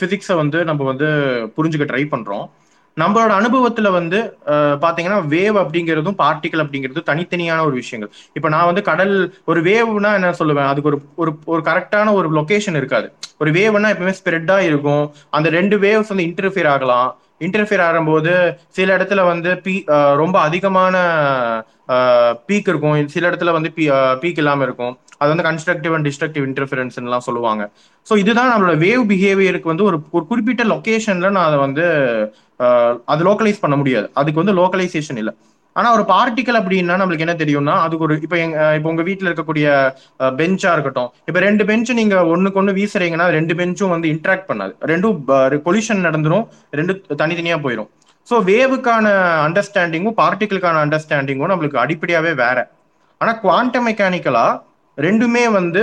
பிசிக்ஸை வந்து நம்ம வந்து புரிஞ்சுக்க ட்ரை பண்றோம். நம்மளோட அனுபவத்துல வந்து பாத்தீங்கன்னா வேவ் அப்படிங்கிறதும் பார்ட்டிகல் அப்படிங்கிறதும் தனித்தனியான ஒரு விஷயங்கள். இப்ப நான் வந்து கடல் ஒரு வேவ்னா என்ன சொல்லுவேன், அதுக்கு ஒரு ஒரு கரெக்டான ஒரு லொகேஷன் இருக்காது. ஒரு வேவ்னா எப்பவுமே ஸ்ப்ரெட்டா இருக்கும். அந்த ரெண்டு வேவ்ஸ் வந்து இன்டர்ஃபியர் ஆகலாம். இன்டர்ஃபியர் ஆகும்போது சில இடத்துல வந்து ரொம்ப அதிகமான பீக் இருக்கும், சில இடத்துல வந்து பீக் இல்லாம இருக்கும். அது வந்து கன்ஸ்ட்ரக்டிவ் அண்ட் டிஸ்ட்ரக்டிவ் இன்டர்ஃபியரன்ஸ்லாம் சொல்லுவாங்க. ஸோ இதுதான் நம்மளோட வேவ் பிஹேவியருக்கு வந்து ஒரு ஒரு குறிப்பிட்ட லொக்கேஷன்ல நான் அதை வந்து அது லோக்கலைஸ் பண்ண முடியாது, அதுக்கு வந்து லோக்கலைசேஷன் இல்லை. ஆனா ஒரு பார்ட்டிகல் அப்படின்னா நம்மளுக்கு என்ன தெரியும்னா, அதுக்கு ஒரு இப்போ உங்க வீட்டுல இருக்கக்கூடிய பெஞ்சா இருக்கட்டும், இப்ப ரெண்டு பெஞ்சு நீங்க ஒண்ணுக்கு ஒண்ணு வீசுறீங்கன்னா ரெண்டு பெஞ்சும் வந்து இன்ட்ராக்ட் பண்ணாது, ரெண்டும் கொலிஷன் நடந்துரும், ரெண்டு தனித்தனியா போயிடும். ஸோ வேவுக்கான அண்டர்ஸ்டாண்டிங்கும் பார்ட்டிகளுக்கான அண்டர்ஸ்டாண்டிங்கும் நம்மளுக்கு அடிப்படையாவே வேற. ஆனா குவாண்டம் மெக்கானிக்கலா ரெண்டுமே வந்து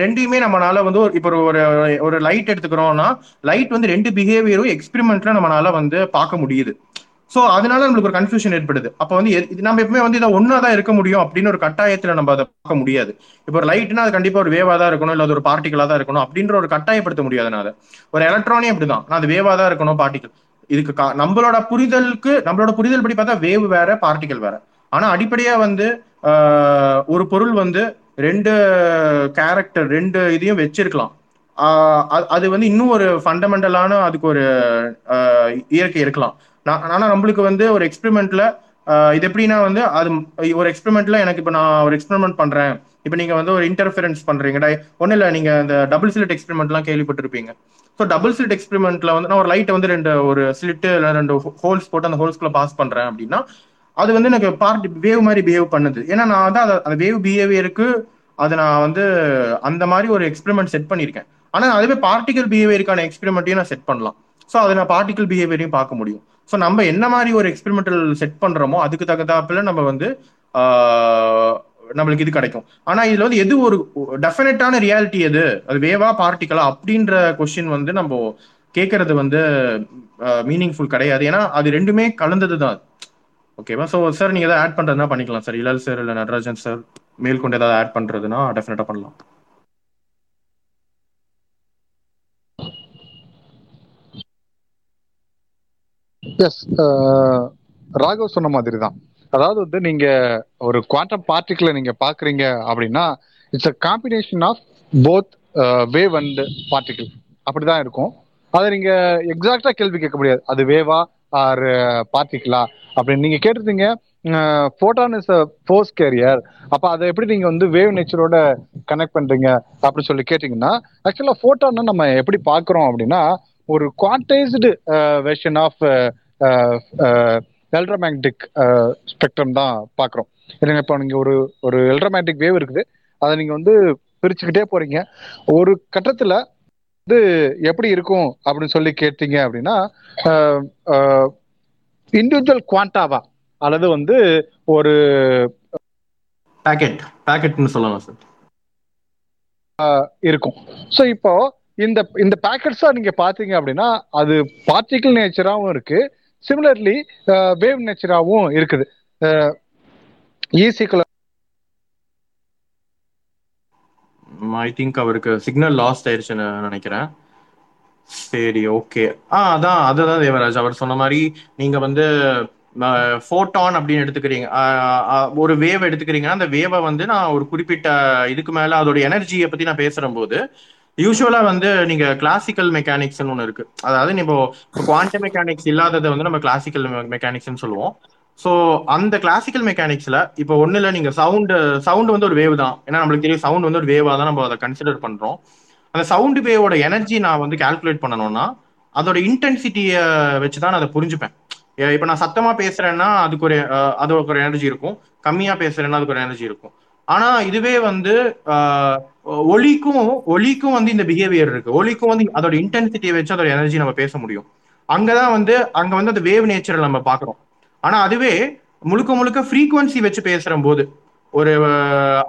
ரெண்டுமே நம்மளால வந்து இப்போ ஒரு ஒரு லைட் எடுத்துக்கிறோம்னா லைட் வந்து ரெண்டு பிஹேவியரும் எக்ஸ்பெரிமெண்ட்ல நம்மளால வந்து பார்க்க முடியுது. ஸோ அதனால நம்மளுக்கு ஒரு கன்ஃபியூஷன் ஏற்படுது. அப்போ வந்து நம்ம எப்பவுமே வந்து இதை ஒன்னா தான் இருக்க முடியும் அப்படின்னு ஒரு கட்டாயத்துல நம்ம அதை பார்க்க முடியாது. இப்போ ஒரு லைட்னா அது கண்டிப்பா ஒரு வேவா தான் இருக்கணும், இல்லை அது ஒரு பார்ட்டிகளா தான் இருக்கணும் அப்படின்ற ஒரு கட்டாயப்படுத்த முடியாது. நான் அதை ஒரு எலக்ட்ரானே அப்படிதான், நான் அது வேவா தான் இருக்கணும் பார்ட்டிகல். இதுக்கு நம்மளோட புரிதல் படி பார்த்தா வேவ் வேற பார்ட்டிகல் வேற. ஆனா அடிப்படையா வந்து ஒரு பொருள் வந்து ரெண்டு கேரக்டர் ரெண்டு இதையும் வச்சிருக்கலாம். அது வந்து இன்னும் ஒரு ஃபண்டமெண்டலான அதுக்கு ஒரு இயற்கை இருக்கலாம். ஆனா நம்மளுக்கு வந்து ஒரு எக்ஸ்பெரிமெண்ட்ல இது எப்படின்னா வந்து அது ஒரு எக்ஸ்பெரிமெண்ட்ல எனக்கு இப்போ நான் ஒரு எக்ஸ்பெரிமெண்ட் பண்றேன். இப்போ நீங்க வந்து ஒரு இன்டர்ஃபெரன்ஸ் பண்றீங்க, ஒன்னும் இல்லை, நீங்க இந்த டபுள் ஸ்லிட் எக்ஸ்பெரிமெண்ட்லாம் கேள்விப்பட்டிருப்பீங்க. ஸோ டபுள் ஸ்லிட் எக்ஸ்பெரிமெண்ட்ல வந்து நான் ஒரு லைட்டை வந்து ஒரு ஸ்லிட்டு இல்லை ரெண்டு ஹோல்ஸ் போட்டு அந்த ஹோல்ஸ்குள்ள பாஸ் பண்றேன் அப்படின்னா அது வந்து எனக்கு வேவ் மாதிரி பிஹேவ் பண்ணுது. ஏன்னா நான் வந்து அந்த வேவ் பிஹேவியருக்கு அதை நான் வந்து அந்த மாதிரி ஒரு எக்ஸ்பெரிமெண்ட் செட் பண்ணியிருக்கேன். ஆனால் அதுவே பார்ட்டிகல் பிஹேவியருக்கான எக்ஸ்பெரிமெண்ட்டையும் நான் செட் பண்ணலாம். ஸோ அதை நான் பார்ட்டிகல் பிஹேவியரையும் பார்க்க முடியும். ஸோ நம்ம என்ன மாதிரி ஒரு எக்ஸ்பெரிமெண்டல் செட் பண்றோமோ அதுக்கு தகுந்தாப்புல நம்ம வந்து நம்மளுக்கு இது கிடைக்கும். ஆனால் இதுல வந்து எது ஒரு டெஃபினட்டான ரியாலிட்டி எது, அது வேவா பார்ட்டிகலா அப்படின்ற கொஸ்டின் வந்து நம்ம கேட்கறது வந்து மீனிங்ஃபுல் கிடையாது. ஏன்னா அது ரெண்டுமே கலந்தது தான். ஓகேவா? ஸோ சார் நீங்க ஏதாவது ஆட் பண்றதுனா பண்ணிக்கலாம் சார், இலால் சார் இல்லை நடராஜன் சார் மேல்கொண்டு ஏதாவது ஆட் பண்றதுன்னா டெஃபினட்டா பண்ணலாம். எஸ், ராகவ் சொன்ன மாதிரி தான். அதாவது வந்து நீங்க ஒரு குவாண்டம் பார்ட்டிகிளை நீங்க பாக்குறீங்க அப்படின்னா it's a combination of both wave and particle அப்படிதான் இருக்கும். அதை நீங்க எக்ஸாக்டா கேள்வி கேட்க முடியாது, அது வேவா ஆர் பார்ட்டிகிளா அப்படின்னு. நீங்க கேட்டிருந்தீங்க போட்டான் இஸ் அ ஃபோர்ஸ் கேரியர், அப்ப அதை எப்படி நீங்க வந்து வேவ் நேச்சரோட கனெக்ட் பண்றீங்க அப்படின்னு சொல்லி கேட்டீங்கன்னா, ஆக்சுவலா போட்டான்னா நம்ம எப்படி பாக்குறோம் அப்படின்னா ஒரு quantized version of electromagnetic spectrum தான் பாக்குறோம். ஏன்னா இப்போ நீங்க ஒரு எலக்ட்ரோமேக்னெட்டிக் வேவ் இருக்குது, அதை நீங்க வந்து பிரிச்சுக்கிட்டே போறீங்க. ஒரு கட்டத்துல வந்து எப்படி இருக்கும் அப்படின்னு சொல்லி கேட்டீங்க அப்படின்னா இண்டிவிஜுவல் குவாண்டாவா அல்லது வந்து ஒரு பேக்கெட்னு சொல்லலாம் சார் இருக்கும். ஸோ இப்போ இந்த பேக்கெட்ஸா நீங்க பாத்தீங்க அப்படின்னா அது பார்ட்டிகல் நேச்சராகவும் இருக்கு, சிமிலர்லி வேவ் நேச்சராகவும் இருக்குது. ஈஸிக்குள்ள ஐ திங்க் அவருக்கு சிக்னல் லாஸ்ட் ஆயிருச்சுன்னு நினைக்கிறேன். சரி, ஓகே. அதான் தேவராஜ் அவர் சொன்ன மாதிரி நீங்க வந்து ஃபோட்டான் அப்படின்னு எடுத்துக்கிறீங்க, ஒரு வேவ் எடுத்துக்கிறீங்கன்னா அந்த வேவை வந்து நான் ஒரு குறிப்பிட்ட இதுக்கு மேல அதோட எனர்ஜியை பத்தி நான் பேசுற போது யூஸ்வலா வந்து நீங்க கிளாசிக்கல் மெக்கானிக்ஸ்னு ஒன்று இருக்கு. அதாவது இப்போ குவாண்டம் மெக்கானிக்ஸ் இல்லாததை வந்து நம்ம கிளாசிக்கல் மெக்கானிக்ஸ்ன்னு சொல்லுவோம். ஸோ அந்த கிளாசிக்கல் மெக்கானிக்ஸ்ல இப்போ ஒன்றும் இல்லை, நீங்க சவுண்டு வந்து ஒரு வேவ் தான். ஏன்னா நம்மளுக்கு தெரியும் சவுண்ட் வந்து ஒரு வேவாக தான் நம்ம அதை கன்சிடர் பண்றோம். அந்த சவுண்டு வேவோட எனர்ஜி நான் வந்து கால்குலேட் பண்ணணும்னா அதோட இன்டென்சிட்டியை வச்சு தான் நான் அதை புரிஞ்சுப்பேன். இப்போ நான் சத்தமா பேசுறேன்னா அதுக்கு ஒரு எனர்ஜி இருக்கும், கம்மியா பேசுறேன்னா அதுக்கு ஒரு எனர்ஜி இருக்கும். ஆனா இதுவே வந்து ஒலிக்கும் வந்து இந்த பிஹேவியர் இருக்கு. ஒலிக்கும் வந்து அதோட இன்டென்சிட்டியை வச்சு அதோட எனர்ஜி நம்ம பேச முடியும். அங்க வந்து அந்த வேவ் நேச்சரை நம்ம பாக்குறோம். ஆனா அதுவே முழுக்க ஃப்ரீக்வன்சி வச்சு பேசுறம்போது ஒரு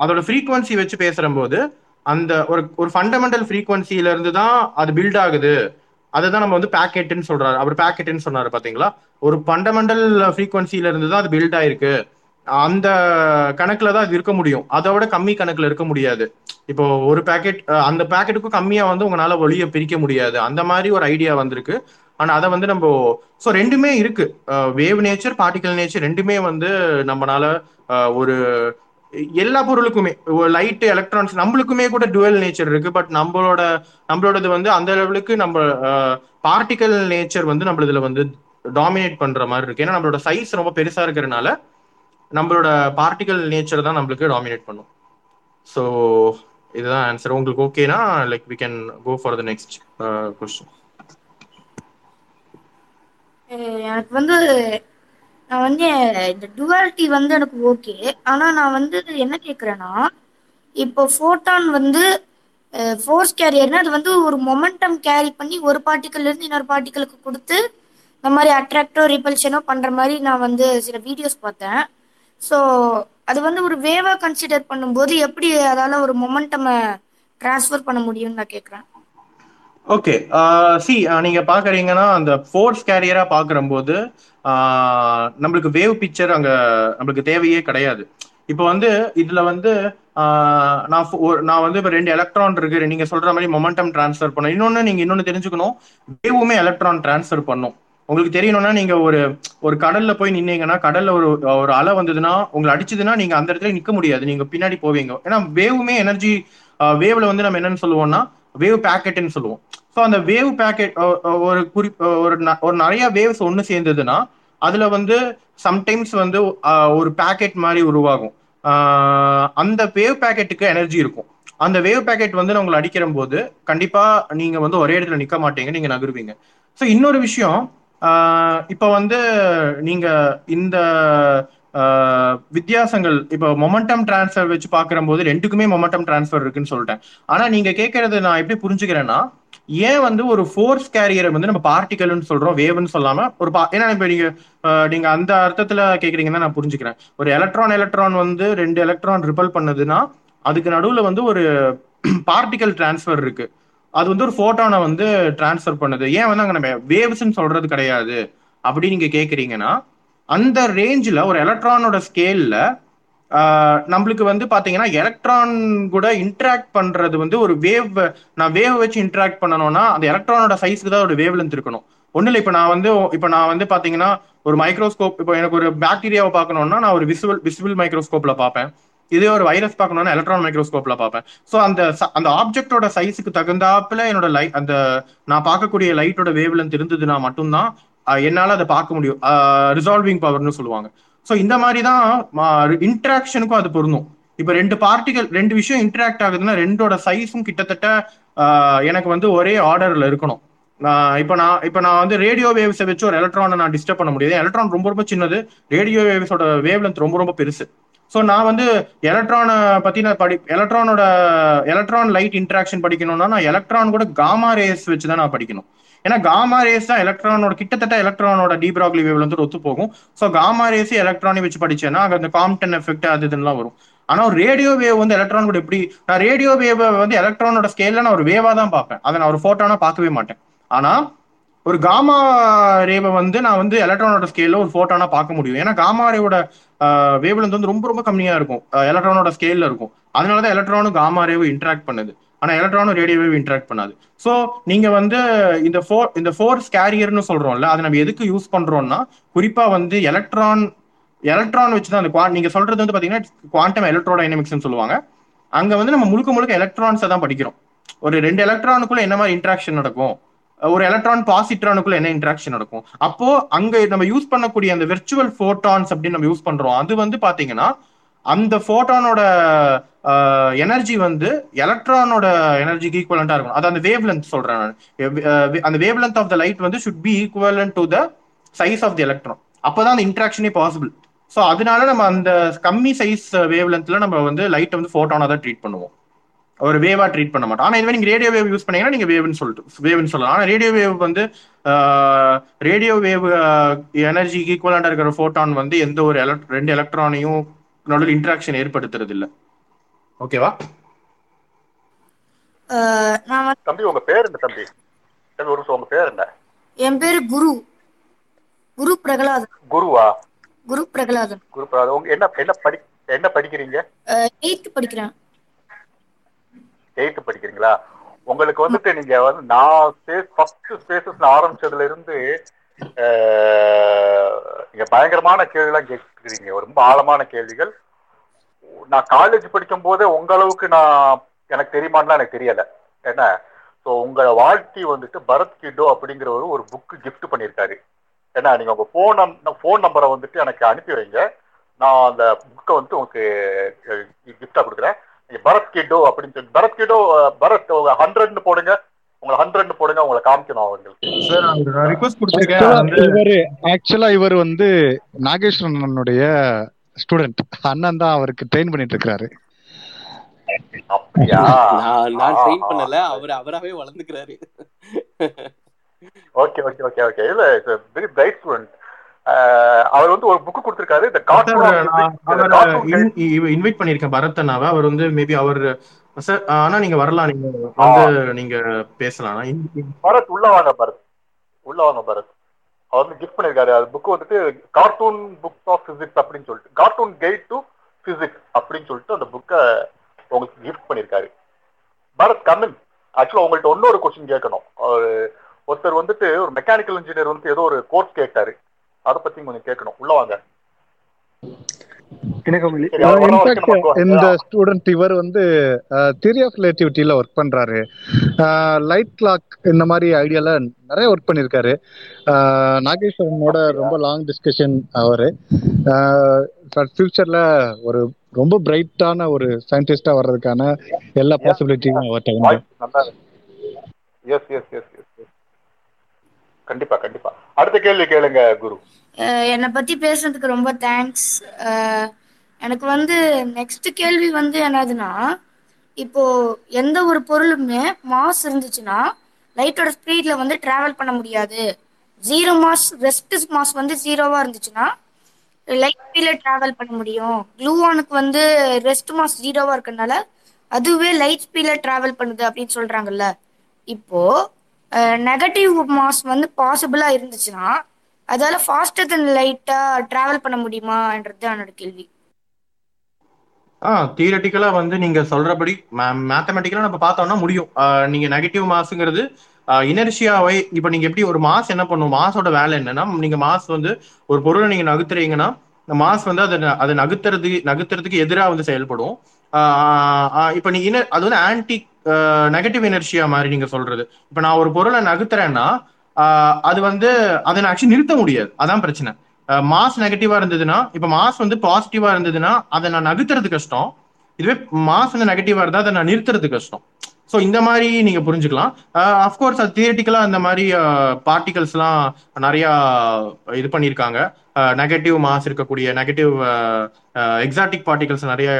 அதோட ஃப்ரீக்வன்சி வச்சு பேசுறம்போது அந்த ஒரு ஃபண்டமெண்டல் ஃப்ரீக்வன்சில இருந்து தான் அது பில்ட் ஆகுது. அதை தான் நம்ம வந்து பேக்கெட்னு சொல்றாரு. அவர் பேக்கெட்னு சொன்னாரு பாத்தீங்களா, ஒரு ஃபண்டமெண்டல் ஃப்ரீக்வன்சில இருந்து தான் அது பில்ட் ஆயிருக்கு, அந்த கணக்குல தான் அது இருக்க முடியும், அதோட கம்மி கணக்குல இருக்க முடியாது. இப்போ ஒரு பேக்கெட் அந்த பேக்கெட்டுக்கும் கம்மியா வந்து உங்களால ஒளியை பிரிக்க முடியாது, அந்த மாதிரி ஒரு ஐடியா வந்திருக்கு. ஆனா அதை வந்து நம்ம ஸோ ரெண்டுமே இருக்கு, வேவ் நேச்சர் பார்ட்டிகல் நேச்சர் ரெண்டுமே வந்து நம்மளால ஒரு எல்லா பொருளுக்குமே லைட் எலக்ட்ரானிக்ஸ் நம்மளுக்குமே கூட டுவல் நேச்சர் இருக்கு. பட் நம்மளோடது வந்து அந்த லெவலுக்கு நம்ம பார்ட்டிகல் நேச்சர் வந்து நம்ம இதுல வந்து டாமினேட் பண்ற மாதிரி இருக்கு. ஏன்னா நம்மளோட சைஸ் ரொம்ப பெருசா இருக்கிறதுனால நம்மளோட பார்ட்டிகல் நேச்சர் தான் நம்மளுக்கு டாமினேட் பண்ணும். ஸோ இதுதான் ஆன்சர். உங்களுக்கு ஓகேனா like we can go for the next question. எனக்கு வந்து நான் வந்து இந்த டுவாலிட்டி வந்து எனக்கு ஓகே, ஆனால் நான் வந்து என்ன கேட்குறேன்னா, இப்போ ஃபோட்டான் வந்து ஃபோர்ஸ் கேரியர்னா அது வந்து ஒரு மொமெண்டம் கேரி பண்ணி ஒரு பார்ட்டிக்கல்லேருந்து இன்னொரு பார்ட்டிக்கலுக்கு கொடுத்து இந்த மாதிரி அட்ராக்டோ ரிபல்ஷனோ பண்ணுற மாதிரி நான் வந்து சில வீடியோஸ் பார்த்தேன். ஸோ அது வந்து ஒரு வேவாக கன்சிடர் பண்ணும்போது எப்படி அதால் ஒரு மொமெண்டம் ட்ரான்ஸ்ஃபர் பண்ண முடியும்னு நான் கேட்குறேன். ஓகே, சி நீங்க பாக்குறீங்கன்னா அந்த ஃபோர்ஸ் கேரியரா பாக்குறம்போது நம்மளுக்கு வேவ் பிக்சர் அங்க நம்மளுக்கு தேவையே கிடையாது. இப்போ வந்து இதுல வந்து நான் வந்து இப்போ ரெண்டு எலக்ட்ரான் இருக்கு, நீங்க சொல்ற மாதிரி மொமெண்டம் டிரான்ஸ்ஃபர் பண்ணும். இன்னொன்னு தெரிஞ்சுக்கணும், வேவுமே எலக்ட்ரான் டிரான்ஸ்ஃபர் பண்ணும். உங்களுக்கு தெரியணும்னா நீங்க ஒரு கடல்ல போய் நின்னீங்கன்னா, கடல்ல ஒரு அலை வந்ததுன்னா உங்களை அடிச்சதுன்னா நீங்க அந்த இடத்துல நிக்க முடியாது, நீங்க பின்னாடி போவீங்க. ஏன்னா வேவுமே எனர்ஜி, வேவ்ல வந்து நம்ம என்னன்னு சொல்லுவோம்னா வேவ் பேக்கெட்னு சொல்லுவோம். ஸோ அந்த வேவ் பேக்கெட் ஒரு நிறைய வேவ்ஸ் ஒன்று சேர்ந்ததுன்னா அதுல வந்து சம்டைம்ஸ் வந்து ஒரு பேக்கெட் மாதிரி உருவாகும். அந்த வேவ் பேக்கெட்டுக்கு எனர்ஜி இருக்கும். அந்த வேவ் பேக்கெட் வந்து உங்களை அடிக்கிற போது கண்டிப்பா நீங்க வந்து ஒரே இடத்துல நிக்க மாட்டீங்க, நீங்க நகருவீங்க. ஸோ இன்னொரு விஷயம், இப்போ வந்து நீங்க இந்த வித்தியாசங்கள் இப்போ மொமெண்டம் டிரான்ஸ்ஃபர் வச்சு பாக்குறம்போது ரெண்டுக்குமே மொமெண்டம் டிரான்ஸ்ஃபர் இருக்குன்னு சொல்லிட்டேன். ஆனா நீங்க கேட்கறது நான் எப்படி புரிஞ்சுக்கிறேன்னா, ஏன் வந்து ஒரு ஃபோர்ஸ் கேரியரை வந்து நம்ம பார்ட்டிகல்னு சொல்றோம், வேவ்னு சொல்லாம ஒரு ஏன்னா இப்போ நீங்க அந்த அர்த்தத்துல கேக்குறீங்கன்னா நான் புரிஞ்சுக்கிறேன். ஒரு எலக்ட்ரான் வந்து ரெண்டு எலக்ட்ரான் ரிபல் பண்ணுதுன்னா அதுக்கு நடுவுல வந்து ஒரு பார்ட்டிகல் டிரான்ஸ்ஃபர் இருக்கு, அது வந்து ஒரு ஃபோட்டானை வந்து டிரான்ஸ்ஃபர் பண்ணுது. ஏன் வந்து அங்க நம்ம வேவ்ஸ்ன்னு சொல்றது கிடையாது அப்படின்னு நீங்க கேக்குறீங்கன்னா, அந்த ரேஞ்சில் ஒரு எலக்ட்ரானோட ஸ்கேலில் நம்மளுக்கு வந்து பார்த்தீங்கன்னா எலக்ட்ரான் கூட இன்ட்ராக்ட் பண்ணுறது வந்து ஒரு வேவ், நான் வேவ் வச்சு இன்ட்ராக்ட் பண்ணணும்னா அந்த எலக்ட்ரானோட சைஸுக்கு தான் ஒரு வேவ் லென்த் இருக்கணும். ஒன்றும் இல்லை, இப்போ நான் வந்து பார்த்தீங்கன்னா ஒரு மைக்ரோஸ்கோப், இப்போ எனக்கு ஒரு பாக்டீரியாவை பார்க்கணுன்னா நான் ஒரு விசிபிள் மைக்ரோஸ்கோப்பில் பார்ப்பேன், இதே ஒரு வைரஸ் பார்க்கணும்னா எலக்ட்ரான் மைக்ரோஸ்கோப்பில் பார்ப்பேன். ஸோ அந்த ஆப்ஜெக்டோட சைஸுக்கு தகுந்தாப்புல என்னோட லைட், அந்த நான் பார்க்கக்கூடிய லைட்டோட வேவ் லென்த் இருந்ததுன்னா மட்டும்தான் என்னால் அதை பார்க்க முடியும். ரிசால்விங் பவர்னு சொல்லுவாங்க. ஸோ இந்த மாதிரி தான் இன்ட்ராக்ஷனுக்கும் அது பொருந்தும். இப்போ ரெண்டு விஷயம் இன்ட்ராக்ட் ஆகுதுன்னா ரெண்டோட சைஸும் கிட்டத்தட்ட எனக்கு வந்து ஒரே ஆர்டரில் இருக்கணும். இப்போ நான் வந்து ரேடியோ வேவ்ஸை வச்சு ஒரு எலக்ட்ரானை நான் டிஸ்டர்ப் பண்ண முடியாது, எலக்ட்ரான் ரொம்ப ரொம்ப சின்னது, ரேடியோ வேவ்ஸோட வேவ் லென்த் ரொம்ப ரொம்ப பெருசு. ஸோ நான் வந்து எலக்ட்ரானை பற்றி நான் எலக்ட்ரான் லைட் இன்ட்ராக்ஷன் படிக்கணும்னா நான் எலக்ட்ரான் கூட காமா ரேஸ் வச்சு தான் நான் படிக்கணும். ஏன்னா காமா ரேஸ் தான் எலக்ட்ரானோட கிட்டத்தட்ட எலக்ட்ரானோட டி ப்ராக்லி வேவ்ல வந்து ஒத்து போகும். ஸோ காமா ரேஸ் எலக்ட்ரானை வச்சு படிச்சேன்னா அங்கே அந்த காம்டன் எஃபெக்ட் அது இதெல்லாம் வரும். ஆனா ஒரு ரேடியோ வேவ் வந்து எலக்ட்ரான் கூட எப்படி, நான் ரேடியோ வேவ் வந்து எலக்ட்ரானோட ஸ்கேல்ல நான் ஒரு வேவா தான் பார்ப்பேன், அதை நான் ஒரு ஃபோட்டானா பார்க்கவே மாட்டேன். ஆனா ஒரு காமா ரேவை வந்து நான் வந்து எலக்ட்ரானோட ஸ்கேல்ல ஒரு ஃபோட்டானா பார்க்க முடியும். ஏன்னா காமா ரேவோட வேவ்ல வந்து ரொம்ப ரொம்ப கம்மியா இருக்கும், எலக்ட்ரானோட ஸ்கேல்ல இருக்கும். அதனாலதான் எலக்ட்ரானும் காமா ரேவை இன்ட்ராக்ட் பண்ணுது, ஆனா எலக்ட்ரானும் ரேடியோவே இன்ட்ராக்ட் பண்ணாது. ஸோ நீங்க வந்து இந்த ஃபோர்ஸ் கேரியர்னு சொல்றோம்ல, அதை நம்ம எதுக்கு யூஸ் பண்றோம்னா குறிப்பா வந்து எலக்ட்ரான் வச்சுதான். அந்த நீங்க சொல்றது வந்து பாத்தீங்கன்னா குவாண்டம் எலக்ட்ரோடைனமிக்ஸ்னு சொல்லுவாங்க. அங்க வந்து நம்ம முழுக்க எலக்ட்ரான்ஸை தான் படிக்கிறோம். ஒரு ரெண்டு எலக்ட்ரானுக்குள்ள என்ன மாதிரி இன்ட்ராக்ஷன் நடக்கும், ஒரு எலக்ட்ரான் பாசிட்ரானுக்குள்ள என்ன இன்ட்ராக்ஷன் நடக்கும், அப்போ அங்க நம்ம யூஸ் பண்ணக்கூடிய அந்த விர்ச்சுவல் ஃபோட்டான்ஸ் அப்படின்னு நம்ம யூஸ் பண்றோம். அது வந்து பாத்தீங்கன்னா அந்த ஃபோட்டானோட எனர்ஜி வந்து எலக்ட்ரானோட எனர்ஜிக்கு ஈக்குவலண்டா இருக்கும். அது அந்த வேவ் லென்த் சொல்றேன் நான். அந்த wavelength of the light வந்து should be equivalent to the size of the electron, அப்போதான் அந்த இன்ட்ராக்ஷனே பாசிபிள். ஸோ அதனால நம்ம அந்த கம்மி சைஸ் வேவ் லென்த்ல நம்ம வந்து லைட்டை வந்து ஃபோட்டானா தான் ட்ரீட் பண்ணுவோம், ஒரு வேவா ட்ரீட் பண்ண மாட்டோம். ஆனால் இதுவே நீங்க ரேடியோ வேவ் யூஸ் பண்ணீங்கன்னா நீங்க வேவ்னு சொல்லலாம். ஆனால் ரேடியோ வேவ் வந்து ரேடியோ வேவ் எனர்ஜிக்கு ஈக்குவலண்டா இருக்கிற ஃபோட்டான் வந்து எந்த ஒரு ரெண்டு எலக்ட்ரானையும் நடுவில் இன்ட்ராக்ஷன் ஏற்படுத்துறது இல்லை. ஓகேவா தம்பி, உங்க பேர் என்ன தம்பி? அது ஒரு சோங்க பேர் என்ன? என் பேரு குரு. குரு பிரகலாதன். குருவா? குரு பிரகலாதன். குரு பிரகலாதன். என்ன என்ன படிக்கிறீங்க? 8th படிக்கிறேன். 8th படிக்கிறீங்களா? உங்களுக்கு வந்துட்டு நீங்க வந்து நான் ஃபர்ஸ்ட் ஸ்பேசஸ் ஆரம்பிச்சதுல இருந்து நீங்க பயங்கரமான கேள்விலாம் கேட்குறீங்க, ரொம்ப ஆழமான கேள்விகள். நான் காலேஜ் படிக்கும் போதே உங்க அளவுக்கு நான் எனக்கு தெரியுமான்லாம் எனக்கு தெரியலை. என்ன ஸோ உங்களை வாழ்த்தி வந்துட்டு பரத் கிட்டோ அப்படிங்கிறவரு ஒரு புக்கு கிஃப்ட் பண்ணியிருக்காரு. ஏன்னா நீங்கள் உங்கள் ஃபோன் நம்பரை வந்துட்டு எனக்கு அனுப்பி வைங்க, நான் அந்த புக்கை வந்துட்டு உங்களுக்கு கிஃப்டாக கொடுக்குறேன். நீங்கள் பரத் கிட்டோ அப்படின்னு சொல்லி பரத் கிட்டோ பரத் 100ன்னு போடுங்க, உங்களை 100ன்னு போடுங்க, உங்களை காமிக்கணும் அவங்களுக்கு. ஆக்சுவலா இவர் வந்து நாகேஸ்வரனுடைய ஸ்டூடெண்ட் அண்ணன் தான், அவருக்கு ட்ரெயின் பண்ணிட்டு இருக்கிறாரு. அவர் வந்து ஒரு புக் கொடுத்திருக்காரு. இன்வைட் பண்ணிருக்கேன் பரத் அண்ணாவை. அவர் வந்து மேபி அவர் சார், ஆனா நீங்க வரலாம், நீங்க வந்து நீங்க பேசலாம். பரத் உள்ள வாங்க, பரத் உள்ள வாங்க. பரத் அவர் வந்து கிஃப்ட் பண்ணிருக்காரு. அது புக் வந்துட்டு கார்ட்டூன் புக் ஆஃப் பிசிக்ஸ் அப்படின்னு சொல்லிட்டு, கார்ட்டூன் கைட் டு பிசிக்ஸ் அப்படின்னு சொல்லிட்டு அந்த புக்கை உங்களுக்கு கிஃப்ட் பண்ணியிருக்காரு. பரத் கண்ணன், ஆக்சுவலாக உங்கள்கிட்ட இன்னொரு கொஸ்டின் கேட்கணும். ஒருத்தர் வந்துட்டு ஒரு மெக்கானிக்கல் இன்ஜினியர் வந்து ஏதோ ஒரு கோர்ஸ் கேட்டாரு, அதை பத்தி கொஞ்சம் கேட்கணும். உள்ள வாங்க. இந்த ஸ்டூடெண்ட் இவர் வந்து தியரி ஆஃப் ரிலேட்டிவிட்டியில ஒர்க் பண்றாரு. லைட் கிளாக் இந்த மாதிரி ஐடியால நிறைய ஒர்க் பண்ணிருக்காரு. நாகேஸ்வரனோட ரொம்ப லாங் டிஸ்கஷன். அவரு ஃபியூச்சர்ல ஒரு ரொம்ப பிரைட்டான ஒரு சயின்டிஸ்டா வர்றதுக்கான எல்லா பாசிபிலிட்டியும் அவர்ட்ட உண்டு. எஸ் எஸ் எஸ் எஸ் கண்டிப்பா கண்டிப்பா. அடுத்த கேள்வி கேளுங்க குரு. என்னை பத்தி பேசுறதுக்கு ரொம்ப தேங்க்ஸ். எனக்கு வந்து நெக்ஸ்ட் கேள்வி வந்து என்னதுன்னா, இப்போ எந்த ஒரு பொருளுமே மாஸ் இருந்துச்சுன்னா லைட்டோட ஸ்பீட்ல வந்து டிராவல் பண்ண முடியாது. 0 மாஸ் ரெஸ்ட் மாஸ் வந்து 0வா இருந்துச்சுன்னா லைட் ஸ்பீட்ல டிராவல் பண்ண முடியும். க்ளூவானுக்கு வந்து ரெஸ்ட் மாஸ் 0வா இருக்கனால அதுவே லைட் ஸ்பீட்ல டிராவல் பண்ணுது அப்படின்னு சொல்றாங்கல்ல. இப்போ நெகட்டிவ் மாஸ் வந்து பாசிபிளா இருந்துச்சுன்னா அதால ஃபாஸ்டர் தென் லைட்டா டிராவல் பண்ண முடியுமான்றது என்னோட கேள்வி. தியரிட்டிக்கலா வந்து நீங்க சொல்றபடி மேத்தமெட்டிக்கலா நம்ம பார்த்தோம்னா முடியும். நீங்க நெகட்டிவ் மாஸ்ங்கிறது இனர்ஷியாவை, இப்போ நீங்க எப்படி ஒரு மாஸ் என்ன பண்ணும், மாஸோட வேலை என்னன்னா, நீங்க மாஸ் வந்து ஒரு பொருளை நீங்க நகர்த்துறீங்கன்னா மாஸ் வந்து அதை நகர்த்துறதுக்கு எதிராக வந்து செயல்படும். இப்போ நீ அது வந்து ஆன்டி நெகட்டிவ் இனர்ஷியா மாதிரி நீங்க சொல்றது. இப்போ நான் ஒரு பொருளை நகர்த்துறேன்னா அது வந்து அதை நான் ஆக்சுவலி நிறுத்த முடியாது, அதான் பிரச்சனை. மாஸ் நெகட்டிவா இருந்ததுன்னா, இப்போ மாஸ் வந்து பாசிட்டிவா இருந்ததுன்னா அதை நான் நகர்த்துறது கஷ்டம். இதுவே மாஸ் வந்து நெகட்டிவா இருந்தால் அதை நான் நிறுத்துறது கஷ்டம். ஸோ இந்த மாதிரி நீங்க புரிஞ்சுக்கலாம். அஃப்கோர்ஸ் அது தியரிட்டிக்கலா இந்த மாதிரி பார்ட்டிகல்ஸ்லாம் நிறையா இது பண்ணியிருக்காங்க. நெகட்டிவ் மாஸ் இருக்கக்கூடிய நெகட்டிவ் எக்ஸாட்டிக் பார்ட்டிகல்ஸ் நிறைய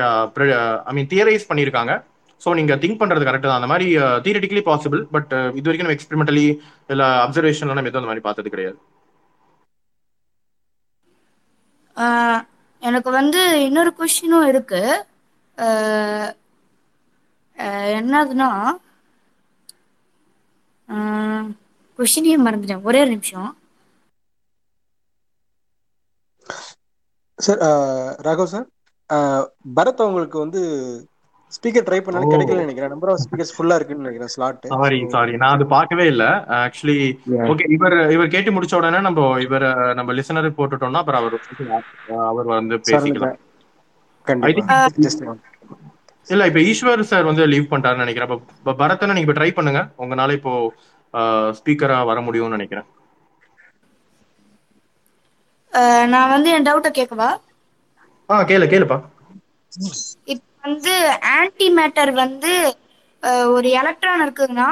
தியரைஸ் பண்ணியிருக்காங்க. ஸோ நீங்க திங்க் பண்றது கரெக்ட் தான். அந்த மாதிரி தியரிட்டிக்கலி பாசிபிள், பட் இது வரைக்கும் நம்ம எக்ஸ்பெரிமெண்டலி இல்ல அப்சர்வேஷன்ல நம்ம எதுவும் அந்த மாதிரி பார்த்தது கிடையாது. எனக்கு வந்து இன்னொரு குவெஸ்டினும் இருக்கு. என்னதுன்னா குவெஸ்டினே மறந்துட்டேன், ஒரே ஒரு நிமிஷம் சார். ராகவ் சார், பரத் அவங்களுக்கு வந்து ஸ்பீக்கர் ட்ரை பண்ணாலும் கிடைக்கல நினைக்கிறேன். நம்பர் ஆஃப் ஸ்பீக்கர்ஸ் ஃபுல்லா இருக்குன்னு நினைக்கிறேன் ஸ்லாட். சாரி நான் அது பார்க்கவே இல்ல ஆக்சுவலி. ஓகே, இவர் கேட்டு முடிச்ச உடனே நம்ம லிசனர் போட்டுட்டோம்னா அப்புறம் அவர் வந்து பேசிக்கலாம். இல்ல இப்ப ஈஸ்வர் சார் வந்து லீவ் பண்ணிட்டாருன்னு நினைக்கிறேன். இப்ப பரத்னா நீங்க இப்ப ட்ரை பண்ணுங்க, உங்களால இப்போ ஸ்பீக்கரா வர முடியும்னு நினைக்கிறேன். நான் வந்து என் டவுட்ட கேக்கவா? கேளு கேளுப்பா. இப்ப வந்து ஆன்டி மேட்டர் வந்து ஒரு எலக்ட்ரான் இருக்குன்னா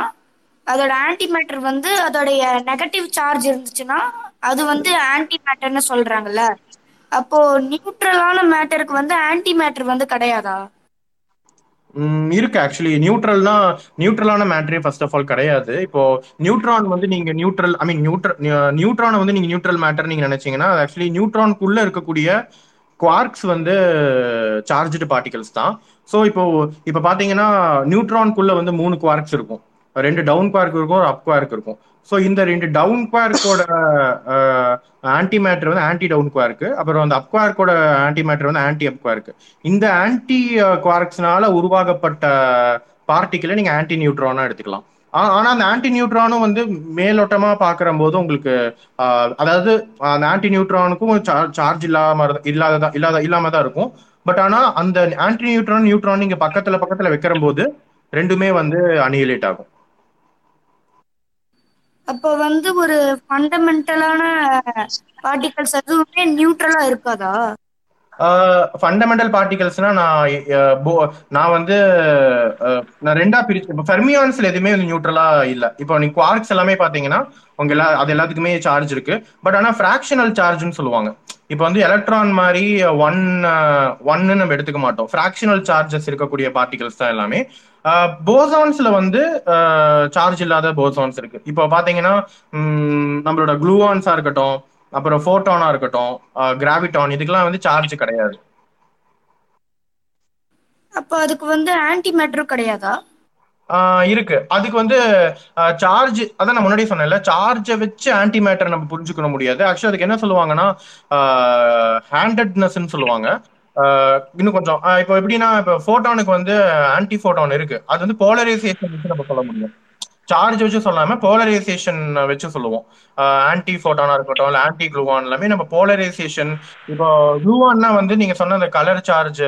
அதோட ஆன்டி மேட்டர் வந்து அதோட நெகட்டிவ் சார்ஜ் இருந்துச்சுன்னா அது வந்து ஆன்டி மேட்டர்னு சொல்றாங்கல்ல. அப்போ நியூட்ரலான மேட்டருக்கு வந்து ஆன்டி மேட்டர் வந்து கிடையாதா? இருக்கு ஆக்சுவலி. நியூட்ரலான மேட்டரே ஃபர்ஸ்ட் ஆஃப் ஆல் கிடையாது. இப்போ நியூட்ரான் வந்து நீங்க நியூட்ரான் வந்து நீங்க நியூட்ரல் மேட்டர் நீங்க நினைச்சீங்கன்னா ஆக்சுவலி நியூட்ரானுக்குள்ள இருக்கக்கூடிய குவார்க்ஸ் வந்து சார்ஜ்டு பார்ட்டிகல்ஸ் தான். ஸோ இப்போ பாத்தீங்கன்னா நியூட்ரானுக்குள்ள வந்து 3 குவார்க்ஸ் இருக்கும். ரெண்டு டவுன் குவார்க் இருக்கும், ஒரு அப் குவார்க் இருக்கும். ஸோ இந்த ரெண்டு டவுன் குவார்க்கோட ஆன்டி மேட்டர் வந்து ஆன்டி டவுன் குவார்க்கு, அப்புறம் அந்த அப் குவார்க்கோட ஆன்டி மேட்டர் வந்து ஆன்டி அப் குவார்க்கு. இந்த ஆன்டி குவார்க்ஸ்னால உருவாக்கப்பட்ட பார்ட்டிக்கலை நீங்கள் ஆன்டி நியூட்ரானாக எடுத்துக்கலாம். ஆனால் அந்த ஆன்டி நியூட்ரானும் வந்து மேலோட்டமாக பார்க்குற போது உங்களுக்கு அதாவது அந்த ஆன்டி நியூட்ரானுக்கும் சார்ஜ் இல்லாமல் தான் இருக்கும். பட் ஆனால் அந்த ஆன்டி நியூட்ரான் நியூட்ரான் நீங்கள் பக்கத்தில் வைக்கிற போது ரெண்டுமே வந்து அனிஹிலேட் ஆகும். அப்போ வந்து ஒரு ஃபண்டமெண்டலான பார்ட்டிகல்ஸ் எதுவுமே நியூட்ரலா இருக்காதா? ஃபண்டமெண்டல் பார்ட்டிகல்ஸ்னா நான் வந்து நான் ரெண்டா பிரிச்சு, இப்போ ஃபெர்மியான்ஸ்ல எதுவுமே வந்து நியூட்ரலா இல்லை. இப்போ நீ குவார்க்ஸ் எல்லாமே பார்த்தீங்கன்னா உங்க அது எல்லாத்துக்குமே சார்ஜ் இருக்கு. பட் ஆனால் ஃப்ராக்ஷனல் சார்ஜ்னு சொல்லுவாங்க. இப்போ வந்து எலக்ட்ரான் மாதிரி ஒன்னு நம்ம எடுத்துக்க மாட்டோம். ஃப்ராக்ஷனல் சார்ஜஸ் இருக்கக்கூடிய பார்ட்டிகல்ஸ் தான் எல்லாமே. போசான்ஸ்ல வந்து சார்ஜ் இல்லாத போசான்ஸ் இருக்கு. இப்போ பாத்தீங்கன்னா நம்மளோட குளூவான்ஸா இருக்கட்டும், அப்புறம் போட்டானா இருக்கட்டும், கிராவிட்டான், இதுக்கெல்லாம் வந்து சார்ஜ் கிடையாது. அப்ப அதுக்கு வந்து ஆன்டி மேட்டர் கிடையாதா? இருக்கு. அதுக்கு வந்து சார்ஜ், அதான் நான் முன்னாடியே சொன்னேன்ல, சார்ஜை வச்சு ஆன்டி மேட்டர் நம்ம புரிஞ்சுக்க முடியாது. ஆக்சுவலி அதுக்கு என்ன சொல்லுவாங்கன்னா ஹேண்டட்னஸ்ன்னு சொல்லுவாங்க. இன்னும் கொஞ்சம் இப்போ எப்படின்னா, இப்போ ஃபோட்டானுக்கு வந்து ஆன்டி ஃபோட்டான் இருக்கு. அது வந்து போலரைசேஷன் வச்சு நம்ம சொல்ல முடியும். சார்ஜ் வச்சு சொல்லாம போலரைசேஷன் வச்சு சொல்லுவோம். ஆன்டி ஃபோட்டானா இருக்கட்டும் இல்லை ஆன்டி குளூவான் எல்லாமே நம்ம போலரைசேஷன். இப்போ குளூவான்னா வந்து நீங்க சொன்ன அந்த கலர் சார்ஜ்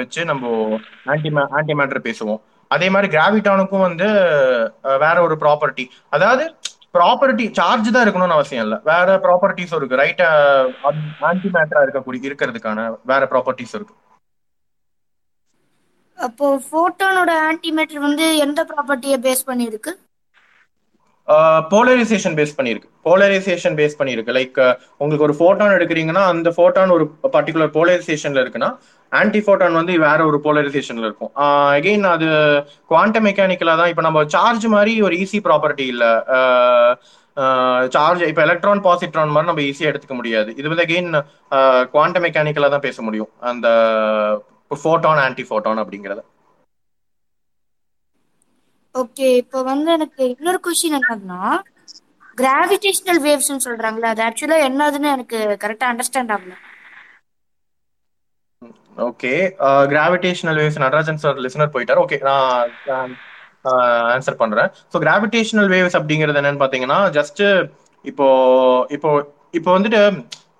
வச்சு நம்ம ஆன்டி மேட்டர் பேசுவோம். அதே மாதிரி கிராவிட்டானுக்கும் வந்து வேற ஒரு ப்ராப்பர்ட்டி, அதாவது ப்ராப்பர்ட்டி சார்ஜ் தான் இருக்கணும்னு அவசியம் இல்லை, வேற ப்ராப்பர்ட்டிஸும் இருக்கு. ரைட், ஆன்டி மேட்டரா இருக்கக்கூடிய இருக்கிறதுக்கான வேற ப்ராப்பர்ட்டிஸ் இருக்கு. அப்போ ஃபோட்டானோட ஆன்டி மேட்டர் வந்து எந்த ப்ராப்பர்ட்டியை பேஸ் பண்ணி இருக்கு? போலரைசேஷன் பேஸ் பண்ணிருக்கு. போலரைசேஷன் பேஸ் பண்ணிருக்கு. லைக் உங்களுக்கு ஒரு ஃபோட்டான் எடுக்கிறீங்கன்னா அந்த ஃபோட்டான் ஒரு பர்டிகுலர் போலரைசேஷன்ல இருக்குன்னா ஆன்டி ஃபோட்டான் வந்து வேற ஒரு போலரைசேஷன்ல இருக்கும். அகெயின் அது குவாண்டம் மெக்கானிக்கலா தான். இப்போ நம்ம சார்ஜ் மாதிரி ஒரு ஈஸி ப்ராப்பர்ட்டி இல்லை. சார்ஜ் இப்போ எலக்ட்ரான் பாசிட்ரான் மாதிரி நம்ம ஈஸியாக எடுத்துக்க முடியாது. இது வந்து அகெயின் குவாண்டம் மெக்கானிக்கலா தான் பேச முடியும் அந்த ஃபோட்டான் ஆன்டி ஃபோட்டான் அப்படிங்கிறத. ஓகே, இப்போ வந்து எனக்கு இன்னொரு கொஸ்டின் என்னன்னா, கிராவிடேஷனல் வேவ்ஸ்னு சொல்றாங்களே அது ஆக்சுவலா என்னதுன்னு எனக்கு கரெக்டா அண்டர்ஸ்டாண்ட் ஆகல. Okay, gravitational waves Natarajan sir listener போயிட்டார். ஓகே, நான் ஆன்சர் பண்றேன். ஸோ கிராவிடேஷனல் வேவ்ஸ் அப்படிங்கிறது என்னன்னு பாத்தீங்கன்னா, ஜஸ்ட் இப்போ இப்போ இப்போ வந்துட்டு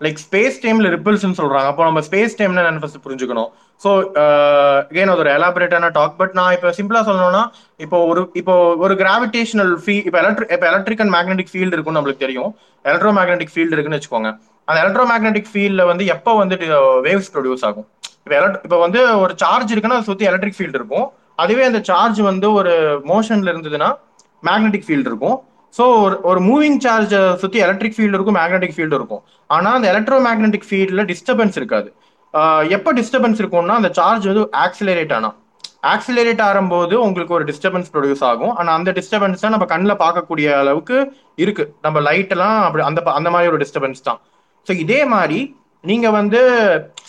லைக் ஸ்பேஸ் டைம்ல ரிப்பல்ஸ்ன்னு சொல்றாங்க. அப்போ நம்ம ஸ்பேஸ் டைம்னா நான் ஃபர்ஸ்ட் புரிஞ்சுக்கணும். ஸோ அகெயின் அது ஒரு எலாபரேட்டான டாக். பட் நான் இப்போ சிம்பிளா சொல்லணும்னா, இப்போ ஒரு கிராவிடேஷனல் ஃபீல்ட், இப்போ எலக்ட்ரிக் அண்ட் மேக்னெட்டிக் ஃபீல்டு இருக்குன்னு நம்மளுக்கு தெரியும். எலக்ட்ரோ மேக்னெட்டிக் ஃபீல்டு இருக்குன்னு வச்சுக்கோங்க. அந்த எலக்ட்ரோ மேக்னெட்டிக் ஃபீல்ட்ல வந்து எப்போ வந்துட்டு வேவ்ஸ் ப்ரொடியூஸ் ஆகும்? இப்போ வந்து ஒரு சார்ஜ் இருக்குன்னா அதை சுற்றி எலக்ட்ரிக் ஃபீல்டு இருக்கும். அதுவே அந்த சார்ஜ் வந்து ஒரு மோஷன்ல இருந்ததுன்னா மேக்னெட்டிக் ஃபீல்டு இருக்கும். ஸோ ஒரு மூவிங் சார்ஜை சுற்றி எலக்ட்ரிக் ஃபீல்டு இருக்கும், மேக்னெட்டிக் ஃபீல்டு இருக்கும். ஆனால் அந்த எலக்ட்ரோ மேக்னெட்டிக் ஃபீல்டில் டிஸ்டர்பன்ஸ் இருக்காது. எப்போ டிஸ்டர்பன்ஸ் இருக்கும்னா, அந்த சார்ஜ் வந்து ஆக்சிலரேட் ஆகும்போது உங்களுக்கு ஒரு டிஸ்டர்பன்ஸ் ப்ரொடியூஸ் ஆகும். ஆனால் அந்த டிஸ்டர்பன்ஸ் தான் நம்ம கண்ணில் பார்க்கக்கூடிய அளவுக்கு இருக்கு. நம்ம லைட் எல்லாம் அப்படி அந்த மாதிரி ஒரு டிஸ்டர்பன்ஸ் தான். ஸோ இதே மாதிரி நீங்க வந்து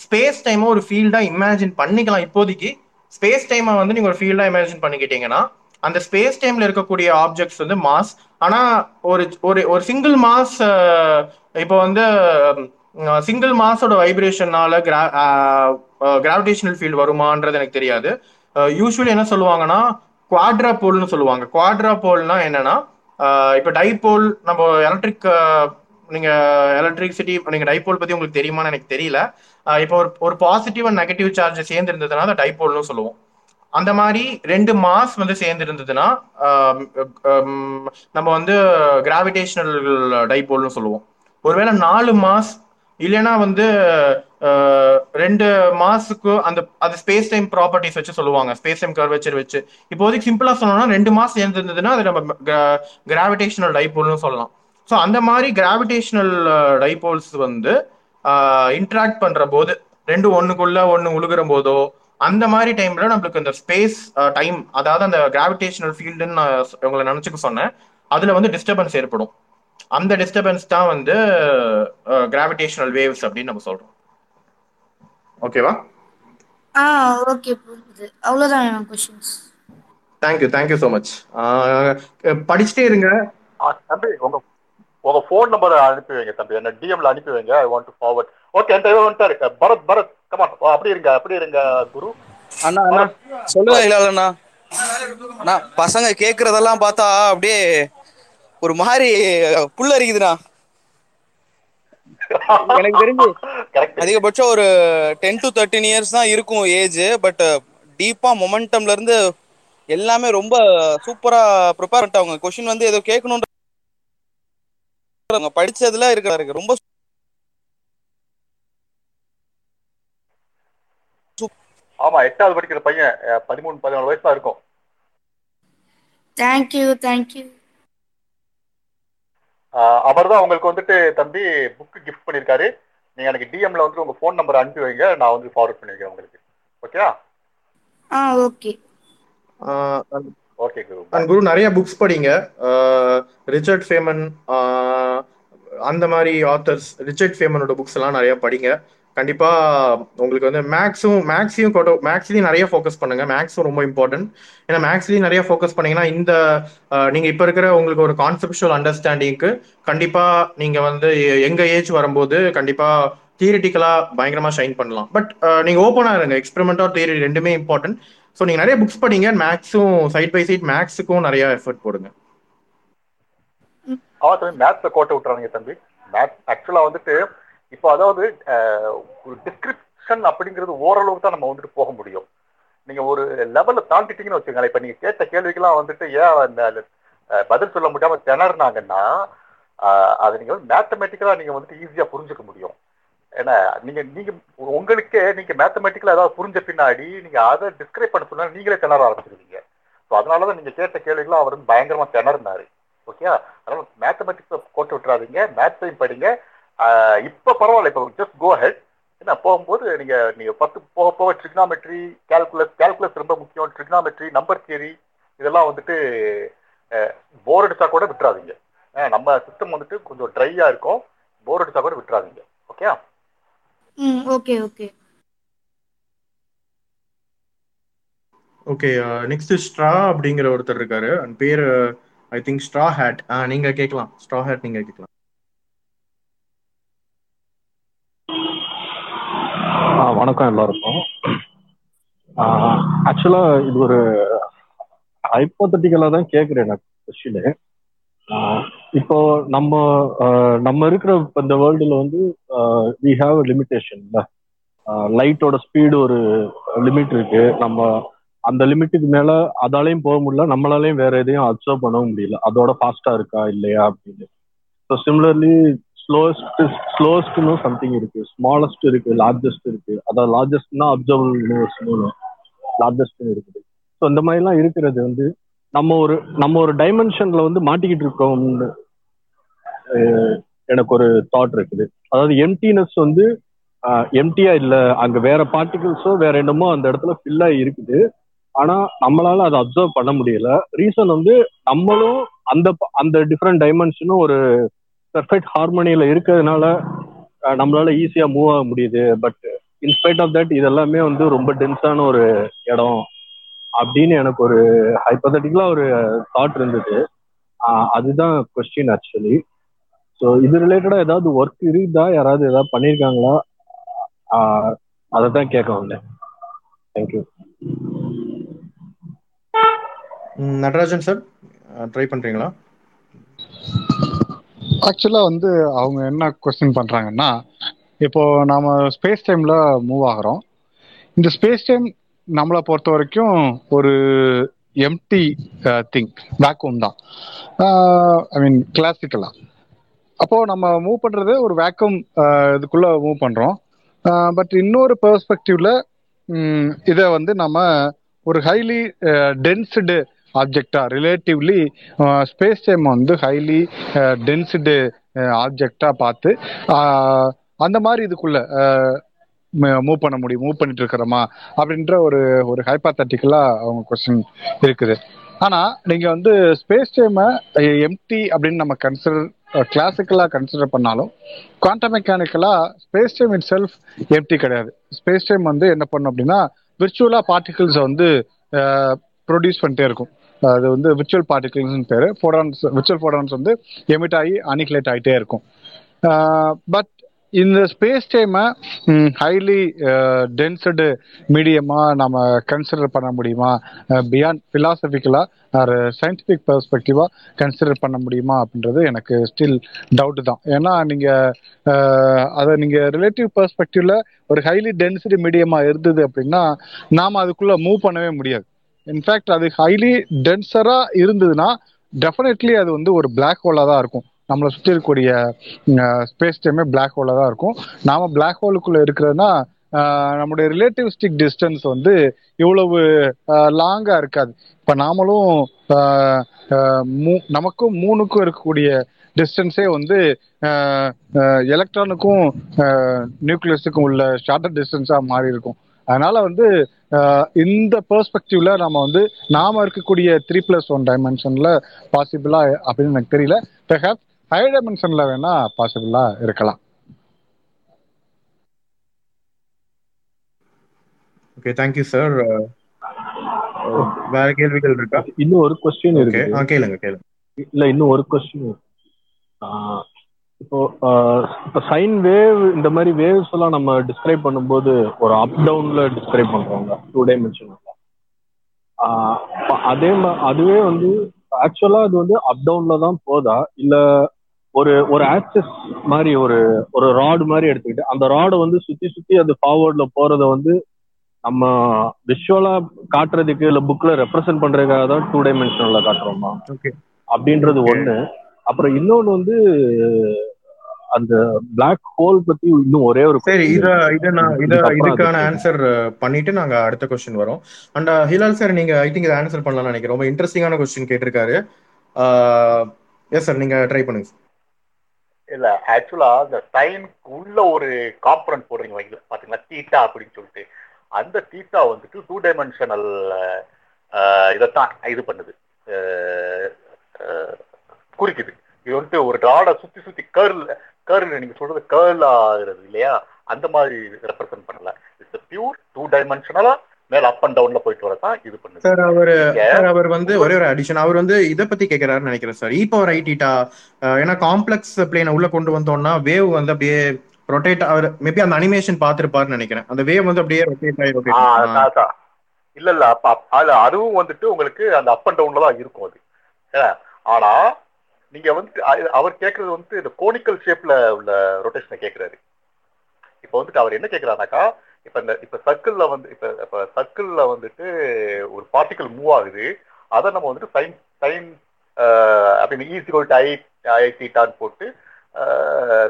ஸ்பேஸ் டைம் ஒரு ஃபீல்டா இமேஜின் பண்ணிக்கலாம். இப்போதைக்கு ஸ்பேஸ் டைமை வந்து நீங்க ஒரு ஃபீல்டா இமேஜின் பண்ணிக்கிட்டீங்கன்னா, அந்த ஸ்பேஸ் டைம்ல இருக்கக்கூடிய ஆப்ஜெக்ட்ஸ் வந்து மாஸ். ஆனா ஒரு சிங்கிள் மாஸ், இப்போ வந்து சிங்கிள் மாஸோட வைப்ரேஷனால கிராவிடேஷனல் ஃபீல்டு வருமானது எனக்கு தெரியாது. யூஸ்வலி என்ன சொல்லுவாங்கன்னா குவாட்ராபோல்னு சொல்லுவாங்க. குவாட்ராபோல்னா என்னன்னா, இப்போ டைபோல், நம்ம எலக்ட்ரிசிட்டி, நீங்க டைபோல் பத்தி உங்களுக்கு தெரியுமான்னு எனக்கு தெரியல. இப்போ ஒரு பாசிட்டிவ் அண்ட் நெகட்டிவ் சார்ஜ் சேர்ந்து இருந்ததுன்னா அதை டைபோல்னு சொல்லுவோம். அந்த மாதிரி ரெண்டு மாஸ் வந்து சேர்ந்து இருந்ததுன்னா நம்ம வந்து கிராவிடேஷனல் டைபோல்னு சொல்லுவோம். ஒருவேளை 4 மாஸ் இல்லைன்னா வந்து 2 மாஸுக்கு அந்த ஸ்பேஸ் டைம் ப்ராப்பர்ட்டிஸ் வச்சு சொல்லுவாங்க, ஸ்பேஸ் டைம் கர்வேச்சர் வச்சு. இப்போதைக்கு சிம்பிளா சொன்னோம்னா 2 மாஸ் சேர்ந்துருந்ததுன்னா அது நம்ம கிராவிடேஷனல் டைபோல்னு சொல்லலாம். ஸோ அந்த மாதிரி கிராவிடேஷனல் டைபோல்ஸ் வந்து இன்ட்ராக்ட் பண்ற போது, ரெண்டு ஒண்ணுக்குள்ள ஒண்ணு உழுகுற போதோ, அந்த மாதிரி டைம்ல நம்மளுக்கு இந்த ஸ்பேஸ் டைம், அதாவது அந்த கிராவிடேஷனல் ஃபீல்டுன்னு நான் உங்களை நினைச்சுக்க சொன்னேன், அதுல வந்து டிஸ்டர்பன்ஸ் ஏற்படும். அந்த டிஸ்டர்பன்ஸ் தான் வந்து கிராவிடேஷனல் வேவ்ஸ் அப்படின்னு நம்ம சொல்றோம். ஓகேவா? ஓகே, புரியுது. அவ்வளவுதான். Thank you thank you so much. படிச்சுட்டே இருங்க. தம்பி உங்க உங்க ஃபோன் நம்பர் அனுப்பி வைங்க தம்பி, என்ன டிஎம்ல அனுப்பி வைங்க. I want to forward. Okay, என்கிட்ட வந்துட்டாரு. பரத் பரத் கமான். அப்படி இருங்க, அப்படி இருங்க குரு அண்ணா. அண்ணா சொல்லுங்க. இல்லைண்ணா நான் பசங்க கேட்கறதெல்லாம் பார்த்தா அப்படியே ஒரு மாதிரி புல் அரிக்குதுண்ணா. எனக்கு தெரிஞ்சு அதிகபட்சம் ஒரு 10 to 13 இயர்ஸ் தான் இருக்கும் ஏஜ். பட் டீப்பா மொமெண்டம்ல இருந்து எல்லாமே ரொம்ப சூப்பரா ப்ரிப்பேர் பண்ணிட்டாங்க. கொஸ்டின் வந்து ஏதோ கேட்கணும்ன்ற படிச்சதுல இருக்கிறாரு. ரொம்ப ஆமா, 8th படிக்கிற பையன், 13-14 வயசா இருக்கும். Thank you thank you. அவர்தான் உங்களுக்கு வந்துட்டு தம்பி புக் கிஃப்ட் பண்ணிருக்காரு. நீங்க எனக்கு டிஎம்ல வந்து உங்க ஃபோன் நம்பர் அனுப்பி வைங்க, நான் வந்து ஃபார்வர்ட் பண்ணி வைக்கிறேன் உங்களுக்கு. ஓகேயா? Okay okay Guru. And Guru நிறைய புக்ஸ் படிங்க. ரிச்சர்ட் ஃபேமன் அந்த மாதிரி ஆத்தர்ஸ், ரிச்சர்ட் ஃபேமனோட புக்ஸ் எல்லாம் நிறைய படிங்க. கண்டிப்பா உங்களுக்கு வந்து மேக்ஸையும் நிறைய ஃபோக்கஸ் பண்ணுங்க. மேக்ஸும் ரொம்ப இம்பார்ட்டன்ட். ஏன்னா மேக்ஸ்லயும் நிறைய ஃபோக்கஸ் பண்ணீங்கன்னா இந்த நீங்க இப்ப இருக்கிற உங்களுக்கு ஒரு கான்செப்டுவல் அண்டர்ஸ்டாண்டிங்க்கு கண்டிப்பா நீங்க வந்து எங்க ஏஜ் வரும்போது கண்டிப்பா தியரிட்டிக்கலா பயங்கரமா ஷைன் பண்ணலாம். பட் நீங்க ஓப்பனா இருங்க. எக்ஸ்பெரிமெண்ட் ஆர் தியரி ரெண்டுமே இம்பார்ட்டன்ட். ஸோ நீங்க நிறைய புக்ஸ் படிங்க. மேக்ஸும் சைட் பை சைட் மேக்ஸுக்கும் நிறைய எஃபர்ட் போடுங்க. மேத்ஸை கோட்டை விட்டுறாங்க தம்பி. மேத்ஸ் ஆக்சுவலா வந்துட்டு இப்போ அதாவது ஒரு டிஸ்கிரிப்ஷன் அப்படிங்கிறது ஓரளவுக்கு தான் நம்ம வந்துட்டு போக முடியும். நீங்கள் ஒரு லெவலில் தாண்டிட்டீங்கன்னு வச்சுக்கோங்களேன். இப்போ நீங்கள் கேட்ட கேள்விக்கெல்லாம் வந்துட்டு ஏன் பதில் சொல்ல முடியாமல் திணறினாங்கன்னா அது நீங்கள் மேத்தமெட்டிக்கலாக நீங்கள் வந்துட்டு ஈஸியாக புரிஞ்சுக்க முடியும். ஏன்னா நீங்கள் நீங்கள் உங்களுக்கே நீங்கள் மேத்தமெட்டிக்கலாக ஏதாவது புரிஞ்ச பின்னாடி நீங்கள் அதை டிஸ்கிரைப் பண்ண சொன்னால் நீங்களே திணற ஆரம்பிச்சிருக்கீங்க. ஸோ அதனால தான் நீங்கள் கேட்ட கேள்விக்கெல்லாம் அவர் வந்து பயங்கரமாக திணறினார். ஓகே, அதனால் மேத்தமெட்டிக்ஸை போட்டு விட்டுறாதீங்க. மேத்ஸையும் படிங்க. இப்போ பரவாயில்ல, இப்போ ஜஸ்ட் கோ ஹெட். ஏன்னா போகும்போது நீங்கள் போக ட்ரிக்னாமெட்ரி, கேல்குலஸ் ரொம்ப முக்கியம். ட்ரிக்னாமெட்ரி, நம்பர் தியரி இதெல்லாம் வந்துட்டு போர் அடிச்சா கூட விட்டுறாதீங்க. நம்ம சிஸ்டம் வந்துட்டு கொஞ்சம் ட்ரையாக இருக்கும். போர் அடிச்சா கூட விட்டுறாதீங்க. Okay okay okay okay. Next straw அப்படிங்கிற ஒருத்தர் இருக்காரு. பேர் ஐ திங்க் ஸ்ட்ரா ஹேட். நீங்கள் கேட்கலாம் ஸ்ட்ரா ஹேட், நீங்கள் கேட்கலாம். வணக்கம் எல்லாருக்கும். ஆக்சுவலா இது ஒரு ஹைப்போதட்டிக்கலா தான் கேட்குறேன் எனக்கு கொஸ்டின். இப்போ நம்ம இருக்கிற இப்போ இந்த வேர்ல்டுல வந்து வி ஹாவ் லிமிட்டேஷன். லைட்டோட ஸ்பீடு ஒரு லிமிட் இருக்கு. நம்ம அந்த லிமிட்டுக்கு மேல அதாலையும் போக முடியல, நம்மளாலையும் வேற எதையும் அப்சர்வ் பண்ணவும் முடியல. அதோட ஃபாஸ்டா இருக்கா இல்லையா அப்படின்னு. ஸோ சிமிலர்லி ஸ்லோஸ்ட்னு சம்திங் இருக்கு, ஸ்மாலஸ்ட் இருக்கு, லார்ஜஸ்ட் இருக்கு. அதாவது லார்ஜஸ்ட்னா அப்சர்வபிள் யூனிவர்ஸ்னு லார்ஜஸ்ட்னு இருக்குது. ஸோ இந்த மாதிரிலாம் இருக்கிறது வந்து நம்ம ஒரு டைமென்ஷன்ல வந்து மாட்டிக்கிட்டு இருக்கோம்னு எனக்கு ஒரு தாட் இருக்குது. அதாவது எம்டினஸ் வந்து எம்டியா இல்லை, அங்கே வேற பார்ட்டிகிள்ஸோ வேற என்னமோ அந்த இடத்துல ஃபில்லாக இருக்குது. ஆனால் நம்மளால அதை அப்சர்வ் பண்ண முடியல. ரீசன் வந்து நம்மளும் அந்த டிஃப்ரெண்ட் டைமென்ஷனும் ஒரு பெர்ஃபெக்ட் ஹார்மோனியில இருக்கிறதுனால நம்மளால ஈஸியா மூவ் ஆக முடியுது. பட் இன்ஸ்பைட் ஆஃப் தட் இதெல்லாமே வந்து ரொம்ப டென்ஸான ஒரு இடம் அப்படின்னு எனக்கு ஒரு ஹைப்போதட்டிக்கலா ஒரு தாட் இருந்தது. அதுதான் கொஸ்டின் ஆக்சுவலி. ஸோ இது ரிலேட்டடா ஏதாவது ஒர்க் இருக்குதா, யாராவது ஏதாவது பண்ணியிருக்காங்களா, அதை தான் கேட்க வந்தேன். தேங்க்யூ. நடராஜன் சார் ட்ரை பண்றீங்களா? ஆக்சுவலா வந்து அவங்க என்ன கொஸ்டின் பண்றாங்கன்னா, இப்போ நாம ஸ்பேஸ் டைம்ல மூவ் ஆகிறோம். இந்த ஸ்பேஸ் டைம் நம்மளை பொறுத்த வரைக்கும் ஒரு எம்டி திங், வேக்யூம் தான். ஐ மீன் கிளாசிக்கலா அப்போ நம்ம மூவ் பண்றது ஒரு வேக்யூம் இதுக்குள்ள மூவ் பண்றோம். பட் இன்னொரு பெர்ஸ்பெக்டிவ்ல இதை வந்து நம்ம ஒரு ஹைலி டென்ஸ்டு ஆப்ஜெக்டா, ரிலேட்டிவ்லி ஸ்பேஸ் டைம் வந்து ஹைலி டென்சிடு ஆப்ஜெக்டா பார்த்து அந்த மாதிரி இதுக்குள்ள மூவ் பண்ண முடியும், மூவ் பண்ணிட்டு இருக்கிறோமா அப்படின்ற ஒரு ஹைப்போதட்டிக்கலா அவங்க கொஸ்டின் இருக்குது. ஆனா நீங்க வந்து ஸ்பேஸ் டைமை எம்டி அப்படின்னு நம்ம கிளாசிக்கலா கன்சிடர் பண்ணாலும் குவாண்டம் மெக்கானிக்கலா space time itself empty கிடையாது. ஸ்பேஸ் டைம் வந்து என்ன பண்ணும் அப்படின்னா விர்ச்சுவலா பார்ட்டிகிள்ஸை வந்து ப்ரொடியூஸ் பண்ணிட்டே இருக்கும். அது வந்து விர்ச்சுவல் பார்ட்டிகிள்ஸ்னு பேர். ஃபோட்டான்ஸ், விர்ச்சுவல் ஃபோட்டான்ஸ் வந்து எமிட் ஆகி அனிகுலேட் ஆகிட்டே இருக்கும். பட் இந்த ஸ்பேஸ் டைமை ஹைலி டென்சடு மீடியமாக நம்ம கன்சிடர் பண்ண முடியுமா, பியாண்ட் ஃபிலாசபிக்கலாக ஒரு சயின்டிஃபிக் பெர்ஸ்பெக்டிவாக கன்சிடர் பண்ண முடியுமா அப்படின்றது எனக்கு ஸ்டில் டவுட்டு தான். ஏன்னா நீங்கள் அதை நீங்கள் ரிலேட்டிவ் பெர்ஸ்பெக்டிவில் ஒரு ஹைலி டென்சிட்டி மீடியமாக இருந்தது அப்படின்னா நாம் அதுக்குள்ளே மூவ் பண்ணவே முடியாது. இன்ஃபேக்ட் அது ஹைலி டென்சராக இருந்ததுன்னா டெஃபினெட்லி அது வந்து ஒரு பிளாக் ஹோலாக தான் இருக்கும். நம்மளை சுற்றி இருக்கக்கூடிய ஸ்பேஸ் டைமே பிளாக் ஹோலாக தான் இருக்கும். நாம் பிளாக் ஹோலுக்குள்ளே இருக்கிறதுனா நம்முடைய ரிலேட்டிவிஸ்டிக் டிஸ்டன்ஸ் வந்து இவ்வளவு லாங்காக இருக்காது. இப்போ நாமளும் நமக்கும் மூணுக்கும் இருக்கக்கூடிய டிஸ்டன்ஸே வந்து எலக்ட்ரானுக்கும் நியூக்ளியஸுக்கும் உள்ள ஷார்ட்டர் டிஸ்டன்ஸாக மாறி இருக்கும். அதனால வந்து இந்த பெர்ஸ்பெக்டிவ்ல நம்ம வந்து நாம இருக்கக்கூடிய 3+1 டைமென்ஷன்ல பாசிபிளா அப்படின்னு எனக்கு தெரியல. பெர்ஹாப்ஸ் ஹையர் டைமென்ஷன்ல வேணா பாசிபிளா இருக்கலாம். Okay, thank you sir. வேற கேள்விகள் இருக்கா? இன்னும் ஒரு கொஸ்டின் இருக்கு. கேளுங்க. இல்ல, இன்னும் ஒரு கொஸ்டின். இப்போ சைன் வேவ், இந்த மாதிரி வேவ்ஸ் எல்லாம் நம்ம டிஸ்கிரைப் பண்ணும்போது ஒரு அப் டவுன்ல டிஸ்கிரைப் பண்றாங்க, 2 டைமென்ஷன்ல. அதே மாதிரி அதுவே வந்து ஆக்சுவலா அது வந்து அப் டவுன்ல தான் போதா, இல்ல ஒரு ஆக்சஸ் மாதிரி ஒரு ராடு மாதிரி எடுத்துக்கிட்டு அந்த ராடை வந்து சுத்தி சுத்தி அது ஃபார்வர்ட்ல போறத வந்து நம்ம விஷுவலா காட்டுறதுக்கு இல்ல புக்ல ரெப்ரசென்ட் பண்றதுக்காக தான் 2 டைமென்ஷன்ல காட்டுறோமா அப்படின்றது ஒண்ணு. அப்புறம் இன்னொன்னு வந்து அந்த பிளாக் ஹோல் பத்தி இன்னும் ஒரே ஒரு இதுக்கான ஆன்சர் பண்ணிட்டு நாங்க அடுத்த கொஸ்டின் வரோம். அண்ட் ஹிலால் சார், நீங்க ஐ திங்க் இதை ஆன்சர் பண்ணலாம்னு நினைக்கிறேன். ரொம்ப இன்ட்ரெஸ்டிங்கான கொஸ்டின் கேட்டிருக்காரு. எஸ் சார், நீங்க ட்ரை பண்ணுங்க. இல்ல, ஆக்சுவலா அந்த சைனுக்கு உள்ள ஒரு காம்பனன்ட் போடுறீங்க இதுல பாத்தீங்கன்னா தீட்டா அப்படின்னு சொல்லிட்டு, அந்த தீட்டா வந்துட்டு 2 டைமென்ஷனல் இதைத்தான் இது பண்ணுது, குறிக்குது. இது வந்துட்டு ஒரு ராடை சுற்றி சுற்றி கேர்ல நீங்க சொல்றது கேர்ல் ஆகுறது இல்லையா, அந்த மாதிரி ரெப்ரசென்ட் பண்ணல. இட்ஸ் பியூர் 2 டைமென்ஷனலா மேல அப் அண்ட் டவுன்ல போயிட்டு வரதான் இது பண்ணுது சார். அவர் வந்து ஒரே ஒரு அடிஷன், அவர் வந்து இதை பத்தி கேட்கிறாருன்னு நினைக்கிறேன் சார். e⁻ θ, ஏன்னா காம்ப்ளெக்ஸ் பிளேனை உள்ள கொண்டு வந்தோம்னா வேவ் வந்து அப்படியே ரொட்டேட். அவர் மேபி அந்த அனிமேஷன் பார்த்திருப்பாருன்னு நினைக்கிறேன். அந்த வேவ் வந்து அப்படியே ரொட்டேட் ஆகி இல்ல அதுவும் வந்துட்டு உங்களுக்கு அந்த அப் அண்ட் டவுன்ல தான் இருக்கும் அது. ஆனா நீங்க வந்து அவர் கேட்கறது வந்து இந்த கோனிக்கல் ஷேப்ல உள்ள ரொட்டேஷனை கேட்கறாரு. இப்ப வந்துட்டு அவர் என்ன கேட்கிறாருனாக்கா, இப்ப சர்க்கிள்ல வந்துட்டு ஒரு பார்ட்டிகல் மூவ் ஆகுது, அதை நம்ம வந்துட்டு சைன் அப்படின்னு e⁻ θ போட்டு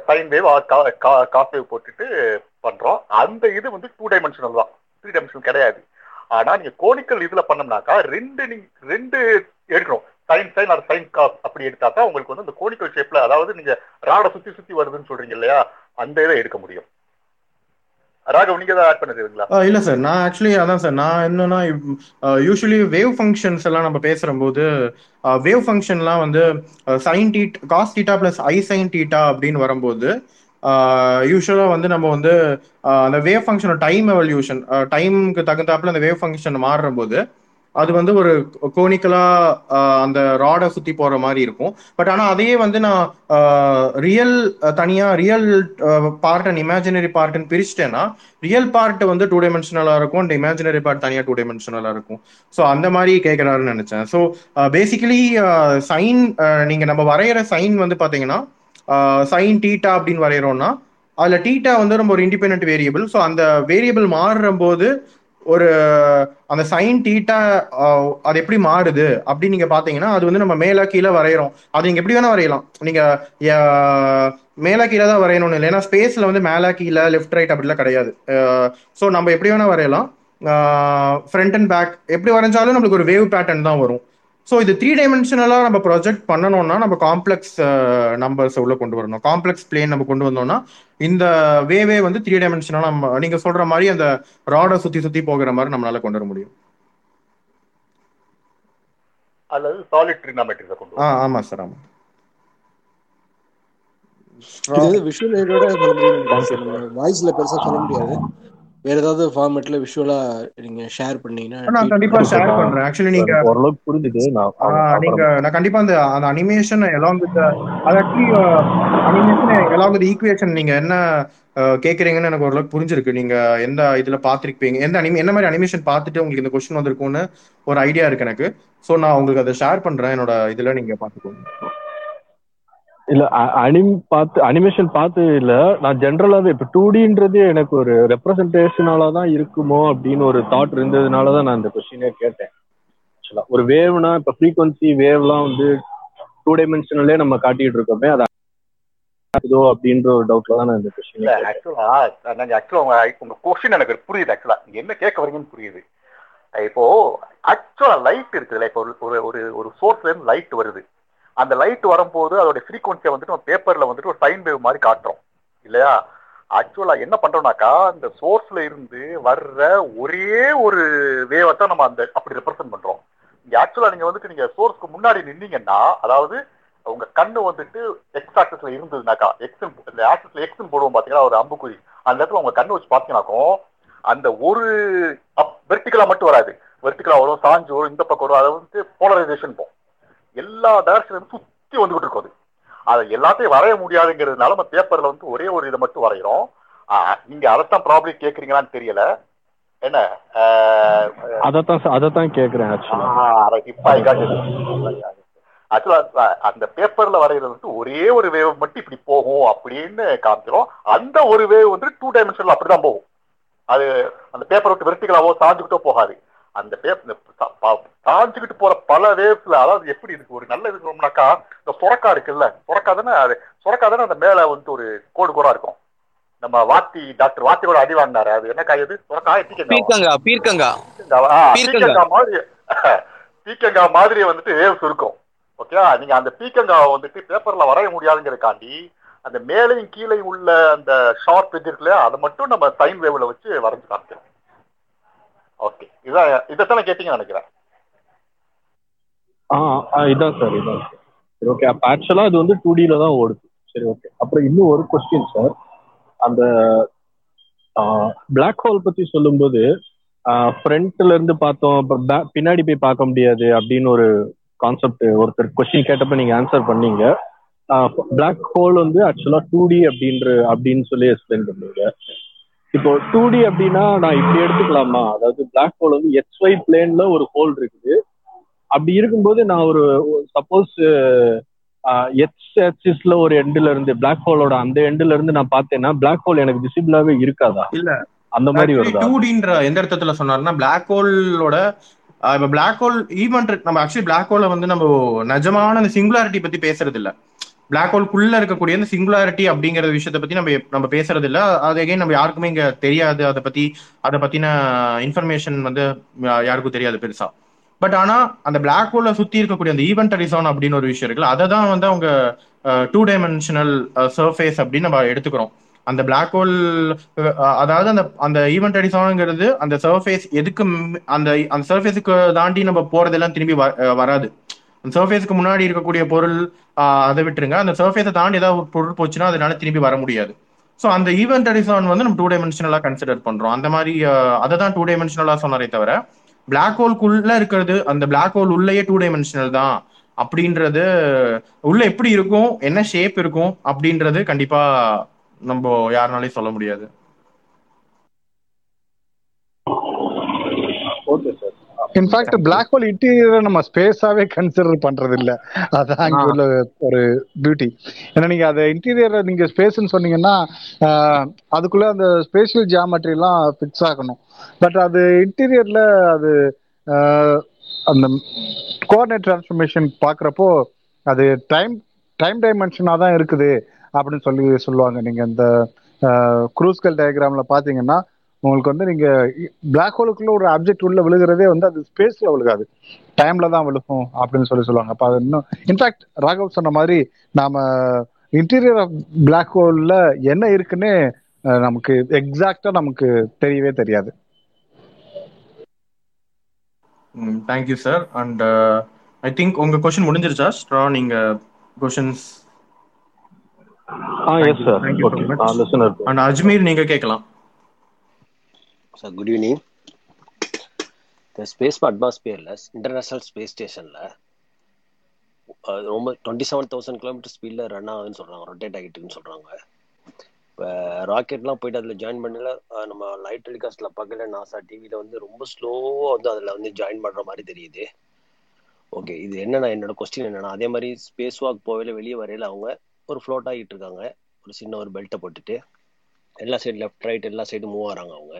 சைன் வேவ் காஸ் வேவ் போட்டுட்டு பண்றோம். அந்த இது வந்து 2 டைமென்ஷனல் தான், 3 டைமென்ஷனல் கிடையாது. ஆனா நீங்க கோனிக்கல் இதுல பண்ணோம்னாக்கா ரெண்டு எடுக்கணும், sine sine or sine cos அப்படி எடுத்தாக்கா உங்களுக்கு வந்து அந்த கோனிக்கல் ஷேப்ல, அதாவது நீங்க ராடை சுத்தி சுத்தி வருதுன்னு சொல்றீங்க இல்லையா, அந்த இதை எடுக்க முடியும். ராகவ், நீங்க ஆட் பண்ணுறீங்களா? இல்லை சார், நான் ஆக்சுவலி அதான் சார், நான் என்னன்னா யூஸ்வலி வேவ் ஃபங்க்ஷன்ஸ் எல்லாம் நம்ம பேசுறம்போது வேவ் ஃபங்க்ஷன்லாம் வந்து sine theta cos theta plus i sine theta அப்படின்னு வரும்போது யூஸ்வலா வந்து நம்ம வந்து அந்த வேவ் ஃபங்க்ஷன் டைம் எவல்யூஷன் டைமுக்கு தகுந்தாப்புல அந்த வேவ் ஃபங்க்ஷன் மாறுற போது அது வந்து ஒரு கோனிக்கலா அந்த ராடை சுத்தி போற மாதிரி இருக்கும். பட் ஆனா அதையே வந்து நான் ரியல் தனியா ரியல் பார்ட் அண்ட் இமேஜினரி பார்ட்னு பிரிச்சுட்டேன்னா ரியல் பார்ட் வந்து 2 டைமென்ஷனலா இருக்கும், அண்ட் இமேஜினரி பார்ட் தனியா 2 டைமென்ஷனலா இருக்கும். ஸோ அந்த மாதிரி கேட்கிறாருன்னு நினைச்சேன். ஸோ பேசிக்கலி சைன் நீங்க நம்ம வரைகிற சைன் வந்து பாத்தீங்கன்னா சைன் தீட்டா அப்படின்னு வரைகிறோம்னா அதுல தீட்டா வந்து நம்ம ஒரு இண்டிபெண்டன்ட் வேரியபிள். ஸோ அந்த வேரியபிள் மாறுற போது ஒரு அந்த சைன் தீட்டா அது எப்படி மாறுது அப்படின்னு நீங்க பாத்தீங்கன்னா அது வந்து நம்ம மேல கீழே வரைகிறோம். அது நீங்க எப்படி வேணா வரையலாம், நீங்க மேல கீழே தான் வரையணும்னு இல்லை. ஏன்னா ஸ்பேஸ்ல வந்து மேல கீழே லெஃப்ட் ரைட் அப்படிலாம் கிடையாது. ஸோ நம்ம எப்படி வேணா வரையலாம், ஃப்ரண்ட் அண்ட் பேக் எப்படி வரைஞ்சாலும் நம்மளுக்கு ஒரு வேவ் பேட்டர்ன் தான் வரும். ஸோ இது 3 டைமென்ஷனலா நம்ம ப்ரொஜெக்ட் பண்ணணும்னா நம்ம காம்ப்ளெக்ஸ் நம்பர்ஸ் உள்ள கொண்டு வரணும். காம்ப்ளெக்ஸ் பிளேன் நம்ம கொண்டு வந்தோம்னா இந்த வேவே வந்து 3 டைமென்ஷனலா நம்ம நீங்க சொல்ற மாதிரி அந்த ராடை சுத்தி சுத்தி போகிற மாதிரி நம்மளால கொண்டு வர முடியும். அல்லது சாலிட் ட்ரிகோனமெட்ரியை கொண்டு வரணும். ஆமா சார், ஆமா. இது விஷுவல் ஏரோட வாய்ஸ்ல பெருசா சொல்ல முடியாது. வேற ஏதாவது ஃபார்மட்ல விஷுவலா நீங்க ஷேர் பண்ணீங்கன்னா நான் கண்டிப்பா ஷேர் பண்றேன். एक्चुअली நீங்க ஓரளவுக்கு புரிஞ்சுது. நான் கண்டிப்பா அந்த அனிமேஷன் along with equation நீங்க என்ன கேக்குறீங்கன்னு எனக்கு ஓரளவுக்கு புரிஞ்சிருக்கு. நீங்க எந்த இதுல பாத்திருப்பீங்க, என்ன மாதிரி அனிமேஷன் பார்த்துட்டு உங்களுக்கு இந்த क्वेश्चन வந்திருக்கும்னு ஒரு ஐடியா இருக்கு எனக்கு. சோ நான் உங்களுக்கு அதை ஷேர் பண்றேன் என்னோட இதுல, நீங்க பாத்துக்கோங்க. இல்ல அனிமேஷன் பார்த்து இல்ல, நான் ஜென்ரலாவே இப்ப 2Dன்றது எனக்கு ஒரு ரெப்ரசன்டேஷனாலதான் இருக்குமோ அப்படின்னு ஒரு தாட் இருந்ததுனாலதான் நான் இந்த கொஸ்டினே கேட்டேன். ஒரு வேவ்னா இப்ப ஃப்ரீக்வன்சி வேவ்லாம் வந்து 2D நம்ம காட்டிட்டு இருக்கோமே, அது இதோ அப்படின்ற ஒரு டவுட்ல தான் நான் இந்த கொஸ்டின். உங்க கொஸ்டின் எனக்கு புரியுது. ஆக்சுவலா என்ன கேட்க வரீங்கன்னு புரியுது. இப்போ ஆக்சுவலா லைட் இருக்குதுல்ல, இப்போ ஒரு ஒரு சோர்ஸ்ல இருந்து லைட் வருது. அந்த லைட் வரும்போது அதோட ஃப்ரீக்வன்சியை வந்துட்டு நம்ம பேப்பரில் வந்துட்டு ஒரு சைன் வேவ் மாதிரி காட்டுறோம் இல்லையா. ஆக்சுவலாக என்ன பண்ணுறோம்னாக்கா, இந்த சோர்ஸில் இருந்து வர்ற ஒரே ஒரு வேவை தான் நம்ம அந்த அப்படி ரெப்ரசன்ட் பண்ணுறோம். இங்கே ஆக்சுவலாக நீங்கள் வந்துட்டு நீங்கள் சோர்ஸ்க்கு முன்னாடி நின்னீங்கன்னா, அதாவது உங்கள் கண்ணு வந்துட்டு எக்ஸ் ஆக்சஸில் இருந்ததுனாக்கா, எக்ஸில் ஆக்சஸில் எக்ஸ்ன்னு போடுவோம் பார்த்தீங்கன்னா ஒரு அம்புக்குறி, அந்த இடத்துல உங்கள் கண்ணு வச்சு பார்த்தீங்கன்னாக்கும் அந்த ஒரு வெர்டிக்கலாக மட்டும் வராது, வெர்டிக்கலாக வரும், சாஞ்சு வரும், இந்த பக்கம் வரும். அதை வந்துட்டு போலரைசேஷன் போகும், எல்லா டைரக்ஷன் சுத்தி வந்துகிட்டு இருக்கும். அதை எல்லாத்தையும் வரைய முடியாதுங்கிறதுனால நம்ம பேப்பர்ல வந்து ஒரே ஒரு இதை மட்டும் வரைகிறோம். நீங்க அதைத்தான் ப்ராப்ளம் கேக்குறீங்களான்னு தெரியல. என்ன அதைத்தான் கேக்குறேன். ஆக்சுவலா அந்த பேப்பர்ல வரைகிறது வந்து ஒரே ஒரு வேவ் மட்டும் இப்படி போகும் அப்படின்னு காமிக்கிறோம். அந்த ஒரு வேவ் வந்து 2D அப்படிதான் போகும். அது அந்த பேப்பர் விட்டு வெர்டிகலாவோ சாஞ்சுக்கிட்டோ போகாது. அந்த தாஞ்சுக்கிட்டு போற பல வேவ்ஸ்ல, அதாவது எப்படி இருக்கு ஒரு நல்ல இருக்கணும்னாக்கா, இந்த சுரக்கா இருக்குல்ல, சுரக்கா தானே அந்த மேல வந்து ஒரு கோடு கோடா இருக்கும். நம்ம வாத்தி டாக்டர் வாத்தியோட அடி வாங்கினாரு, அது என்ன காய், அது சுரக்கா பீக்கங்கா மாதிரி வந்துட்டு வேவ்ஸ் இருக்கும். ஓகே, நீங்க அந்த பீக்கங்காவை வந்துட்டு பேப்பர்ல வரைய முடியாதுங்கிறக்காண்டி அந்த மேலையும் கீழே உள்ள அந்த ஷார்ட் எட்ஜ் இருக்குல்ல, அதை மட்டும் நம்ம சைன் வேவ்ல வச்சு வரைஞ்சு காமிக்கிறோம். ஓகே, இதைத்தானே கேட்டீங்க நினைக்கிறேன். இதான் சார், இதான் சார். ஓகே, அப்போ ஆக்சுவலாக இது வந்து 2Dல தான் ஓடுது. சரி, ஓகே. அப்புறம் இன்னும் ஒரு கொஸ்டின் சார், அந்த பிளாக் ஹோல் பற்றி சொல்லும்போது ஃப்ரண்ட்ல இருந்து பார்த்தோம், அப்புறம் பின்னாடி போய் பார்க்க முடியாது அப்படின்னு ஒரு கான்செப்ட் ஒருத்தர் கொஸ்டின் கேட்டப்போ நீங்கள் ஆன்சர் பண்ணீங்க. பிளாக் ஹோல் வந்து ஆக்சுவலாக 2D அப்படின்னு சொல்லி எக்ஸ்பிளைன் பண்ணுவீங்க. இப்போ 2D அப்படின்னா நான் இப்படி எடுத்துக்கலாமா, அதாவது பிளாக் ஹோல் வந்து XY பிளேன்ல ஒரு ஹோல் இருக்குது. அப்படி இருக்கும்போது நான் ஒரு சப்போஸ் எக்ஸ் ஆக்சிஸ்ல ஒரு எண்டுல இருந்து, பிளாக் ஹோலோட அந்த எண்டுல இருந்து நான் பார்த்தேன்னா பிளாக் ஹோல் எனக்கு விசிபிளாவே இருக்காதா, இல்ல அந்த மாதிரி வருதா? 2Dன்ற எந்த அர்த்தத்துல சொன்னாருன்னா, பிளாக் ஹோலோட இப்ப பிளாக் ஹோல் ஈவென்ட் நம்ம ஆக்சுவலி பிளாக் ஹோல வந்து நம்ம நிஜமான அந்த சிங்குலாரிட்டி பத்தி பேசுறது இல்ல. பிளாக் ஹோல்குள்ள இருக்கக்கூடிய இந்த சிங்குலாரிட்டி அப்படிங்கிற விஷயத்தை பத்தி நம்ம பேசுறது இல்லை. அது எகைன் நம்ம யாருக்குமே இங்க தெரியாது, அதை பத்தின இன்ஃபர்மேஷன் வந்து யாருக்கும் தெரியாது பெருசா. பட் ஆனா அந்த பிளாக் ஹோல்ல சுத்தி இருக்கக்கூடிய அந்த ஈவென்ட் ஹொரைசன் அப்படின்னு ஒரு விஷயம் இருக்குல்ல, அதை தான் வந்து அவங்க 2D சர்ஃபேஸ் அப்படின்னு நம்ம எடுத்துக்கிறோம். அந்த பிளாக் ஹோல், அதாவது அந்த ஈவென்ட் ஹொரைசன்ங்கிறது அந்த சர்ஃபேஸ், எதுக்கு அந்த சர்ஃபேஸுக்கு தாண்டி நம்ம போறதெல்லாம் திரும்பி வராது. அந்த சர்ஃபேஸுக்கு முன்னாடி இருக்கக்கூடிய பொருள் அதை விட்டுருங்க, அந்த சர்ஃபேஸை தாண்டி ஏதாவது ஒரு பொருள் போச்சுன்னா அதனால திரும்பி வர முடியாது. ஸோ அந்த ஈவென்ட் ஹொரைசன் வந்து நம்ம 2D கன்சிடர் பண்றோம். அந்த மாதிரி அதை தான் 2D சொன்னாரே தவிர, பிளாக் ஹோல்குள்ள இருக்கிறது அந்த பிளாக் ஹோல் உள்ளேயே 2D தான் அப்படின்றது, உள்ள எப்படி இருக்கும், என்ன ஷேப் இருக்கும் அப்படின்றது கண்டிப்பா நம்ம யாருனாலையும் சொல்ல முடியாது. Okay sir. In fact black hole இன்டீரியரை நம்ம ஸ்பேஸாவே கன்சிடர் பண்றது இல்ல, அதான் அங்க உள்ள ஒரு பியூட்டி. ஏன்னா நீங்க அதை இன்டீரியரை நீங்க ஸ்பேஸ்ன்னு சொன்னீங்கன்னா அதுக்குள்ள அந்த ஸ்பேஷியல் ஜியாமெட்ரி எல்லாம் ஃபிக்ஸ் ஆகணும். பட் அது இன்டீரியர்ல அது அந்த கோஆர்டினேட் டிரான்ஸ்ஃபர்மேஷன் பாக்குறப்போ அது டைம் டைமென்ஷனா தான் இருக்குது அப்படின்னு சொல்லுவாங்க. நீங்க இந்த க்ரூஸ்கல் டயக்ராம்ல பாத்தீங்கன்னா உங்களுக்கு வந்து நீங்க பிளாக் ஹோலுக்குள்ள ஒரு ஆப்ஜெக்ட் உள்ள விழுகிறதே வந்து அது ஸ்பேஸ்ல விழுகாது, டைம்ல தான் விழுகும் அப்படின்னு சொல்லுவாங்க. அப்ப அது இன்னும் இன்ஃபேக்ட் ராகவ் சொன்ன மாதிரி நாம இன்டீரியர் ஆஃப் பிளாக் ஹோல்ல என்ன இருக்குன்னு நமக்கு எக்ஸாக்டா நமக்கு தெரியவே தெரியாது. Thank you sir. And I think உங்க கொஸ்டின் முடிஞ்சிருச்சா ஸ்ட்ரா? நீங்க கொஸ்டின்ஸ் எஸ் சார். அஜ்மீர் நீங்க கேட்கலாம். Sir good evening. இந்த ஸ்பேஸ் அட்மாஸ்பியரில் இன்டர்நேஷ்னல் ஸ்பேஸ் ஸ்டேஷனில் ரொம்ப 27,000 கிலோமீட்டர் ஸ்பீடில் ரன் ஆகுதுன்னு சொல்கிறாங்க, ரொட்டேட் ஆகிட்டுன்னு சொல்கிறாங்க. இப்போ ராக்கெட்லாம் போய்ட்டு அதில் ஜாயின் பண்ணல, நம்ம லைவ் டெலிகாஸ்ட்டில் பார்க்கல, நாசா டிவியில் வந்து ரொம்ப ஸ்லோவாக வந்து அதில் வந்து ஜாயின் பண்ணுற மாதிரி தெரியுது. ஓகே, இது என்னன்னா என்னோட கொஸ்டின் என்னென்னா, அதே மாதிரி ஸ்பேஸ் வாக் போகல வெளியே வரையில அவங்க ஒரு ஃப்ளோட் ஆகிட்டு இருக்காங்க, ஒரு சின்ன ஒரு பெல்ட்டை போட்டுட்டு எல்லா சைடு லெஃப்ட் ரைட் எல்லா சைடும் மூவ் ஆகிறாங்க அவங்க.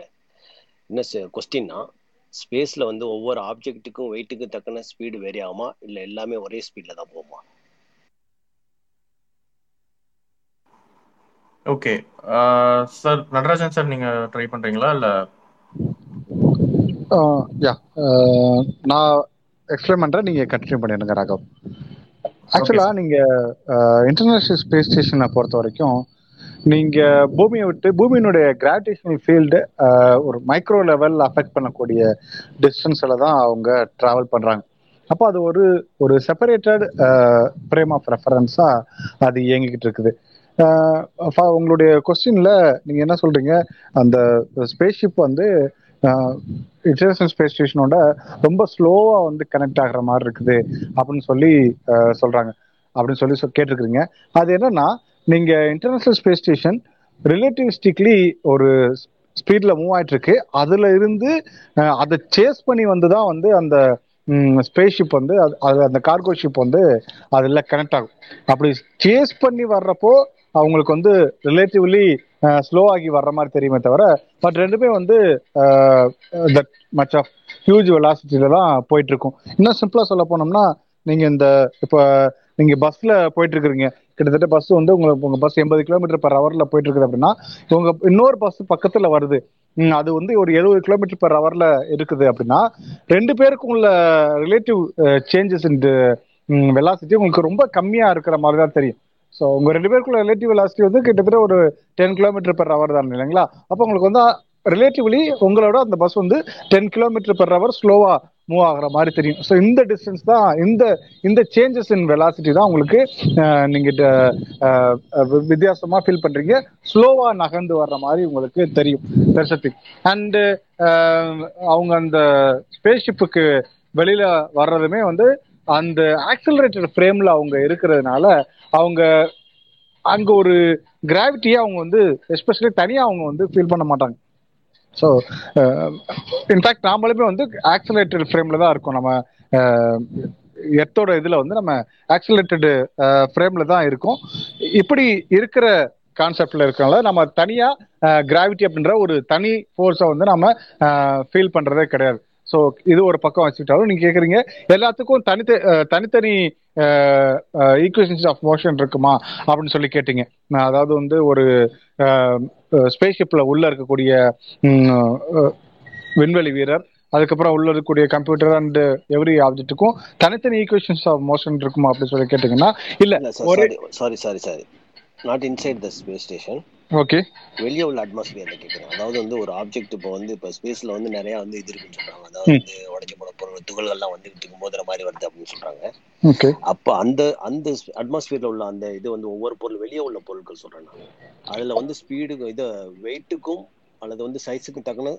என்ன கொஸ்டின்னா, ஸ்பேஸில் வந்து ஒவ்வொரு ஆப்ஜெக்ட்டுக்கும் வெயிட்டுக்கு தக்கன ஸ்பீடு வேரி ஆகுமா, இல்லை எல்லாமே ஒரே ஸ்பீடில் தான் போகுமா? ஓகே சார், நடராஜன் சார் நீங்கள் ட்ரை பண்ணுறீங்களா? இல்லை நான் எக்ஸ்பிளைன் பண்ணுறேன், நீங்கள் கண்டினியூ பண்ணிடுங்க ராகவ். ஆக்சுவலாக நீங்கள் இன்டர்நேஷ்னல் ஸ்பேஸ் ஸ்டேஷனை பொறுத்த வரைக்கும் நீங்கள் பூமியை விட்டு பூமியினுடைய கிராவிடேஷனல் ஃபீல்டு ஒரு மைக்ரோ லெவல் அஃபெக்ட் பண்ணக்கூடிய டிஸ்டன்ஸில் தான் அவங்க ட்ராவல் பண்ணுறாங்க. அப்போ அது ஒரு ஒரு செப்பரேட்டட் ஃப்ரேம் ஆஃப் ரெஃபரன்ஸாக அது இயங்கிக்கிட்டு இருக்குது. உங்களுடைய கொஸ்டினில் நீங்கள் என்ன சொல்கிறீங்க, அந்த ஸ்பேஸ்ஷிப் வந்து இன்டர்நேஷனல் ஸ்பேஸ் ஸ்டேஷனோட ரொம்ப ஸ்லோவாக வந்து கனெக்ட் ஆகிற மாதிரி இருக்குது அப்படின்னு சொல்லி சொல்கிறாங்க, அப்படின்னு சொல்லி கேட்டிருக்கிறீங்க. அது என்னன்னா, நீங்க இன்டர்நேஷனல் ஸ்பேஸ் ஸ்டேஷன் ரிலேட்டிவிஸ்டிக்லி ஒரு ஸ்பீட்ல மூவ் ஆயிட்டு இருக்கு, அதுல இருந்து அதை சேஸ் பண்ணி வந்துதான் வந்து அந்த ஸ்பேஸ் ஷிப் வந்து அந்த கார்கோ ஷிப் வந்து அதில் கனெக்ட் ஆகும். அப்படி சேஸ் பண்ணி வர்றப்போ அவங்களுக்கு வந்து ரிலேட்டிவ்லி ஸ்லோ ஆகி வர்ற மாதிரி தெரியுமே தவிர, பட் ரெண்டுமே வந்து தட் மச் ஆஃப் ஹியூஜ் வெலாசிட்டியில தான் போயிட்டு இருக்கும். இன்னும் சிம்பிளா சொல்ல போனோம்னா, நீங்க இந்த இப்போ நீங்க பஸ்ல போயிட்டு இருக்கிறீங்க, கிட்டத்தட்ட பஸ் வந்து உங்களுக்கு உங்க பஸ் 80 km/h போயிட்டு இருக்குது அப்படின்னா, உங்க இன்னொரு பஸ் பக்கத்துல வருது, அது வந்து ஒரு 70 km/h இருக்குது அப்படின்னா, ரெண்டு பேருக்கும் உள்ள ரிலேட்டிவ் சேஞ்சஸ் இன் வெலாசிட்டி உங்களுக்கு ரொம்ப கம்மியா இருக்கிற மாதிரி தான் தெரியும். ஸோ உங்க ரெண்டு பேருக்குள்ள ரிலேட்டிவ் வெலாசிட்டி வந்து கிட்டத்தட்ட ஒரு 10 km/h தான் இல்லைங்களா? அப்போ உங்களுக்கு வந்து ரிலேட்டிவ்லி உங்களோட அந்த பஸ் வந்து 10 km/h ஸ்லோவா மூவ் ஆகிற மாதிரி தெரியும். ஸோ இந்த டிஸ்டன்ஸ் தான், இந்த சேஞ்சஸ் இன் வெலாசிட்டி தான் உங்களுக்கு நீங்கள் வித்தியாசமாக ஃபீல் பண்ணுறீங்க, ஸ்லோவாக நகர்ந்து வர்ற மாதிரி உங்களுக்கு தெரியும் பெர்செப்டிவ். அண்டு அவங்க அந்த ஸ்பேஸ் ஷிப்புக்கு வெளியில் வர்றதுமே வந்து அந்த ஆக்சிலரேட்டட் ஃப்ரேமில் அவங்க இருக்கிறதுனால அவங்க அங்கே ஒரு கிராவிட்டியை அவங்க வந்து எஸ்பெஷலி தனியாக அவங்க வந்து ஃபீல் பண்ண மாட்டாங்க. ஸோ இன்ஃபேக்ட் நாமளுமே வந்து ஆக்சிலரேட்டட் ஃப்ரேமில் தான் இருக்கும், நம்ம எர்த்தோட இதில் வந்து நம்ம ஆக்சிலரேட்டடு ஃப்ரேமில் தான் இருக்கும். இப்படி இருக்கிற கான்செப்டில் இருக்கனால நம்ம தனியாக கிராவிட்டி அப்படின்ற ஒரு தனி ஃபோர்ஸை வந்து நம்ம ஃபீல் பண்ணுறதே கிடையாது. ஸோ இது ஒரு பக்கம் வச்சுக்கிட்டாலும் நீங்கள் கேட்குறீங்க எல்லாத்துக்கும் தனித்தனி ஈக்குவேஷன்ஸ் ஆஃப் மோஷன் இருக்குமா அப்படின்னு சொல்லி கேட்டீங்க. அதாவது வந்து ஒரு ஸ்பேஸ்ஷிப்பில் உள்ளே இருக்கக்கூடிய விண்வெளி வீரர், அதுக்கப்புறம் உள்ளே இருக்கக்கூடிய கம்ப்யூட்டர் அண்ட் எவ்ரி ஆப்ஜெக்ட்டுக்கும் தனித்தனி ஈக்குவேஷன்ஸ் ஆஃப் மோஷன் இருக்குமா அப்படின்னு சொல்லி கேட்டிங்கன்னா, இல்லை ஒரே sorry not inside the space station, okay, வெளியே உள்ள அட்மாஸ்பியரில் கேட்குறேன். அதாவது வந்து ஒரு ஆப்ஜெக்ட் இப்போ வந்து இப்போ ஸ்பேஸில் வந்து நிறையா வந்து இது இருக்குன்னு சொல்கிறாங்க, அதாவது வந்து உடஞ்சி போன பொருள் துகள்கள்லாம் வந்துக்கிட்டு இருக்கும் போதுற மாதிரி வருது அப்படின்னு சொல்கிறாங்க. ஓகே, அப்போ அந்த அட்மாஸ்பியரில் உள்ள அந்த இது வந்து ஒவ்வொரு பொருள் வெளியே உள்ள பொருட்கள் சொல்கிறேன், அதில் வந்து ஸ்பீடுக்கும் இது வெயிட்டுக்கும் அல்லது வந்து சைஸுக்கும் தக்கன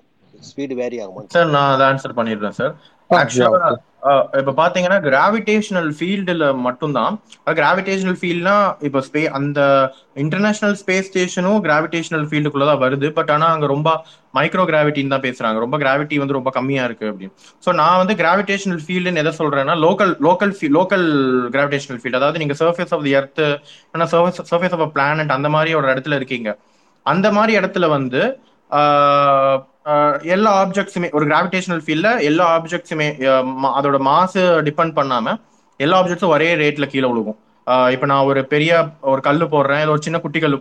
ஸ்பீடு வேரி ஆகுமா சார்? நான் அதை ஆன்சர் பண்ணிடுறேன் சார். ஆக்சுவலாக இப்போ பார்த்தீங்கன்னா கிராவிடேஷனல் ஃபீல்டில் மட்டும்தான், கிராவிடேஷனல் ஃபீல்ட்னா இப்போ அந்த இன்டர்நேஷனல் ஸ்பேஸ் ஸ்டேஷனும் கிராவிடேஷனல் ஃபீல்டுக்குள்ளே தான் வருது. பட் ஆனால் அங்கே ரொம்ப மைக்ரோ கிராவிட்டின்னு தான் பேசுகிறாங்க, ரொம்ப கிராவிட்டி வந்து ரொம்ப கம்மியாக இருக்குது அப்படின்னு. ஸோ நான் வந்து கிராவிடேஷனல் ஃபீல்டுன்னு எதை சொல்கிறேன்னா, லோக்கல் கிராவிடேஷனல் ஃபீல்டு, அதாவது நீங்கள் சர்ஃபேஸ் ஆஃப் தி எர்த், ஏன்னா சர்ஃபேஸ் ஆஃப் அ பிளானட், அந்த மாதிரி ஒரு இடத்துல இருக்கீங்க. அந்த மாதிரி இடத்துல வந்து எல்லா ஆப்ஜெக்ட்ஸுமே ஒரு கிராவிடேஷனல் ஃபீல்ட்ல எல்லா ஆப்ஜெக்ட்ஸுமே அதோட மாசு டிபெண்ட் பண்ணாம எல்லா ஆப்ஜெக்ட்ஸும் ஒரே ரேட்ல கீழே விழுகும். இப்போ நான் ஒரு பெரிய ஒரு கல் போடுறேன், இல்லை ஒரு சின்ன குட்டி கல்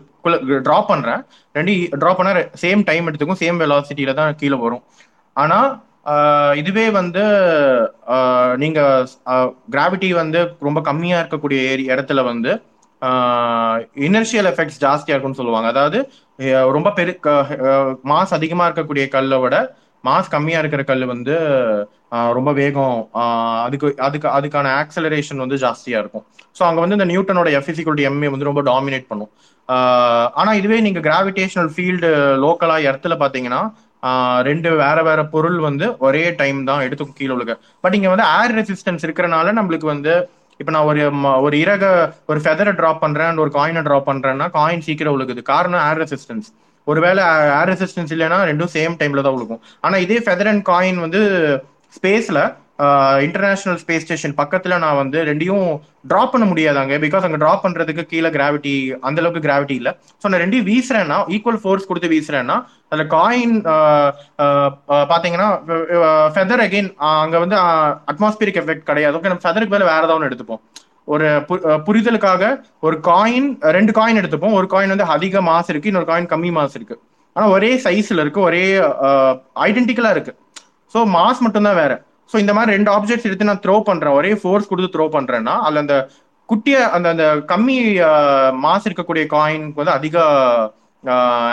ட்ராப் பண்றேன், ரெண்டும் ட்ராப் பண்ண சேம் டைம் எடுத்துக்கும், சேம் வெலாசிட்டியில தான் கீழே வரும். ஆனா இதுவே வந்து நீங்க கிராவிட்டி வந்து ரொம்ப கம்மியா இருக்கக்கூடிய இடத்துல வந்து இனர்ஷியல் எஃபெக்ட்ஸ் ஜாஸ்தியா இருக்குன்னு சொல்லுவாங்க. அதாவது ரொம்ப மாஸ் அதிகமா இருக்கக்கூடிய கல்லை விட மாஸ் கம்மியா இருக்கிற கல் வந்து ரொம்ப வேகம், அதுக்கான ஆக்சலரேஷன் வந்து ஜாஸ்தியா இருக்கும். ஸோ அங்க வந்து இந்த நியூட்டனோட F=ma வந்து ரொம்ப டாமினேட் பண்ணும். ஆனா இதுவே நீங்க கிராவிடேஷனல் ஃபீல்டு லோக்கலா இடத்துல பாத்தீங்கன்னா ரெண்டு வேற வேற பொருள் வந்து ஒரே டைம் தான் எடுத்துக்கும் கீழே உலக. பட் இங்க வந்து ஏர் ரெசிஸ்டன்ஸ் இருக்கிறனால நம்மளுக்கு வந்து இப்போ நான் ஒரு இறக ஒரு ஃபெதரை ட்ராப் பண்றேன் ஒரு காயினை ட்ராப் பண்றேன்னா காயின் சீக்கிரம் உழுகுது. காரணம் ஏர் ரெசிஸ்டன்ஸ். ஒருவேளை ஏர் ரெசிஸ்டன்ஸ் இல்லைன்னா ரெண்டும் சேம் டைம்ல தான் உழுகும். ஆனா இதே ஃபெதர் அண்ட் காயின் வந்து ஸ்பேஸ்ல இன்டர்நேஷனல் ஸ்பேஸ் ஸ்டேஷன் பக்கத்துல நான் வந்து ரெண்டையும் டிராப் பண்ண முடியாதாங்க. பிகாஸ் அங்கே டிராப் பண்றதுக்கு கீழே கிராவிட்டி அந்த அளவுக்கு கிராவிட்டி இல்லை. ஸோ நான் ரெண்டையும் வீசுறேன்னா ஈக்குவல் ஃபோர்ஸ் கொடுத்து வீசுறேன்னா அதுல காயின் பாத்தீங்கன்னா ஃபெதர் அகெயின் அங்க வந்து அட்மாஸ்பியரிக் எஃபெக்ட் கிடையாது. ஓகே, நம்ம ஃபெதருக்கு மேல வேற ஏதாவது எடுத்துப்போம். ஒரு புரிதலுக்காக ஒரு காயின் ரெண்டு காயின் எடுத்துப்போம். ஒரு காயின் வந்து அதிக மாஸ் இருக்கு, இன்னொரு காயின் கம்மி மாஸ் இருக்கு. ஆனா ஒரே சைஸ்ல இருக்கு, ஒரே ஐடென்டிக்கலா இருக்கு. ஸோ மாஸ் மட்டும்தான் வேற. ஸோ இந்த மாதிரி ரெண்டு ஆப்ஜெக்ட்ஸ் எடுத்து நான் த்ரோ பண்றேன், ஒரே ஃபோர்ஸ் கொடுத்து த்ரோ பண்றேன்னா அதுல அந்த குட்டிய அந்த கம்மி மாஸ் இருக்கக்கூடிய காயினுக்கு வந்து அதிக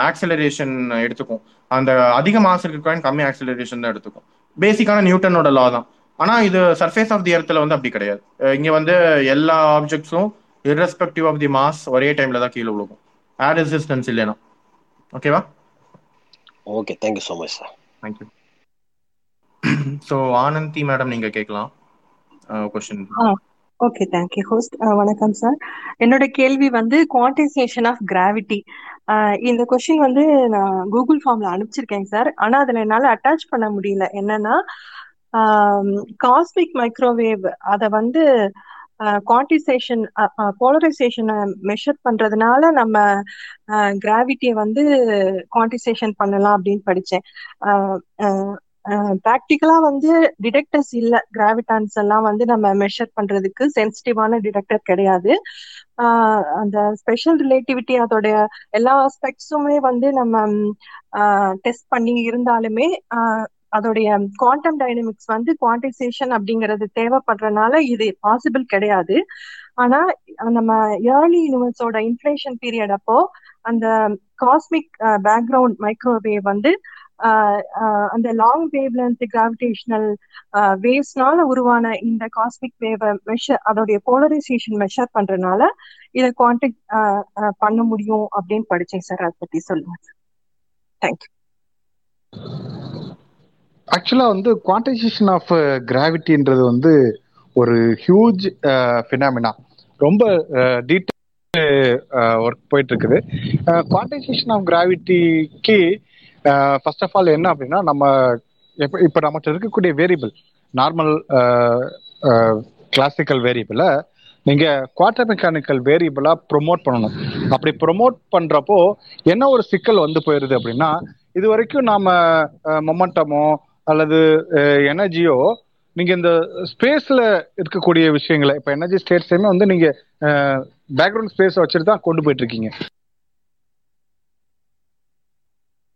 ஆக்சலரேஷன் எடுத்துக்கும், அந்த அதிக மாஸ் இருக்க காயின் கம்மி ஆக்சலரேஷன் தான் எடுத்துக்கும். பேசிக்கான நியூட்டனோட லா தான். ஆனா இது சர்ஃபேஸ் ஆஃப் தி எர்த்ல வந்து அப்படி கிடையாது. இங்க வந்து எல்லா ஆப்ஜெக்ட்ஸும் இர்ரெஸ்பெக்டிவ் ஆஃப் தி மாஸ் ஒரே டைம்ல தான் கீழே விழுகும், ஏர் ரெசிஸ்டன்ஸ் இல்லைன்னா. ஓகேவா? Okay, thank you so much sir. Thank you. So Ananthi madam நீங்க கேக்கலாம் question. Okay, thank you host. வணக்கம் சார். என்னோட கேள்வி வந்து குவான்டைசேஷன் ஆஃப் கிராவிட்டி. இந்த क्वेश्चन வந்து நான் கூகுள் ஃபார்ம்ல அனுப்பிச்சிருக்கேன் சார். ஆனா அதுல என்னால அட்டாச் பண்ண முடியல. என்னன்னா காஸ்மிக் மைக்ரோவேவ் அத வந்து குவான்டைசேஷன் போலரைசேஷனை மெஷர் பண்றதுனால நம்ம கிராவிட்டியை வந்து குவான்டைசேஷன் பண்ணலாம் அப்படின்னு படிச்சேன். பிராக்டிகலா வந்து டிடெக்டர்ஸ் இல்ல, கிராவிட்டான்ஸ் எல்லாம் வந்து நம்ம மெஷர் பண்றதுக்கு சென்சிட்டிவான டிடெக்டர் கிடையாது. அந்த ஸ்பெஷல் ரிலேட்டிவிட்டி அதோடைய எல்லா ஆஸ்பெக்ட்ஸுமே வந்து நம்ம டெஸ்ட் பண்ணி இருந்தாலுமே அதோடைய குவாண்டம் டைனமிக்ஸ் வந்து குவான்டைசேஷன் அப்படிங்கிறது தேவைப்படுறதுனால இது பாசிபிள் கிடையாது. ஆனா நம்ம ஏர்லி யூனிவர்ஸோட இன்ஃப்ளேஷன் பீரியட் அப்போ அந்த காஸ்மிக் பேக்ரவுண்ட் மைக்ரோவேவ் வந்து அந்த லாங் வேவ் லென்த் கிராவிடேஷனல் வேவ்ஸ்னால உருவான இந்த காஸ்மிக் வேவ மெஷர் அதோடைய போலரைசேஷன் மெஷர் பண்றதுனால இதை கான்டாக்ட் பண்ண முடியும் அப்படின்னு படிச்சேன் சார். அதை பத்தி சொல்லுங்க. தேங்க்யூ. ஆக்சுவலா வந்து குவான்டைசேஷன் ஆஃப் கிராவிட்டின்றது வந்து ஒரு ஹியூஜ் ஃபினாமினா, ரொம்ப டீடைல் ஒர்க் போயிட்டு இருக்குது. குவான்டைசேஷன் ஆஃப் கிராவிட்டிக்கு ஃபர்ஸ்ட் ஆஃப் ஆல் என்ன அப்படின்னா, நம்ம இப்போ நம்மகிட்ட இருக்கக்கூடிய வேரியபிள் நார்மல் கிளாசிக்கல் வேரியபிளை நீங்கள் குவாண்டம் மெக்கானிக்கல் வேரியபிளாக ப்ரொமோட் பண்ணணும். அப்படி ப்ரொமோட் பண்ணுறப்போ என்ன ஒரு சிக்கல் வந்து போயிடுது அப்படின்னா, இது வரைக்கும் நாம் மொமெண்டமோ அல்லது எனர்ஜியோ நீங்கள் இந்த ஸ்பேஸில் இருக்கக்கூடிய விஷயங்களை, இப்போ எனர்ஜி ஸ்டேட்ஸையுமே வந்து நீங்கள் பேக்ரவுண்ட் ஸ்பேஸை வச்சுட்டு தான் கொண்டு போயிட்டுருக்கீங்க.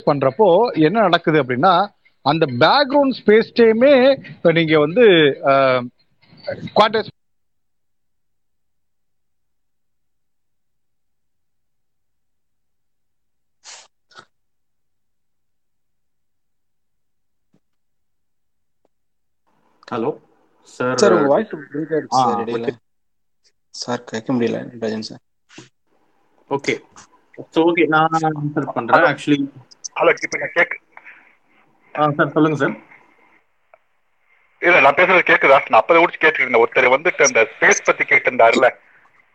பண்றப்போ என்ன நடக்குது அப்படின்னா, அந்த பேக்ரவுண்ட் ஸ்பேஸ்டையுமே நீங்க வந்து ஹலோ சார், சார் உங்க வாய்ஸ் பிரேக் ஆயிடுச்சு சார். இடையில சார் கேட்க முடியல ரஜன் சார். ஓகே ஓகே, நான் ஆன்சர் பண்றேன். ஆக்சுவலி ஹலோ, இப்போ நான் சார் சொல்லுங்க சார். இல்லை, நான் பேசுறது கேட்குதா? நான் அப்போ கூட கேட்டுக்கிட்டு இருந்தேன். ஒருத்தர் வந்துட்டு அந்த ஸ்பேஸ் பற்றி கேட்டுருந்தாருல,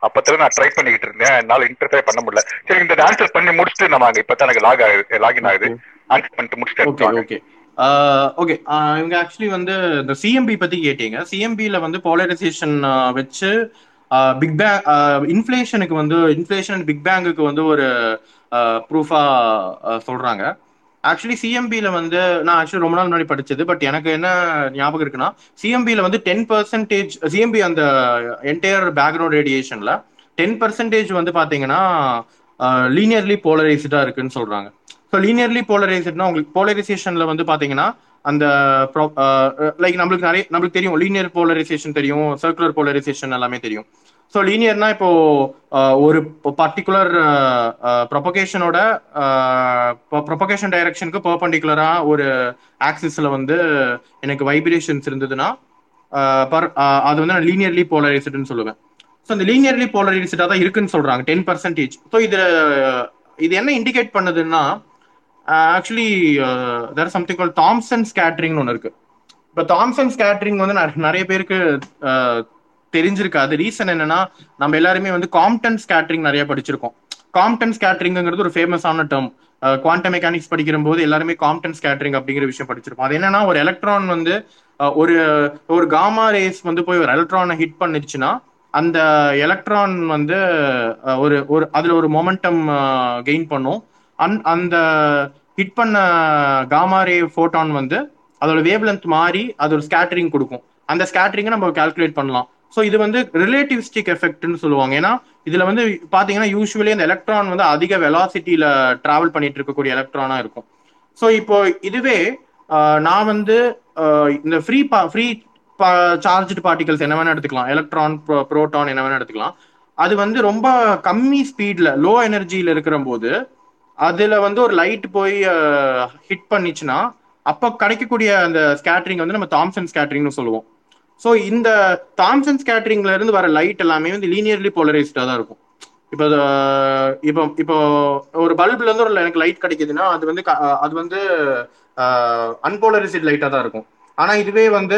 அப்போதான் நான் ட்ரை பண்ணிக்கிட்டு இருந்தேன். என்னால் இன்டர்ஃபை பண்ண முடியல. சரி, இந்த ஆன்சர் பண்ணி முடிச்சுட்டு நம்ம அங்கே இப்போ தான் எனக்கு லாகின் ஆகுது. ஆன்சர் பண்ணிட்டு முடிச்சுட்டு. ஓகே ஓகே, இவங்க ஆக்சுவலி வந்து இந்த சிஎம்பி பற்றி கேட்டீங்க. சிஎம்பியில் வந்து போலரைசேஷன் வச்சு பிக் பேங் இன்ஃப்ளேஷனுக்கு வந்து இன்ஃப்ளேஷன் அண்ட் பிக் பேங்குக்கு வந்து ஒரு ப்ரூஃபா சொல்றாங்க. ஆக்சுவலி சிஎம்பியில வந்து நான் ஆக்சுவலி ரொம்ப நாள் முன்னாடி படிச்சது, பட் எனக்கு என்ன ஞாபகம் இருக்குன்னா சிஎம்பியில வந்து 10% சிஎம்பி அந்த என்டையர் பேக்ரவுண்ட் ரேடியேஷன்ல 10% வந்து பாத்தீங்கன்னா லீனியர்லி போலரைஸ்டா இருக்குன்னு சொல்றாங்க. ஸோ லீனியர்லி போலரைஸ்ட்னா உங்களுக்கு போலரைசேஷன்ல வந்து பாத்தீங்கன்னா அந்த லைக் நம்மளுக்கு நிறைய நம்மளுக்கு தெரியும், லீனியர் போலரைசேஷன் தெரியும், சர்க்குலர் போலரைசேஷன் எல்லாமே தெரியும். ஸோ லீனியர்னா இப்போ ஒரு பர்டிகுலர் ப்ரொபகேஷனோட ப்ரொபகேஷன் டைரக்ஷனுக்கு பர்பண்டிகுலரா ஒரு ஆக்சிஸ்ல வந்து எனக்கு வைப்ரேஷன்ஸ் இருந்ததுன்னா அது வந்து நான் லீனியர்லி போலரைஸ்டுன்னு சொல்லுவேன். ஸோ அந்த லீனியர்லி போலரைஸ்டா தான் இருக்குன்னு சொல்றாங்க 10%. ஸோ இது என்ன இண்டிகேட் பண்ணுதுன்னா actually there something call Thomson ஸ்கேட்டரிங்னு ஒன்று இருக்கு. இப்போ தாம்சன் ஸ்கேட்டரிங் வந்து நிறைய பேருக்கு தெரிஞ்சிருக்காது. ரீசன் என்னன்னா நம்ம எல்லாருமே வந்து காம்ப்டன் ஸ்கேட்டரிங் நிறைய படிச்சிருக்கோம். காம்ப்டன் ஸ்கேட்டரிங்கிறது ஒரு ஃபேமஸான டேர்ம். குவாண்டம் மெக்கானிக்ஸ் படிக்கிற போது எல்லாருமே காம்ப்டன் ஸ்கேட்டரிங் அப்படிங்கிற விஷயம் படிச்சிருப்போம். அது என்னன்னா ஒரு எலக்ட்ரான் வந்து ஒரு காமா ரேஸ் வந்து போய் ஒரு எலக்ட்ரானை ஹிட் பண்ணிருச்சுன்னா அந்த எலக்ட்ரான் வந்து ஒரு அதுல ஒரு மொமெண்டம் கெயின் பண்ணும். அந்த ஹிட் பண்ண காமா ரே ஃபோட்டான் வந்து அதோட வேவ் லென்த் மாறி அது ஒரு ஸ்கேட்டரிங் கொடுக்கும். அந்த ஸ்கேட்டரிங்கை நம்ம கால்குலேட் பண்ணலாம். ஸோ இது வந்து ரிலேட்டிவிஸ்டிக் எஃபெக்ட்னு சொல்லுவாங்க. ஏன்னா இதுல வந்து பாத்தீங்கன்னா யூஸ்வலி அந்த எலக்ட்ரான் வந்து அதிக வெலாசிட்டியில டிராவல் பண்ணிட்டு இருக்கக்கூடிய எலக்ட்ரானா இருக்கும். ஸோ இப்போ இதுவே நான் வந்து இந்த ஃப்ரீ சார்ஜ்டு பார்ட்டிகல்ஸ் என்ன வேணா எடுத்துக்கலாம், எலக்ட்ரான் புரோட்டான் என்ன வேணா எடுத்துக்கலாம். அது வந்து ரொம்ப கம்மி ஸ்பீட்ல லோ எனர்ஜியில இருக்கிற போது அதுல வந்து ஒரு லைட் போய் ஹிட் பண்ணிச்சுன்னா அப்போ கிடைக்கக்கூடிய அந்த ஸ்கேட்டரிங் வந்து நம்ம தாம்சன் ஸ்கேட்டரிங்னு சொல்லுவோம். ஸோ இந்த தாம்சன் ஸ்கேட்டரிங்ல இருந்து வர லைட் எல்லாமே வந்து லீனியர்லி போலரைஸ்டா தான் இருக்கும். இப்போ ஒரு பல்புல இருந்து ஒரு எனக்கு லைட் கிடைக்குதுன்னா அது வந்து அன்போலரைஸ்டு லைட்டா தான் இருக்கும். ஆனா இதுவே வந்து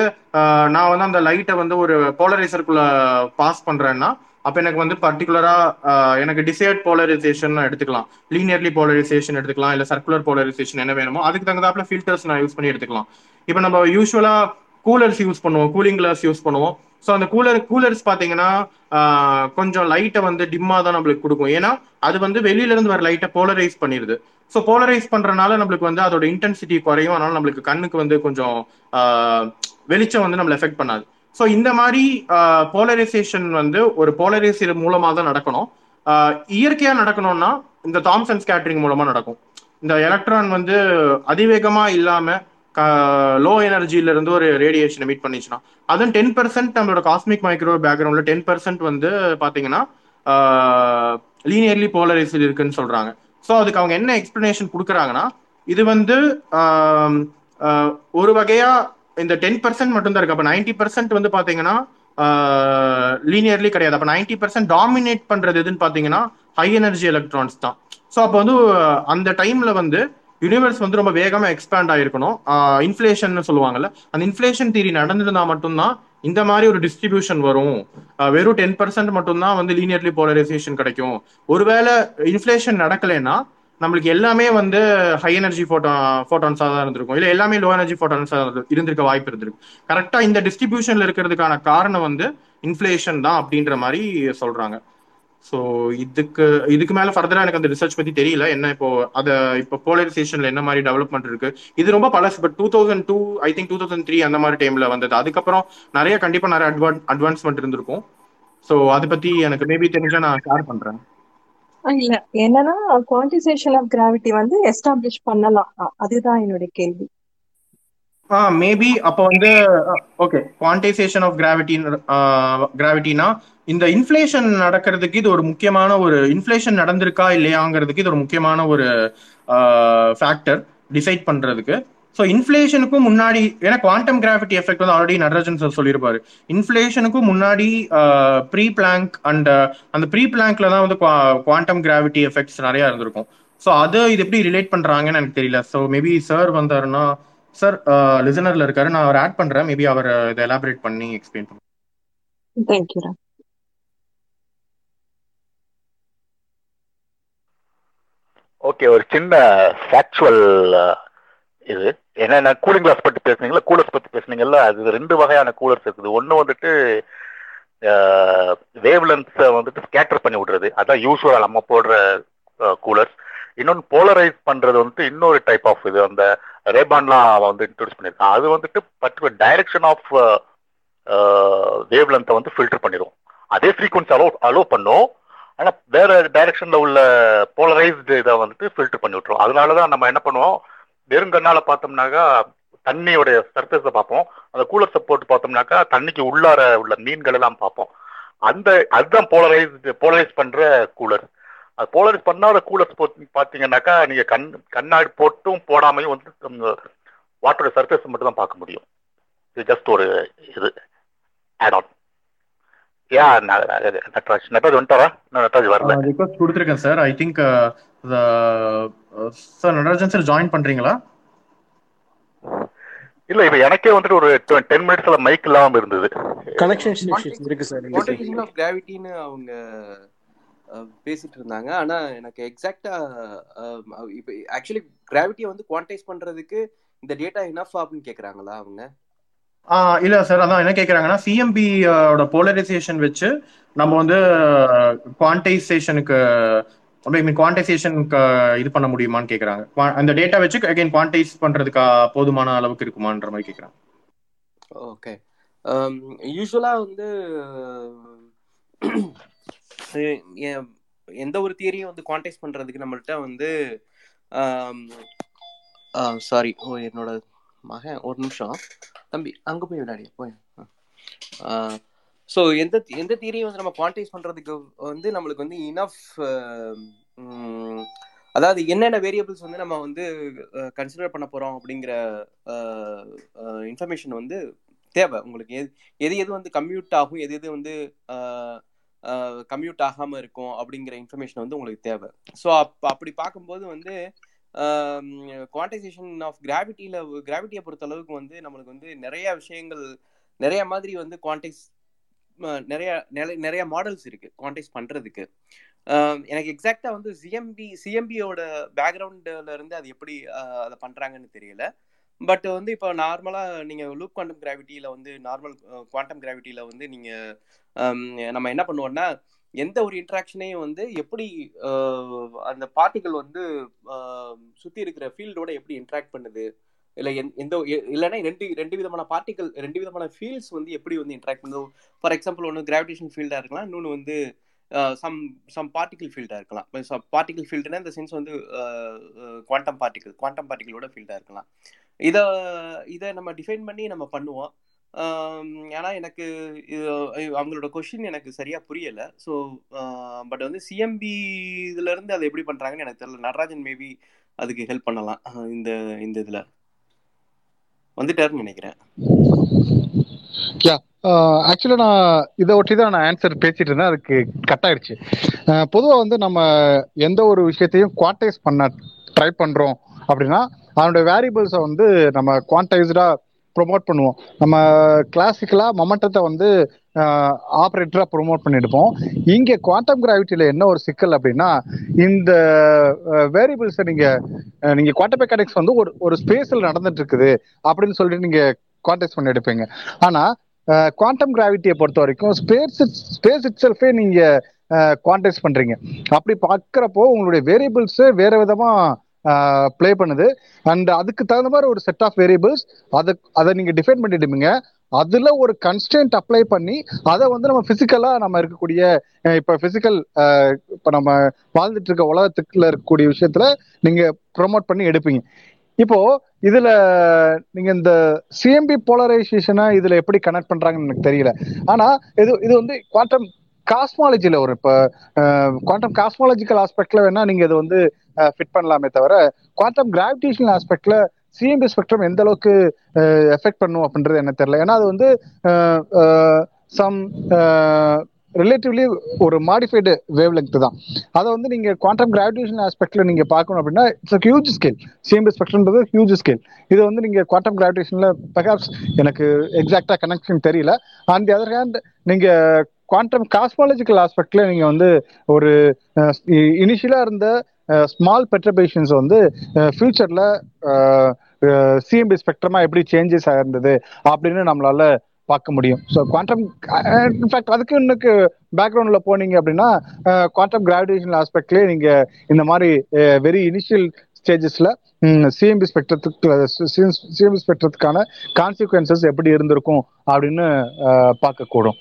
நான் வந்து அந்த லைட்டை வந்து ஒரு போலரைசருக்குள்ள பாஸ் பண்றேன்னா அப்ப எனக்கு வந்து பர்டிகுலரா எனக்கு டிசைர்ட் போலரைசேஷன் எடுத்துக்கலாம், லீனியர்லி போலரைசேஷன் எடுத்துக்கலாம், இல்ல சர்க்குலர் போலரைசேஷன் என்ன வேணுமோ அதுக்கு தகுந்தாப்புல ஃபில்டர்ஸ் நான் யூஸ் பண்ணி எடுத்துக்கலாம். இப்போ நம்ம யூஸ்வலா கூலர்ஸ் யூஸ் பண்ணுவோம், கூலிங் கிளாஸ் யூஸ் பண்ணுவோம். ஸோ அந்த கூலர்ஸ் பார்த்தீங்கன்னா கொஞ்சம் லைட்டை வந்து டிம்மாக தான் நம்மளுக்கு கொடுக்கும். ஏன்னா அது வந்து வெளியிலேருந்து வர லைட்டை போலரைஸ் பண்ணிடுது. ஸோ போலரைஸ் பண்ணுறனால நம்மளுக்கு வந்து அதோட இன்டென்சிட்டி குறையும். அதனால நம்மளுக்கு கண்ணுக்கு வந்து கொஞ்சம் வெளிச்சம் வந்து நம்மளை எஃபெக்ட் பண்ணாது. ஸோ இந்த மாதிரி போலரைசேஷன் வந்து ஒரு போலரைசர் மூலமாக தான் நடக்கணும். இயற்கையாக நடக்கணும்னா இந்த தாம்சன் ஸ்கேட்டரிங் மூலமாக நடக்கும். இந்த எலக்ட்ரான் வந்து அதிவேகமாக இல்லாமல் லோ எனர்ஜில இருந்து ஒரு ரேடியேஷன் எமிட் பண்ணிச்சுன்னா அதுவும் 10% நம்மளோட காஸ்மிக் மைக்ரோ பேக்ரவுண்ட்ல 10% வந்து பாத்தீங்கன்னா லீனியர்லி போலரைஸ்டு இருக்குன்னு சொல்றாங்க. ஸோ அதுக்கு அவங்க என்ன எக்ஸ்பிளனேஷன் கொடுக்குறாங்கன்னா இது வந்து ஒரு வகையா இந்த 10% மட்டும் தான் இருக்கு. அப்ப 90% வந்து பாத்தீங்கன்னா லீனியர்லி கிடையாது. அப்ப 90% டாமினேட் பண்றது எதுன்னு பாத்தீங்கன்னா ஹை எனர்ஜி எலக்ட்ரான்ஸ் தான். ஸோ அப்போ வந்து அந்த டைம்ல வந்து யூனிவர்ஸ் வந்து ரொம்ப வேகமா எக்ஸ்பேண்ட் ஆயிருக்கணும். இன்ஃபிளேஷன் சொல்லுவாங்கல்ல, அந்த இன்ஃபிளேஷன் தியரி நடந்திருந்தா மட்டும்தான் இந்த மாதிரி ஒரு டிஸ்ட்ரிபியூஷன் வரும். வெறும் 10% மட்டும்தான் வந்து லீனியர்லி போலரைசேஷன் கிடைக்கும். ஒருவேளை இன்ஃபிளேஷன் நடக்கலைன்னா நம்மளுக்கு எல்லாமே வந்து ஹை எனர்ஜி ஃபோட்டான்ஸா தான் இருந்திருக்கும், இல்லை எல்லாமே லோ எனர்ஜி ஃபோட்டான்ஸா இருந்திருக்க வாய்ப்பு இருந்திருக்கும். கரெக்டா இந்த டிஸ்ட்ரிபியூஷன்ல இருக்கிறதுக்கான காரணம் வந்து இன்ஃபிளேஷன் தான் அப்படின்ற மாதிரி சொல்றாங்க. ஸோ இதுக்கு மேல ஃபர்தரா எனக்கு அந்த ரிசர்ச் பத்தி தெரியல. என்ன இப்போ போலரைசேஷன்ல என்ன மாதிரி டெவலப்மெண்ட் இருக்கு இது ரொம்ப பழசு. பட் 2002 ஐ திங்க் 2003 அந்த மாதிரி டைம்ல வந்தது. அதுக்கப்புறம் நிறைய கண்டிப்பா நிறைய அட்வான்ஸ்மெண்ட் இருந்திருக்கும். ஸோ அதை பத்தி எனக்கு மேபி தெரிஞ்சா நான் ஷேர் பண்றேன். இல்ல என்னன்னா குவான்டிசேஷன் ஆஃப் கிராவிட்டி வந்து எஸ்டாப்ளிஷ் பண்ணலாம், அதுதான் என்னுடைய கேள்வி. மேபி அப்போ வந்து ஓகே குவான்டைசேஷன் ஆஃப் கிராவிட்டினா இந்த இன்ஃப்ளேஷன் நடக்கிறதுக்கு இது ஒரு முக்கியமான ஒரு இன்ஃப்ளேஷன் நடந்திருக்கா இல்லையாங்கிறதுக்கு இது ஒரு முக்கியமான ஒரு ஃபேக்டர் டிசைட் பண்றதுக்கு. ஸோ இன்ஃப்ளேஷனுக்கும் முன்னாடி ஏன்னா குவாண்டம் கிராவிட்டி எஃபெக்ட் வந்து ஆல்ரெடி நடராஜன் சார் சொல்லியிருப்பாரு. இன்ஃப்ளேஷனுக்கும் முன்னாடி ப்ரீ பிளாங்க் அண்ட் அந்த ப்ரீ பிளாங்க்ல தான் வந்து குவாண்டம் கிராவிட்டி எஃபெக்ட்ஸ் நிறையா இருந்திருக்கும். ஸோ அதை இது எப்படி ரிலேட் பண்றாங்கன்னு எனக்கு தெரியல. ஸோ மேபி சார் வந்தாருன்னா சார் லிசனர்ல இருக்காரு, நான் அவர் ஆட் பண்றேன். மேபி அவர் இதை எலாபரேட் பண்ணி எக்ஸ்பிளைன் பண்ணுங்க. Thank you. ஓகே, ஒரு சின்ன ஃபேக்சுவல் இது என்னன்னா கூலிங் கிளாஸ் பத்தி பேசுனீங்களா, கூலர்ஸ் பத்தி பேசுனீங்கல்ல, அது ரெண்டு வகையான கூலர்ஸ் இருக்குது. ஒன்று வந்துட்டு வேவ் லென்த்ஸை வந்துட்டு ஸ்கேட்டர் பண்ணி விடுறது, அதான் யூஸ்வலாக நம்ம போடுற கூலர்ஸ். இன்னொன்று போலரைஸ் பண்றது வந்துட்டு இன்னொரு டைப் ஆஃப் இது, அந்த ரேபான்லாம் வந்து இன்ட்ரோடியூஸ் பண்ணியிருக்கான். அது வந்துட்டு பர்டிகுலர் டைரக்ஷன் ஆஃப் வேவ் லென்த்தை வந்து ஃபில்டர் பண்ணிடும். அதே ஃப்ரீக்வன்சி அலோவ் பண்ணும், ஆனால் வேற டைரக்ஷன்ல உள்ள போலரைஸ்டு இதை வந்துட்டு ஃபில்டர் பண்ணி விட்டுரும். அதனாலதான் நம்ம என்ன பண்ணுவோம், வெறுங்கண்ணால பார்த்தோம்னாக்கா தண்ணியோடைய சர்ஃபேஸை பார்ப்போம், அந்த கூலர்ஸை போட்டு பார்த்தோம்னாக்கா தண்ணிக்கு உள்ளார உள்ள மீன்கள் எல்லாம் பார்ப்போம். அதுதான் போலரைஸ் பண்ற கூலர். அது போலரைஸ் பண்ணாத கூலர்ஸ் பார்த்தீங்கன்னாக்கா நீங்கள் கண்ணாடி போட்டும் போடாமையும் வந்து வாட்டரோட சர்ஃபேஸ் மட்டும் தான் பார்க்க முடியும். இது ஜஸ்ட் ஒரு இது ஆட் ஆன். நட்ராஜ் வந்துட்டாரா? நட்ராஜ் வரல, ரிக்வெஸ்ட் கொடுத்துருக்கேன் sir. I think sir Natarajan sir join பண்றீங்களா? இல்ல இப்ப எனக்கே வந்துட்டு ஒரு 10 மினிட்ஸ்ல மைக் இல்லாம இருந்தது. கனெக்ஷன் இஷ்யூஸ் இருக்கு சார். கான்டெக்ஸ்ட் ஆஃப் கிராவிட்டின்னு அவங்க பேசிட்டு இருந்தாங்க. ஆனா எனக்கு எக்ஸாக்ட்டா இப்ப एक्चुअली கிராவிட்டியை வந்து குவான்டைஸ் பண்றதுக்கு இந்த டேட்டா எனஃப் ஆப்னு கேக்குறாங்களா அவங்க? இல்ல சார், அதான் என்ன கேக்குறாங்கன்னா சிஎம்பி ஓட போலரைசேஷன் வச்சு நம்ம வந்து குவான்டைசேஷனுக்கு இது பண்ண முடியுமான்னு கேக்குறாங்க. அந்த டேட்டா வச்சு அகைன் குவான்டைஸ் பண்றதுக்கு போதுமான அளவுக்கு இருக்குமான்ற மாதிரி கேக்குறாங்க. ஓகே, யூசுவலா வந்து எந்த ஒரு தியரியும் வந்து குவான்டைஸ் பண்றதுக்கு நம்மள்ட்ட வந்து சாரி என்னோட மகன் ஒரு நிமிஷம் தம்பி அங்கே போய் விளையாடியா போய். ஸோ எந்த தியரியும் வந்து நம்ம குவான்டைஸ் பண்ணுறதுக்கு வந்து நம்மளுக்கு வந்து இனஃப், அதாவது என்னென்ன வேரியபிள்ஸ் வந்து நம்ம வந்து கன்சிடர் பண்ண போகிறோம் அப்படிங்கிற இன்ஃபர்மேஷன் வந்து தேவை. உங்களுக்கு எது எது வந்து கம்யூட் ஆகும், எது எது வந்து கம்யூட் ஆகாமல் இருக்கும் அப்படிங்கிற இன்ஃபர்மேஷன் வந்து உங்களுக்கு தேவை. ஸோ அப்படி பார்க்கும்போது வந்து குவான்டைசேஷன் ஆஃப் கிராவிட்டியை பொறுத்த அளவுக்கு வந்து நம்மளுக்கு வந்து நிறைய விஷயங்கள், நிறைய மாதிரி வந்து குவான்டைஸ் நிறைய மாடல்ஸ் இருக்கு குவான்டைஸ் பண்றதுக்கு. எனக்கு எக்ஸாக்டா வந்து சிஎம்பியோட பேக்ரவுண்ட்ல இருந்து அது எப்படி அதை பண்றாங்கன்னு தெரியல. பட் வந்து இப்போ நார்மலா நீங்க லூப் குவாண்டம் கிராவிட்டியில வந்து நார்மல் குவாண்டம் கிராவிட்டியில வந்து நீங்க நம்ம என்ன பண்ணுவோம்னா எந்த ஒரு இன்ட்ராக்ஷனையும் வந்து எப்படி அந்த பார்ட்டிகள் வந்து சுற்றி இருக்கிற ஃபீல்டோட எப்படி இன்ட்ராக்ட் பண்ணுது, இல்லை இல்லைன்னா ரெண்டு விதமான பார்ட்டிகள், ரெண்டு விதமான ஃபீல்ட்ஸ் வந்து எப்படி வந்து இன்ட்ராக்ட் பண்ணுது. ஃபார் எக்ஸாம்பிள் ஒன்று கிராவிடேஷன் ஃபீல்டாக இருக்கலாம், இன்னொன்று வந்து சம் பார்ட்டிகல் ஃபீல்டாக இருக்கலாம். பார்ட்டிகல் ஃபீல்டுனா இந்த சென்ஸ் வந்து குவாண்டம் பார்ட்டிகளோட ஃபீல்டாக இருக்கலாம். இதை நம்ம டிஃபைன் பண்ணி நம்ம பண்ணுவோம். ஏன்னா எனக்கு அவங்களோட கொஷின் எனக்கு சரியாக புரியலை. ஸோ பட் வந்து சிஎம்பி இதுலேருந்து அதை எப்படி பண்ணுறாங்கன்னு எனக்கு தெரியல. நடராஜன் மேபி அதுக்கு ஹெல்ப் பண்ணலாம். இந்த இதில் வந்துட்டாருன்னு நினைக்கிறேன். ஆக்சுவலா நான் இதை ஒட்டி தான் நான் ஆன்சர் பேசிட்டு இருந்தேன், அதுக்கு கட் ஆயிடுச்சு. பொதுவாக வந்து நம்ம எந்த ஒரு விஷயத்தையும் குவான்டைஸ் பண்ண ட்ரை பண்ணுறோம் அப்படின்னா அதனுடைய வேரியபிள்ஸை வந்து நம்ம குவான்டைஸ்டாக ப்ரொமோட் பண்ணுவோம். நம்ம கிளாசிக்கலாக மொமெண்டத்தை வந்து ஆப்ரேட்டராக ப்ரொமோட் பண்ணிடுப்போம். இங்கே குவாண்டம் கிராவிட்டியில் என்ன ஒரு சிக்கல் அப்படின்னா, இந்த வேரியபிள்ஸை நீங்கள் குவாண்டம் மெக்கானிக்ஸ் வந்து ஒரு ஸ்பேஸில் நடந்துட்டு இருக்குது அப்படின்னு சொல்லிட்டு நீங்கள் குவான்டைஸ் பண்ணி எடுப்பீங்க. ஆனால் குவாண்டம் கிராவிட்டியை பொறுத்த வரைக்கும் ஸ்பேஸ் இட் செல்ஃபே நீங்கள் குவான்டைஸ் பண்ணுறீங்க. அப்படி பார்க்குறப்போ உங்களுடைய வேரியபிள்ஸு வேறு விதமாக பிளே பண்ணுது. அண்ட் அதுக்கு தகுந்த மாதிரி ஒரு செட் ஆஃப் வேரியபிள்ஸ் அதை நீங்கள் டிஃபைன் பண்ணிடுவீங்க. அதில் ஒரு கன்ஸ்டன்ட் அப்ளை பண்ணி அதை வந்து நம்ம ஃபிசிக்கலாக நம்ம இருக்கக்கூடிய இப்போ நம்ம வாழ்ந்துட்டு இருக்க உலகத்துக்குள்ள இருக்கக்கூடிய விஷயத்துல நீங்கள் ப்ரொமோட் பண்ணி எடுப்பீங்க. இப்போது இதில் நீங்கள் இந்த சிஎம்பி போலரைசேஷனை இதில் எப்படி கனெக்ட் பண்ணுறாங்கன்னு எனக்கு தெரியல. ஆனால் இது வந்து குவாண்டம் காஸ்மாலஜியில் ஒரு இப்போ குவாண்டம் காஸ்மாலஜிக்கல் ஆஸ்பெக்டில் வேணால் நீங்கள் இது வந்து ஃபிட் பண்ணலாமே தவிர குவாண்டம் கிராவிடேஷனல் ஆஸ்பெக்டில் சிஎம்பி ஸ்பெக்ட்ரம் எந்த அளவுக்கு எஃபெக்ட் பண்ணும் அப்படின்றது என்ன தெரியல. ஏன்னா அது வந்து சம் ரிலேட்டிவ்லி ஒரு மாடிஃபைடு வேவ் லெங்க்த்து தான். அதை வந்து நீங்கள் குவாண்டம் கிராவிடேஷனல் ஆஸ்பெக்டில் நீங்கள் பார்க்கணும் அப்படின்னா it's a huge scale. CMB ஸ்பெக்ட்ரம்ன்றது ஹியூஜ் ஸ்கேல். இது வந்து நீங்கள் குவாண்டம் கிராவிடேஷனில் பெர்ஹாப்ஸ் எனக்கு எக்ஸாக்டாக கனெக்ஷன் தெரியல. ஆன் தி அதர் ஹேண்ட் நீங்கள் குவாண்டம் காஸ்மாலஜிக்கல் ஆஸ்பெக்டில் நீங்கள் வந்து ஒரு இனிஷியலாக இருந்த ஸ்மால் பெட்ரபேஷன்ஸ் வந்து ஃபியூச்சரில் சிஎம்பி ஸ்பெக்ட்ரமாக எப்படி சேஞ்சஸ் ஆகிருந்தது அப்படின்னு நம்மளால் பார்க்க முடியும். ஸோ குவாண்டம் இன்ஃபேக்ட் அதுக்கு இன்னுக்கு பேக்ரவுண்டில் போனீங்க அப்படின்னா குவாண்டம் கிராவிடேஷனல் ஆஸ்பெக்ட்லேயே நீங்கள் இந்த மாதிரி வெரி இனிஷியல் ஸ்டேஜஸில் சிஎம்பி ஸ்பெக்ட்ரத்துக்கான கான்சிக்வன்சஸ் எப்படி இருந்திருக்கும் அப்படின்னு பார்க்கக்கூடும்.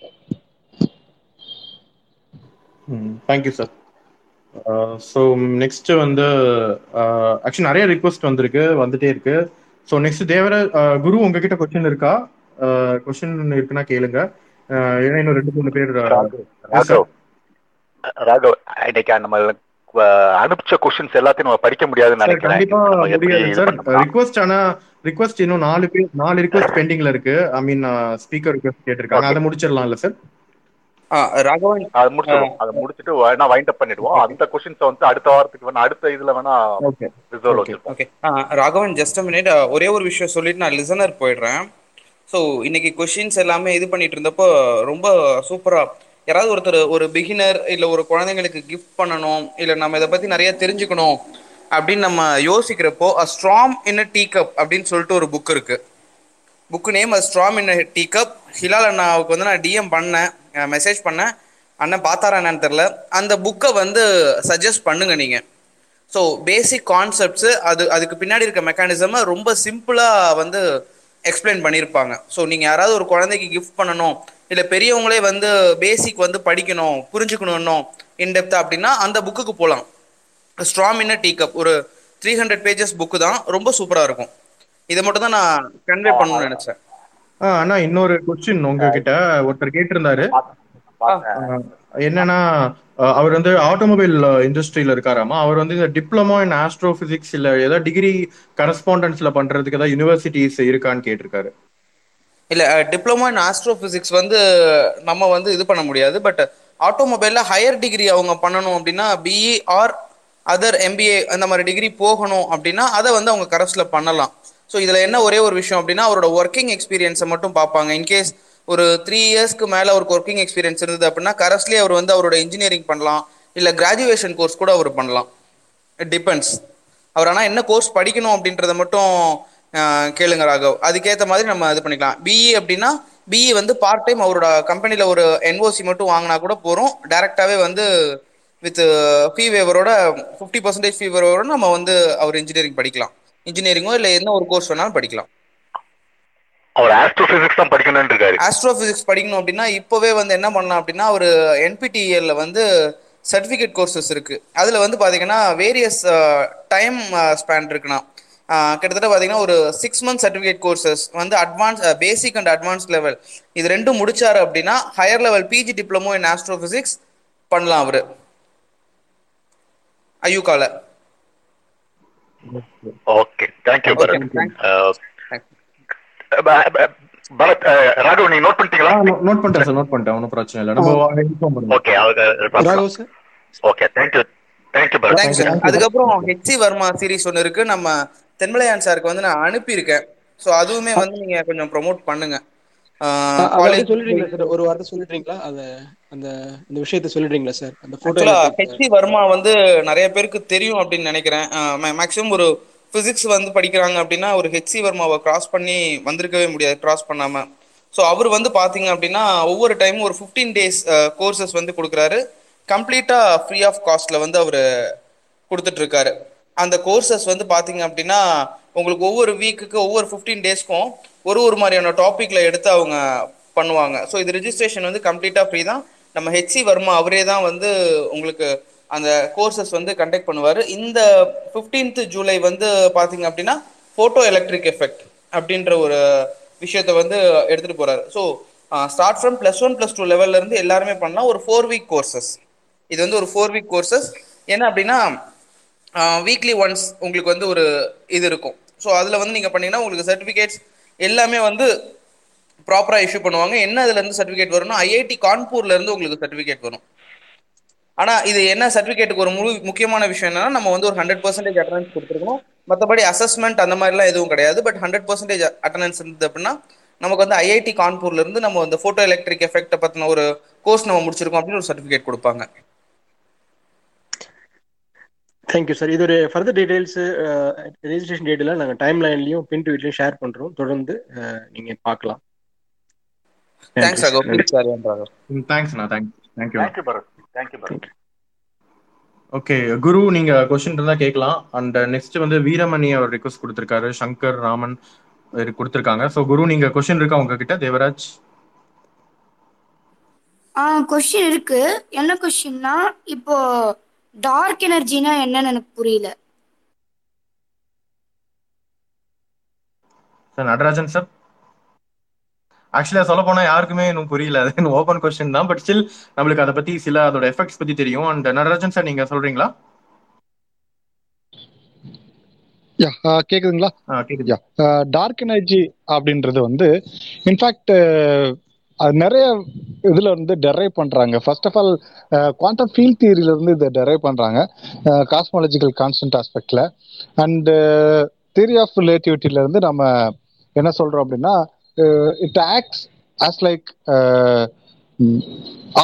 Thank you sir. ஸோ நெக்ஸ்ட் வந்து ஆக்சுவலி நிறைய ரிக்வஸ்ட் வந்துட்டே இருக்கு. ஸோ நெக்ஸ்ட் தேவராஜ் குரு உங்ககிட்ட கொஸ்டின் இருக்கா? கொஸ்டின் இருக்குன்னா கேளுங்க. ஏன்னா இன்னும் 2-3 பேர் ராகவ் இன்னைக்கு நம்ம அனுப்பிச்ச கொஸ்டின்ஸ் எல்லாத்தையும் நம்ம படிக்க முடியாதுன்னு நினைக்கிறேன். கண்டிப்பா சார் ரிக்வஸ்ட். ஆனா ரிக்வஸ்ட் இன்னும் 4 ரிக்வஸ்ட் பெண்டிங்ல இருக்கு. ஐ மீன் ஸ்பீக்கர் ரிக்வஸ்ட் கேட்டிருக்காங்க. அதை முடிச்சிடலாம்ல சார்? ராகவன் அது முடிச்சிடுவோம், அதை முடிச்சிட்டு வேணா வைண்ட் அப் பண்ணிடுவோம். அந்த கொஸ்டின்ஸ் வந்து அடுத்த வாரத்துக்கு வேணா அடுத்த இதுல வேணா ரிசர்வ் வச்சிருப்போம். Okay Raghavan just a minute, ஒரே ஒரு விஷயம் சொல்லிட்டு நான் லிசனர் போயிடுறேன். ஸோ இன்னைக்கு கொஸ்டின்ஸ் எல்லாமே இது பண்ணிட்டு இருந்தப்போ ரொம்ப சூப்பரா யாராவது ஒருத்தர் ஒரு பிகினர் இல்லை ஒரு குழந்தைங்களுக்கு கிஃப்ட் பண்ணணும் இல்லை நம்ம இதை பற்றி நிறைய தெரிஞ்சுக்கணும் அப்படின்னு நம்ம யோசிக்கிறப்போ அ storm in a tea cup அப்படின்னு சொல்லிட்டு ஒரு புக் இருக்கு. Book name a storm in a tea cup. Hilal அண்ணாவுக்கு வந்து நான் டிஎம் பண்ணேன், மெசேஜ் பண்ணேன், அண்ணன் பார்த்தாரா என்னன்னு தெரில. அந்த புக்கை வந்து சஜஸ்ட் பண்ணுங்க நீங்கள். ஸோ பேசிக் கான்செப்ட்ஸு அதுக்கு பின்னாடி இருக்க மெக்கானிசமை ரொம்ப சிம்பிளாக வந்து எக்ஸ்பிளைன் பண்ணியிருப்பாங்க. ஸோ நீங்கள் யாராவது ஒரு குழந்தைக்கு கிஃப்ட் பண்ணணும் இல்லை பெரியவங்களே வந்து பேசிக் வந்து படிக்கணும் புரிஞ்சுக்கணும் இன்டெப்த்தாக அப்படின்னா அந்த புக்குக்கு போகலாம். Storm in a tea cup ஒரு 300 pages புக்கு தான், ரொம்ப சூப்பராக இருக்கும். இதை மட்டும் தான் நான் கன்வே பண்ணணும்னு நினச்சேன். அண்ணா இன்னொரு கொஸ்டின் உங்ககிட்ட ஒருத்தர் கேட்டிருந்தாரு, என்னன்னா அவர் வந்து ஆட்டோமொபைல் இண்டஸ்ட்ரியில இருக்காராமா. அவர் வந்து இந்த டிப்ளமோ இன் ஆஸ்ட்ரோபிசிக்ஸ் இல்லை ஏதாவது டிகிரி கரஸ்பாண்டன்ஸ்ல பண்றதுக்கு ஏதாவது யூனிவர்சிட்டிஸ் இருக்கான்னு கேட்டிருக்காரு. இல்லை டிப்ளமோ இன் ஆஸ்ட்ரோபிசிக்ஸ் வந்து நம்ம வந்து இது பண்ண முடியாது. பட் ஆட்டோமொபைலில் ஹையர் டிகிரி அவங்க பண்ணணும் அப்படின்னா பிஇ ஆர் அதர் எம்பிஏ அந்த மாதிரி டிகிரி போகணும் அப்படின்னா அதை வந்து அவங்க கரஸ்பில் பண்ணலாம். ஸோ இதில் என்ன ஒரே ஒரு விஷயம் அப்படின்னா அவரோட ஒர்க்கிங் எக்ஸ்பீரியன்ஸை மட்டும் பார்ப்பாங்க. இன்கேஸ் ஒரு 3 yearsக்கு மேலே அவருக்கு ஒர்க்கிங் எக்ஸ்பீரியன்ஸ் இருந்தது அப்படின்னா கரஸ்லேயே அவர் வந்து அவரோட இன்ஜினியரிங் பண்ணலாம் இல்லை கிராஜுவேஷன் கோர்ஸ் கூட அவர் பண்ணலாம். இட் டிபெண்ட்ஸ் அவர் ஆனால் என்ன கோர்ஸ் படிக்கணும் அப்படின்றத மட்டும் கேளுங்க ராகவ், அதுக்கேற்ற மாதிரி நம்ம இது பண்ணிக்கலாம். பிஇ அப்படின்னா பிஇ வந்து பார்ட் டைம் அவரோட கம்பெனியில் ஒரு என்ஓசி மட்டும் வாங்கினா கூட போகிறோம், டைரெக்டாகவே வந்து வித் ஃபீ வேவரோட 50% ஃபீ வேவரோட நம்ம வந்து அவர் இன்ஜினியரிங் படிக்கலாம். இன்ஜினியரிங்கோ இல்லை என்ன ஒரு கோர்ஸ் வேணாலும் படிக்கலாம். அவர் ஆஸ்ட்ரோபிசிக்ஸ் தான் படிக்கணும்னு இருக்காரு. ஆஸ்ட்ரோபிசிக்ஸ் படிக்கணும் அப்படின்னா இப்போவே வந்து என்ன பண்ணலாம் அப்படின்னா ஒரு NPTEL வந்து சர்டிஃபிகேட் கோர்சஸ் இருக்குது. அதில் வந்து பார்த்தீங்கன்னா வேரியஸ் டைம் ஸ்பேன் இருக்குன்னா கிட்டத்தட்ட பார்த்தீங்கன்னா ஒரு 6 months சர்டிஃபிகேட் கோர்சஸ் வந்து advance basic and advance level இது ரெண்டும் முடிச்சாரு அப்படின்னா higher level PG diploma in astrophysics பண்ணலாம் அவரு ஐயூகால. Okay thank you Bharat. ராகவ் நீங்க நோட் பண்ணிட்டீங்களா? நோட் பண்ணிட்டேன் சார், நோட் பண்ணிட்டேன், ஒன்றும் பிரச்சனை இல்லை. நம்ம இன்ஃபார்ம் பண்ணுவோம். Okay Raghav sir. Okay thank you thank you Bharat thanks sir. அதுக்கப்புறம் ஹெச்சி வர்மா சீரிஸ் ஒன்று இருக்கு, நம்ம தென்மலையான் சாருக்கு வந்து நான் அனுப்பியிருக்கேன். ஸோ அதுவுமே வந்து நீங்க கொஞ்சம் ப்ரொமோட் பண்ணுங்க. ஒரு வார்த்தை சொல்லிடுறீங்களா அதை, அந்த இந்த விஷயத்தை சொல்லிடுறீங்களா சார்? அந்த ஃபோட்டோல ஹெச்சி வர்மா வந்து நிறைய பேருக்கு தெரியும் அப்படின்னு நினைக்கிறேன். மேக்ஸிமம் ஒரு பிசிக்ஸ் வந்து படிக்கிறாங்க அப்படின்னா ஒரு ஹெச்சி வர்மாவை கிராஸ் பண்ணி வந்திருக்கவே முடியாது கிராஸ் பண்ணாம. ஸோ அவர் வந்து பார்த்தீங்க அப்படின்னா ஒவ்வொரு டைமும் ஒரு 15 days கோர்சஸ் வந்து கொடுக்குறாரு, கம்ப்ளீட்டா ஃப்ரீ ஆஃப் காஸ்ட்ல வந்து அவர் கொடுத்துட்டு இருக்காரு. அந்த கோர்சஸ் வந்து பார்த்தீங்க அப்படின்னா உங்களுக்கு ஒவ்வொரு வீக்குக்கு ஒவ்வொரு 15 daysக்கும் ஒரு ஒரு மாதிரியான டாப்பிக்கில் எடுத்து அவங்க பண்ணுவாங்க. ஸோ இது ரிஜிஸ்ட்ரேஷன் வந்து கம்ப்ளீட்டாக ஃப்ரீ தான். நம்ம ஹெச்சி வர்மா அவரே தான் வந்து உங்களுக்கு அந்த கோர்சஸ் வந்து கண்டக்ட் பண்ணுவார். இந்த 15th July வந்து பார்த்தீங்க அப்படின்னா ஃபோட்டோ எலக்ட்ரிக் எஃபெக்ட் அப்படின்ற ஒரு விஷயத்தை வந்து எடுத்துகிட்டு போகிறாரு. ஸோ ஸ்டார்ட் ஃப்ரம் +1, +2 லெவல்லேருந்து எல்லாருமே பண்ணலாம். ஒரு 4-week கோர்சஸ், இது வந்து ஒரு 4-week கோர்சஸ். என்ன அப்படின்னா வீக்லி ஒன்ஸ் உங்களுக்கு வந்து ஒரு இது இருக்கும். ஸோ அதில் வந்து நீங்கள் பண்ணிங்கன்னா உங்களுக்கு சர்டிஃபிகேட்ஸ் எல்லாமே வந்து ப்ராப்பராக இஷ்யூ பண்ணுவாங்க. என்ன அதுலேருந்து சர்டிஃபிகேட் வரும்னா IIT கான்பூர்லேருந்து உங்களுக்கு சர்டிஃபிகேட் வரும். ஆனால் இது என்ன சர்டிஃபிகேட்டுக்கு ஒரு முழு முக்கியமான விஷயம் என்னன்னா நம்ம வந்து ஒரு 100% அட்டனன்ஸ் கொடுத்துருக்கணும். மற்றபடி அசஸ்மெண்ட் அந்த மாதிரிலாம் எதுவும் கிடையாது. பட் 100% அட்டனன்ஸ் இருந்தது அப்படின்னா நமக்கு வந்து IIT கான்பூர்லேருந்து நம்ம வந்து ஃபோட்டோ எலக்ட்ரிக் எஃபெக்டை பற்றின ஒரு கோர்ஸ் நம்ம முடிச்சிருக்கோம் அப்படின்னு ஒரு சர்டிஃபிகேட் கொடுப்பாங்க. Thank you sir. இது ஒரு ஃபர்தர் டீடைல்ஸ் ரெஜிஸ்ட்ரேஷன் டீடைலாம் நாங்கள் டைம் லைன்லையும் பின் டு வீட்லையும் ஷேர் பண்ணுறோம், தொடர்ந்து நீங்கள் பார்க்கலாம். Thanks sir. தேங்க்ஸ்ண்ணா. Thank you thank you Bharat. Thank you Bharat. Okay Guru, நீங்கள் கொஸ்டின் இருந்தால் கேட்கலாம். அண்ட் நெக்ஸ்ட் வந்து வீரமணி அவர் ரிக்வஸ்ட் கொடுத்துருக்காரு, சங்கர் ராமன் கொடுத்துருக்காங்க. ஸோ குரு நீங்கள் கொஸ்டின் இருக்கா உங்ககிட்ட? தேவராஜ் கொஸ்டின் இருக்கு. என்ன கொஸ்டின்னா இப்போ டார்க் எனர்ஜினா என்னன்னு எனக்கு புரியல சார். நடராஜன் சார் ஆக்சுவலா சொல்ல போனா யாருக்குமே இன்னும் புரியல, அது இன்னும் ஓபன் கொஸ்டின் தான். பட் ஸ்டில் நம்மளுக்கு அதை பத்தி சில அதோட எஃபெக்ட்ஸ் பத்தி தெரியும். அண்ட் நடராஜன் சார் நீங்க சொல்றீங்களா? கேக்குதுங்களா? கேக்குது. டார்க் எனர்ஜி அப்படின்றது வந்து இன்ஃபேக்ட் நிறைய இதுல இருந்து டெரைவ் பண்றாங்க. First of all quantum field தியரியில இருந்து இதை டெரைவ் பண்றாங்க காஸ்மாலஜிக்கல் கான்ஸ்டன்ட் ஆஸ்பெக்ட்ல. அண்ட் தியரி ஆஃப் ரிலேட்டிவிட்டில இருந்து நம்ம என்ன சொல்றோம் அப்படின்னா it acts as like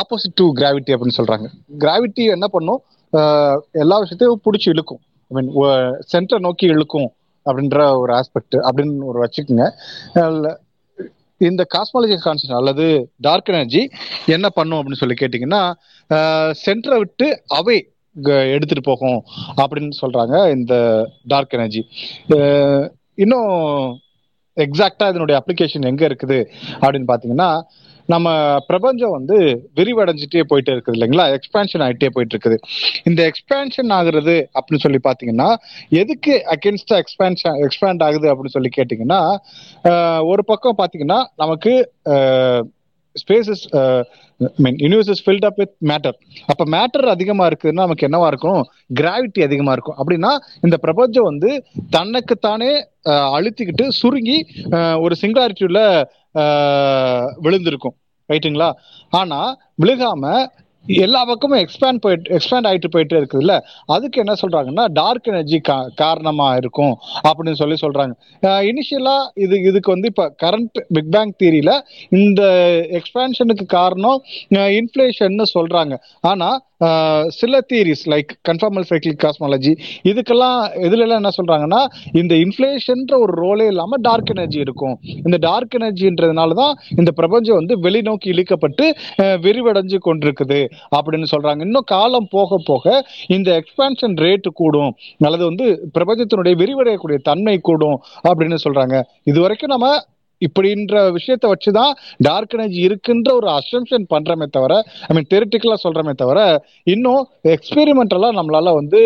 opposite to gravity அப்படின்னு சொல்றாங்க. கிராவிட்டி என்ன பண்ணும், எல்லா விஷயத்தையும் பிடிச்சி இழுக்கும், ஐ மீன் சென்டரை நோக்கி இழுக்கும் அப்படின்ற ஒரு ஆஸ்பெக்ட் அப்படின்னு ஒரு வச்சுக்கோங்க. இந்த காஸ்மாலஜிக்கல் கான்செப்ட் அல்லது டார்க் எனர்ஜி என்ன பண்ணும் அப்படின்னு சொல்லி கேட்டிங்கன்னா சென்டரை விட்டு அவே எடுத்துட்டு போகும் அப்படின்னு சொல்றாங்க இந்த டார்க் எனர்ஜி. இன்னும் எக்ஸாக்டா இதனுடைய அப்ளிகேஷன் எங்க இருக்குது அப்படின்னு பாத்தீங்கன்னா நம்ம பிரபஞ்சம் வந்து விரிவடைஞ்சிட்டே போயிட்டே இருக்குது இல்லைங்களா, எக்ஸ்பேன்ஷன் ஆகிட்டே போயிட்டு இருக்குது. இந்த எக்ஸ்பேன்ஷன் ஆகுறது அப்படின்னு சொல்லி பார்த்தீங்கன்னா எதுக்கு அகென்ஸ்டா எக்ஸ்பேண்ட் ஆகுது அப்படின்னு சொல்லி கேட்டிங்கன்னா ஒரு பக்கம் பார்த்தீங்கன்னா நமக்கு spaces I mean universe is filled up with matter. அப்போ மேட்டர் அதிகமாக இருக்குதுன்னா நமக்கு என்னவா இருக்கும், கிராவிட்டி அதிகமாக இருக்கும். அப்படின்னா இந்த பிரபஞ்சம் வந்து தன்னைக்குத்தானே அழுத்திக்கிட்டு சுருங்கி ஒரு சிங்குலாரிட்டியுள்ள விழுந்திருக்கும் ரைட்டுங்களா. ஆனா விழுகாம எல்லா பக்கமும் எக்ஸ்பேண்ட் ஆயிட்டு போயிட்டு இருக்குதுல்ல, அதுக்கு என்ன சொல்றாங்கன்னா டார்க் எனர்ஜி காரணமா இருக்கும் அப்படின்னு சொல்லி சொல்றாங்க. இனிஷியலா இதுக்கு வந்து இப்ப கரண்ட் பிக் பேங் தியரியில இந்த எக்ஸ்பேன்ஷனுக்கு காரணம் இன்ஃபிளேஷன்னு சொல்றாங்க. ஆனா சில theories like conformal cyclic cosmology இதுக்கெல்லாம் இதுலலாம் என்ன சொல்றாங்கன்னா இந்த இன்ஃப்ளேஷன்ற ஒரு ரோலே இல்லாமல் டார்க் எனர்ஜி இருக்கும், இந்த டார்க் எனர்ஜின்றதுனால தான் இந்த பிரபஞ்சம் வந்து வெளிநோக்கி இழுக்கப்பட்டு விரிவடைஞ்சு கொண்டிருக்குது அப்படின்னு சொல்றாங்க. இன்னும் காலம் போக போக இந்த எக்ஸ்பேன்ஷன் ரேட்டு கூடும் அல்லது வந்து பிரபஞ்சத்தினுடைய விரிவடையக்கூடிய தன்மை கூடும் அப்படின்னு சொல்றாங்க. இது வரைக்கும் நம்ம இப்படின்ற விஷயத்த வச்சுதான் டார்க் எனர்ஜி இருக்குன்ற ஒரு அசம்ஷன் பண்றமே தவிர, ஐ மீன் தியரிட்டிக்கலா சொல்றமே தவிர, இன்னும் எக்ஸ்பெரிமெண்டலா நம்மளால வந்து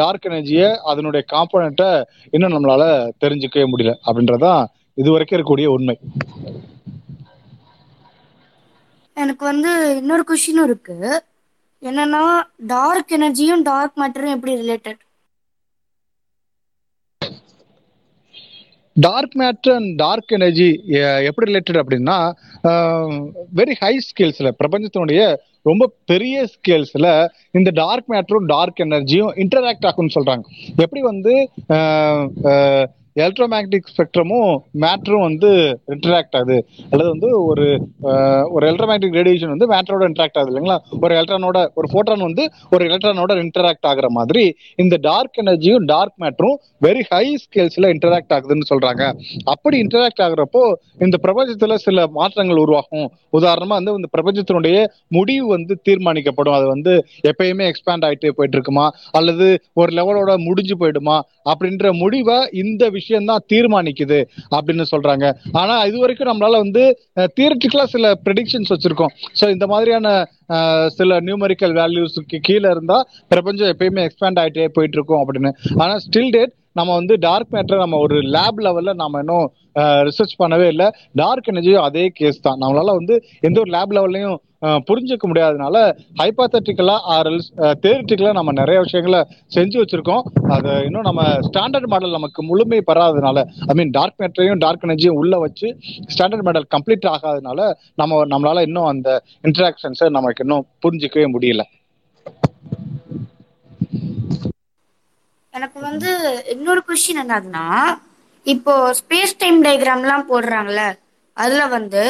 டார்க் எனர்ஜியை அதனுடைய காம்போனன்ட்டை இன்னும் நம்மளால தெரிஞ்சுக்கவே முடியல அப்படின்றதான் இது வரைக்கும் இருக்கக்கூடிய உண்மை. எனக்கு வந்து இன்னொரு குவெஸ்டின் இருக்கு, என்னன்னா டார்க் எனர்ஜியும் டார்க் மேட்டரும் எப்படி related? Dark matter and dark energy எப்படி ரிலேட்டட் அப்படின்னா வெரி ஹை ஸ்கேல்ஸ்ல பிரபஞ்சத்தினுடைய ரொம்ப பெரிய ஸ்கேல்ஸ்ல இந்த டார்க் மேட்டரும் டார்க் எனர்ஜியும் இன்டராக்ட் ஆகும்னு சொல்றாங்க. எப்படி வந்து எலக்ட்ரோமேக்னடிக் ஸ்பெக்ட்ரமும் மேட்டரும் வந்து இன்டராக்ட் ஆகுது அல்லது வந்து ஒரு எலக்ட்ரோமேக்னிக் ரேடியேஷன் வந்து மேட்டரோட இன்டராக்ட் ஆகுது இல்லைங்களா, ஒரு எலக்ட்ரானோட ஒரு ஃபோட்டான் வந்து ஒரு எலக்ட்ரானோட இன்டராக்ட் ஆகுற மாதிரி இந்த டார்க் எனர்ஜியும் டார்க் மேட்டரும் வெரி ஹை ஸ்கேல்ஸ்ல இன்டராக்ட் ஆகுதுன்னு சொல்றாங்க. அப்படி இன்டராக்ட் ஆகுறப்போ இந்த பிரபஞ்சத்துல சில மாற்றங்கள் உருவாகும். உதாரணமா வந்து இந்த பிரபஞ்சத்தினுடைய முடிவு வந்து தீர்மானிக்கப்படும், அது வந்து எப்பயுமே எக்ஸ்பேண்ட் ஆகிட்டே போயிட்டு இருக்குமா அல்லது ஒரு லெவலோட முடிஞ்சு போயிடுமா அப்படின்ற முடிவை இந்த விஷயம்தான் தீர்மானிக்குது அப்படின்னு சொல்றாங்க. ஆனா இது வரைக்கும் நம்மளால வந்து தியரிட்டிக்கலா சில ப்ரெடிக்ஷன்ஸ் வச்சிருக்கோம். ஸோ இந்த மாதிரியான சில நியூமரிக்கல் வேல்யூஸுக்கு கீழே இருந்தா பிரபஞ்சம் எப்பயுமே எக்ஸ்பேண்ட் ஆகிட்டே போயிட்டு இருக்கும் அப்படின்னு. ஆனா ஸ்டில் டேட் நம்ம வந்து டார்க் மேட்டரை நம்ம ஒரு லேப் லெவல்ல நம்ம இன்னும் ரிசர்ச் பண்ணவே இல்லை. டார்க் எனர்ஜியும் அதே கேஸ் தான், நம்மளால வந்து எந்த ஒரு லேப் லெவல்லையும் புரிஞ்சுக்க முடியாதனால ஹைபாத்தட்டிக்கலா ஆர் தியரிட்டிக்கலா நம்ம நிறைய விஷயங்களை செஞ்சு வச்சிருக்கோம். அது இன்னும் நம்ம ஸ்டாண்டர்ட் மாடல் நமக்கு முழுமை பெறாததுனால, ஐ மீன் டார்க் மேட்டரையும் டார்க் எனர்ஜியும் உள்ள வச்சு ஸ்டாண்டர்ட் மாடல் கம்ப்ளீட் ஆகாதனால நம்மளால இன்னும் அந்த இன்டராக்ஷன்ஸை நமக்கு இன்னும் புரிஞ்சிக்கவே முடியல. எனக்கு வந்து இன்னொரு குவெஸ்டின் என்னதுன்னா, இப்போ ஸ்பேஸ் டைம் டயக்ராம்லாம் போடுறாங்கல்ல, அதுல வந்து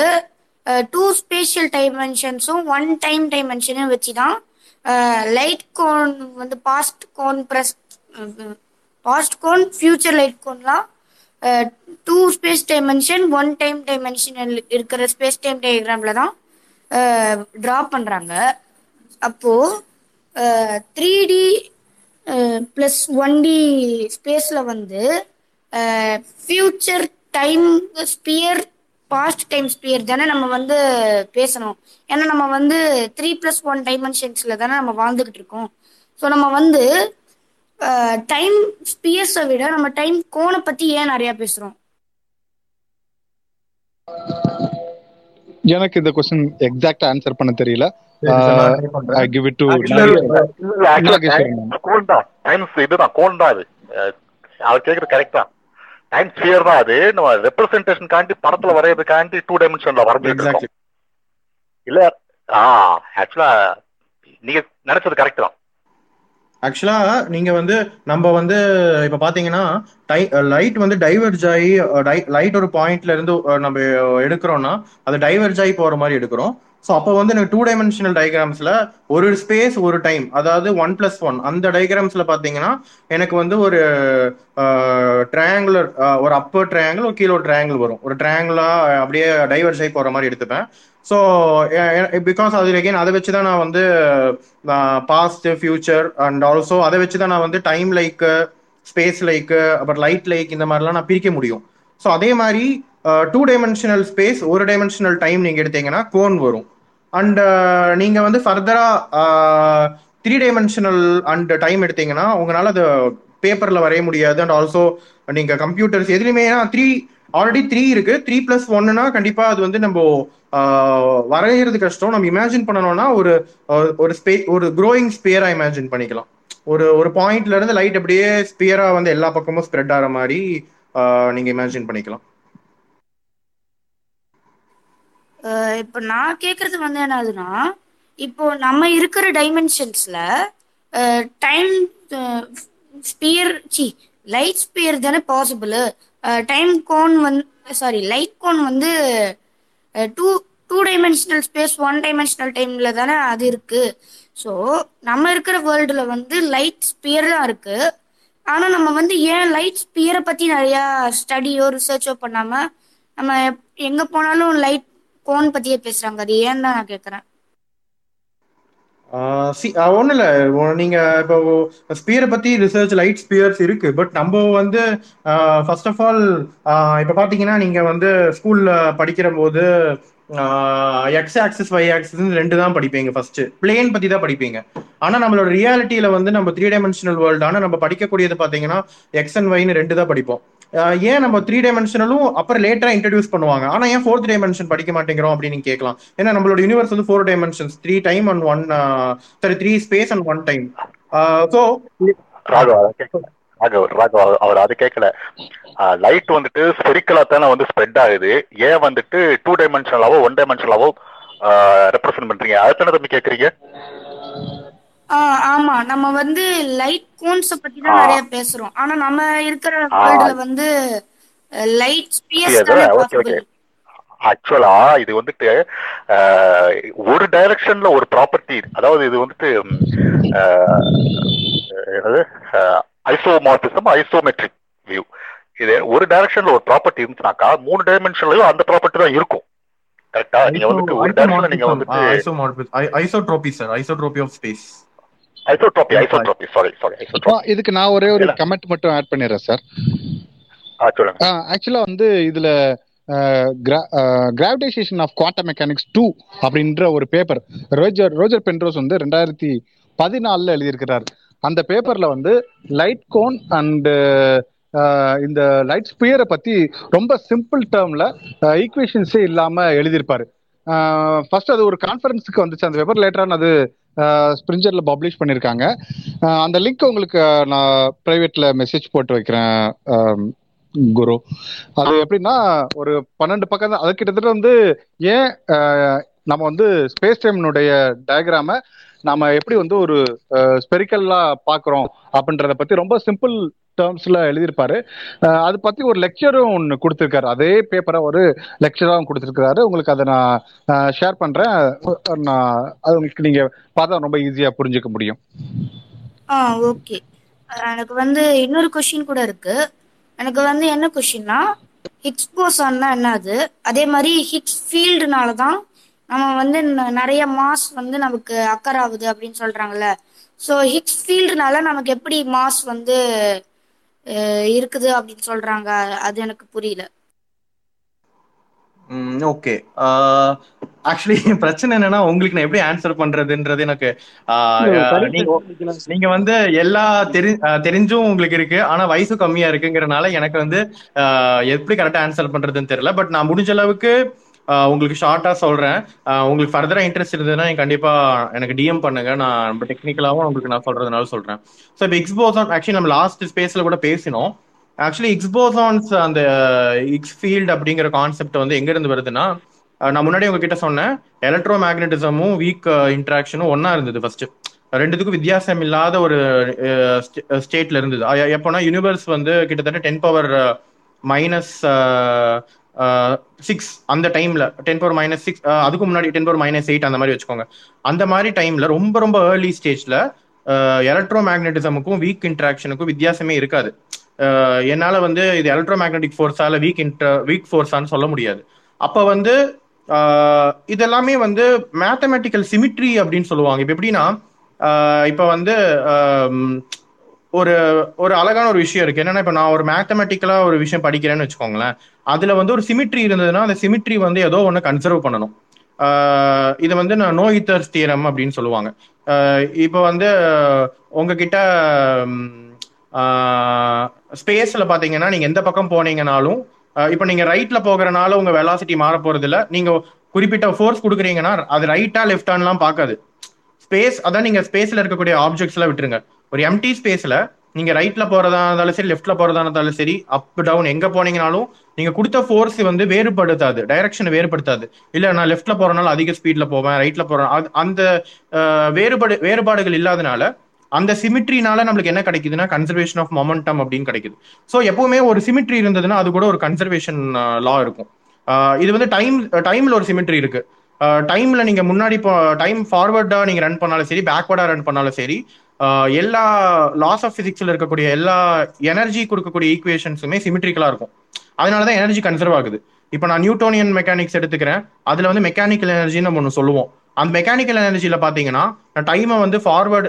2 ஸ்பேஷியல் டைமென்ஷன்ஸும் 1 டைம் டைமென்ஷனும் வச்சுதான் லைட் கோன் வந்து பாஸ்ட் கோன் ஃபியூச்சர் லைட் கோன்லாம் 2 ஸ்பேஸ் டைமென்ஷன் 1 டைம் டைமென்ஷன் இருக்கிற ஸ்பேஸ் டைம் டயக்ராம்ல தான் ட்ரா பண்றாங்க. அப்போ 3D + 1D ஸ்பேஸ்ல வந்து future time sphere past time sphere தானே நம்ம வந்து பேசணும், ஏன்னா நம்ம வந்து 3 + 1 டைமென்ஷன்ஸ்ல தானே நம்ம வாழ்ந்துகிட்டு இருக்கோம். ஸோ நம்ம வந்து டைம் ஸ்பியர்ஸை விட நம்ம டைம் கோனை பத்தி ஏன் நிறைய பேசுறோம்? எனக்கு இந்த क्वेश्चन எக்ஸாக்ட்டா ஆன்சர் பண்ண தெரியல. I give it to கோண்டா டைம் ஸ்பியர் தான், கோண்டா அது அவர் கேக்குற கரெக்ட்டா டைம் ஸ்பியர் தான். அது நம்ம ரெப்ரசன்டேஷன் காண்டி படத்துல வரையறது காண்டி 2 டைமென்ஷன்ல வரையறது. இல்ல? ஆக்சுவலா நீங்க நினைச்சது கரெக்ட் தான். ஆக்சுவலா நீங்க வந்து நம்ம வந்து இப்ப பாத்தீங்கன்னா லைட் வந்து டைவர்ஜ் ஆகி லைட் ஒரு பாயிண்ட்ல இருந்து நம்ம எடுக்கிறோம்னா அது டைவர்ஜ் ஆகி போற மாதிரி எடுக்கிறோம். ஸோ அப்போ வந்து எனக்கு 2D டயக்ராம்ஸ்ல ஒரு ஸ்பேஸ் ஒரு டைம், அதாவது 1+1 அந்த டயக்ராம்ஸ்ல பாத்தீங்கன்னா எனக்கு வந்து ஒரு ட்ரையாங்குலர், ஒரு அப்பர் ட்ரையாங்கிள் ஒரு கீழே ட்ரையாங்கிள் வரும், ஒரு ட்ரையாங்கிளா அப்படியே டைவர்ஜ் ஆகி போற மாதிரி எடுத்துப்பேன். ஸோ பிகாஸ் அது அகெயின் அதை வச்சு தான் நான் வந்து பாஸ்ட் ஃபியூச்சர் அண்ட் ஆல்சோ அதை வச்சு தான் நான் வந்து டைம் லைக்கு ஸ்பேஸ் லைக்கு அப்புறம் லைட் லைக் இந்த மாதிரிலாம் நான் பிரிக்க முடியும். ஸோ அதே மாதிரி 2D ஸ்பேஸ் ஒரு டைமென்ஷனல் டைம் நீங்கள் எடுத்தீங்கன்னா கோன் வரும். அண்ட் நீங்கள் வந்து ஃபர்தராக 3D அண்ட் டைம் எடுத்தீங்கன்னா உங்களால் அது பேப்பரில் வரைய முடியாது. அண்ட் ஆல்சோ நீங்கள் கம்ப்யூட்டர்ஸ் எதுலையுமே ஆல்ரெடி 3 இருக்கு, 3+1னா கண்டிப்பா அது வந்து நம்ம வரைகிறது கஷ்டம். நம்ம இமேஜின் பண்ணணும்னா ஒரு க்ரோயிங் ஸ்பியரா இமேஜின் பண்ணிக்கலாம். ஒரு பாயிண்ட்ல இருந்து லைட் அப்படியே ஸ்பியரா வந்து எல்லா பக்கமும் ஸ்ப்ரெட் ஆகிற மாதிரி நீங்க இமேஜின் பண்ணிக்கலாம். இப்போ நான் கேக்குறது வந்து என்னதுன்னா, இப்போ நம்ம இருக்கிற டைமென்ஷன்ஸ்ல டைம் ஸ்பியர் லைட் ஸ்பியர் தானே பாசிபிள். டைம் கோன் வந்து லைட் கோன் வந்து 2D ஸ்பேஸ் 1D டைம்ல தானே அது இருக்கு. ஸோ நம்ம இருக்கிற வேர்ல்டில் வந்து லைட் ஸ்பியர் தான் இருக்கு. ஆனால் நம்ம வந்து ஏன் லைட் ஸ்பியரை பற்றி நிறையா ஸ்டடியோ ரிசர்ச்சோ பண்ணாமல் நம்ம எங்கே போனாலும் லைட் கோன் பற்றியே பேசுகிறாங்க, அது ஏன்னு தான் நான் கேட்குறேன். ஒன்றும் இல்லை, நீங்கள் இப்போ ஸ்பியரை பற்றி ரிசர்ச் லைட் ஸ்பியர்ஸ் இருக்குது. பட் நம்ம வந்து ஃபர்ஸ்ட் ஆஃப் ஆல் இப்போ பார்த்தீங்கன்னா நீங்கள் வந்து ஸ்கூலில் படிக்கிற போது எக்ஸ் ஆக்சிஸ் ஒய் ஆக்சிஸ் ரெண்டு தான் படிப்பீங்க, ஃபர்ஸ்ட் பிளேன் பற்றி தான் படிப்பீங்க. ஆனால் நம்மளோட ரியாலிட்டியில வந்து நம்ம 3D வேர்ல்டு, ஆனால் நம்ம படிக்கக்கூடியது பார்த்தீங்கன்னா எக்ஸ் அண்ட் ஒய்னு ரெண்டு தான் படிப்போம். ஏன் நம்ம 3D அப்புறம் லேட்டரா இன்ட்ரடியூஸ் பண்ணுவாங்க, ஆனா ஏன் 4th படிக்க மாட்டேங்கிறோம் அப்படின்னு கேட்கலாம். ஏன்னா நம்மளோட யூனிவர்ஸ் வந்து 4D 3 ஸ்பேஸ் அண்ட் 1 டைம். அவர் அது கேட்கல, லைட் வந்துட்டு ஸ்பெரிக்கலா தானே வந்து ஸ்ப்ரெட் ஆகுது, ஏன் வந்துட்டு 2D 1D ரெப்ரசென்ட் பண்றீங்க, அதுதானே தம்பி கேக்குறீங்க? ஆமா, நம்ம வந்து லைட் கோன்ஸ் பத்தி தான் நிறைய பேசுறோம், ஆனா நம்ம இருக்கிற வேர்ல்ட்ல வந்து லைட் ஸ்பியர்ஸ் தான பாசிபிள். ஆக்சுவலா இது வந்துட்டு ஒரு டைரக்ஷன்ல ஒரு ப்ராப்பர்ட்டி, அதாவது இது வந்துட்டு ஐசோமார்பிசம் ஐசோமெட்ரிக் வியூ. இது ஒரு டைரக்ஷன்ல ஒரு ப்ராப்பர்ட்டி இருந்துச்சுனாக்கா 3D அந்த ப்ராப்பர்ட்டி தான் இருக்கும். கரெக்டா? நீங்க வந்துட்டு ஒரு டைரக்ஷன்ல நீங்க வந்துட்டு isomorphism isotropy sir, isotropy of space. இதுக்கு நான் ஒரே ஒரு கமெண்ட் மட்டும் ஆட் பண்ணிடுறேன் சார். ஆக்சுவலா வந்து இதுல கிராவிடேஷன் ஆஃப் குவாண்டம் மெக்கானிக்ஸ் 2 அப்படின்ற ஒரு பேப்பர் ரோஜர் பென்ரோஸ் வந்து 2014 எழுதியிருக்கிறார். அந்த பேப்பர்ல வந்து லைட் கோன் அண்ட் இந்த லைட் ஸ்பியரை பத்தி ரொம்ப சிம்பிள் டேர்ம்ல ஈக்குவேஷன்ஸே இல்லாம எழுதியிருப்பாரு. ஃபர்ஸ்ட் அது ஒரு கான்ஃபரன்ஸுக்கு வந்துச்சு அந்த பேப்பர், லேட்டரான அது ஸ்பிரிஞ்சர்ல பப்ளிஷ் பண்ணியிருக்காங்க. அந்த லிங்க் உங்களுக்கு நான் பிரைவேட்ல மெசேஜ் போட்டு வைக்கிறேன் குரு. அது எப்படின்னா ஒரு 12 பக்கம் தான். அது கிட்டத்தட்ட வந்து ஏன் நம்ம வந்து ஸ்பேஸ் டைம்னுடைய டயக்ராம நம்ம எப்படி வந்து ஒரு ஸ்பெரிக்கல்லா பாக்குறோம் அப்படின்றத பத்தி ரொம்ப சிம்பிள் டேர்ம்ஸ்ல எழுதியிருப்பாரு. அது பத்தி ஒரு லெக்சரும் ஒன்று கொடுத்துருக்காரு, அதே பேப்பரை ஒரு லெக்சராகவும் கொடுத்துருக்காரு. உங்களுக்கு அதை நான் ஷேர் பண்றேன், நான் அது உங்களுக்கு நீங்க பார்த்தா ரொம்ப ஈஸியா புரிஞ்சுக்க முடியும். ஓகே, எனக்கு வந்து இன்னொரு கொஸ்டின் கூட இருக்கு. எனக்கு வந்து என்ன கொஸ்டின்னா, ஹிக்ஸ் போசான் தான் என்ன அது? அதே மாதிரி ஹிக்ஸ் ஃபீல்டுனால தான் நம்ம வந்து நிறைய மாஸ் வந்து நமக்கு அக்கர் ஆகுது அப்படின்னு சொல்றாங்கல்ல. ஸோ ஹிக்ஸ் ஃபீல்டுனால நமக்கு எப்படி மாஸ் வந்து இருக்குது அப்படின்னு சொல்றாங்க, அது எனக்கு புரியல. ஓகே, ஆக்சுவலி பிரச்சனை என்னன்னா உங்களுக்கு நான் எப்படி ஆன்சர் பண்றதுன்றது எனக்கு நீங்க வந்து எல்லா தெரிஞ்சும் உங்களுக்கு இருக்கு, ஆனா வயசு கம்மியா இருக்குங்கிறனால எனக்கு வந்து எப்படி கரெக்டா ஆன்சர் பண்றதுன்னு தெரியல. பட் நான் முடிஞ்ச அளவுக்கு உங்களுக்கு ஷார்ட்டா சொல்றேன். உங்களுக்கு ஃபர்தரா இன்ட்ரெஸ்ட் இருந்ததுன்னா கண்டிப்பா எனக்கு DM பண்ணுங்க, நான் ரொம்ப டெக்னிக்கலாவும் உங்களுக்கு நான் சொல்றதுனால சொல்றேன். ஸோ இப்போ ஹிக்ஸ் போசான் ஆக்சுவலி நம்ம லாஸ்ட் ஸ்பேஸ்ல கூட பேசினோம். ஆக்சுவலி ஹிக்ஸ் போசான்ஸ் அந்த ஹிக்ஸ் ஃபீல்டு அப்படிங்கிற கான்செப்ட் வந்து எங்க இருந்து வருதுன்னா நான் முன்னாடி உங்ககிட்ட சொன்னேன், எலக்ட்ரோ மேக்னெட்டிசமும் வீக் இன்ட்ராக்ஷனும் ஒன்னா இருந்தது ஃபர்ஸ்ட். ரெண்டுத்துக்கும் வித்தியாசம் இல்லாத ஒரு ஸ்டேட்ல இருந்தது. எப்போனா யூனிவர்ஸ் வந்து கிட்டத்தட்ட 10⁻⁶ அந்த டைம்ல, 10⁻⁶, அதுக்கு முன்னாடி 10⁻⁸, அந்த மாதிரி வச்சுக்கோங்க. அந்த மாதிரி டைம்ல ரொம்ப ரொம்ப ஏர்லி ஸ்டேஜ்ல எலக்ட்ரோ மேக்னெட்டிசமுக்கும் வீக் இன்ட்ராக்ஷனுக்கும் வித்தியாசமே இருக்காது. என்னால வந்து இது எலக்ட்ரோ மேக்னெட்டிக் ஃபோர்ஸால வீக் ஃபோர்ஸான்னு சொல்ல முடியாது. அப்ப வந்து இதெல்லாமே வந்து மேத்தமெட்டிக்கல் சிமிட்ரி அப்படின்னு சொல்லுவாங்க. இப்ப எப்படின்னா, இப்ப வந்து ஒரு ஒரு அழகான ஒரு விஷயம் இருக்கு. என்னன்னா, இப்ப நான் ஒரு மேத்தமெட்டிக்கலா ஒரு விஷயம் படிக்கிறேன்னு வச்சுக்கோங்களேன், அதுல வந்து ஒரு சிமிட்ரி இருந்ததுன்னா அந்த சிமிட்ரி வந்து ஏதோ ஒன்னு கன்சர்வ் பண்ணணும். இது வந்து நான் நோயித்தர்ஸ் தியரம் அப்படின்னு சொல்லுவாங்க. இப்ப வந்து உங்ககிட்ட ஸ்பேஸ்ல பாத்தீங்கன்னா, நீங்க எந்த பக்கம் போனீங்கனாலும், இப்ப நீங்க ரைட்ல போகிறனால உங்க வெலாசிட்டி மாற போறது இல்ல. நீங்க குறிப்பிட்ட ஃபோர்ஸ் கொடுக்குறீங்கன்னா அது ரைட்டா லெஃப்டான்லாம் பார்க்காது. ஸ்பேஸ், அதான் நீங்க ஸ்பேஸ்ல இருக்கக்கூடிய ஆப்ஜெக்ட்ஸ் எல்லாம் விட்டுருங்க. ஒரு எம்டி ஸ்பேஸ்ல நீங்க ரைட்ல போறதா இருந்தாலும் சரி, லெஃப்ட்ல போறதா இருந்தாலும் சரி, அப் டவுன் எங்க போனீங்கனாலும் நீங்க கொடுத்த ஃபோர்ஸ் வந்து வேறுபடுத்தாது, டைரக்ஷன் வேறுபடுத்தாது. இல்ல நான் லெஃப்ட்ல போறனால அதிக ஸ்பீட்ல போவேன், ரைட்ல போறேன், அந்த வேறுபாடுகள் இல்லாதனால அந்த சிமிட்ரினால நம்மளுக்கு என்ன கிடைக்குதுன்னா கன்சர்வேஷன் ஆஃப் மொமெண்டம் அப்படின்னு கிடைக்குது. ஸோ எப்பவுமே ஒரு சிமிட்ரி இருந்ததுன்னா அது கூட ஒரு கன்சர்வேஷன் லா இருக்கும். இது வந்து டைம்ல ஒரு சிமிட்ரி இருக்கு. டைம்ல நீங்க முன்னாடி டைம் ஃபார்வர்டா நீங்க ரன் பண்ணாலும் சரி, பேக்வர்டா ரன் பண்ணாலும் சரி, எல்லா லாஸ் ஆஃப் பிசிக்ஸ்ல இருக்கக்கூடிய எல்லா எனர்ஜி கொடுக்கக்கூடிய ஈக்குவேஷன்ஸுமே சிமிட்ரிக்கலா இருக்கும். அதனாலதான் எனர்ஜி கன்சர்வ் ஆகுது. இப்ப நான் நியூட்டோனியன் மெக்கானிக்ஸ் எடுத்துக்கிறேன், அதுல வந்து மெக்கானிக்கல் எனர்ஜின்னு நம்ம ஒன்று சொல்லுவோம். அந்த மெக்கானிக்கல் எனர்ஜியில பாத்தீங்கன்னா, நான் டைமை வந்து ஃபார்வர்டு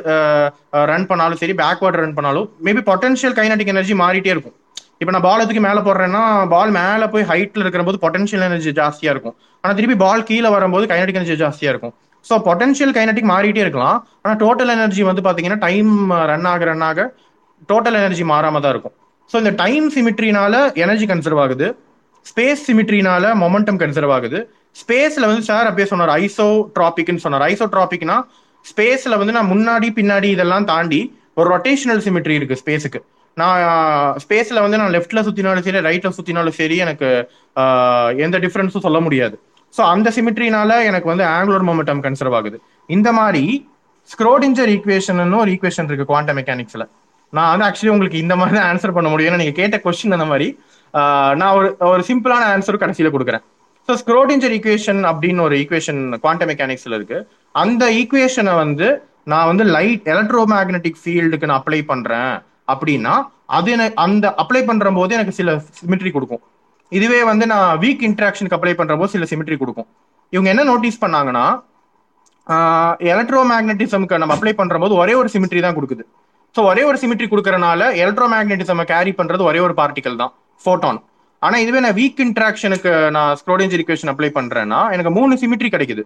ரன் பண்ணாலும் சரி, பேக்வர்டு ரன் பண்ணாலும் மேபி பொட்டன்ஷியல் கைனடிக் எனர்ஜி மாறிட்டே இருக்கும். இப்ப நான் பால் எதுக்கு மேல போடுறேன்னா, பால் மேல போய் ஹைட்ல இருக்கிற போது பொட்டன்ஷியல் எனர்ஜி ஜாஸ்தியா இருக்கும். ஆனா திருப்பி பால் கீழே வரும்போது கைனடிக் எனர்ஜி ஜாஸ்தியா இருக்கும். ஸோ பொட்டன்ஷியல் கைனடிக் மாறிட்டே இருக்கலாம், ஆனா டோட்டல் எனர்ஜி வந்து பாத்தீங்கன்னா டைம் ரன் ஆக டோட்டல் எனர்ஜி மாறாம தான் இருக்கும். ஸோ இந்த டைம் சிமிட்ரினால எனர்ஜி கன்சர்வ் ஆகுது, ஸ்பேஸ் சிமிட்ரினால மொமெண்டம் கன்சர்வ் ஆகுது. ஸ்பேஸ்ல வந்து சார் அப்படியே சொன்னார் ஐசோட்ராபிக்னு சொன்னார். ஐசோட்ராபிக்னா ஸ்பேஸ்ல வந்து நான் முன்னாடி பின்னாடி இதெல்லாம் தாண்டி ஒரு ரொட்டேஷனல் சிமிட்ரி இருக்கு ஸ்பேஸுக்கு. நான் ஸ்பேஸ்ல வந்து நான் லெஃப்ட்ல சுத்தினாலும் சரி, ரைட்ல சுத்தினாலும் சரி, எனக்கு எந்த டிஃபரன்ஸும் சொல்ல முடியாது. ஸோ அந்த சிமிட்ரினால எனக்கு வந்து ஆங்குலர் மொமெண்டம் கன்சர்வ் ஆகுது. இந்த மாதிரி ஸ்க்ரோடிங்கர் ஈக்குவேஷன் ஒரு ஈக்குவேஷன் இருக்கு குவாண்டம் மெக்கானிக்ஸ்ல. நான் வந்து ஆக்சுவலி உங்களுக்கு இந்த மாதிரி தான் ஆன்சர் பண்ண முடியும். ஏன்னா நீங்க கேட்ட கொஸ்டின் அந்த மாதிரி. நான் ஒரு சிம்பிளான ஆன்சர் கடைசியில கொடுக்குறேன். ஸோ ஸ்க்ரோடிங்கர் ஈக்குவேஷன் அப்படின்னு ஒரு ஈக்குவேஷன் குவாண்டம் மெக்கானிக்ஸ்ல இருக்கு. அந்த ஈக்குவேஷனை வந்து நான் வந்து லைட் எலக்ட்ரோ மேக்னெட்டிக் ஃபீல்டுக்கு நான் அப்ளை பண்றேன் அப்படின்னா, அது எனக்கு அந்த அப்ளை பண்ற போது எனக்கு சில சிமிட்ரி கொடுக்கும். இதுவே வந்து நான் வீக் இன்ட்ராக்ஷனுக்கு அப்ளை பண்ற போது சில சிமிட்ரி கொடுக்கும். இவங்க என்ன நோட்டீஸ் பண்ணாங்கன்னா, எலக்ட்ரோ மேக்னெட்டிசமுக்கு நம்ம அப்ளை பண்ற போது ஒரே ஒரு சிமிட்ரி தான் கொடுக்குது. ஸோ ஒரே ஒரு சிமிட்ரி கொடுக்கறனால எலக்ட்ரோ மேக்னெட்டிசம் கேரி பண்றது ஒரே ஒரு பார்ட்டிகல் தான், ஃபோட்டான். ஆனா இதுவே நான் வீக் இன்ட்ராக்ஷனுக்கு நான் ஸ்க்ரோடிங்கர் ஈக்குவேஷன் அப்ளை பண்றேன்னா எனக்கு 3 சிமிட்ரி கிடைக்குது.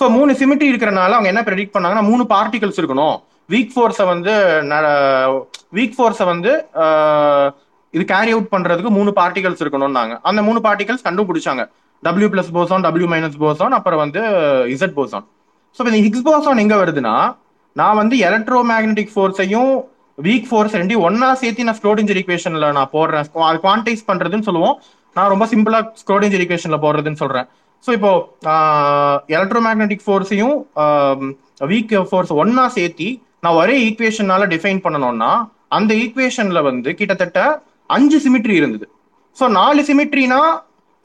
ஸோ 3 சிமிட்ரி இருக்கிறனால அவங்க என்ன ப்ரெடிக்ட் பண்ணாங்கன்னா, 3 பார்ட்டிகல்ஸ் இருக்கணும், வீக் ஃபோர்ஸை வந்து இது கேரி அவுட் பண்றதுக்கு 3 பார்ட்டிகல்ஸ் இருக்கணும்னாங்க. அந்த 3 பார்ட்டிகல்ஸ் கண்டுபிடிச்சாங்க, W+ போசான், W- போசான், அப்புறம் வந்து Z போசான். ஸோ இந்த ஹிக்ஸ் போசான் எங்க வருதுன்னா, நான் வந்து எலக்ட்ரோ மேக்னெட்டிக் ஃபோர்ஸையும் வீக் ஃபோர்ஸ் ரெண்டையும் ஒன்னா சேர்த்து நான் ஸ்க்ரோடிங்கர் ஈக்குவேஷன்ல நான் போடுறேன். அது குவான்டைஸ் பண்றதுன்னு சொல்லுவோம். நான் ரொம்ப சிம்பிளா ஸ்க்ரோடிங்கர் ஈக்குவேஷன்ல போடுறதுன்னு சொல்றேன். ஸோ இப்போ எலக்ட்ரோ மேக்னெட்டிக் ஃபோர்ஸையும் வீக் ஃபோர்ஸ் ஒன்னா சேர்த்தி நான் ஒரே ஈக்குவேஷனால டிஃபைன் பண்ணணும்னா, அந்த ஈக்குவேஷன்ல வந்து கிட்டத்தட்ட 5 சிமிட்ரி இருந்தது. ஸோ 4 சிமிட்ரினா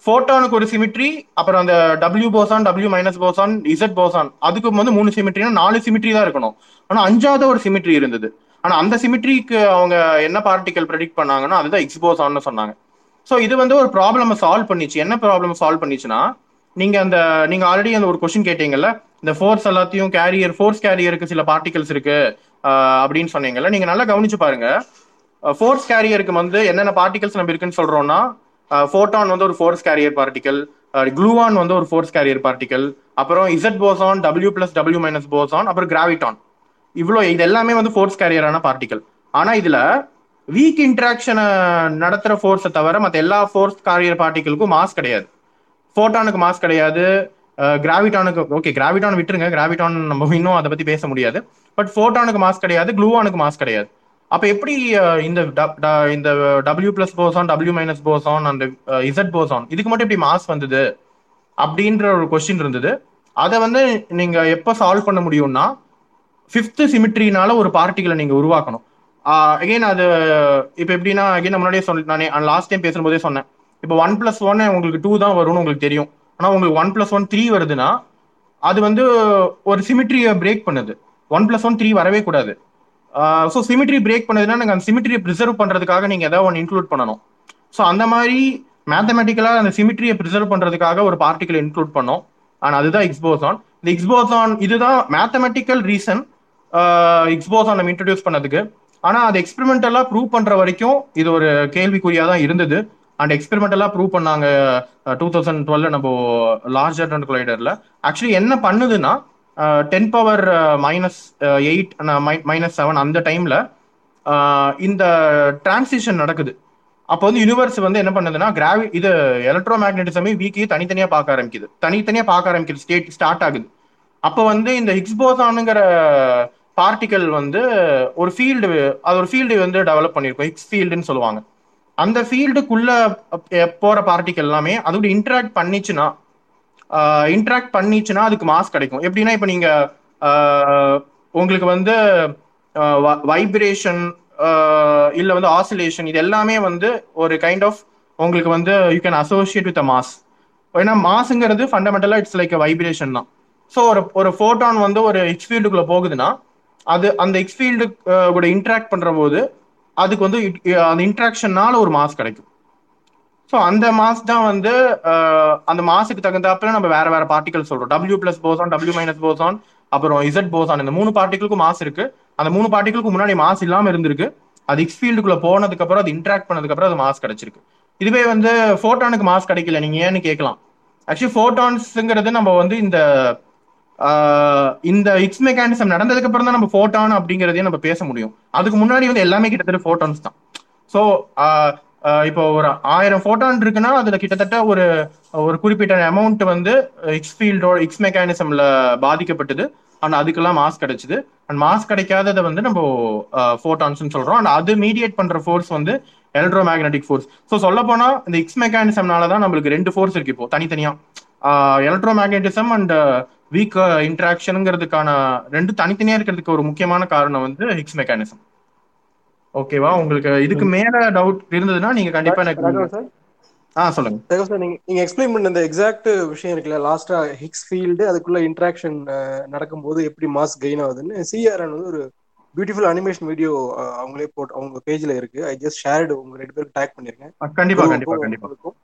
ஃபோட்டானுக்கு ஒரு சிமிட்ரி, அப்புறம் அந்த W boson, W- boson, Z boson, அதுக்கு வந்து 3 சிமிட்ரினா 4 சிமிட்ரி தான் இருக்கணும். ஆனா 5வது ஒரு சிமிட்ரி இருந்தது. ஆனா அந்த சிமிட்ரிக்கு அவங்க என்ன பார்ட்டிகல் ப்ரெடிக்ட் பண்ணாங்கன்னா அதுதான் எக்ஸ் போசான்னு சொன்னாங்க. ஸோ இது வந்து ஒரு ப்ராப்ளம் சால்வ் பண்ணிச்சு. என்ன ப்ராப்ளம் சால்வ் பண்ணிச்சுன்னா, நீங்க ஆல்ரெடி அந்த ஒரு கொஸ்டின் கேட்டீங்கல்ல, இந்த ஃபோர்ஸ் எல்லாத்தையும் ஃபோர்ஸ் கேரியருக்கு சில பார்ட்டிகல்ஸ் இருக்கு அப்படின்னு சொன்னீங்கல்ல. நீங்க நல்லா கவனிச்சு பாருங்க, ஃபோர்ஸ் கேரியருக்கு வந்து என்னென்ன பார்ட்டிகல்ஸ் நம்ம இருக்குன்னு சொல்றோம்னா, ஃபோட்டான் வந்து ஒரு ஃபோர்ஸ் கேரியர் பார்ட்டிகல், குளூவான் வந்து ஒரு ஃபோர்ஸ் கேரியர் பார்ட்டிகல், அப்புறம் Z boson, W+, W- boson, அப்புறம் கிராவிட்டான். இது எல்லாமே வந்து ஃபோர்ஸ் கேரியரான பார்ட்டிகல். ஆனா இதுல வீக் இன்ட்ராக்ஷனை நடத்துற ஃபோர்ஸை தவிர மற்ற எல்லா ஃபோர்ஸ் கேரியர் பார்ட்டிகளுக்கும் மாஸ் கிடையாது. ஃபோட்டானுக்கு மாஸ் கிடையாது, கிராவிட்டானுக்கு கிராவிட்டான் விட்டுருங்க, கிராவிட்டான் நம்ம இன்னும் அதை பத்தி பேச முடியாது. பட் ஃபோட்டானுக்கு மாஸ் கிடையாது, குளூவானுக்கு மாஸ் கிடையாது. அப்ப எப்படி இந்த W+ போசான், W- போசான், அந்த Z போசான் இதுக்கு மட்டும் எப்படி மாஸ் வந்தது அப்படின்ற ஒரு கொஸ்டின் இருந்தது. அதை வந்து நீங்க எப்ப சால்வ் பண்ண முடியும்னா ஃபிஃப்த் சிமிட்ரினால ஒரு பார்ட்டிகளை நீங்க உருவாக்கணும். அகெயின் அது இப்போ எப்படின்னா அகெயின் நான் முன்னாடியே சொன்னேன், நான் லாஸ்ட் டைம் பேசும்போதே சொன்னேன், இப்போ 1+1 உங்களுக்கு 2 தான் வரும்னு உங்களுக்கு தெரியும். ஆனால் உங்களுக்கு 1+1 3 வருதுன்னா அது வந்து ஒரு சிமிட்ரியை பிரேக் பண்ணுது. 1+1 3 வரவே கூடாது. ஸோ சிமிட்ரி பிரேக் பண்ணதுன்னா நாங்கள் அந்த சிமிட்ரியை ப்ரிசர்வ் பண்ணுறதுக்காக நீங்கள் ஏதாவது ஒன்று இன்க்ளூட் பண்ணணும். ஸோ அந்த மாதிரி மேத்தமெட்டிக்கலாக அந்த சிமிட்ரியை ப்ரிசர்வ் பண்ணுறதுக்காக ஒரு பார்ட்டிக்கல் இன்க்ளூட் பண்ணோம். ஆனால் அதுதான் ஹிக்ஸ் போசான். இந்த ஹிக்ஸ் போசான் இதுதான் மேத்தமெட்டிக்கல் ரீசன் ஹிக்ஸ் போசான் நம்ம இன்ட்ரடியூஸ் பண்ணதுக்கு. ஆனால் அது எக்ஸ்பெரிமெண்டலாக ப்ரூவ் பண்ணுற வரைக்கும் இது ஒரு கேள்விக்குறியாக தான் இருந்தது. அண்ட் எக்ஸ்பெரிமெண்டலாக ப்ரூவ் பண்ணாங்க 2012 நம்ம லார்ஜ் அட்டன் கொலைடரில். ஆக்சுவலி என்ன பண்ணுதுன்னா 10⁻8 -7 அந்த டைமில் இந்த டிரான்சிஷன் நடக்குது. அப்போ வந்து யூனிவர்ஸ் வந்து என்ன பண்ணுதுன்னா இது எலக்ட்ரோ மேக்னெட்டிசமே வீக்கே தனித்தனியாக பார்க்க ஆரம்பிக்குது ஸ்டேட் ஸ்டார்ட் ஆகுது. அப்போ வந்து இந்த ஹிக்ஸ் போசானுங்கிற பார்ட்டிகல் வந்து ஒரு ஃபீல்டு வந்து டெவலப் பண்ணியிருக்கோம், ஹிக்ஸ் ஃபீல்டுன்னு சொல்லுவாங்க. அந்த ஃபீல்டுக்குள்ள போற பார்ட்டிகல் எல்லாமே அதோட இன்ட்ராக்ட் பண்ணிச்சுன்னா அதுக்கு மாஸ் கிடைக்கும். எப்படின்னா இப்போ நீங்க உங்களுக்கு வந்து வைப்ரேஷன் இல்லை வந்து ஆசிலேஷன் இது எல்லாமே வந்து ஒரு கைண்ட் ஆஃப் உங்களுக்கு வந்து you can associate with a mass. ஏன்னா மாஸுங்கிறது ஃபண்டமெண்டலாக இட்ஸ் லைக் வைப்ரேஷன் தான். ஸோ ஒரு ஃபோட்டான் வந்து ஒரு ஹிக்ஸ் ஃபீல்டுக்குள்ள போகுதுன்னா அது அந்த ஹிக்ஸ் ஃபீல்டு கூட இன்ட்ராக்ட் பண்ற போது அதுக்கு வந்து அந்த இன்ட்ராக்ஷன்னால ஒரு மாஸ் கிடைக்கும். ஸோ அந்த மாஸ் தான் வந்து அந்த மாஸுக்கு தகுந்தாப்புல நம்ம வேற பார்ட்டிகல் சொல்றோம். W+, W-, அப்புறம் Z போசான். இந்த 3 பார்ட்டிகளுக்கும் மாஸ் இருக்கு. அந்த 3 பார்ட்டிகளுக்கு முன்னாடி மாஸ் இல்லாம இருந்திருக்கு. அது ஹிக்ஸ் ஃபீல்டுக்குள்ள போனதுக்கு அப்புறம் அது இன்ட்ராக்ட் பண்ணதுக்கு அப்புறம் அது மாஸ் கிடைச்சிருக்கு. இதுவே வந்து ஃபோட்டானுக்கு மாஸ் கிடைக்கல, நீங்க ஏன்னு கேட்கலாம். ஆக்சுவலி ஃபோட்டான்ஸுங்கிறது நம்ம வந்து இந்த ஹிக்ஸ் மெக்கானிசம் நடந்ததுக்கு அப்புறம் தான் நம்ம ஃபோட்டான் அப்படிங்கிறதையும் நம்ம பேச முடியும். அதுக்கு முன்னாடி வந்து எல்லாமே கிட்டத்தட்ட ஃபோட்டான்ஸ் தான். ஸோ இப்போ ஒரு 1000 ஃபோட்டான் இருக்குன்னா அதுல கிட்டத்தட்ட ஒரு குறிப்பிட்ட அமௌண்ட் வந்து ஹிக்ஸ் ஃபீல்டோட ஹிக்ஸ் மெக்கானிசம்ல பாதிக்கப்பட்டது. அண்ட் அதுக்கெல்லாம் மாஸ் கிடைச்சது. அண்ட் மாஸ் கிடைக்காததை வந்து நம்ம ஃபோட்டான்ஸ்ன்னு சொல்றோம். அண்ட் அது மீடியேட் பண்ற ஃபோர்ஸ் வந்து எலக்ட்ரோ மேக்னெட்டிக் ஃபோர்ஸ். ஸோ சொல்ல போனா இந்த ஹிக்ஸ் மெக்கானிசம்னால தான் நம்மளுக்கு 2 ஃபோர்ஸ் இருக்கு இப்போ தனித்தனியா, எலக்ட்ரோ மேக்னெட்டிசம் அண்ட் வீக் இன்ட்ராக்ஷனுங்கிறதுக்கான 2 தனித்தனியா இருக்கிறதுக்கு ஒரு முக்கியமான காரணம் வந்து ஹிக்ஸ் மெக்கானிசம். ஓகேவா? உங்களுக்கு இதுக்கு மேல டவுட் இருந்ததுன்னா நீங்க கண்டிப்பா எனக்கு சொல்லுங்க சார். நீங்க எக்ஸ்பிளைன் பண்ண இந்த எக்ஸாக்ட் விஷயம் இருக்குல்ல, லாஸ்டா ஹிக்ஸ் ஃபீல்டு அதுக்குள்ள இன்ட்ராக்ஷன் நடக்கும்போது எப்படி மாஸ் கெயின் ஆகுதுன்னு சிஆர்என் வந்து ஒரு பியூட்டிஃபுல் அனிமேஷன் வீடியோ அவங்களே போட்டு அவங்க பேஜ்ல இருக்கு. ஐ ஜஸ்ட் ஷேர்டு, உங்க 2 பேருக்கு டாக் பண்ணிருக்கேன். கண்டிப்பா இருக்கும்,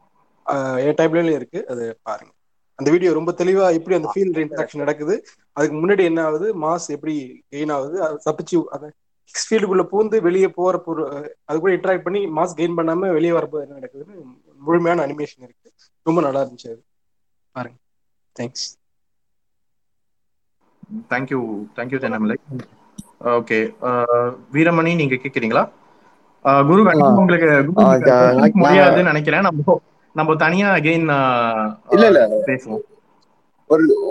என் டைம்லயும் இருக்கு, அது பாருங்க. அந்த வீடியோ ரொம்ப தெளிவா எப்படி அந்த ஃபீல்ட் இன்ட்ராக்ஷன் நடக்குது, அதுக்கு முன்னாடி என்ன ஆகுது, மாஸ் எப்படி கெயின் ஆகுது, அதை தப்பிச்சு அதை ஹிக்ஸ் ஃபீல்டுக்குள்ள பூந்து வெளியே போற அது கூட இன்ட்ராக்ட் பண்ணி மாஸ் கெயின் பண்ணாம வெளியே வரப்போ என்ன நடக்குதுன்னு முழுமையான அனிமேஷன் இருக்கு. ரொம்ப நல்லா இருந்துச்சு, அது பாருங்க. Thanks. Thank you Thennamalai. Okay Veeramani, நீங்க கேக்குறீங்களா? குரு உங்களுக்கு முடியாதுன்னு நினைக்கிறேன். நம்ம தனியா அகைன் இல்ல பேசுவோம்.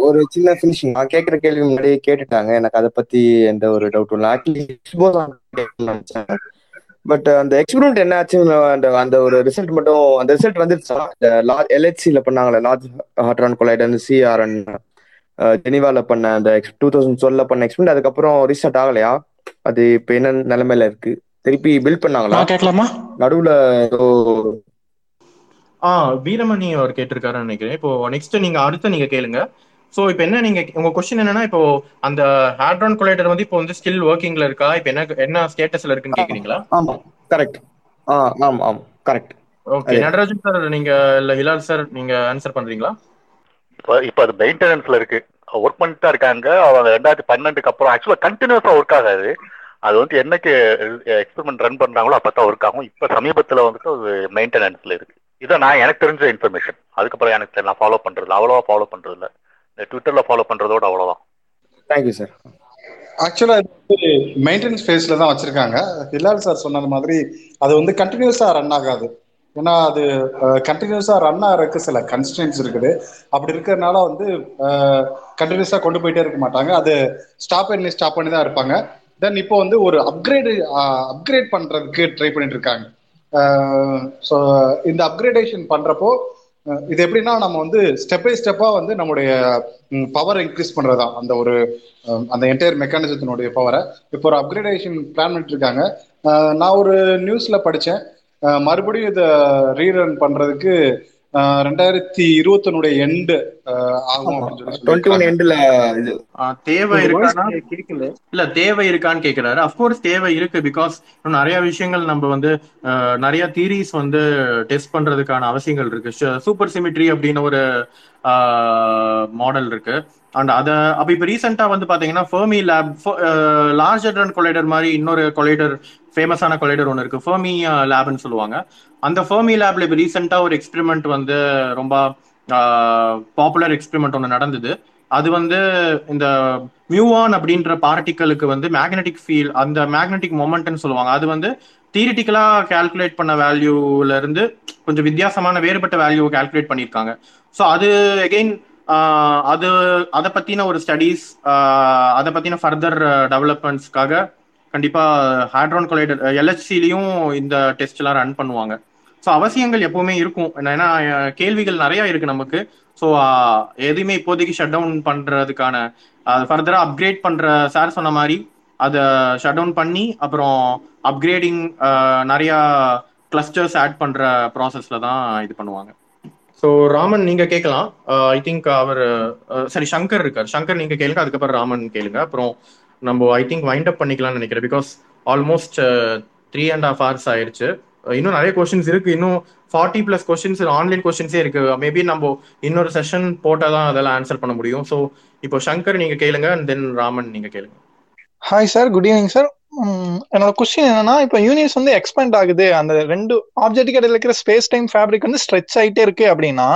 ஒரு சின்ன ஃபினிஷிங், நான் கேட்குற கேள்வி முன்னாடியே கேட்டுட்டாங்க, எனக்கு அதை பத்தி எந்த ஒரு டவுட்டும் இல்லை. ஆக்சுவலி நினைச்சேன், பட் அந்த எக்ஸ்பெரிமெண்ட் என்ன ஆச்சுன்னு அந்த ஒரு ரிசல்ட் மட்டும், அந்த ரிசல்ட் வந்துருச்சா? இந்த LHCல பண்ணாங்களே, லார்ஜ் ஹாட்ரான் கொலைடர், CRN ஜெனிவால பண்ண அந்த 2012 பண்ண எக்ஸ்பெரிமெண்ட் அதுக்கப்புறம் ரீஸ்டார்ட் ஆகலையா? அது இப்ப என்ன நிலைமையில இருக்கு? திருப்பி பில்ட் பண்ணாங்களா? கேட்கலாமா? நடுவுல வீரமணி அவர் கேட்டிருக்காருன்னு நினைக்கிறேன். இப்போ நெக்ஸ்ட் நீங்க கேளுங்க. ஸோ இப்போ என்ன உங்க கொஸ்டின் என்னன்னா, இப்போ அந்த ஹாட்ரான் கொலைடர் வந்து இப்போ வந்து ஸ்டில் ஒர்க்கிங்ல இருக்கா, இப்போ என்ன ஸ்டேட்டஸ்ல இருக்குன்னு கேக்குறீங்களா? ஆமா, கரெக்ட். ஆமா கரெக்ட். ஓகே நடராஜன் சார் நீங்க, இல்ல ஹிலால் சார் நீங்க ஆன்சர் பண்றீங்களா? இப்போ அது மெயின்டெனன்ஸ்ல இருக்கு, ஒர்க் பண்ணிட்டு தான் இருக்காங்க. அவங்க 2012க்கு அப்புறம் ஆக்சுவலா கண்டினியூஸா ஒர்க் ஆகாது. அது வந்து என்னைக்கு எக்ஸ்பெரிமெண்ட் ரன் பண்றாங்களோ அப்பதான் ஒர்க் ஆகும். இப்ப சமீபத்துல வந்துட்டு அது மெயின்டெனன்ஸ்ல இருக்கு. இதான் நான் எனக்கு தெரிஞ்ச இன்ஃபர்மேஷன். அதுக்கப்புறம் எனக்கு நான் ஃபாலோ பண்றது அவ்வளவா ஃபாலோ பண்றது இல்லை. இந்த ட்விட்டர்ல ஃபாலோ பண்றதோட அவ்வளவுதான். Thank you sir. ஆக்சுவலா இது மெயின்டெனன்ஸ் ஃபேஸ்ல தான் வச்சிருக்காங்க. ஹிலால் சார் சொன்னது மாதிரி அது வந்து கண்டினியூஸா ரன் ஆகாது. ஏன்னா அது கண்டினியூஸா ரன் ஆகிறதுக்கு சில கன்ஸ்டன்ஸ் இருக்குது. அப்படி இருக்கிறதுனால வந்து கண்டினியூஸா கொண்டு போயிட்டே இருக்க மாட்டாங்க. அது ஸ்டாப் பண்ணி தான் இருப்பாங்க. தென் இப்போ வந்து ஒரு அப்கிரேட் பண்றதுக்கு ட்ரை பண்ணிட்டு இருக்காங்க. ஸோ இந்த அப்கிரேடேஷன் பண்றப்போ இது எப்படின்னா நம்ம வந்து ஸ்டெப் பை ஸ்டெப்பா வந்து நம்மளுடைய பவரை இன்க்ரீஸ் பண்றதா அந்த ஒரு அந்த என்டையர் மெக்கானிசத்தினுடைய பவரை. இப்போ ஒரு அப்கிரேடேஷன் பிளான் பண்ணிட்டு இருக்காங்க. நான் ஒரு நியூஸ்ல படித்தேன், மறுபடியும் இதை ரீரன் பண்றதுக்கு 2021 எண்டு ஆகும் இருக்கான்னு கேக்குறாரு. அப்கோர்ஸ் தேவை இருக்கு, பிகாஸ் நிறைய விஷயங்கள் நம்ம வந்து நிறைய தியரிஸ் வந்து டெஸ்ட் பண்றதுக்கான அவசியங்கள் இருக்கு. சூப்பர் சிமிட்ரி அப்படின்னு ஒரு மாடல் இருக்கு. அண்ட் அதை அப்போ இப்போ ரீசெண்டாக வந்து பார்த்தீங்கன்னா Fermi lab large hadron collider மாதிரி இன்னொரு கொலைடர், ஃபேமஸான கொலைடர் ஒன்று இருக்குது, ஃபெர்மி லேப்னு சொல்லுவாங்க. அந்த ஃபெர்மி லேப்ல இப்போ ரீசெண்டாக ஒரு எக்ஸ்பெரிமெண்ட் வந்து ரொம்ப பாப்புலர் எக்ஸ்பெரிமெண்ட் ஒன்று நடந்தது. அது வந்து இந்த மியூவான் அப்படின்ற பார்ட்டிக்கலுக்கு வந்து மேக்னெட்டிக் ஃபீல், அந்த மேக்னெட்டிக் மொமெண்ட்னு சொல்லுவாங்க, அது வந்து தியரிட்டிக்கலாக கால்குலேட் பண்ண வேல்யூலேருந்து கொஞ்சம் வித்தியாசமான வேறுபட்ட வேல்யூவை கால்குலேட் பண்ணியிருக்காங்க. ஸோ அது எகெயின் அது அதை பற்றின ஒரு ஸ்டடீஸ், அதை பற்றின ஃபர்தர் டெவலப்மெண்ட்ஸ்க்காக கண்டிப்பாக ஹாட்ரான் கொலைடர் எல்ஹெச்சிலையும் இந்த டெஸ்ட்லாம் ரன் பண்ணுவாங்க. ஸோ அவசியங்கள் எப்பவுமே இருக்கும், ஏன்னா கேள்விகள் நிறையா இருக்குது நமக்கு. ஸோ எதுவுமே இப்போதைக்கு ஷட் டவுன் பண்ணுறதுக்கான ஃபர்தராக அப்கிரேட் பண்ணுற சார் சொன்ன மாதிரி அதை ஷட் டவுன் பண்ணி அப்புறம் அப்கிரேடிங் நிறையா கிளஸ்டர்ஸ் ஆட் பண்ணுற ப்ராசஸில் தான் இது பண்ணுவாங்க. ஸோ ராமன் நீங்க கேட்கலாம். ஐ திங்க் அவர் சரி சங்கர் இருக்கார், சங்கர் நீங்க கேளுங்க, அதுக்கப்புறம் ராமன் கேளுங்க, அப்புறம் நம்ம ஐ திங்க் வைண்ட் அப் பண்ணிக்கலாம்னு நினைக்கிறேன். பிகாஸ் ஆல்மோஸ்ட் 3.5 hours ஆயிடுச்சு. இன்னும் நிறைய கொஸ்டின்ஸ் இருக்கு, இன்னும் 40+ கொஸ்டின்ஸ் ஆன்லைன் கொஸ்டின்ஸே இருக்கு. மேபி நம்ம இன்னொரு செஷன் போட்டால் தான் அதெல்லாம் ஆன்சர் பண்ண முடியும். ஸோ இப்போ சங்கர் நீங்க கேளுங்க, அண்ட் தென் ராமன் நீங்க கேளுங்க. Hi sir, good evening sir. என்னோட கொஸ்டின் என்னன்னா, இப்போ யூனிவர்ஸ் வந்து எக்ஸ்பேண்ட் ஆகுது, அந்த ரெண்டு ஆப்ஜெக்ட்டுக்கு இடையில இருக்கிற ஸ்பேஸ் டைம் ஃபேப்ரிக் வந்து ஸ்ட்ரெச் ஆகிட்டே இருக்கு அப்படின்னா,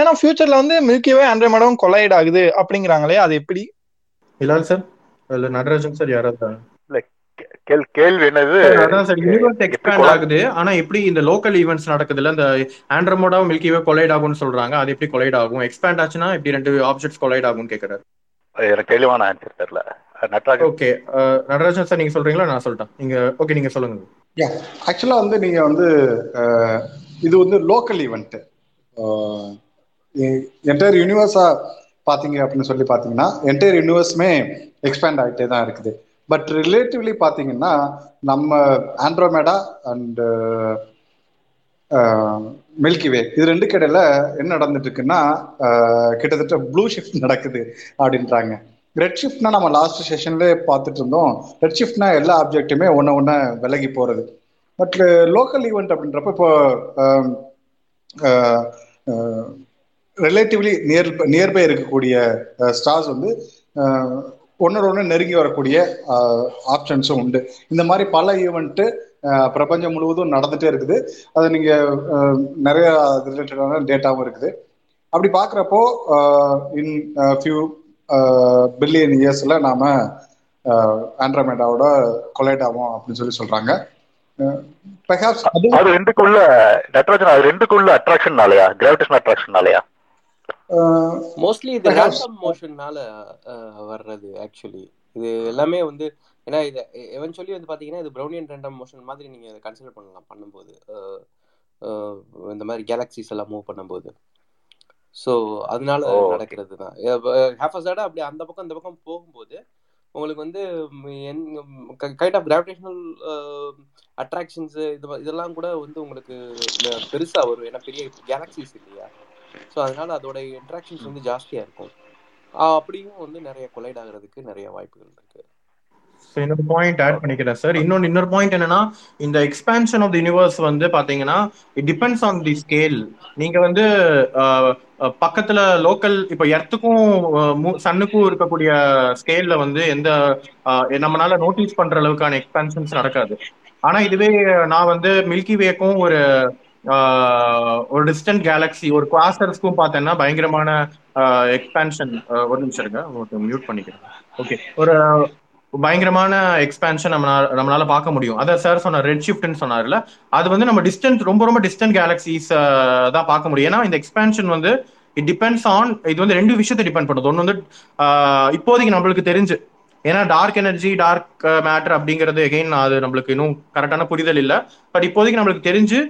ஏன்னா ஃபியூச்சர்ல வந்து மில்கிவே ஆண்ட்ரோமேடாவும் கொலைட் ஆகுது அப்படிங்கிறாங்களே, அது எப்படி? இல்லால் சார், இல்ல நடராஜன் சார், யாராவது கேள்வி என்னது? அதான் சார், யூனிவர்ஸ் எக்ஸ்பேண்ட் ஆகுது, ஆனா எப்படி இந்த லோக்கல் ஈவெண்ட்ஸ் நடக்குதுல, இந்த ஆண்ட்ரோமேடாவும் மில்கிவே கொலைட் ஆகும்னு சொல்றாங்க, அது எப்படி கொலைட் ஆகும்? எக்ஸ்பேண்ட் ஆச்சுன்னா எப்படி ரெண்டு ஆப்ஜெக்ட்ஸ் கொலைட் ஆகும்னு கேக்குறாரு. எனக்கு தெளிவான ஆன்சர் தெரியல. ஓகே நடராஜன் சார் நீங்க சொல்றீங்களா? நான் சொல்லிட்டேன், நீங்க ஓகே நீங்க சொல்லுங்க. ஆக்சுவலா வந்து நீங்க வந்து இது வந்து லோக்கல் ஈவெண்ட், என்டையர் யூனிவர்ஸா பாத்தீங்க அப்படின்னு சொல்லி பாத்தீங்கன்னா என்டையர் யூனிவர்ஸுமே எக்ஸ்பேண்ட் ஆகிட்டே தான் இருக்குது. பட் ரிலேட்டிவ்லி பாத்தீங்கன்னா நம்ம ஆண்ட்ரோமேடா அண்ட் மில்கிவே இது ரெண்டு கடையில் என்ன நடந்துட்டு இருக்குன்னா கிட்டத்தட்ட ப்ளூ ஷிஃப்ட் நடக்குது அப்படின்றாங்க. ரெட் ஷிஃப்ட்னா நம்ம லாஸ்ட் செஷன்லேயே பார்த்துட்டு இருந்தோம், ரெட் ஷிஃப்ட்னா எல்லா ஆப்ஜெக்ட்டுமே ஒன்று ஒன்று விலகி போகிறது. பட் லோக்கல் ஈவெண்ட் அப்படின்றப்ப இப்போ ரிலேட்டிவ்லி நியர்பை இருக்கக்கூடிய ஸ்டார்ஸ் வந்து ஒன்னோட ஒன்று நெருங்கி வரக்கூடிய ஆப்ஷன்ஸும் உண்டு. இந்த மாதிரி பல ஈவெண்ட்டு பிரபஞ்சம் முழுவதும் நடந்துகிட்டே இருக்குது. அது நீங்கள் நிறைய ரிலேட்டடான டேட்டாவும் இருக்குது. அப்படி பார்க்குறப்போ இன் ஃபியூ பில்லியன் இயர்ஸில் நாம் ஆண்ட்ரோமேடாவோட கொலைட் ஆகும் அப்படின்னு சொல்லி சொல்கிறாங்க. அது ரெண்டுக்குள்ள அட்ராக்ஷன்னாலயா, கிராவிடேஷனல் அட்ராக்ஷன்னாலயா? மோஸ்ட்லி இது ரேண்டம் மோஷன்னால வர்றது. ஆக்சுவலி இது எல்லாமே வந்து ஏன்னா இது எவென்ச்சுவலி வந்து பார்த்தீங்கன்னா இது ப்ரௌனியன் ரேண்டம் மோஷன் மாதிரி நீங்கள் இதை கன்சிடர் பண்ணலாம் பண்ணும்போது, இந்த மாதிரி கேலக்சிஸ் எல்லாம் மூவ் பண்ணும்போது. ஸோ அதனால நடக்கிறது தான் ஹேஃபஸாக அப்படி அந்த பக்கம் இந்த பக்கம் போகும்போது உங்களுக்கு வந்து கைண்ட் ஆஃப் கிராவிடேஷனல் அட்ராக்ஷன்ஸு இதெல்லாம் கூட வந்து உங்களுக்கு பெருசாக வரும். ஏன்னா பெரிய கேலக்சிஸ் இல்லையா, ஸோ அதனால அதோட இன்ட்ராக்ஷன்ஸ் வந்து ஜாஸ்தியாக இருக்கும். அப்படியும் வந்து நிறைய கொலைட் ஆகிறதுக்கு நிறைய வாய்ப்புகள் இருக்கு. இன்னொரு பாயிண்ட் ஆட் பண்ணிக்கிறேன் சார். இன்னொரு பாயிண்ட் என்னன்னா, இந்த எக்ஸ்பேன்ஷன் ஆஃப் தி யூனிவர்ஸ் வந்து பாத்தீங்கன்னா it depends on the scale. நீங்க வந்து பக்கத்துல லோக்கல் இப்போ எர்த்துக்கும் சன்னுக்கும் இருக்கக்கூடிய ஸ்கேல்ல வந்து எந்த நம்மளால நோட்டீஸ் பண்ற அளவுக்கான எக்ஸ்பேன்ஷன்ஸ் நடக்காது. ஆனா இதுவே நான் வந்து மில்கி வேக்கும் ஒரு டிஸ்டன்ட் கேலக்சி ஒரு குவாசர்ஸ்க்கும் பார்த்தேன்னா பயங்கரமான எக்ஸ்பேன்ஷன். ஒரு நிமிஷம் இருங்க, மியூட் பண்ணிக்கிறேன். ஓகே, ஒரு பயங்கரமான எக்ஸ்பேன்ஷன் நம்மளால பார்க்க முடியும். அதான் சார் சொன்னார் ரெட் ஷிஃப்ட்னு சொன்னார்ல, அது வந்து நம்ம டிஸ்டன்ஸ் ரொம்ப ரொம்ப டிஸ்டன்ட் கேலக்சிஸ் தான் பார்க்க முடியும். ஏன்னா இந்த எக்ஸ்பேன்ஷன் வந்து இட் டிபெண்ட்ஸ் ஆன், இது வந்து ரெண்டு விஷயத்தை டிபெண்ட் பண்ணுது. ஒன்று வந்து இப்போதைக்கு நம்மளுக்கு தெரிஞ்சு, ஏன்னா டார்க் எனர்ஜி டார்க் மேட்டர் அப்படிங்கிறது எகெயின் அது நம்மளுக்கு இன்னும் கரெக்டான புரிதல் இல்லை. பட் இப்போதைக்கு நம்மளுக்கு தெரிஞ்சு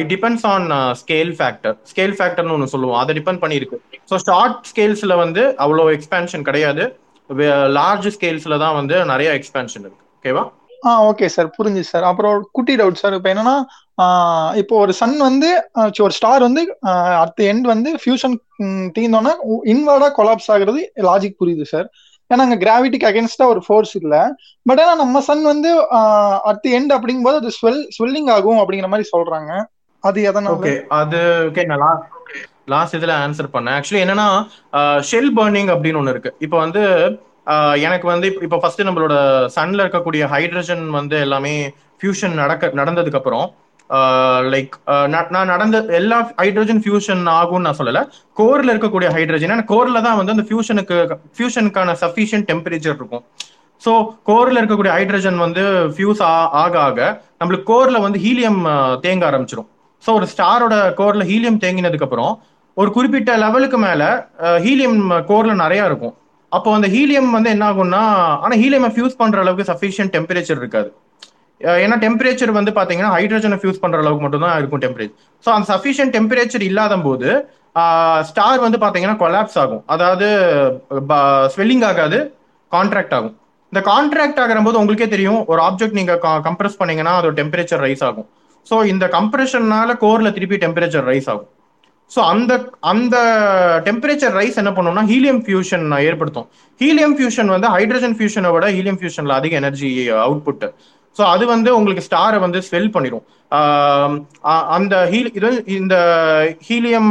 it depends on scale factor. Scale ஃபேக்டர்னு ஒன்று சொல்லுவோம், அதை டிபெண்ட் பண்ணியிருக்கு. ஸோ ஷார்ட் ஸ்கேல்ஸில் வந்து அவ்வளோ எக்ஸ்பேன்ஷன் கிடையாது, லார்ஜ் ஸ்கேல்ஸில் தான் வந்து நிறைய எக்ஸ்பேன்ஷன் இருக்கு. ஓகேவா? ஓகே சார், புரிஞ்சு சார். அப்புறம் குட்டி டவுட் சார், இப்போ என்னன்னா இப்போ ஒரு சன் வந்து ஒரு ஸ்டார் வந்து அடுத்த எண்ட் வந்து ஃபியூஷன் தீர்ந்தோன்னா இன்வெர்டா கொலாப்ஸ் ஆகுறது லாஜிக் புரியுது சார், ஏன்னா அங்கே கிராவிட்டிக்கு அகேன்ஸ்டா ஒரு ஃபோர்ஸ் இல்லை. பட் ஆனால் நம்ம சன் வந்து அடுத்த எண்ட் அப்படிங்கும் போது அது ஸ்வெல்லிங் ஆகும் அப்படிங்கிற மாதிரி சொல்றாங்க. அது எதனா? ஓகே, அது ஓகே, நான் லாஸ்ட் இதுல ஆன்சர் பண்ணேன். ஆக்சுவலி என்னன்னா ஷெல் பர்னிங் அப்படின்னு ஒன்று இருக்கு. இப்போ வந்து எனக்கு வந்து இப்போ ஃபர்ஸ்ட் நம்மளோட சன்ல இருக்கக்கூடிய ஹைட்ரஜன் வந்து எல்லாமே ஃபியூஷன் நடந்ததுக்கு அப்புறம் லைக் நான் நடந்த எல்லா ஹைட்ரஜன் ஃபியூஷன் ஆகும்னு நான் சொல்லலை, கோர்ல இருக்கக்கூடிய ஹைட்ரஜன், ஏன்னா கோர்ல தான் வந்து அந்த ஃபியூஷனுக்கான சஃபிஷியன்ட் டெம்பரேச்சர் இருக்கும். ஸோ கோர்ல இருக்கக்கூடிய ஹைட்ரஜன் வந்து ஃபியூஸ் ஆக ஆக நம்மளுக்கு கோர்ல வந்து ஹீலியம் தேங்க ஆரம்பிச்சிடும். ஸோ ஒரு ஸ்டாரோட கோர்ல ஹீலியம் தேங்கினதுக்கு அப்புறம் ஒரு குறிப்பிட்ட லெவலுக்கு மேல ஹீலியம் கோர்ல நிறையா இருக்கும். அப்போ அந்த ஹீலியம் வந்து என்ன ஆகும்னா, ஆனால் ஹீலியம் ஃபியூஸ் பண்ற அளவுக்கு சஃபிஷியன்ட் டெம்பரேச்சர் இருக்காது. ஏன்னா டெம்பரேச்சர் வந்து பாத்தீங்கன்னா ஹைட்ரஜனை ஃபியூஸ் பண்ற அளவுக்கு மட்டும் தான் இருக்கும் டெம்பரேச்சர். ஸோ அந்த சஃபிஷியன்ட் டெம்பரேச்சர் இல்லாத போது ஸ்டார் வந்து பாத்தீங்கன்னா கொலாப்ஸ் ஆகும், அதாவது ஸ்வெல்லிங் ஆகாது, கான்ட்ராக்ட் ஆகும். இந்த கான்ட்ராக்ட் ஆகிற போது உங்களுக்கே தெரியும், ஒரு ஆப்ஜெக்ட் நீங்க கம்ப்ரஸ் பண்ணீங்கன்னா அதோட டெம்பரேச்சர் ரைஸ் ஆகும். ஸோ இந்த கம்ப்ரஷன்னால கோர்ல திருப்பி டெம்பரேச்சர் ரைஸ் ஆகும். ஸோ அந்த அந்த டெம்பரேச்சர் ரைஸ் என்ன பண்ணுவோம்னா ஹீலியம் ஃபியூஷன் ஏற்படுத்தும். ஹீலியம் ஃபியூஷன் வந்து ஹைட்ரஜன் ஃபியூஷனை விட ஹீலியம் ஃபியூஷன்ல அதிக எனர்ஜி அவுட்புட். ஸோ அது வந்து உங்களுக்கு ஸ்டாரை வந்து ஸ்வெல் பண்ணிடும். அந்த இந்த ஹீலியம்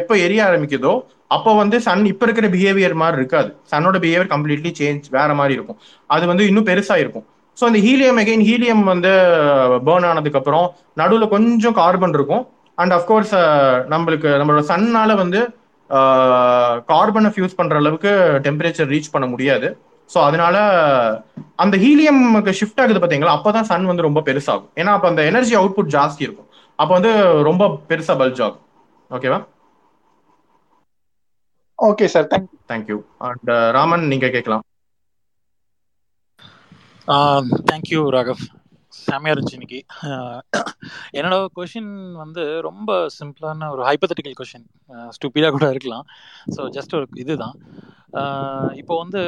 எப்போ எரிய ஆரம்பிக்குதோ அப்போ வந்து சன் இப்போ இருக்கிற பிஹேவியர் மாதிரி இருக்காது. சன்னோட பிஹேவியர் கம்ப்ளீட்லி சேஞ்ச், வேற மாதிரி இருக்கும். அது வந்து இன்னும் பெருசாக இருக்கும். ஸோ அந்த ஹீலியம் வந்து பேர்ன் ஆனதுக்கு அப்புறம் நடுவில் கொஞ்சம் கார்பன் இருக்கும். அண்ட் அஃப்கோர்ஸ் நம்மளுக்கு நம்மளோட சன்னால வந்து கார்பனை ஃபியூஸ் பண்ற அளவுக்கு டெம்பரேச்சர் ரீச் பண்ண முடியாது. ஸோ அதனால அந்த ஹீலியமுக்கு ஷிஃப்ட் ஆகுது பார்த்தீங்களா, அப்போதான் சன் வந்து ரொம்ப பெருசாகும். ஏன்னா அப்போ அந்த எனர்ஜி அவுட்புட் ஜாஸ்தி இருக்கும், அப்போ வந்து ரொம்ப பெருசா பல்ஜ் ஆகும். ஓகேவா? Okay sir, thank you. And Raman, நீங்க கேட்கலாம். தேங்க்யூ ராகவ், செமையா இருந்துச்சு இன்னைக்கு. என்னோட கொஷின் வந்து ரொம்ப சிம்பிளான ஒரு ஹைப்போதெட்டிக்கல் கொஷின், ஸ்டூபிடா கூட இருக்கலாம். ஸோ ஜஸ்ட் ஒரு இதுதான். இப்போ வந்து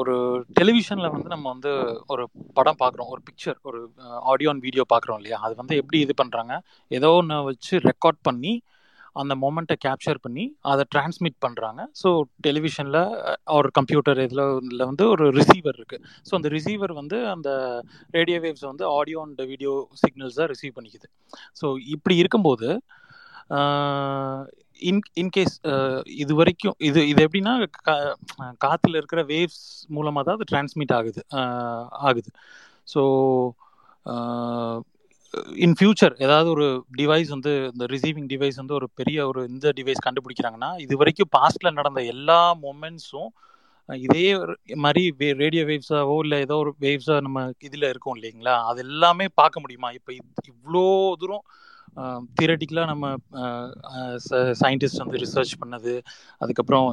ஒரு டெலிவிஷனில் வந்து நம்ம வந்து ஒரு படம் பார்க்குறோம், ஒரு பிக்சர், ஒரு ஆடியோ அண்ட் வீடியோ பார்க்குறோம் இல்லையா? அது வந்து எப்படி இது பண்ணுறாங்க, ஏதோ ஒன்று வச்சு ரெக்கார்ட் பண்ணி அந்த மொமெண்ட்டை கேப்சர் பண்ணி அதை டிரான்ஸ்மிட் பண்ணுறாங்க. ஸோ டெலிவிஷனில் ஒரு கம்ப்யூட்டர் இதில் வந்து ஒரு ரிசீவர் இருக்குது. ஸோ அந்த ரிசீவர் வந்து அந்த ரேடியோ வேவ்ஸ் வந்து ஆடியோ அண்ட் வீடியோ சிக்னல்ஸாக ரிசீவ் பண்ணிக்குது. ஸோ இப்படி இருக்கும்போது இன்கேஸ் இது வரைக்கும் இது எப்படின்னா காற்றுல இருக்கிற வேவ்ஸ் மூலமாக தான் அது டிரான்ஸ்மிட் ஆகுது. ஸோ இன் ஃபியூச்சர் ஏதாவது ஒரு டிவைஸ் வந்து இந்த ரிசீவிங் டிவைஸ் வந்து ஒரு பெரிய ஒரு இந்த டிவைஸ் கண்டுபிடிக்கிறாங்கன்னா இது வரைக்கும் பாஸ்டில் நடந்த எல்லா மொமெண்ட்ஸும் இதே மாதிரி ரேடியோ வேவ்ஸாவோ இல்லை ஏதோ ஒரு வேவ்ஸாக நம்ம இதில் இருக்கோம் இல்லைங்களா, அது எல்லாமே பார்க்க முடியுமா? இப்போ இவ்வளோ தூரம் தியரட்டிக்கலாக நம்ம சயின்டிஸ்ட் வந்து ரிசர்ச் பண்ணது, அதுக்கப்புறம்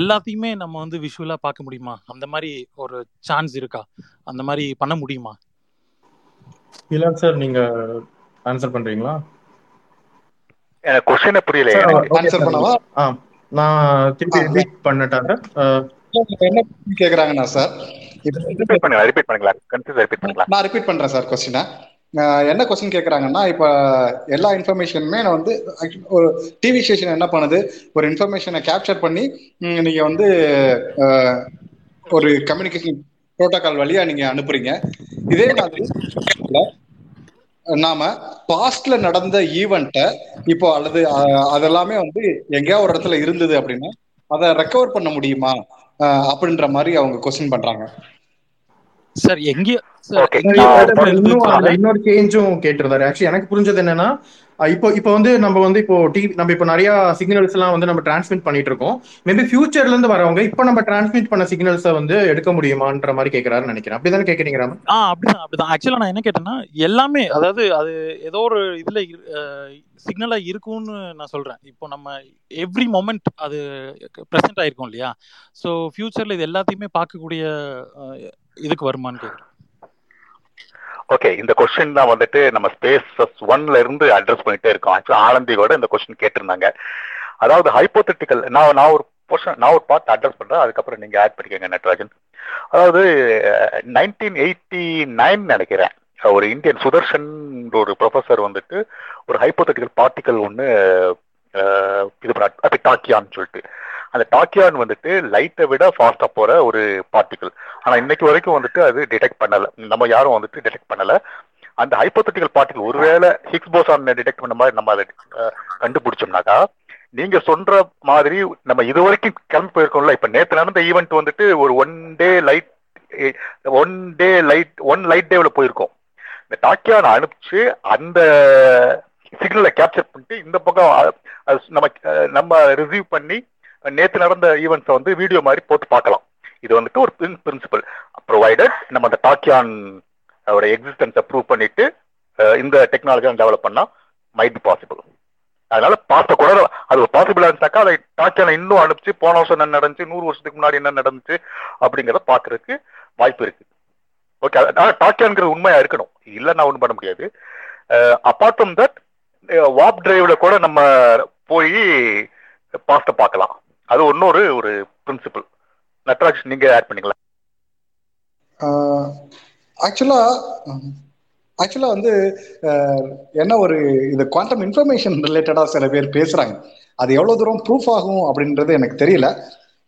எல்லாத்தையுமே நம்ம வந்து விஷுவலாக பார்க்க முடியுமா? அந்த மாதிரி ஒரு சான்ஸ் இருக்கா? அந்த மாதிரி பண்ண முடியுமா? இல்ல சார், நீங்க ஆன்சர் பண்றீங்களா? கொஸ்டின் புரியல, ஆன்சர் பண்ணவா? நான் திருப்பி ரிபீட் பண்ணட்டாங்க. என்ன கேக்குறாங்கன்னா சார், ரிப்பீட் பண்றேன் சார் கொஸ்டினை. என்ன கொஸ்டின் கேட்குறாங்கன்னா, இப்போ எல்லா இன்ஃபர்மேஷனுமே நான் வந்து ஒரு டிவி ஸ்டேஷன் என்ன பண்ணுது, ஒரு இன்ஃபர்மேஷனை கேப்சர் பண்ணி நீங்கள் வந்து ஒரு கம்யூனிகேஷன் ப்ரோட்டோக்கால் வழியாக நீங்கள் அனுப்புறீங்க. இதே மாதிரி நாம பாஸ்டில் நடந்த ஈவெண்ட்டை இப்போ அல்லது அதெல்லாமே வந்து எங்கேயா ஒரு இடத்துல இருந்தது அப்படின்னா அதை ரெக்கவர் பண்ண முடியுமா அப்படின்ற மாதிரி அவங்க கொஸ்டின் பண்ணுறாங்க சார். எங்கேயோ இன்னொரு சேஞ்சும் கேட்டிருந்தாரு. ஆக்சுவலி எனக்கு புரிஞ்சது என்னன்னா, இப்போ வந்து நம்ம இப்போ நிறைய சிக்னல்ஸ் எல்லாம் வந்து நம்ம டிரான்ஸ்மிட் பண்ணிட்டு இருக்கோம். மேபி ஃபியூச்சர்ல இருந்து வரவங்க இப்போ நம்ம டிரான்ஸ்மிட் பண்ண சிக்னல்ஸை வந்து எடுக்க முடியுமான்ற மாதிரி கேட்கறாருன்னு நினைக்கிறேன். அப்படிதானே கேட்கறீங்க ராமன்? அப்படிதான். ஆக்சுவலா நான் என்ன கேட்டேன்னா, எல்லாமே அதாவது அது ஏதோ ஒரு இதுல சிக்னலா இருக்கும்னு நான் சொல்றேன். இப்போ நம்ம எவ்ரி மொமெண்ட் அது ப்ரெசென்ட் ஆயிருக்கும் இல்லையா? ஸோ ஃபியூச்சர்ல இது எல்லாத்தையுமே பார்க்கக்கூடிய இதுக்கு வருமானு கேட்குறேன். ஓகே, இந்த கொஸ்டின் தான் வந்துட்டு நம்ம ஸ்பேசஸ் ஒன்ல இருந்து அட்ரஸ் பண்ணிட்டே இருக்கோம். ஆக்சுவலா ஆனந்தி கூட இந்த கொஸ்டின் கேட்டிருந்தாங்க. அதாவது ஹைப்போதெட்டிக்கல், நான் ஒரு பார்ட் அட்ரஸ் பண்றேன், அதுக்கப்புறம் நீங்க ஆட் பண்ணிக்கோங்க நட்ராஜன். அதாவது 1989 நினைக்கிறேன், ஒரு இந்தியன் சுதர்ஷன் ஒரு ப்ரொஃபஸர் வந்துட்டு ஒரு ஹைப்போதெட்டிக்கல் பார்ட்டிக்கல் ஒன்று இது அப்படி டாக்கியான்னு சொல்லிட்டு, அந்த டாக்கியான் வந்துட்டு லைட்டை விட ஃபாஸ்ட்டாக போகிற ஒரு பார்ட்டிக்கல். ஆனால் இன்னைக்கு வரைக்கும் வந்துட்டு அது டிடெக்ட் பண்ணலை, நம்ம யாரும் வந்துட்டு டிடெக்ட் பண்ணலை. அந்த ஹைப்போதெட்டிக்கல் பார்ட்டிக்கல் ஒருவேளை ஹிக்ஸ் போசான் டிடெக்ட் பண்ண மாதிரி நம்ம அதை கண்டுபிடிச்சோம்னாக்கா, நீங்க சொல்ற மாதிரி நம்ம இது வரைக்கும் கிளம்பி போயிருக்கோம்ல. இப்ப நேற்று நடந்த ஈவெண்ட் வந்துட்டு ஒரு ஒன் லைட் டேவ்ல போயிருக்கோம். இந்த டாக்கியான அனுப்பிச்சு அந்த சிக்னலை கேப்சர் பண்ணிட்டு இந்த பக்கம் நம்ம ரிசீவ் பண்ணி நேற்று நடந்த ஈவெண்ட்ஸை வந்து வீடியோ மாதிரி போட்டு பார்க்கலாம். இது வந்துட்டு ஒரு பிரின்சிபல், ப்ரொவைடட் நம்ம அந்த டாக்கியான் எக்ஸிஸ்டன்ஸை ப்ரூவ் பண்ணிட்டு இந்த டெக்னாலஜியை டெவலப் பண்ணா மைட் பி பாசிபிள். அதனால பார்த்த கூட அது பாசிபிளா இருந்தாக்கா அதை டாக்கியான இன்னும் அனுப்பிச்சு போன வருஷம் என்ன நடந்துச்சு, 100 வருஷத்துக்கு முன்னாடி என்ன நடந்துச்சு அப்படிங்கிறத பாக்குறதுக்கு வாய்ப்பு இருக்கு. ஓகே, டாக்கியான்ங்கிறது உண்மையா இருக்கணும், இல்லை நான் ஒன்றும் பண்ண முடியாது. அப்பார்ட் ஃப்ரம் தட், வாப் டிரைவ்ல கூட நம்ம போய் பாஸ்ட பார்க்கலாம். அது இன்னொரு ஒரு பிரின்சிபல். நட்ராஜ் நீங்க ஆட் பண்ணிக்கலாம். ஆக்சுவலாக வந்து என்ன ஒரு இது குவாண்டம் இன்ஃபர்மேஷன் ரிலேட்டடாக சில பேர் பேசுகிறாங்க. அது எவ்வளோ தூரம் ப்ரூஃப் ஆகும் அப்படின்றது எனக்கு தெரியல.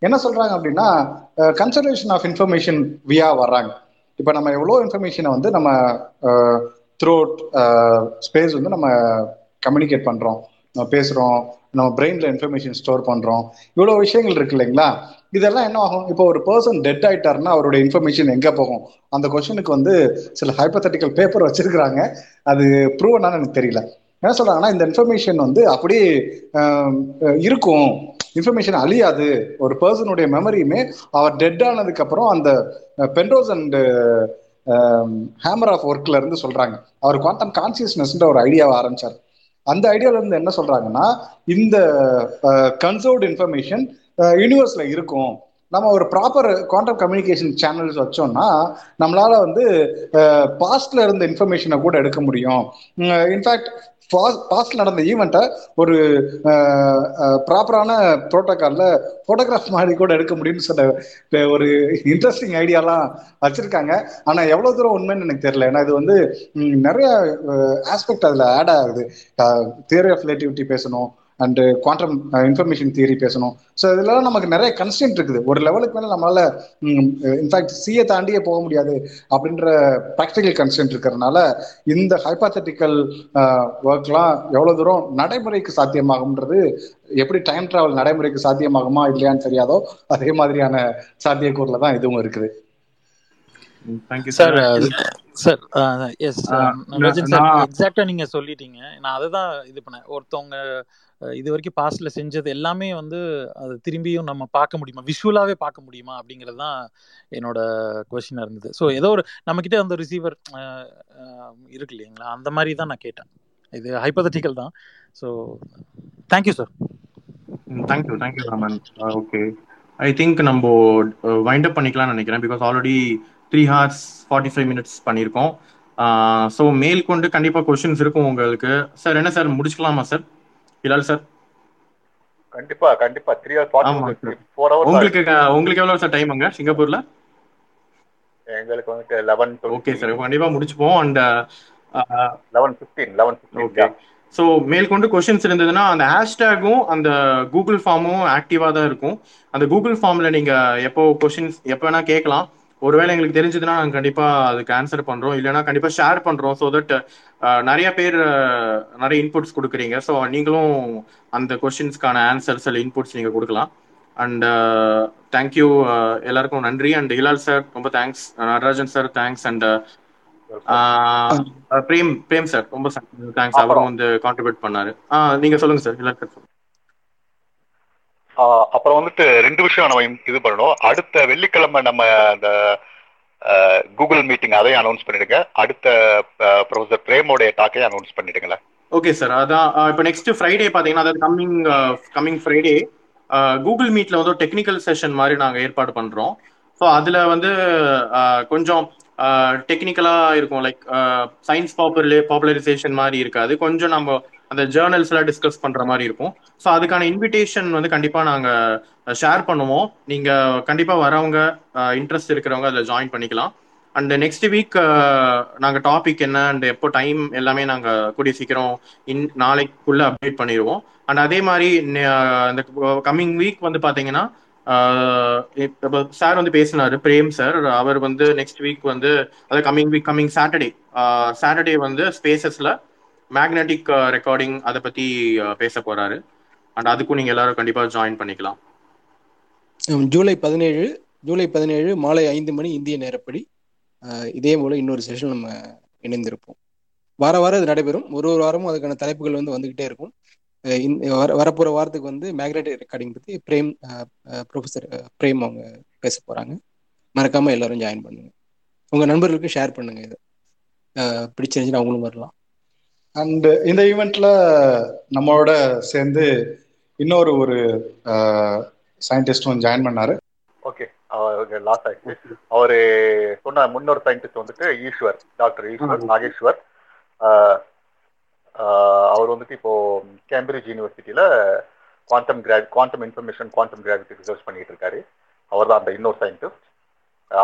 என்ன சொல்கிறாங்க அப்படின்னா, கன்சர்வேஷன் ஆஃப் இன்ஃபர்மேஷன் வியா வர்றாங்க. இப்போ நம்ம எவ்வளோ இன்ஃபர்மேஷனை வந்து நம்ம த்ரூ ஸ்பேஸ் வந்து நம்ம கம்யூனிகேட் பண்ணுறோம், நம்ம பேசுகிறோம், நம்ம பிரெயினில் இன்ஃபர்மேஷன் ஸ்டோர் பண்ணுறோம், இவ்வளோ விஷயங்கள் இருக்குது இல்லைங்களா. இதெல்லாம் என்ன ஆகும், இப்போ ஒரு பர்சன் டெட் ஆகிட்டாருன்னா அவருடைய இன்ஃபர்மேஷன் எங்கே போகும்? அந்த கொஸ்டினுக்கு வந்து சில ஹைப்போதெட்டிக்கல் பேப்பர் வச்சுருக்கிறாங்க, அது ப்ரூவ் பண்ணான்னு எனக்கு தெரியல. என்ன சொல்கிறாங்கன்னா, இந்த இன்ஃபர்மேஷன் வந்து அப்படியே இருக்கும், இன்ஃபர்மேஷன் அழியாது. ஒரு பர்சனுடைய மெமரியுமே அவர் டெட் ஆனதுக்கப்புறம் அந்த பென்ரோஸ் அண்டு ஹேமர் ஆஃப் ஒர்க்கில் இருந்து சொல்கிறாங்க. அவர் குவாண்டம் கான்சியஸ்னஸ்ன்ற ஒரு ஐடியாவை ஆரம்பித்தார். அந்த ஐடியாவிலேருந்து என்ன சொல்கிறாங்கன்னா, இந்த கன்சர்வ்டு இன்ஃபர்மேஷன் யூனிவர்ஸில் இருக்கும். நம்ம ஒரு ப்ராப்பர் குவாண்டம் கம்யூனிகேஷன் சேனல்ஸ் வச்சோம்னா நம்மளால் வந்து பாஸ்டில் இருந்த இன்ஃபர்மேஷனை கூட எடுக்க முடியும். இன்ஃபேக்ட் பாஸ்டில் நடந்த ஈவெண்ட்டை ஒரு ப்ராப்பரான ப்ரோட்டோக்காலில் ஃபோட்டோகிராஃப் மாதிரி கூட எடுக்க முடியும்னு சொல்ல ஒரு இன்ட்ரெஸ்டிங் ஐடியாலாம் வச்சுருக்காங்க. ஆனால் எவ்வளோ தூரம் உண்மைன்னு எனக்கு தெரியல. ஏன்னா இது வந்து நிறைய ஆஸ்பெக்ட் அதில் ஆட் ஆகுது. தியரி ஆஃப் ரிலேட்டிவிட்டி பேசணும், அண்டு குவாண்டம் இன்ஃபர்மேஷன் தியரி பேசணும். ஸோ இதெல்லாம் நமக்கு நிறைய கன்ஸ்டன்ட் இருக்குது. ஒரு லெவலுக்கு மேலே நம்மளால் இன்ஃபேக்ட் சியை தாண்டியே போக முடியாது அப்படின்ற ப்ராக்டிக்கல் கன்ஸ்டன்ட் இருக்கிறதுனால இந்த ஹைப்போதெட்டிக்கல் ஒர்க்லாம் எவ்வளோ தூரம் நடைமுறைக்கு சாத்தியமாகும்ன்றது, எப்படி டைம் ட்ராவல் நடைமுறைக்கு சாத்தியமாகுமா இல்லையான்னு தெரியாதோ அதே மாதிரியான சாத்தியக்கூறில் தான் இதுவும் இருக்குது. Thank you sir. Sir S Rajan sir, எக்ஸாக்டாக நீங்கள் சொல்லிட்டீங்க. நான் அதை தான் இது பண்ணேன். ஒருத்தவங்க இது வரைக்கும் பாஸ்டில் செஞ்சது எல்லாமே வந்து அது திரும்பியும் நம்ம பார்க்க முடியுமா, விஷுவலாகவே பார்க்க முடியுமா அப்படிங்கிறது தான் என்னோட கொஸ்டினாக இருந்தது. ஸோ ஏதோ ஒரு நம்மக்கிட்ட அந்த ரிசீவர் இருக்கு இல்லைங்களா, அந்த மாதிரி தான் நான் கேட்டேன். இது ஹைப்போதெட்டிக்கல் தான். So thank you sir. Thank you Raman. Okay, I think நம்ம வைண்ட் அப் பண்ணிக்கலாம்னு நினைக்கிறேன். பிகாஸ் ஆல்ரெடி 3 hours 45 minutes பண்ணியிருக்கோம். ஸோ மேல் கொண்டு கண்டிப்பாக கொஸ்டின்ஸ் இருக்கும் உங்களுக்கு. சார் என்ன சார், முடிச்சுக்கலாமா சார்? இல்லால் சார் கண்டிப்பா 3 hours 4 hours. உங்களுக்கு எவ்வளவு சார் டைம் அங்க சிங்கப்பூர்ல? எங்களுக்கு வந்து 11. ஓகே சார், கண்டிப்பா முடிச்சுப்போம். அண்ட் 11:15. ஓகே, ஸோ மேல் கொண்டு கொஸ்டின்ஸ் இருந்ததுன்னா அந்த ஹேஷ்டேகும் அந்த கூகுள் ஃபார்மும் ஆக்டிவா தான் இருக்கும். அந்த கூகுள் ஃபார்ம்ல நீங்க எப்போ கொஸ்டின்ஸ் எப்போ வேணா கேட்கலாம். ஒருவேளை எங்களுக்கு தெரிஞ்சதுன்னா நாங்கள் கண்டிப்பாக அதுக்கு ஆன்சர் பண்ணுறோம், இல்லைன்னா கண்டிப்பாக ஷேர் பண்ணுறோம். ஸோ தட் நிறைய பேர் நிறைய இன்புட்ஸ் கொடுக்குறீங்க. ஸோ நீங்களும் அந்த கொஸ்டின்ஸ்க்கான ஆன்சர்ஸ் இல்லை இன்புட்ஸ் நீங்கள் கொடுக்கலாம். அண்ட் தேங்க்யூ எல்லாருக்கும், நன்றி. அண்ட் இலால் சார் ரொம்ப thanks, Natarajan sir thanks, and Prem sir ரொம்ப தேங்க்ஸ், அவரும் வந்து கான்ட்ரிபியூட் பண்ணாரு. நீங்கள் சொல்லுங்கள் சார், இலால் சார். அப்புறம் வந்துட்டு 2 விஷயம் நம்ம இது பண்ணணும். அடுத்த வெள்ளிக்கிழமை நம்ம அந்த கூகுள் மீட்டிங் அதையும் அனௌன்ஸ் பண்ணிடுங்க. அடுத்த ப்ரொஃபசர் பிரேமோடைய டாக்கையும் அனௌன்ஸ் பண்ணிடுங்களேன். ஓகே சார், அதான் இப்போ நெக்ஸ்ட் ஃப்ரைடே பார்த்தீங்கன்னா, அதாவது கம்மிங் ஃப்ரைடே கூகுள் மீட்டில் வந்து ஒரு டெக்னிக்கல் செஷன் மாதிரி நாங்கள் ஏற்பாடு பண்ணுறோம். ஸோ அதில் வந்து கொஞ்சம் டெக்னிக்கலா இருக்கும், லைக் சயின்ஸ் பாப்புலரைசேஷன் மாதிரி இருக்காது, கொஞ்சம் நம்ம அந்த ஜேர்னல்ஸ்லாம் டிஸ்கஸ் பண்ற மாதிரி இருக்கும். ஸோ அதுக்கான இன்விடேஷன் வந்து கண்டிப்பா நாங்க ஷேர் பண்ணுவோம். நீங்க கண்டிப்பா வரவங்க, இன்ட்ரெஸ்ட் இருக்கிறவங்க அதில் ஜாயின் பண்ணிக்கலாம். அண்ட் நெக்ஸ்ட் வீக் நாங்கள் டாபிக் என்ன அண்ட் எப்போ டைம் எல்லாமே நாங்கள் கூடிய சீக்கிரம் நாளைக்குள்ள அப்டேட் பண்ணிடுவோம். அண்ட் அதே மாதிரி இந்த கம்மிங் வீக் வந்து பார்த்தீங்கன்னா சார் வந்து பேசினாரு, பிரேம் சார். அவர் வந்து நெக்ஸ்ட் வீக் வந்து அதாவது கம்மிங் சாட்டர்டே வந்து ஸ்பேசஸ்ல மேக்னெட்டிக் ரெக்கார்டிங் அதை பத்தி பேச போறாரு. அண்ட் அதுக்கும் நீங்க எல்லாரும் கண்டிப்பா ஜாயின் பண்ணிக்கலாம். ஜூலை 17 மாலை 5 மணி இந்திய நேரப்படி இதே போல இன்னொரு செஷன் நம்ம இணைந்திருப்போம். வார வாரம் அது நடைபெறும். ஒரு வாரமும் அதுக்கான தலைப்புகள் வந்து வந்துகிட்டே இருக்கும். வரப்போற வாரத்துக்கு வந்து மேக்னெட்டிக் ரெக்கார்டிங் பத்தி ப்ரொஃபசர் பிரேம் அவங்க பேச போறாங்க. மறக்காம எல்லாரும் ஜாயின் பண்ணுங்க, உங்க நண்பர்களுக்கு ஷேர் பண்ணுங்க, இதை பிடிச்சிருந்துச்சுன்னா அவங்களும் வரலாம். அண்ட் இந்த ஈவெண்ட்ல நம்மளோட சேர்ந்து இன்னொரு ஒரு சயின்டிஸ்டும் ஜாயின் பண்ணாரு. ஓகே, லாஸ் ஆயிடுச்சு. அவரு சொன்ன முன்னோர் சயின்டிஸ்ட் வந்துட்டு ஈஸ்வர், டாக்டர் ஈஸ்வர் நாகேஸ்வர். அவர் வந்துட்டு இப்போ கேம்பிரிட்ஜ் யூனிவர்சிட்டியில quantum information, quantum gravity research பண்ணிட்டு இருக்காரு. அவர் தான் அந்த இன்னொரு சயின்டிஸ்ட்.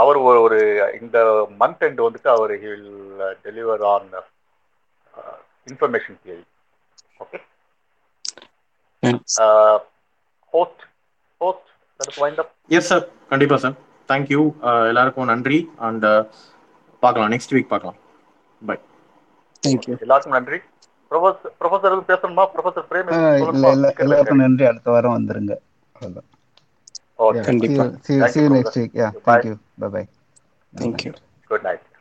அவர் ஒரு இந்த மந்த் எண்ட் வந்துட்டு அவர் he will deliver on information theory. Okay, yes sir, கண்டிப்பா சார். தேங்க்யூ எல்லாருக்கும், நன்றி. அண்ட் பார்க்கலாம் நெக்ஸ்ட் வீக், பார்க்கலாம். பை. தேங்க்யூ எல்லாருக்கும், நன்றி. நன்றி. அடுத்த வாரம் வந்துருங்க. கண்டிப்பா. See you next week. Yeah. Thank you. Bye. Thank you. Good night.